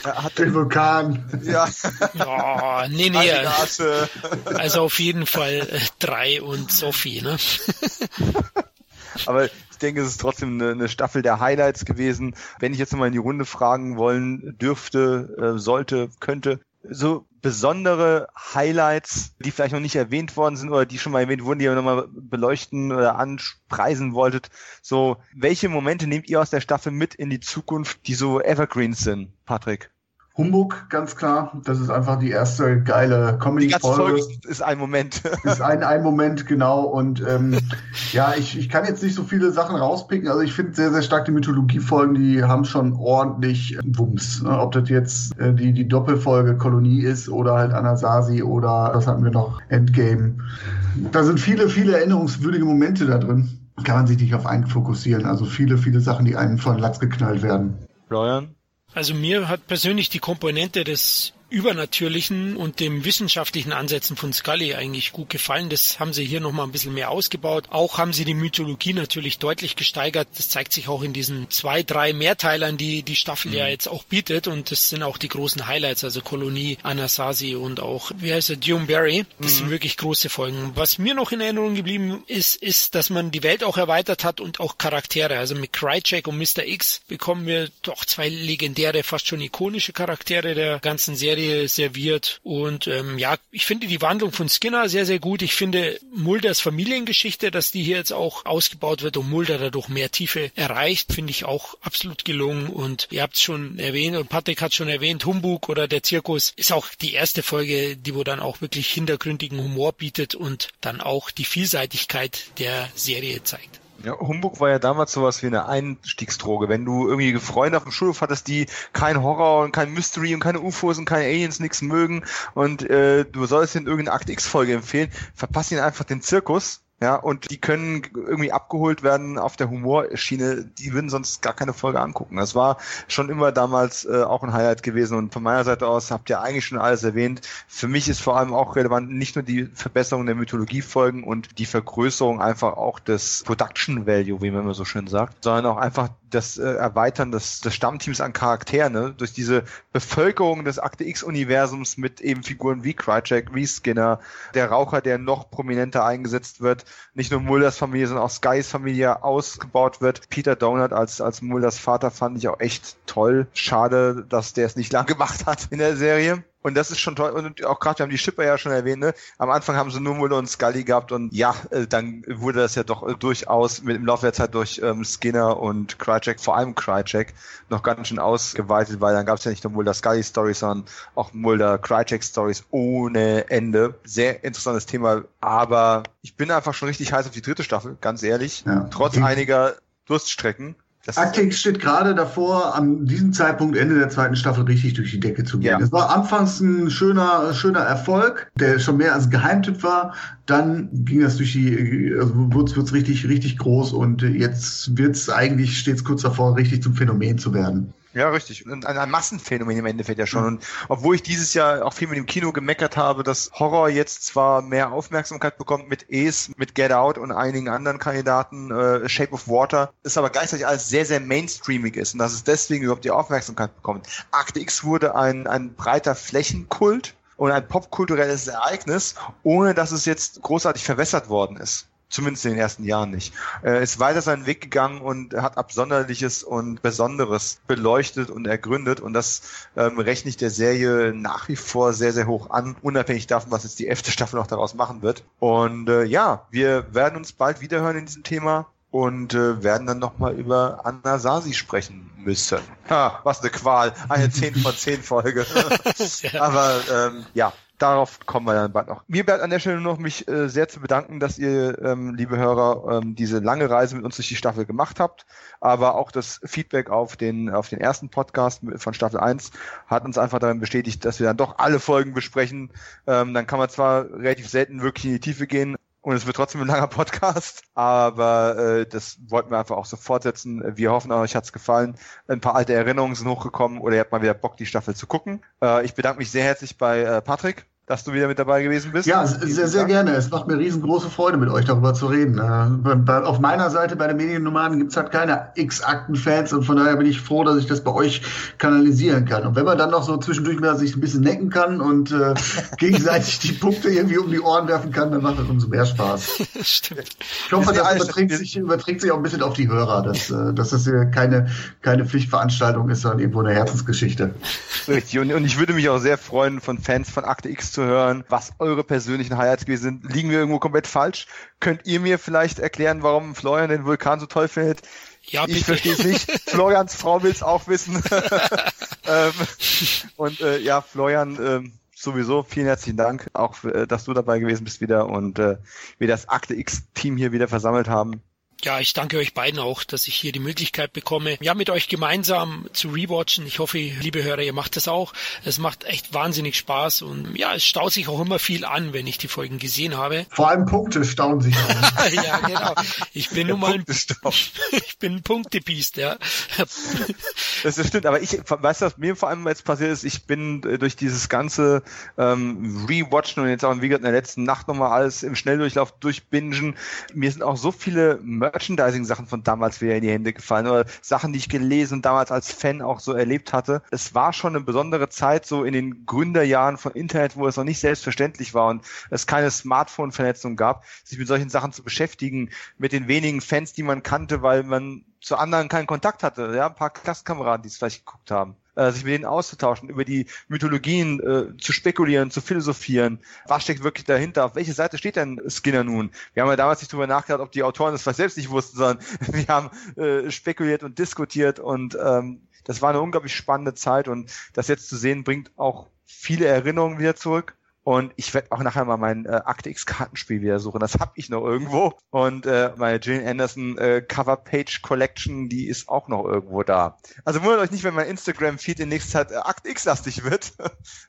hat den Vulkan. Ja. Oh, nee. Also auf jeden Fall 3 und Sophie, ne? Aber ich denke, es ist trotzdem eine Staffel der Highlights gewesen. Wenn ich jetzt nochmal in die Runde fragen wollen dürfte, sollte, könnte, so besondere Highlights, die vielleicht noch nicht erwähnt worden sind oder die schon mal erwähnt wurden, die ihr nochmal beleuchten oder anspreisen wolltet. So, welche Momente nehmt ihr aus der Staffel mit in die Zukunft, die so Evergreens sind, Patrick? Humbug, ganz klar. Das ist einfach die erste geile Comedy-Folge. Die ganze Folge ist ein Moment. Ist ein Moment, genau. Und ja, ich kann jetzt nicht so viele Sachen rauspicken. Also ich finde sehr, sehr stark die Mythologie-Folgen, die haben schon ordentlich Wumms. Ne? Ob das jetzt die Doppelfolge Kolonie ist oder halt Anasazi oder, was hatten wir noch, Endgame. Da sind viele, viele erinnerungswürdige Momente da drin. Kann man sich nicht auf einen fokussieren. Also viele, viele Sachen, die einem von Latz geknallt werden. Florian? Also mir hat persönlich die Komponente des Übernatürlichen und dem wissenschaftlichen Ansätzen von Scully eigentlich gut gefallen. Das haben sie hier nochmal ein bisschen mehr ausgebaut. Auch haben sie die Mythologie natürlich deutlich gesteigert. Das zeigt sich auch in diesen 2, 3 Mehrteilern, die die Staffel ja jetzt auch bietet. Und das sind auch die großen Highlights, also Kolonie, Anasazi und auch, wie heißt er, Dewsbury. Das sind wirklich große Folgen. Was mir noch in Erinnerung geblieben ist, dass man die Welt auch erweitert hat und auch Charaktere. Also mit Krycek und Mr. X bekommen wir doch 2 legendäre, fast schon ikonische Charaktere der ganzen Serie serviert. Und ja, ich finde die Wandlung von Skinner sehr, sehr gut. Ich finde Mulders Familiengeschichte, dass die hier jetzt auch ausgebaut wird und Mulder dadurch mehr Tiefe erreicht, finde ich auch absolut gelungen. Und ihr habt es schon erwähnt und Patrick hat schon erwähnt, Humbug oder der Zirkus ist auch die erste Folge, die wo dann auch wirklich hintergründigen Humor bietet und dann auch die Vielseitigkeit der Serie zeigt. Ja, Humbug war ja damals sowas wie eine Einstiegsdroge. Wenn du irgendwie Freunde auf dem Schulhof hattest, die kein Horror und kein Mystery und keine UFOs und keine Aliens nix mögen und du solltest ihnen irgendeine Akte X-Folge empfehlen, verpasst ihnen einfach den Zirkus. Ja, und die können irgendwie abgeholt werden auf der Humorschiene. Die würden sonst gar keine Folge angucken. Das war schon immer damals auch ein Highlight gewesen. Und von meiner Seite aus habt ihr eigentlich schon alles erwähnt. Für mich ist vor allem auch relevant nicht nur die Verbesserung der Mythologiefolgen und die Vergrößerung einfach auch des Production Value, wie man immer so schön sagt, sondern auch einfach das Erweitern des Stammteams an Charakteren, ne? Durch diese Bevölkerung des Akte X-Universums mit eben Figuren wie Krycek, wie Skinner, der Raucher, der noch prominenter eingesetzt wird, nicht nur Mulders Familie, sondern auch Skys Familie ausgebaut wird. Peter Donut als Mulders Vater fand ich auch echt toll. Schade, dass der es nicht lang gemacht hat in der Serie. Und das ist schon toll. Und auch gerade, wir haben die Schipper ja schon erwähnt, ne? Am Anfang haben sie nur Mulder und Scully gehabt und ja, dann wurde das ja doch durchaus mit im Laufe der Zeit durch Skinner und Krycek, vor allem Krycek, noch ganz schön ausgeweitet, weil dann gab es ja nicht nur Mulder-Scully-Stories, sondern auch Mulder-Krycek-Stories ohne Ende. Sehr interessantes Thema, aber ich bin einfach schon richtig heiß auf die 3. Staffel, ganz ehrlich. Ja. Trotz einiger Durststrecken. Akte X steht gerade davor, an diesem Zeitpunkt Ende der 2. Staffel richtig durch die Decke zu gehen. Es war anfangs ein schöner Erfolg, der schon mehr als Geheimtipp war. Dann ging das wird's richtig, richtig groß und jetzt wird's eigentlich stets kurz davor, richtig zum Phänomen zu werden. Ja, richtig. Und ein Massenphänomen im Endeffekt ja schon. Mhm. Und obwohl ich dieses Jahr auch viel mit dem Kino gemeckert habe, dass Horror jetzt zwar mehr Aufmerksamkeit bekommt mit Ace, mit Get Out und einigen anderen Kandidaten, Shape of Water, ist aber gleichzeitig alles sehr, sehr mainstreamig ist und dass es deswegen überhaupt die Aufmerksamkeit bekommt. Akte X wurde ein breiter Flächenkult und ein popkulturelles Ereignis, ohne dass es jetzt großartig verwässert worden ist. Zumindest in den ersten Jahren nicht. Er ist weiter seinen Weg gegangen und hat Absonderliches und Besonderes beleuchtet und ergründet. Und das rechne ich der Serie nach wie vor sehr, sehr hoch an, unabhängig davon, was jetzt die 11. Staffel noch daraus machen wird. Und ja, wir werden uns bald wiederhören in diesem Thema und werden dann nochmal über Anasazi sprechen müssen. Ha, was eine Qual. Eine 10 von 10 Folge. Aber ja. Darauf kommen wir dann bald noch. Mir bleibt an der Stelle nur noch, mich sehr zu bedanken, dass ihr, liebe Hörer, diese lange Reise mit uns durch die Staffel gemacht habt. Aber auch das Feedback auf den ersten Podcast von Staffel 1 hat uns einfach darin bestätigt, dass wir dann doch alle Folgen besprechen. Dann kann man zwar relativ selten wirklich in die Tiefe gehen, und es wird trotzdem ein langer Podcast, aber das wollten wir einfach auch so fortsetzen. Wir hoffen, euch hat's gefallen. Ein paar alte Erinnerungen sind hochgekommen oder ihr habt mal wieder Bock, die Staffel zu gucken. Ich bedanke mich sehr herzlich bei Patrick, dass du wieder mit dabei gewesen bist. Ja, sehr, sehr gerne. Es macht mir riesengroße Freude, mit euch darüber zu reden. Auf meiner Seite bei den Mediennomaden gibt's halt keine X-Akten-Fans und von daher bin ich froh, dass ich das bei euch kanalisieren kann. Und wenn man dann noch so zwischendurch mal sich ein bisschen necken kann und gegenseitig die Punkte irgendwie um die Ohren werfen kann, dann macht das umso mehr Spaß. Stimmt. Ich hoffe, das überträgt sich auch ein bisschen auf die Hörer, dass das hier keine Pflichtveranstaltung ist, sondern irgendwo eine Herzensgeschichte. Richtig. Und ich würde mich auch sehr freuen, von Fans von Akte X zu hören, was eure persönlichen Highlights gewesen sind. Liegen wir irgendwo komplett falsch? Könnt ihr mir vielleicht erklären, warum Florian den Vulkan so toll findet? Ja, ich verstehe es nicht. Florians Frau will es auch wissen. Und ja, Florian, sowieso vielen herzlichen Dank, auch dass du dabei gewesen bist wieder und wir das Akte X-Team hier wieder versammelt haben. Ja, ich danke euch beiden auch, dass ich hier die Möglichkeit bekomme, ja, mit euch gemeinsam zu rewatchen. Ich hoffe, liebe Hörer, ihr macht das auch. Es macht echt wahnsinnig Spaß und ja, es staut sich auch immer viel an, wenn ich die Folgen gesehen habe. Vor allem Punkte stauen sich an. Ja, genau. Ich bin nun mal ein Punktebiest, ja. Das stimmt, aber weißt du, was mir vor allem jetzt passiert ist, ich bin durch dieses ganze Rewatchen und jetzt auch, wie gesagt, in der letzten Nacht nochmal alles im Schnelldurchlauf durchbingen. Mir sind auch so viele Merchandising-Sachen von damals wieder in die Hände gefallen oder Sachen, die ich gelesen und damals als Fan auch so erlebt hatte. Es war schon eine besondere Zeit, so in den Gründerjahren von Internet, wo es noch nicht selbstverständlich war und es keine Smartphone-Vernetzung gab, sich mit solchen Sachen zu beschäftigen, mit den wenigen Fans, die man kannte, weil man zu anderen keinen Kontakt hatte. Ja, ein paar Klassenkameraden, die es vielleicht geguckt haben. Sich mit denen auszutauschen, über die Mythologien zu spekulieren, zu philosophieren. Was steckt wirklich dahinter? Auf welche Seite steht denn Skinner nun? Wir haben ja damals nicht drüber nachgedacht, ob die Autoren das vielleicht selbst nicht wussten, sondern wir haben spekuliert und diskutiert und das war eine unglaublich spannende Zeit und das jetzt zu sehen, bringt auch viele Erinnerungen wieder zurück. Und ich werde auch nachher mal mein Akte X-Kartenspiel wieder suchen. Das habe ich noch irgendwo. Und meine Gillian Anderson Coverpage-Collection, die ist auch noch irgendwo da. Also wundert euch nicht, wenn mein Instagram-Feed in nächster Zeit Akte X-lastig wird.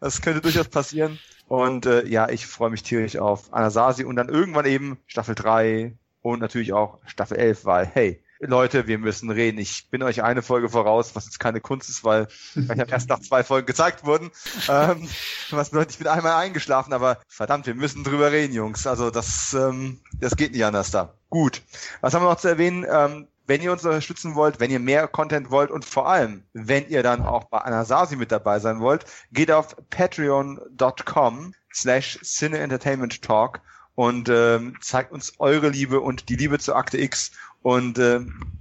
Das könnte durchaus passieren. Und ja, ich freue mich tierisch auf Anasazi und dann irgendwann eben Staffel 3 und natürlich auch Staffel 11, weil hey, Leute, wir müssen reden. Ich bin euch eine Folge voraus, was jetzt keine Kunst ist, weil ich habe erst nach 2 Folgen gezeigt wurden. Was bedeutet, ich bin einmal eingeschlafen, aber verdammt, wir müssen drüber reden, Jungs. Also das geht nicht anders da. Gut, was haben wir noch zu erwähnen? Wenn ihr uns unterstützen wollt, wenn ihr mehr Content wollt und vor allem, wenn ihr dann auch bei Anasazi mit dabei sein wollt, geht auf patreon.com/Cine Entertainment Talk und zeigt uns eure Liebe und die Liebe zu Akte X. Und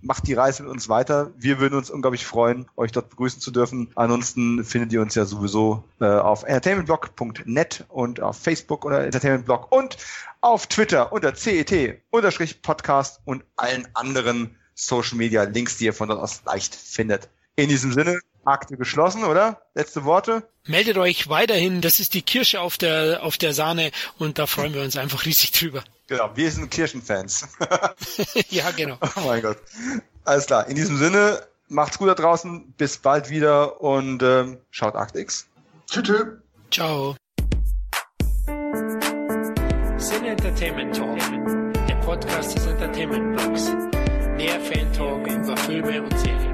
macht die Reise mit uns weiter. Wir würden uns unglaublich freuen, euch dort begrüßen zu dürfen. Ansonsten findet ihr uns ja sowieso auf entertainmentblog.net und auf Facebook oder entertainmentblog und auf Twitter unter cet_podcast und allen anderen Social-Media-Links, die ihr von dort aus leicht findet. In diesem Sinne, Akte geschlossen, oder? Letzte Worte? Meldet euch weiterhin. Das ist die Kirsche auf der Sahne und da freuen wir uns einfach riesig drüber. Genau, wir sind Kirchenfans. Ja, genau. Oh mein Gott. Alles klar, in diesem Sinne, macht's gut da draußen, bis bald wieder und schaut Akte X. Tschüss. Ciao. Cine Entertainment Talk, der Podcast des Entertainment Blogs. Mehr Fan-Talk über Filme und Serien.